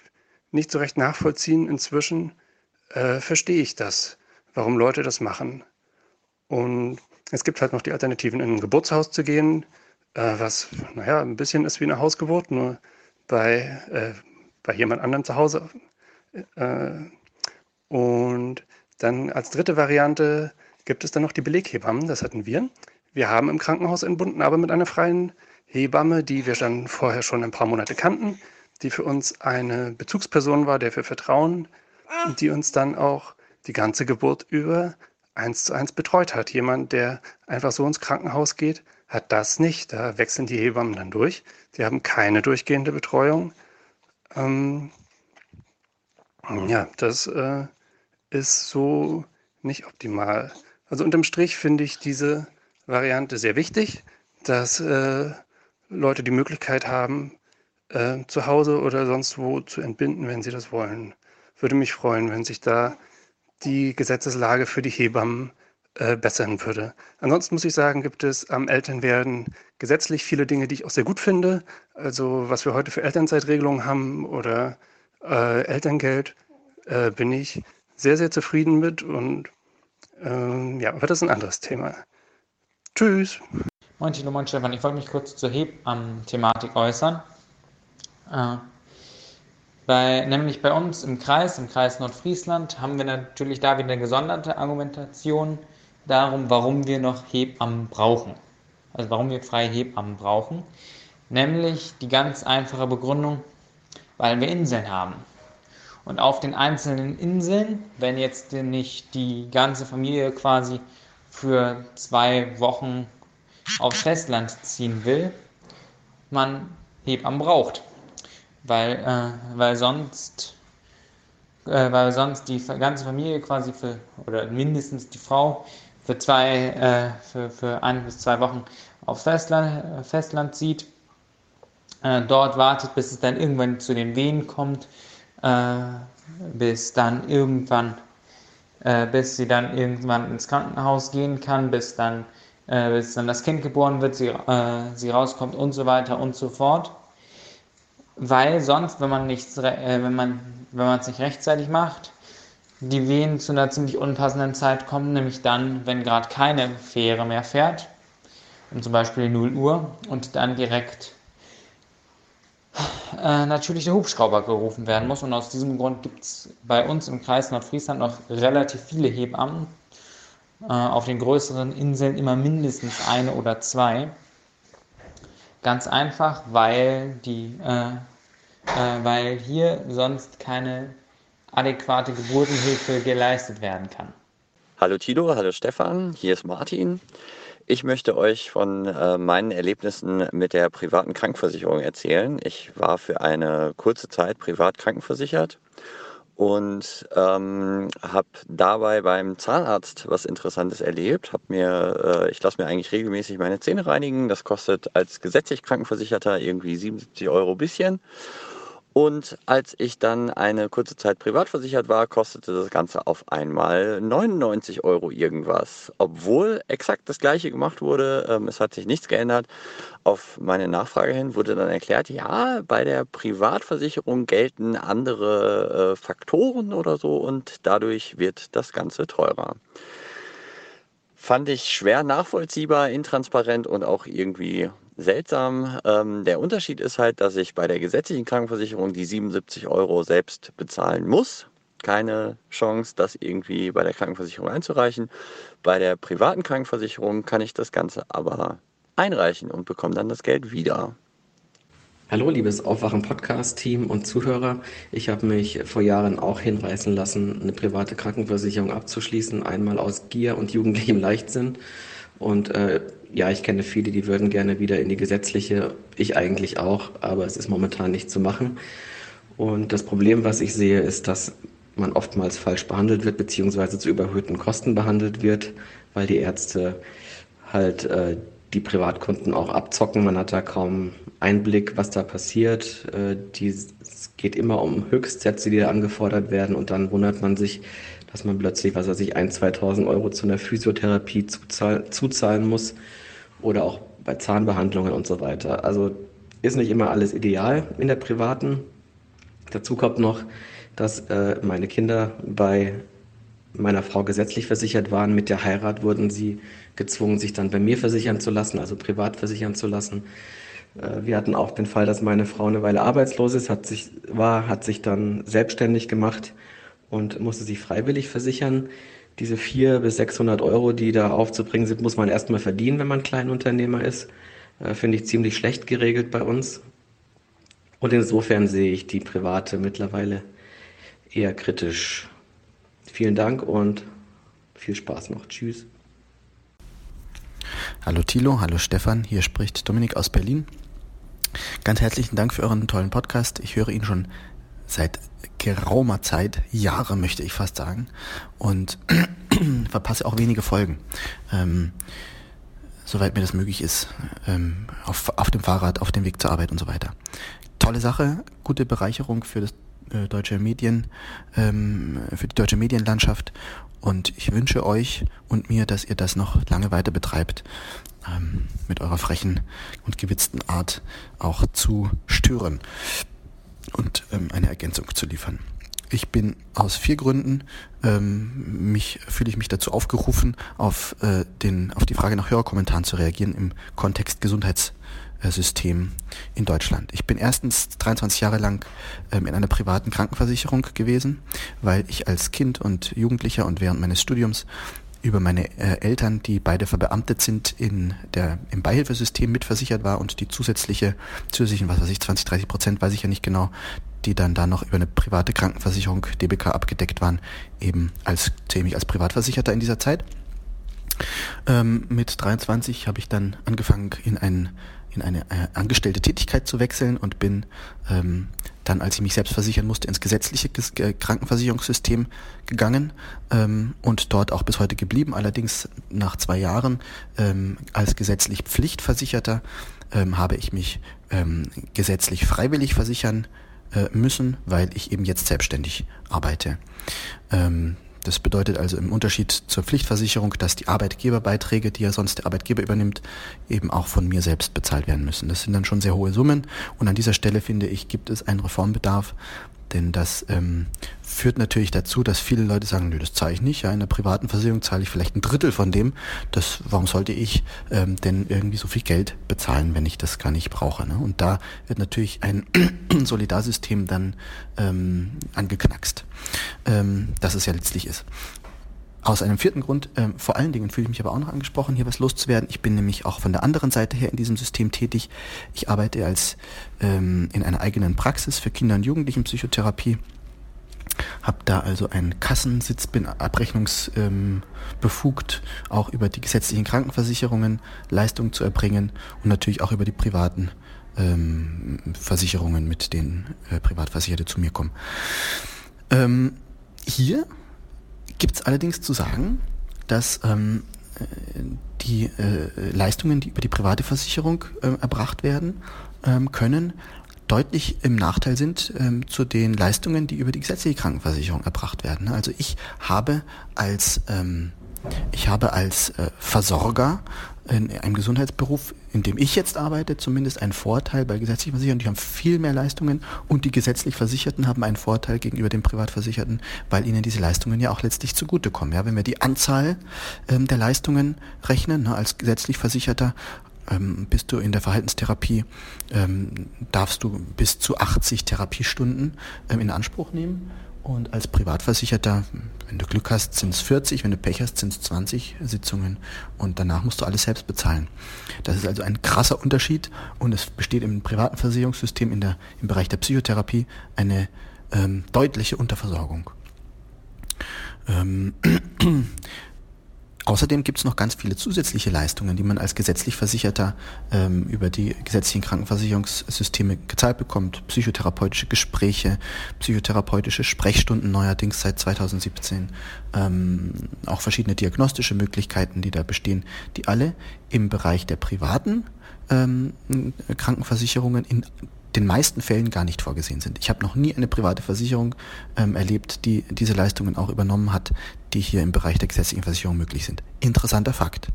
nicht so recht nachvollziehen. Inzwischen äh, verstehe ich das, warum Leute das machen. Und es gibt halt noch die Alternativen, in ein Geburtshaus zu gehen, äh, was naja, ein bisschen ist wie eine Hausgeburt, nur bei, äh, bei jemand anderem zu Hause. Äh, und dann als dritte Variante gibt es dann noch die Beleghebammen, das hatten wir. Wir haben im Krankenhaus entbunden, aber mit einer freien Hebamme, die wir dann vorher schon ein paar Monate kannten, die für uns eine Bezugsperson war, der wir vertrauen, und die uns dann auch die ganze Geburt über eins zu eins betreut hat. Jemand, der einfach so ins Krankenhaus geht, hat das nicht. Da wechseln die Hebammen dann durch. Die haben keine durchgehende Betreuung. Ähm, ja, das äh, ist so nicht optimal. Also unterm Strich finde ich diese Variante sehr wichtig, dass äh, Leute die Möglichkeit haben, äh, zu Hause oder sonst wo zu entbinden, wenn sie das wollen. Würde mich freuen, wenn sich da die Gesetzeslage für die Hebammen äh, bessern würde. Ansonsten muss ich sagen, gibt es am Elternwerden gesetzlich viele Dinge, die ich auch sehr gut finde. Also was wir heute für Elternzeitregelungen haben oder äh, Elterngeld, äh, bin ich sehr, sehr zufrieden mit und Ähm, ja, aber das ist ein anderes Thema. Tschüss. Moin Tilo, moin Stefan. Ich wollte mich kurz zur Hebammen-Thematik äußern. Äh, bei, nämlich bei uns im Kreis, im Kreis Nordfriesland, haben wir natürlich da wieder eine gesonderte Argumentation darum, warum wir noch Hebammen brauchen. Also warum wir freie Hebammen brauchen. Nämlich die ganz einfache Begründung, weil wir Inseln haben. Und auf den einzelnen Inseln, wenn jetzt nicht die ganze Familie quasi für zwei Wochen aufs Festland ziehen will, man Hebammen braucht. Weil, äh, weil sonst äh, weil sonst die ganze Familie quasi für, oder mindestens die Frau, für zwei, äh, für, für ein bis zwei Wochen aufs Festland, Festland zieht, äh, dort wartet, bis es dann irgendwann zu den Wehen kommt, äh, bis dann irgendwann, äh, bis sie dann irgendwann ins Krankenhaus gehen kann, bis dann, äh, bis dann das Kind geboren wird, sie, äh, sie rauskommt und so weiter und so fort. Weil sonst, wenn man nichts, äh, wenn man, wenn man es nicht rechtzeitig macht, die Wehen zu einer ziemlich unpassenden Zeit kommen, nämlich dann, wenn gerade keine Fähre mehr fährt, um zum Beispiel null Uhr, und dann direkt äh, natürlich der Hubschrauber gerufen werden muss. Und aus diesem Grund gibt es bei uns im Kreis Nordfriesland noch relativ viele Hebammen, äh, auf den größeren Inseln immer mindestens eine oder zwei. Ganz einfach, weil, die, äh, äh, weil hier sonst keine adäquate Geburtenhilfe geleistet werden kann. Hallo Tilo, hallo Stefan, hier ist Martin. Ich möchte euch von äh, meinen Erlebnissen mit der privaten Krankenversicherung erzählen. Ich war für eine kurze Zeit privat krankenversichert und ähm, habe dabei beim Zahnarzt was Interessantes erlebt. Hab mir, äh, ich lasse mir eigentlich regelmäßig meine Zähne reinigen. Das kostet als gesetzlich Krankenversicherter irgendwie siebenundsiebzig Euro bisschen. Und als ich dann eine kurze Zeit privat versichert war, kostete das Ganze auf einmal neunundneunzig Euro irgendwas. Obwohl exakt das Gleiche gemacht wurde, es hat sich nichts geändert. Auf meine Nachfrage hin wurde dann erklärt, ja, bei der Privatversicherung gelten andere Faktoren oder so und dadurch wird das Ganze teurer. Fand ich schwer nachvollziehbar, intransparent und auch irgendwie seltsam. Ähm, der Unterschied ist halt, dass ich bei der gesetzlichen Krankenversicherung die siebenundsiebzig Euro selbst bezahlen muss. Keine Chance, das irgendwie bei der Krankenversicherung einzureichen. Bei der privaten Krankenversicherung kann ich das Ganze aber einreichen und bekomme dann das Geld wieder. Hallo, liebes Aufwachen-Podcast-Team und Zuhörer. Ich habe mich vor Jahren auch hinreißen lassen, eine private Krankenversicherung abzuschließen. Einmal aus Gier und jugendlichem Leichtsinn. Und äh, ja, ich kenne viele, die würden gerne wieder in die gesetzliche, ich eigentlich auch, aber es ist momentan nicht zu machen. Und das Problem, was ich sehe, ist, dass man oftmals falsch behandelt wird, beziehungsweise zu überhöhten Kosten behandelt wird, weil die Ärzte halt äh, die Privatkunden auch abzocken. Man hat da kaum Einblick, was da passiert. Äh, die, es geht immer um Höchstsätze, die da angefordert werden, und dann wundert man sich, dass man plötzlich, was weiß ich, eintausend, zweitausend Euro zu einer Physiotherapie zuzahl- zuzahlen muss oder auch bei Zahnbehandlungen und so weiter. Also ist nicht immer alles ideal in der privaten. Dazu kommt noch, dass äh, meine Kinder bei meiner Frau gesetzlich versichert waren. Mit der Heirat wurden sie gezwungen, sich dann bei mir versichern zu lassen, also privat versichern zu lassen. Äh, wir hatten auch den Fall, dass meine Frau eine Weile arbeitslos ist, hat sich, war, hat sich dann selbstständig gemacht und musste sich freiwillig versichern. Diese vierhundert bis sechshundert Euro, die da aufzubringen sind, muss man erstmal verdienen, wenn man Kleinunternehmer ist. Äh, finde ich ziemlich schlecht geregelt bei uns. Und insofern sehe ich die private mittlerweile eher kritisch. Vielen Dank und viel Spaß noch. Tschüss. Hallo Thilo, hallo Stefan. Hier spricht Dominik aus Berlin. Ganz herzlichen Dank für euren tollen Podcast. Ich höre ihn schon seit geraumer Zeit, Jahre möchte ich fast sagen, und verpasse auch wenige Folgen, ähm, soweit mir das möglich ist, ähm, auf, auf dem Fahrrad, auf dem Weg zur Arbeit und so weiter. Tolle Sache, gute Bereicherung für das äh, deutsche Medien, ähm, für die deutsche Medienlandschaft, und ich wünsche euch und mir, dass ihr das noch lange weiter betreibt, ähm, mit eurer frechen und gewitzten Art auch zu stören und ähm, eine Ergänzung zu liefern. Ich bin aus vier Gründen, ähm, mich fühle ich mich dazu aufgerufen, auf, äh, den, auf die Frage nach Hörerkommentaren zu reagieren im Kontext Gesundheitssystem in Deutschland. Ich bin erstens dreiundzwanzig Jahre lang ähm, in einer privaten Krankenversicherung gewesen, weil ich als Kind und Jugendlicher und während meines Studiums über meine äh, Eltern, die beide verbeamtet sind, in der, im Beihilfesystem mitversichert war und die zusätzliche, zusätzlichen, was weiß ich, zwanzig, dreißig Prozent, weiß ich ja nicht genau, die dann da noch über eine private Krankenversicherung, D B K, abgedeckt waren, eben als, ziemlich als Privatversicherter in dieser Zeit. Ähm, mit dreiundzwanzig habe ich dann angefangen, in, einen, in eine äh, angestellte Tätigkeit zu wechseln und bin ähm, dann, als ich mich selbst versichern musste, ins gesetzliche Krankenversicherungssystem gegangen ähm, und dort auch bis heute geblieben, allerdings nach zwei Jahren ähm, als gesetzlich Pflichtversicherter ähm, habe ich mich ähm, gesetzlich freiwillig versichern äh, müssen, weil ich eben jetzt selbstständig arbeite. Ähm, Das bedeutet also im Unterschied zur Pflichtversicherung, dass die Arbeitgeberbeiträge, die ja sonst der Arbeitgeber übernimmt, eben auch von mir selbst bezahlt werden müssen. Das sind dann schon sehr hohe Summen und an dieser Stelle, finde ich, gibt es einen Reformbedarf, denn das ähm, führt natürlich dazu, dass viele Leute sagen, nö, das zahle ich nicht, ja, in der privaten Versicherung zahle ich vielleicht ein Drittel von dem, das, warum sollte ich ähm, denn irgendwie so viel Geld bezahlen, wenn ich das gar nicht brauche, ne? Und da wird natürlich ein Solidarsystem dann ähm, angeknackst, ähm, dass es ja letztlich ist. Aus einem vierten Grund, äh, vor allen Dingen fühle ich mich aber auch noch angesprochen, hier was loszuwerden. Ich bin nämlich auch von der anderen Seite her in diesem System tätig. Ich arbeite als ähm, in einer eigenen Praxis für Kinder- und Jugendlichenpsychotherapie. Habe da also einen Kassensitz, bin abrechnungsbefugt, ähm, auch über die gesetzlichen Krankenversicherungen Leistungen zu erbringen und natürlich auch über die privaten ähm, Versicherungen, mit denen äh, Privatversicherte zu mir kommen. Ähm, hier gibt es allerdings zu sagen, dass ähm, die äh, Leistungen, die über die private Versicherung äh, erbracht werden ähm, können, deutlich im Nachteil sind ähm, zu den Leistungen, die über die gesetzliche Krankenversicherung erbracht werden. Also ich habe als ähm, ich habe als äh, Versorger in einem Gesundheitsberuf, in dem ich jetzt arbeite, zumindest einen Vorteil bei gesetzlichen Versicherten. Die haben viel mehr Leistungen und die gesetzlich Versicherten haben einen Vorteil gegenüber den Privatversicherten, weil ihnen diese Leistungen ja auch letztlich zugutekommen. Ja, wenn wir die Anzahl ähm, der Leistungen rechnen, ne, als gesetzlich Versicherter ähm, bist du in der Verhaltenstherapie, ähm, darfst du bis zu achtzig Therapiestunden ähm, in Anspruch nehmen. Und als Privatversicherter, wenn du Glück hast, sind es vierzig, wenn du Pech hast, sind es zwanzig Sitzungen und danach musst du alles selbst bezahlen. Das ist also ein krasser Unterschied und es besteht im privaten Versicherungssystem in der, im Bereich der Psychotherapie eine ähm, deutliche Unterversorgung. Ähm, Außerdem gibt es noch ganz viele zusätzliche Leistungen, die man als gesetzlich Versicherter ähm, über die gesetzlichen Krankenversicherungssysteme gezahlt bekommt. Psychotherapeutische Gespräche, psychotherapeutische Sprechstunden neuerdings seit zweitausendsiebzehn, ähm, auch verschiedene diagnostische Möglichkeiten, die da bestehen, die alle im Bereich der privaten ähm, Krankenversicherungen in den meisten Fällen gar nicht vorgesehen sind. Ich habe noch nie eine private Versicherung ähm, erlebt, die diese Leistungen auch übernommen hat, die hier im Bereich der gesetzlichen Versicherung möglich sind. Interessanter Fakt.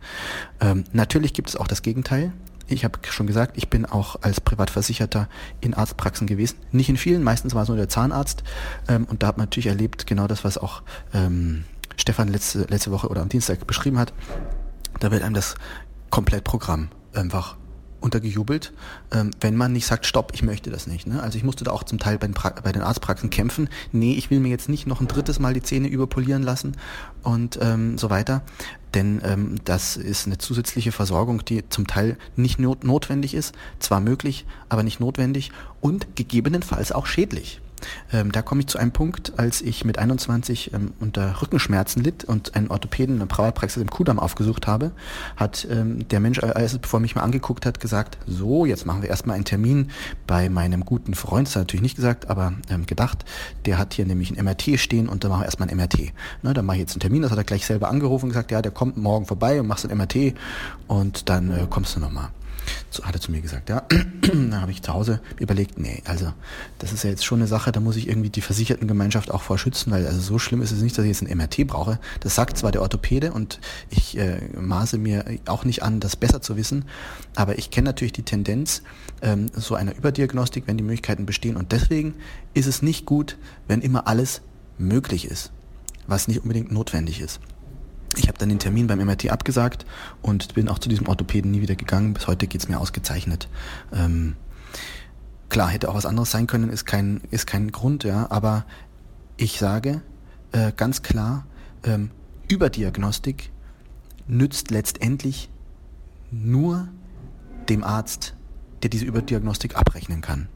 Ähm, natürlich gibt es auch das Gegenteil. Ich habe schon gesagt, ich bin auch als Privatversicherter in Arztpraxen gewesen. Nicht in vielen, meistens war es nur der Zahnarzt. Ähm, und da hat man natürlich erlebt, genau das, was auch ähm, Stefan letzte, letzte Woche oder am Dienstag beschrieben hat. Da wird einem das Komplettprogramm einfach untergejubelt, wenn man nicht sagt, stopp, ich möchte das nicht. Also ich musste da auch zum Teil bei den, pra- bei den Arztpraxen kämpfen. Nee, ich will mir jetzt nicht noch ein drittes Mal die Zähne überpolieren lassen und ähm, so weiter. Denn ähm, das ist eine zusätzliche Versorgung, die zum Teil nicht not- notwendig ist, zwar möglich, aber nicht notwendig und gegebenenfalls auch schädlich. Ähm, da komme ich zu einem Punkt, als ich mit einundzwanzig ähm, unter Rückenschmerzen litt und einen Orthopäden in der Brauerpraxis im Kudamm aufgesucht habe, hat ähm, der Mensch, als er bevor mich mal angeguckt hat, gesagt, so, jetzt machen wir erstmal einen Termin bei meinem guten Freund, das hat er natürlich nicht gesagt, aber ähm, gedacht, der hat hier nämlich ein M R T stehen und da machen wir erstmal ein M R T. Ne, dann mache ich jetzt einen Termin, das hat er gleich selber angerufen und gesagt, ja, der kommt morgen vorbei und machst ein M R T und dann äh, kommst du nochmal. So, hat er zu mir gesagt, ja, dann habe ich zu Hause überlegt, nee, also das ist ja jetzt schon eine Sache, da muss ich irgendwie die Versichertengemeinschaft auch vorschützen, weil also so schlimm ist es nicht, dass ich jetzt ein M R T brauche. Das sagt zwar der Orthopäde und ich äh, maße mir auch nicht an, das besser zu wissen, aber ich kenne natürlich die Tendenz ähm, so einer Überdiagnostik, wenn die Möglichkeiten bestehen und deswegen ist es nicht gut, wenn immer alles möglich ist, was nicht unbedingt notwendig ist. Ich habe dann den Termin beim M R T abgesagt und bin auch zu diesem Orthopäden nie wieder gegangen. Bis heute geht's mir ausgezeichnet. Ähm, klar, hätte auch was anderes sein können, ist kein, ist kein Grund, ja. Aber ich sage äh, ganz klar, ähm, Überdiagnostik nützt letztendlich nur dem Arzt, der diese Überdiagnostik abrechnen kann.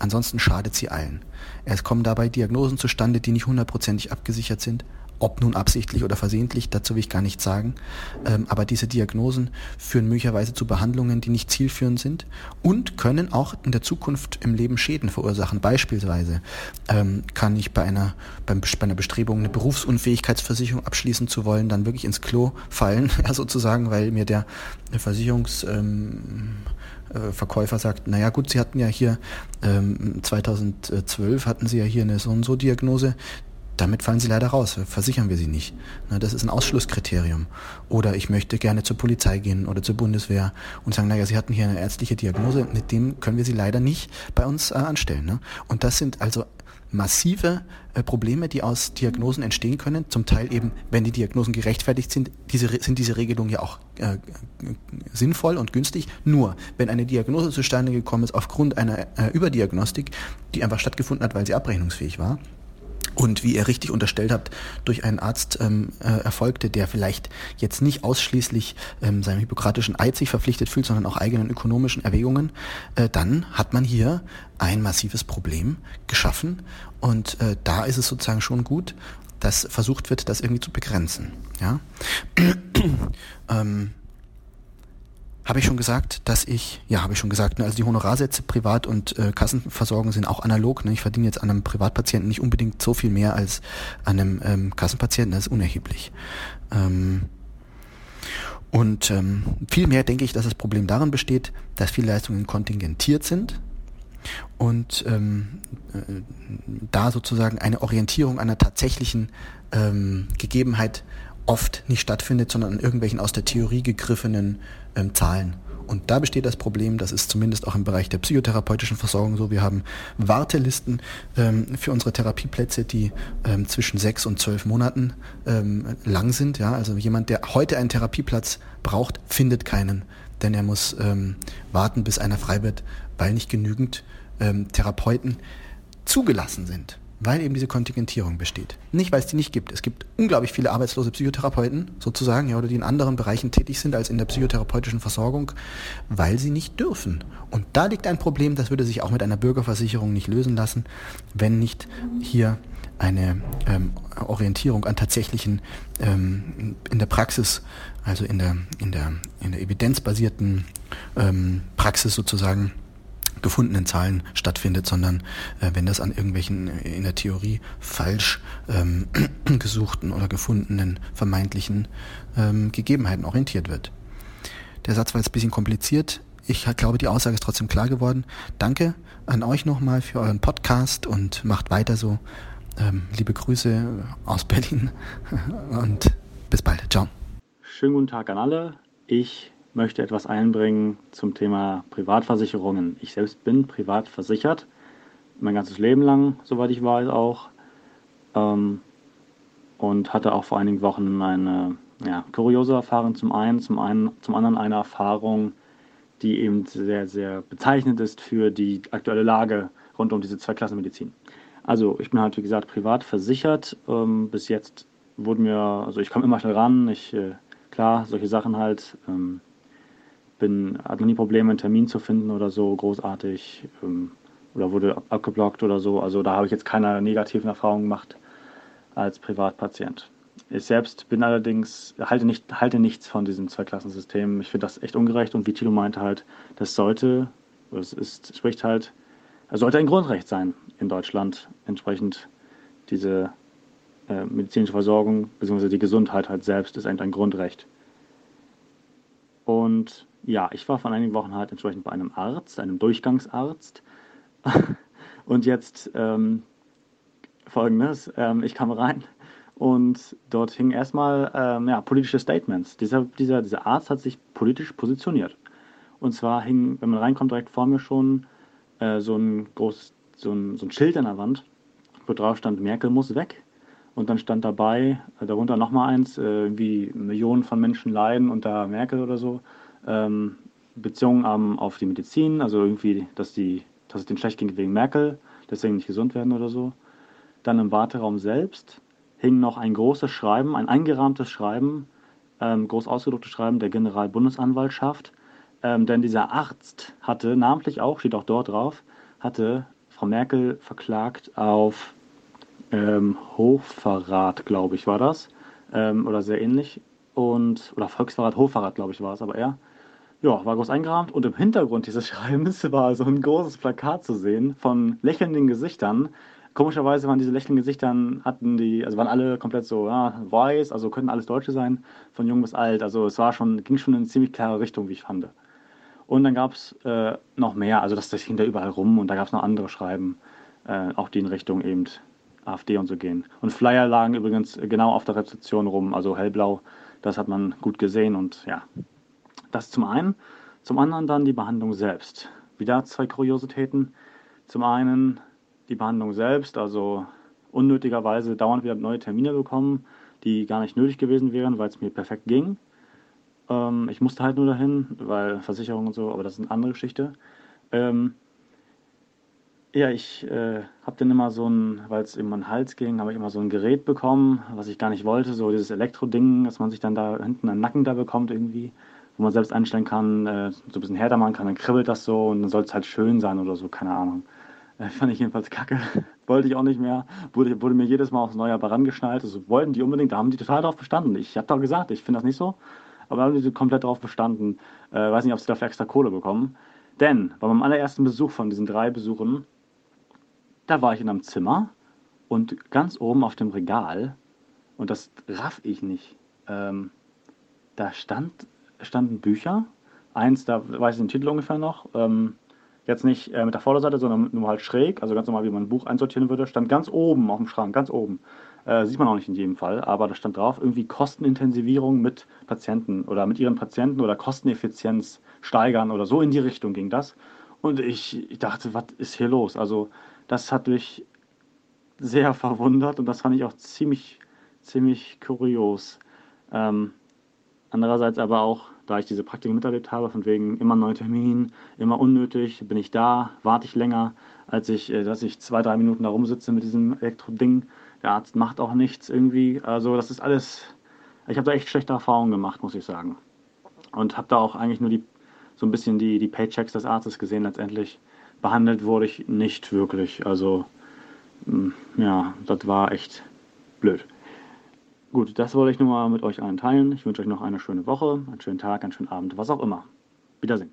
Ansonsten schadet sie allen. Es kommen dabei Diagnosen zustande, die nicht hundertprozentig abgesichert sind. ob nun absichtlich oder versehentlich, dazu will ich gar nichts sagen. Ähm, aber diese Diagnosen führen möglicherweise zu Behandlungen, die nicht zielführend sind und können auch in der Zukunft im Leben Schäden verursachen. Beispielsweise ähm, kann ich bei einer, beim, bei einer Bestrebung, eine Berufsunfähigkeitsversicherung abschließen zu wollen, dann wirklich ins Klo fallen, ja, sozusagen, weil mir der Versicherungs... Ähm, Verkäufer sagt, naja gut, Sie hatten ja hier ähm, zweitausendzwölf hatten Sie ja hier eine so und so Diagnose, damit fallen Sie leider raus, versichern wir Sie nicht. Na, das ist ein Ausschlusskriterium. Oder ich möchte gerne zur Polizei gehen oder zur Bundeswehr und sagen, naja, Sie hatten hier eine ärztliche Diagnose, mit dem können wir Sie leider nicht bei uns äh, anstellen. Ne? Und das sind also massive äh, Probleme, die aus Diagnosen entstehen können, zum Teil eben, wenn die Diagnosen gerechtfertigt sind, diese, sind diese Regelungen ja auch äh, sinnvoll und günstig, nur wenn eine Diagnose zustande gekommen ist aufgrund einer äh, Überdiagnostik, die einfach stattgefunden hat, weil sie abrechnungsfähig war und, wie ihr richtig unterstellt habt, durch einen Arzt ähm, äh, erfolgte, der vielleicht jetzt nicht ausschließlich ähm, seinem hippokratischen Eid sich verpflichtet fühlt, sondern auch eigenen ökonomischen Erwägungen, äh, dann hat man hier ein massives Problem geschaffen. Und äh, da ist es sozusagen schon gut, dass versucht wird, das irgendwie zu begrenzen. Ja? ähm, Habe ich schon gesagt, dass ich, ja, habe ich schon gesagt, ne, also die Honorarsätze Privat- und äh, Kassenversorgung sind auch analog. Ne, ich verdiene jetzt an einem Privatpatienten nicht unbedingt so viel mehr als an einem ähm, Kassenpatienten, das ist unerheblich. Ähm, und ähm, vielmehr denke ich, dass das Problem darin besteht, dass viele Leistungen kontingentiert sind und ähm, äh, da sozusagen eine Orientierung an der tatsächlichen ähm, Gegebenheit oft nicht stattfindet, sondern an irgendwelchen aus der Theorie gegriffenen ähm, Zahlen. Und da besteht das Problem, das ist zumindest auch im Bereich der psychotherapeutischen Versorgung so, wir haben Wartelisten ähm, für unsere Therapieplätze, die ähm, zwischen sechs und zwölf Monaten ähm, lang sind. Ja? Also jemand, der heute einen Therapieplatz braucht, findet keinen, denn er muss ähm, warten, bis einer frei wird, weil nicht genügend ähm, Therapeuten zugelassen sind. Weil eben diese Kontingentierung besteht. Nicht, weil es die nicht gibt. Es gibt unglaublich viele arbeitslose Psychotherapeuten, sozusagen, ja, oder die in anderen Bereichen tätig sind als in der psychotherapeutischen Versorgung, weil sie nicht dürfen. Und da liegt ein Problem, das würde sich auch mit einer Bürgerversicherung nicht lösen lassen, wenn nicht hier eine ähm, Orientierung an tatsächlichen, ähm, in der Praxis, also in der, in der, in der evidenzbasierten ähm, Praxis sozusagen, gefundenen Zahlen stattfindet, sondern äh, wenn das an irgendwelchen in der Theorie falsch ähm, gesuchten oder gefundenen vermeintlichen ähm, Gegebenheiten orientiert wird. Der Satz war jetzt ein bisschen kompliziert. Ich glaube, die Aussage ist trotzdem klar geworden. Danke an euch nochmal für euren Podcast und macht weiter so. Ähm, liebe Grüße aus Berlin und bis bald. Ciao. Schönen guten Tag an alle. Ich möchte etwas einbringen zum Thema Privatversicherungen. Ich selbst bin privat versichert, mein ganzes Leben lang, soweit ich weiß auch, ähm, und hatte auch vor einigen Wochen eine ja, kuriose Erfahrung, zum einen, zum einen, zum anderen eine Erfahrung, die eben sehr, sehr bezeichnend ist für die aktuelle Lage rund um diese Zweiklassenmedizin. Also ich bin halt, wie gesagt, privat versichert, ähm, bis jetzt wurden mir, also ich komme immer schnell ran, ich, äh, klar, solche Sachen halt, ähm, Bin, hatte noch nie Probleme, einen Termin zu finden oder so, großartig, ähm, oder wurde ab, abgeblockt oder so. Also da habe ich jetzt keine negativen Erfahrungen gemacht als Privatpatient. Ich selbst bin allerdings, halte, nicht, halte nichts von diesem Zweiklassensystem. Ich finde das echt ungerecht und wie Thilo meinte halt, das sollte, es ist, spricht halt, es sollte ein Grundrecht sein in Deutschland, entsprechend diese äh, medizinische Versorgung, beziehungsweise die Gesundheit halt selbst ist eigentlich ein Grundrecht. Und ja, ich war vor einigen Wochen halt entsprechend bei einem Arzt, einem Durchgangsarzt. Und jetzt ähm, folgendes, ähm, ich kam rein und dort hingen erstmal ähm, ja, politische Statements. Dieser, dieser, dieser Arzt hat sich politisch positioniert. Und zwar hing, wenn man reinkommt, direkt vor mir schon äh, so ein großes, so ein, so ein Schild an der Wand, wo drauf stand, Merkel muss weg. Und dann stand dabei, darunter nochmal eins, äh, wie Millionen von Menschen leiden unter Merkel oder so, ähm, Beziehungen ähm, auf die Medizin, also irgendwie, dass, die, dass es denen schlecht ging wegen Merkel, deswegen nicht gesund werden oder so. Dann im Warteraum selbst hing noch ein großes Schreiben, ein eingerahmtes Schreiben, ähm, groß ausgedrucktes Schreiben der Generalbundesanwaltschaft, ähm, denn dieser Arzt hatte, namentlich auch, steht auch dort drauf, hatte Frau Merkel verklagt auf ähm, Hochverrat, glaube ich, war das. Ähm, oder sehr ähnlich. Und, oder Volksverrat, Hochverrat, glaube ich, war es, aber er. Ja, war groß eingerahmt und im Hintergrund dieses Schreibens war so ein großes Plakat zu sehen von lächelnden Gesichtern. Komischerweise waren diese lächelnden Gesichtern, hatten die, also waren alle komplett so, ja, weiß, also könnten alles Deutsche sein, von jung bis alt. Also es war schon, ging schon in eine ziemlich klare Richtung, wie ich fand. Und dann gab es äh, noch mehr, also das, das hing da überall rum und da gab es noch andere Schreiben, äh, auch die in Richtung eben AfD und so gehen. Und Flyer lagen übrigens genau auf der Rezeption rum, also hellblau, das hat man gut gesehen und ja. Das zum einen, zum anderen dann die Behandlung selbst. Wieder zwei Kuriositäten. Zum einen die Behandlung selbst, also unnötigerweise dauernd wieder neue Termine bekommen, die gar nicht nötig gewesen wären, weil es mir perfekt ging. Ähm, ich musste halt nur dahin, weil Versicherung und so, aber das ist eine andere Geschichte. Ähm, ja, ich äh, habe dann immer so ein, weil es eben an den Hals ging, habe ich immer so ein Gerät bekommen, was ich gar nicht wollte, so dieses Elektroding, dass man sich dann da hinten am Nacken da bekommt irgendwie, wo man selbst einstellen kann, äh, so ein bisschen härter machen kann, dann kribbelt das so und dann soll es halt schön sein oder so, keine Ahnung. Äh, fand ich jedenfalls kacke, wollte ich auch nicht mehr, wurde, wurde mir jedes Mal aufs Neue aber rangeschnallt, also wollten die unbedingt, da haben die total drauf bestanden. Ich habe doch gesagt, ich finde das nicht so, aber da haben die komplett drauf bestanden, äh, weiß nicht, ob sie dafür extra Kohle bekommen. Denn bei meinem allerersten Besuch von diesen drei Besuchen, da war ich in einem Zimmer und ganz oben auf dem Regal, und das raff ich nicht, ähm, da stand... standen Bücher, eins, da weiß ich den Titel ungefähr noch, ähm, jetzt nicht äh, mit der Vorderseite, sondern nur halt schräg, also ganz normal, wie man ein Buch einsortieren würde, stand ganz oben auf dem Schrank, ganz oben, äh, sieht man auch nicht in jedem Fall, aber da stand drauf, irgendwie Kostenintensivierung mit Patienten oder mit ihren Patienten oder Kosteneffizienz steigern oder so, in die Richtung ging das und ich, ich dachte, was ist hier los, also das hat mich sehr verwundert und das fand ich auch ziemlich, ziemlich kurios, ähm, andererseits aber auch, da ich diese Praktik miterlebt habe, von wegen immer neuen Termin, immer unnötig, bin ich da, warte ich länger, als ich, dass ich zwei, drei Minuten da rumsitze mit diesem Elektroding. Der Arzt macht auch nichts irgendwie. Also das ist alles, ich habe da echt schlechte Erfahrungen gemacht, muss ich sagen. Und habe da auch eigentlich nur die so ein bisschen die, die Paychecks des Arztes gesehen letztendlich. Behandelt wurde ich nicht wirklich. Also ja, das war echt blöd. Gut, das wollte ich nur mal mit euch allen teilen. Ich wünsche euch noch eine schöne Woche, einen schönen Tag, einen schönen Abend, was auch immer. Wiedersehen.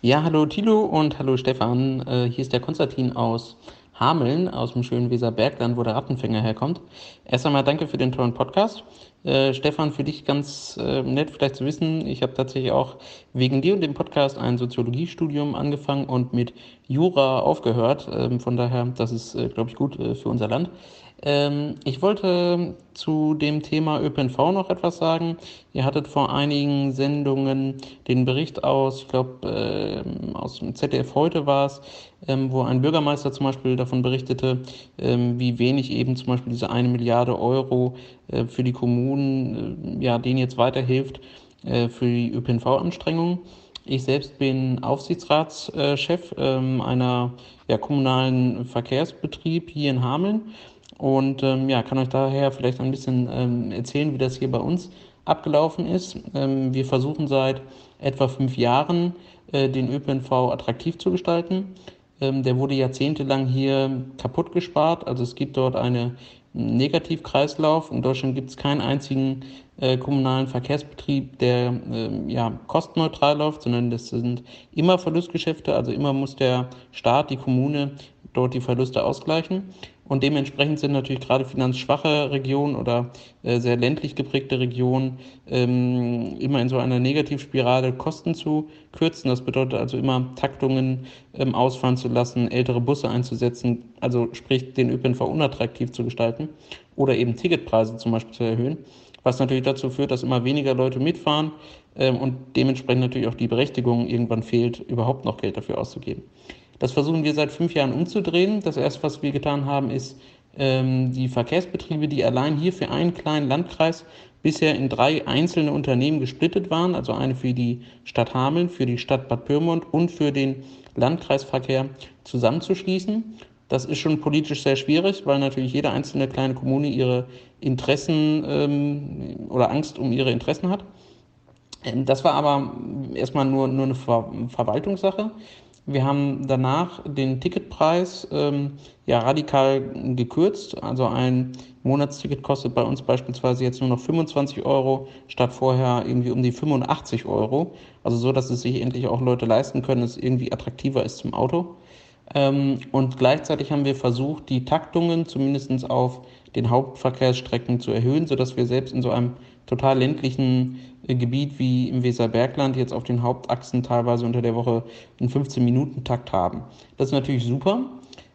Ja, hallo Thilo und hallo Stefan. Äh, hier ist der Konstantin aus Hameln, aus dem schönen Weserbergland, wo der Rattenfänger herkommt. Erst einmal danke für den tollen Podcast. Äh, Stefan, für dich ganz äh, nett vielleicht zu wissen, ich habe tatsächlich auch wegen dir und dem Podcast ein Soziologiestudium angefangen und mit Jura aufgehört. Ähm, von daher, das ist, äh, glaube ich, gut äh, für unser Land. Ähm, ich wollte zu dem Thema Ö P N V noch etwas sagen. Ihr hattet vor einigen Sendungen den Bericht aus, ich glaube, äh, aus dem Z D F heute war es, ähm, wo ein Bürgermeister zum Beispiel davon berichtete, ähm, wie wenig eben zum Beispiel diese eine Milliarde Euro äh, für die Kommunen, äh, ja, denen jetzt weiterhilft äh, für die Ö P N V-Anstrengungen. Ich selbst bin Aufsichtsratschef äh, einer ja, kommunalen Verkehrsbetrieb hier in Hameln. Und ähm, ja, kann euch daher vielleicht ein bisschen ähm, erzählen, wie das hier bei uns abgelaufen ist. Ähm, wir versuchen seit etwa fünf Jahren, äh, den Ö P N V attraktiv zu gestalten. Ähm, der wurde jahrzehntelang hier kaputt gespart. Also es gibt dort einen Negativkreislauf. In Deutschland gibt es keinen einzigen äh, kommunalen Verkehrsbetrieb, der äh, ja, kostenneutral läuft, sondern das sind immer Verlustgeschäfte. Also immer muss der Staat, die Kommune dort die Verluste ausgleichen. Und dementsprechend sind natürlich gerade finanzschwache Regionen oder äh, sehr ländlich geprägte Regionen ähm, immer in so einer Negativspirale Kosten zu kürzen. Das bedeutet also immer Taktungen ähm, ausfahren zu lassen, ältere Busse einzusetzen, also sprich den Ö P N V unattraktiv zu gestalten oder eben Ticketpreise zum Beispiel zu erhöhen, was natürlich dazu führt, dass immer weniger Leute mitfahren ähm, und dementsprechend natürlich auch die Berechtigung irgendwann fehlt, überhaupt noch Geld dafür auszugeben. Das versuchen wir seit fünf Jahren umzudrehen. Das erste, was wir getan haben, ist, ähm, die Verkehrsbetriebe, die allein hier für einen kleinen Landkreis bisher in drei einzelne Unternehmen gesplittet waren, also eine für die Stadt Hameln, für die Stadt Bad Pyrmont und für den Landkreisverkehr zusammenzuschließen. Das ist schon politisch sehr schwierig, weil natürlich jede einzelne kleine Kommune ihre Interessen ähm, oder Angst um ihre Interessen hat. Ähm, das war aber erstmal nur, nur eine Ver- Verwaltungssache. Wir haben danach den Ticketpreis ähm, ja radikal gekürzt. Also ein Monatsticket kostet bei uns beispielsweise jetzt nur noch fünfundzwanzig Euro statt vorher irgendwie um die fünfundachtzig Euro. Also so, dass es sich endlich auch Leute leisten können, es irgendwie attraktiver ist zum Auto. Ähm, und gleichzeitig haben wir versucht, die Taktungen zumindest auf den Hauptverkehrsstrecken zu erhöhen, sodass wir selbst in so einem total ländlichen äh, Gebiet wie im Weserbergland jetzt auf den Hauptachsen teilweise unter der Woche einen fünfzehn-Minuten-Takt haben. Das ist natürlich super.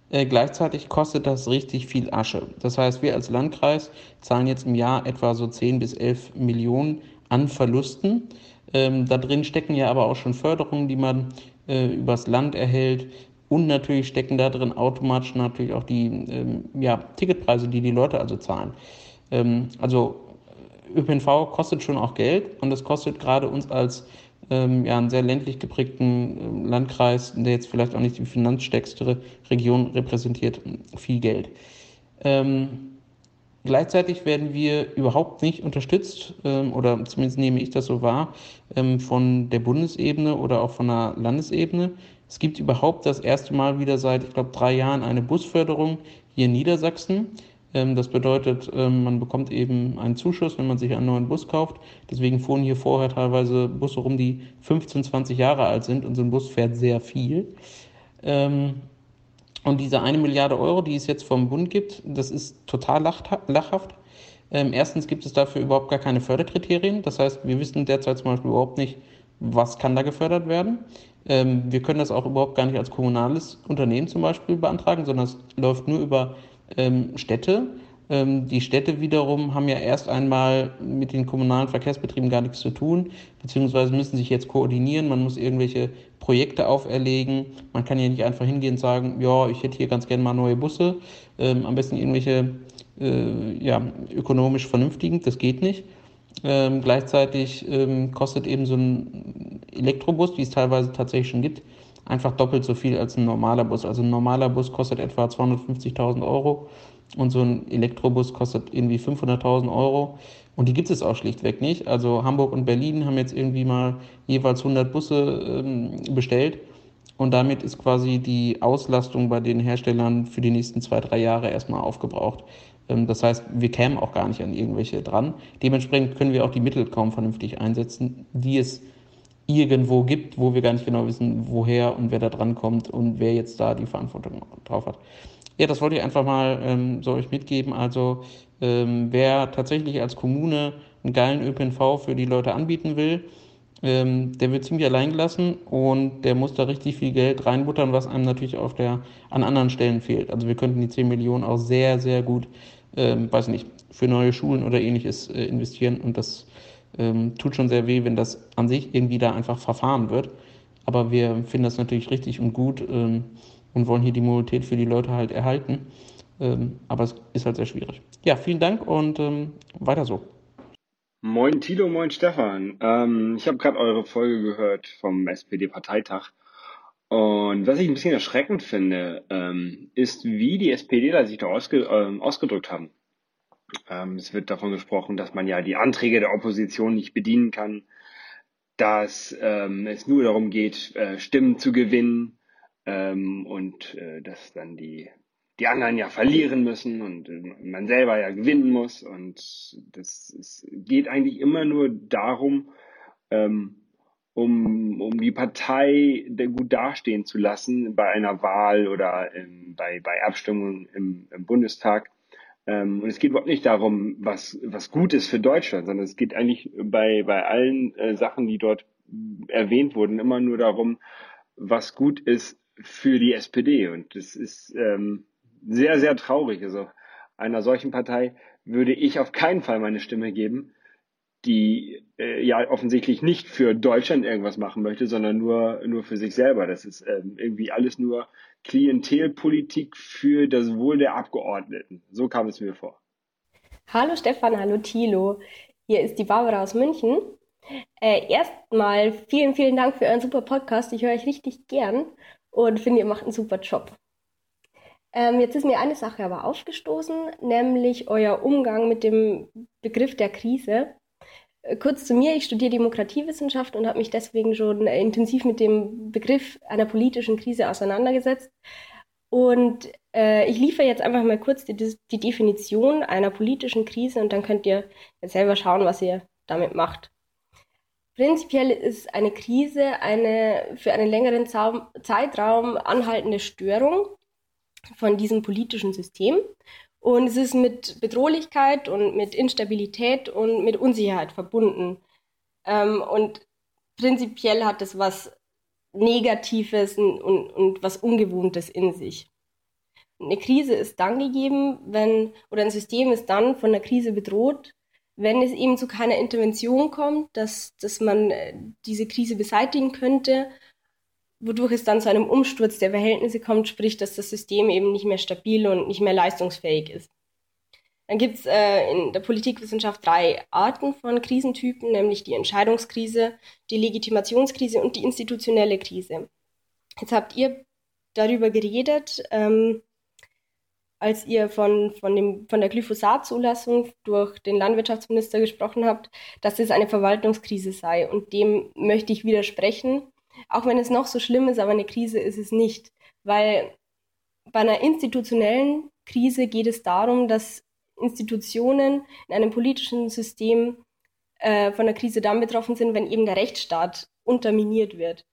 Äh, gleichzeitig kostet das richtig viel Asche. Das heißt, wir als Landkreis zahlen jetzt im Jahr etwa so zehn bis elf Millionen an Verlusten. Ähm, da drin stecken ja aber auch schon Förderungen, die man äh, übers Land erhält. Und natürlich stecken da drin automatisch natürlich auch die ähm, ja, Ticketpreise, die die Leute also zahlen. Ähm, also Ö P N V kostet schon auch Geld und das kostet gerade uns als ähm, ja, einen sehr ländlich geprägten Landkreis, der jetzt vielleicht auch nicht die finanzstärkste Region repräsentiert, viel Geld. Ähm, gleichzeitig werden wir überhaupt nicht unterstützt, ähm, oder zumindest nehme ich das so wahr, ähm, von der Bundesebene oder auch von der Landesebene. Es gibt überhaupt das erste Mal wieder seit, ich glaube, drei Jahren eine Busförderung hier in Niedersachsen. Das bedeutet, man bekommt eben einen Zuschuss, wenn man sich einen neuen Bus kauft. Deswegen fuhren hier vorher teilweise Busse rum, die fünfzehn, zwanzig Jahre alt sind. Und so ein Bus fährt sehr viel. Und diese eine Milliarde Euro, die es jetzt vom Bund gibt, das ist total lachhaft. Erstens gibt es dafür überhaupt gar keine Förderkriterien. Das heißt, wir wissen derzeit zum Beispiel überhaupt nicht, was kann da gefördert werden. Wir können das auch überhaupt gar nicht als kommunales Unternehmen zum Beispiel beantragen, sondern es läuft nur über Städte. Die Städte wiederum haben ja erst einmal mit den kommunalen Verkehrsbetrieben gar nichts zu tun, beziehungsweise müssen sich jetzt koordinieren, man muss irgendwelche Projekte auferlegen, man kann ja nicht einfach hingehen und sagen, ja, ich hätte hier ganz gerne mal neue Busse, am besten irgendwelche ja, ökonomisch vernünftigen, das geht nicht. Ähm, gleichzeitig ähm, kostet eben so ein Elektrobus, wie es teilweise tatsächlich schon gibt, einfach doppelt so viel als ein normaler Bus. Also ein normaler Bus kostet etwa zweihundertfünfzigtausend Euro und so ein Elektrobus kostet irgendwie fünfhunderttausend Euro. Und die gibt es auch schlichtweg nicht. Also Hamburg und Berlin haben jetzt irgendwie mal jeweils hundert Busse ähm, bestellt und damit ist quasi die Auslastung bei den Herstellern für die nächsten zwei, drei Jahre erstmal aufgebraucht. Das heißt, wir kämen auch gar nicht an irgendwelche dran. Dementsprechend können wir auch die Mittel kaum vernünftig einsetzen, die es irgendwo gibt, wo wir gar nicht genau wissen, woher und wer da dran kommt und wer jetzt da die Verantwortung drauf hat. Ja, das wollte ich einfach mal ähm, so euch mitgeben. Also ähm, wer tatsächlich als Kommune einen geilen Ö P N V für die Leute anbieten will, ähm, der wird ziemlich allein gelassen und der muss da richtig viel Geld reinbuttern, was einem natürlich auf der, an anderen Stellen fehlt. Also wir könnten die zehn Millionen auch sehr, sehr gut Ähm, weiß nicht, für neue Schulen oder ähnliches äh, investieren und das ähm, tut schon sehr weh, wenn das an sich irgendwie da einfach verfahren wird. Aber wir finden das natürlich richtig und gut ähm, und wollen hier die Mobilität für die Leute halt erhalten. Ähm, aber es ist halt sehr schwierig. Ja, vielen Dank und ähm, weiter so. Moin Thilo, moin Stefan. Ähm, ich habe gerade eure Folge gehört vom S P D-Parteitag. Und was ich ein bisschen erschreckend finde, ähm, ist, wie die SPDler sich da ausge, ähm, ausgedrückt haben. Ähm, es wird davon gesprochen, dass man ja die Anträge der Opposition nicht bedienen kann, dass ähm, es nur darum geht, äh, Stimmen zu gewinnen ähm, und äh, dass dann die, die anderen ja verlieren müssen und äh, man selber ja gewinnen muss. Und das, es geht eigentlich immer nur darum, ähm, um um die Partei gut dastehen zu lassen bei einer Wahl oder ähm, bei bei Abstimmungen im, im Bundestag. Ähm, und es geht überhaupt nicht darum, was was gut ist für Deutschland, sondern es geht eigentlich bei bei allen äh, Sachen, die dort erwähnt wurden, immer nur darum, was gut ist für die S P D. Und das ist ähm, sehr, sehr traurig. Also einer solchen Partei würde ich auf keinen Fall meine Stimme geben, die äh, ja offensichtlich nicht für Deutschland irgendwas machen möchte, sondern nur nur für sich selber. Das ist ähm, irgendwie alles nur Klientelpolitik für das Wohl der Abgeordneten. So kam es mir vor. Hallo Stefan, hallo Thilo. Hier ist die Barbara aus München. Äh, erstmal vielen, vielen Dank für euren super Podcast. Ich höre euch richtig gern und finde, ihr macht einen super Job. Ähm, jetzt ist mir eine Sache aber aufgestoßen, nämlich euer Umgang mit dem Begriff der Krise. Kurz zu mir, ich studiere Demokratiewissenschaft und habe mich deswegen schon intensiv mit dem Begriff einer politischen Krise auseinandergesetzt. Und äh, ich liefere jetzt einfach mal kurz die, die Definition einer politischen Krise und dann könnt ihr jetzt selber schauen, was ihr damit macht. Prinzipiell ist eine Krise eine für einen längeren Zaum, Zeitraum anhaltende Störung von diesem politischen System. Und es ist mit Bedrohlichkeit und mit Instabilität und mit Unsicherheit verbunden. Ähm, und prinzipiell hat es was Negatives und, und, und was Ungewohntes in sich. Eine Krise ist dann gegeben, wenn, oder ein System ist dann von einer Krise bedroht, wenn es eben zu keiner Intervention kommt, dass, dass man diese Krise beseitigen könnte, wodurch es dann zu einem Umsturz der Verhältnisse kommt, sprich, dass das System eben nicht mehr stabil und nicht mehr leistungsfähig ist. Dann gibt es äh, in der Politikwissenschaft drei Arten von Krisentypen, nämlich die Entscheidungskrise, die Legitimationskrise und die institutionelle Krise. Jetzt habt ihr darüber geredet, ähm, als ihr von, von, dem, von der Glyphosat-Zulassung durch den Landwirtschaftsminister gesprochen habt, dass es eine Verwaltungskrise sei. Und dem möchte ich widersprechen. Auch wenn es noch so schlimm ist, aber eine Krise ist es nicht. Weil bei einer institutionellen Krise geht es darum, dass Institutionen in einem politischen System äh, von der Krise dann betroffen sind, wenn eben der Rechtsstaat unterminiert wird.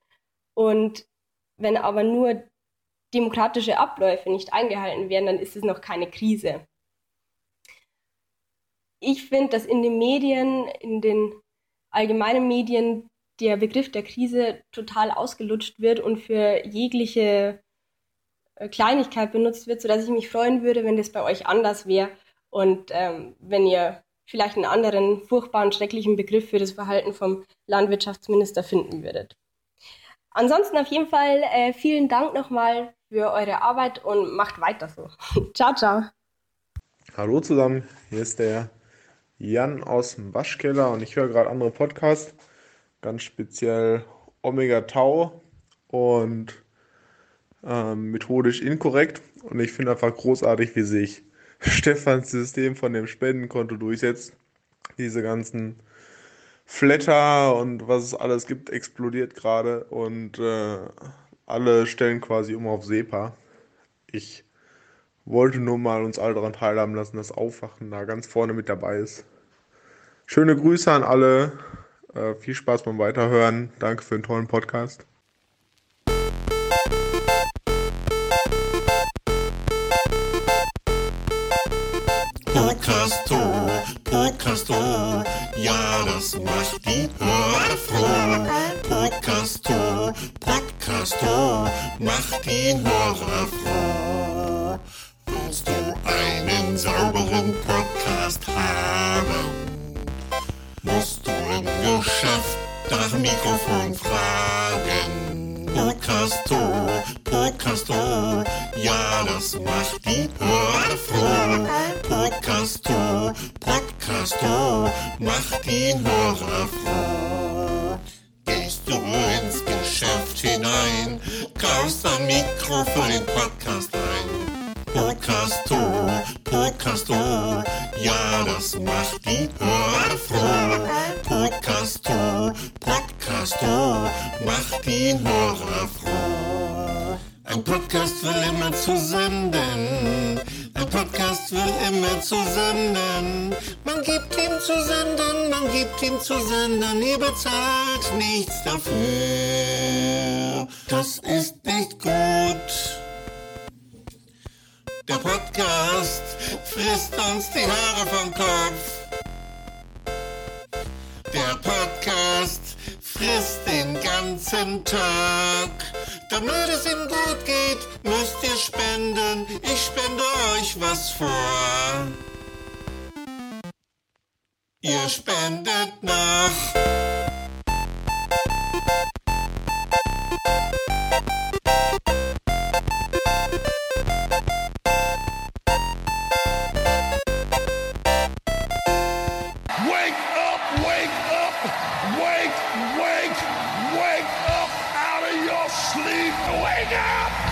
Und wenn aber nur demokratische Abläufe nicht eingehalten werden, dann ist es noch keine Krise. Ich finde, dass in den Medien, in den allgemeinen Medien, der Begriff der Krise total ausgelutscht wird und für jegliche Kleinigkeit benutzt wird, sodass ich mich freuen würde, wenn das bei euch anders wäre und ähm, wenn ihr vielleicht einen anderen furchtbaren, schrecklichen Begriff für das Verhalten vom Landwirtschaftsminister finden würdet. Ansonsten auf jeden Fall äh, vielen Dank nochmal für eure Arbeit und macht weiter so. Ciao, ciao. Hallo zusammen, hier ist der Jan aus dem Waschkeller und ich höre gerade andere Podcasts, ganz speziell Omega Tau und ähm, methodisch inkorrekt. Und ich finde einfach großartig, wie sich Stefans System von dem Spendenkonto durchsetzt. Diese ganzen Flatter und was es alles gibt, explodiert gerade und äh, alle stellen quasi um auf SEPA. Ich wollte nur mal uns alle daran teilhaben lassen, dass Aufwachen da ganz vorne mit dabei ist. Schöne Grüße an alle, äh, viel Spaß beim Weiterhören, danke für den tollen Podcast. Podcasto, Podcasto, ja, das macht die Hörer froh. Podcasto, Podcasto, macht die Hörer froh. Willst du einen sauberen Podcast haben, musst du im Geschäft nach Mikrofon fragen. Podcasto, Podcasto, ja, das macht die Hörer froh. Podcasto, Podcasto, macht die Hörer froh. Gehst du ins Geschäft hinein, kaufst ein Mikro für den Podcast ein. Podcasto, Podcasto, ja, das macht die Hörer froh. Podcasto, Podcasto, macht die Hörer froh. Ein Podcast will immer zu senden. Ein Podcast will immer zu senden. Man gibt ihm zu senden, man gibt ihm zu senden. Ihr bezahlt nichts dafür. Das ist nicht gut. Der Podcast frisst uns die Haare vom Kopf. Der Podcast frisst den ganzen Tag. Damit es ihm gut geht, müsst ihr spenden. Ich spende euch was vor. Ihr spendet nach. Wake up!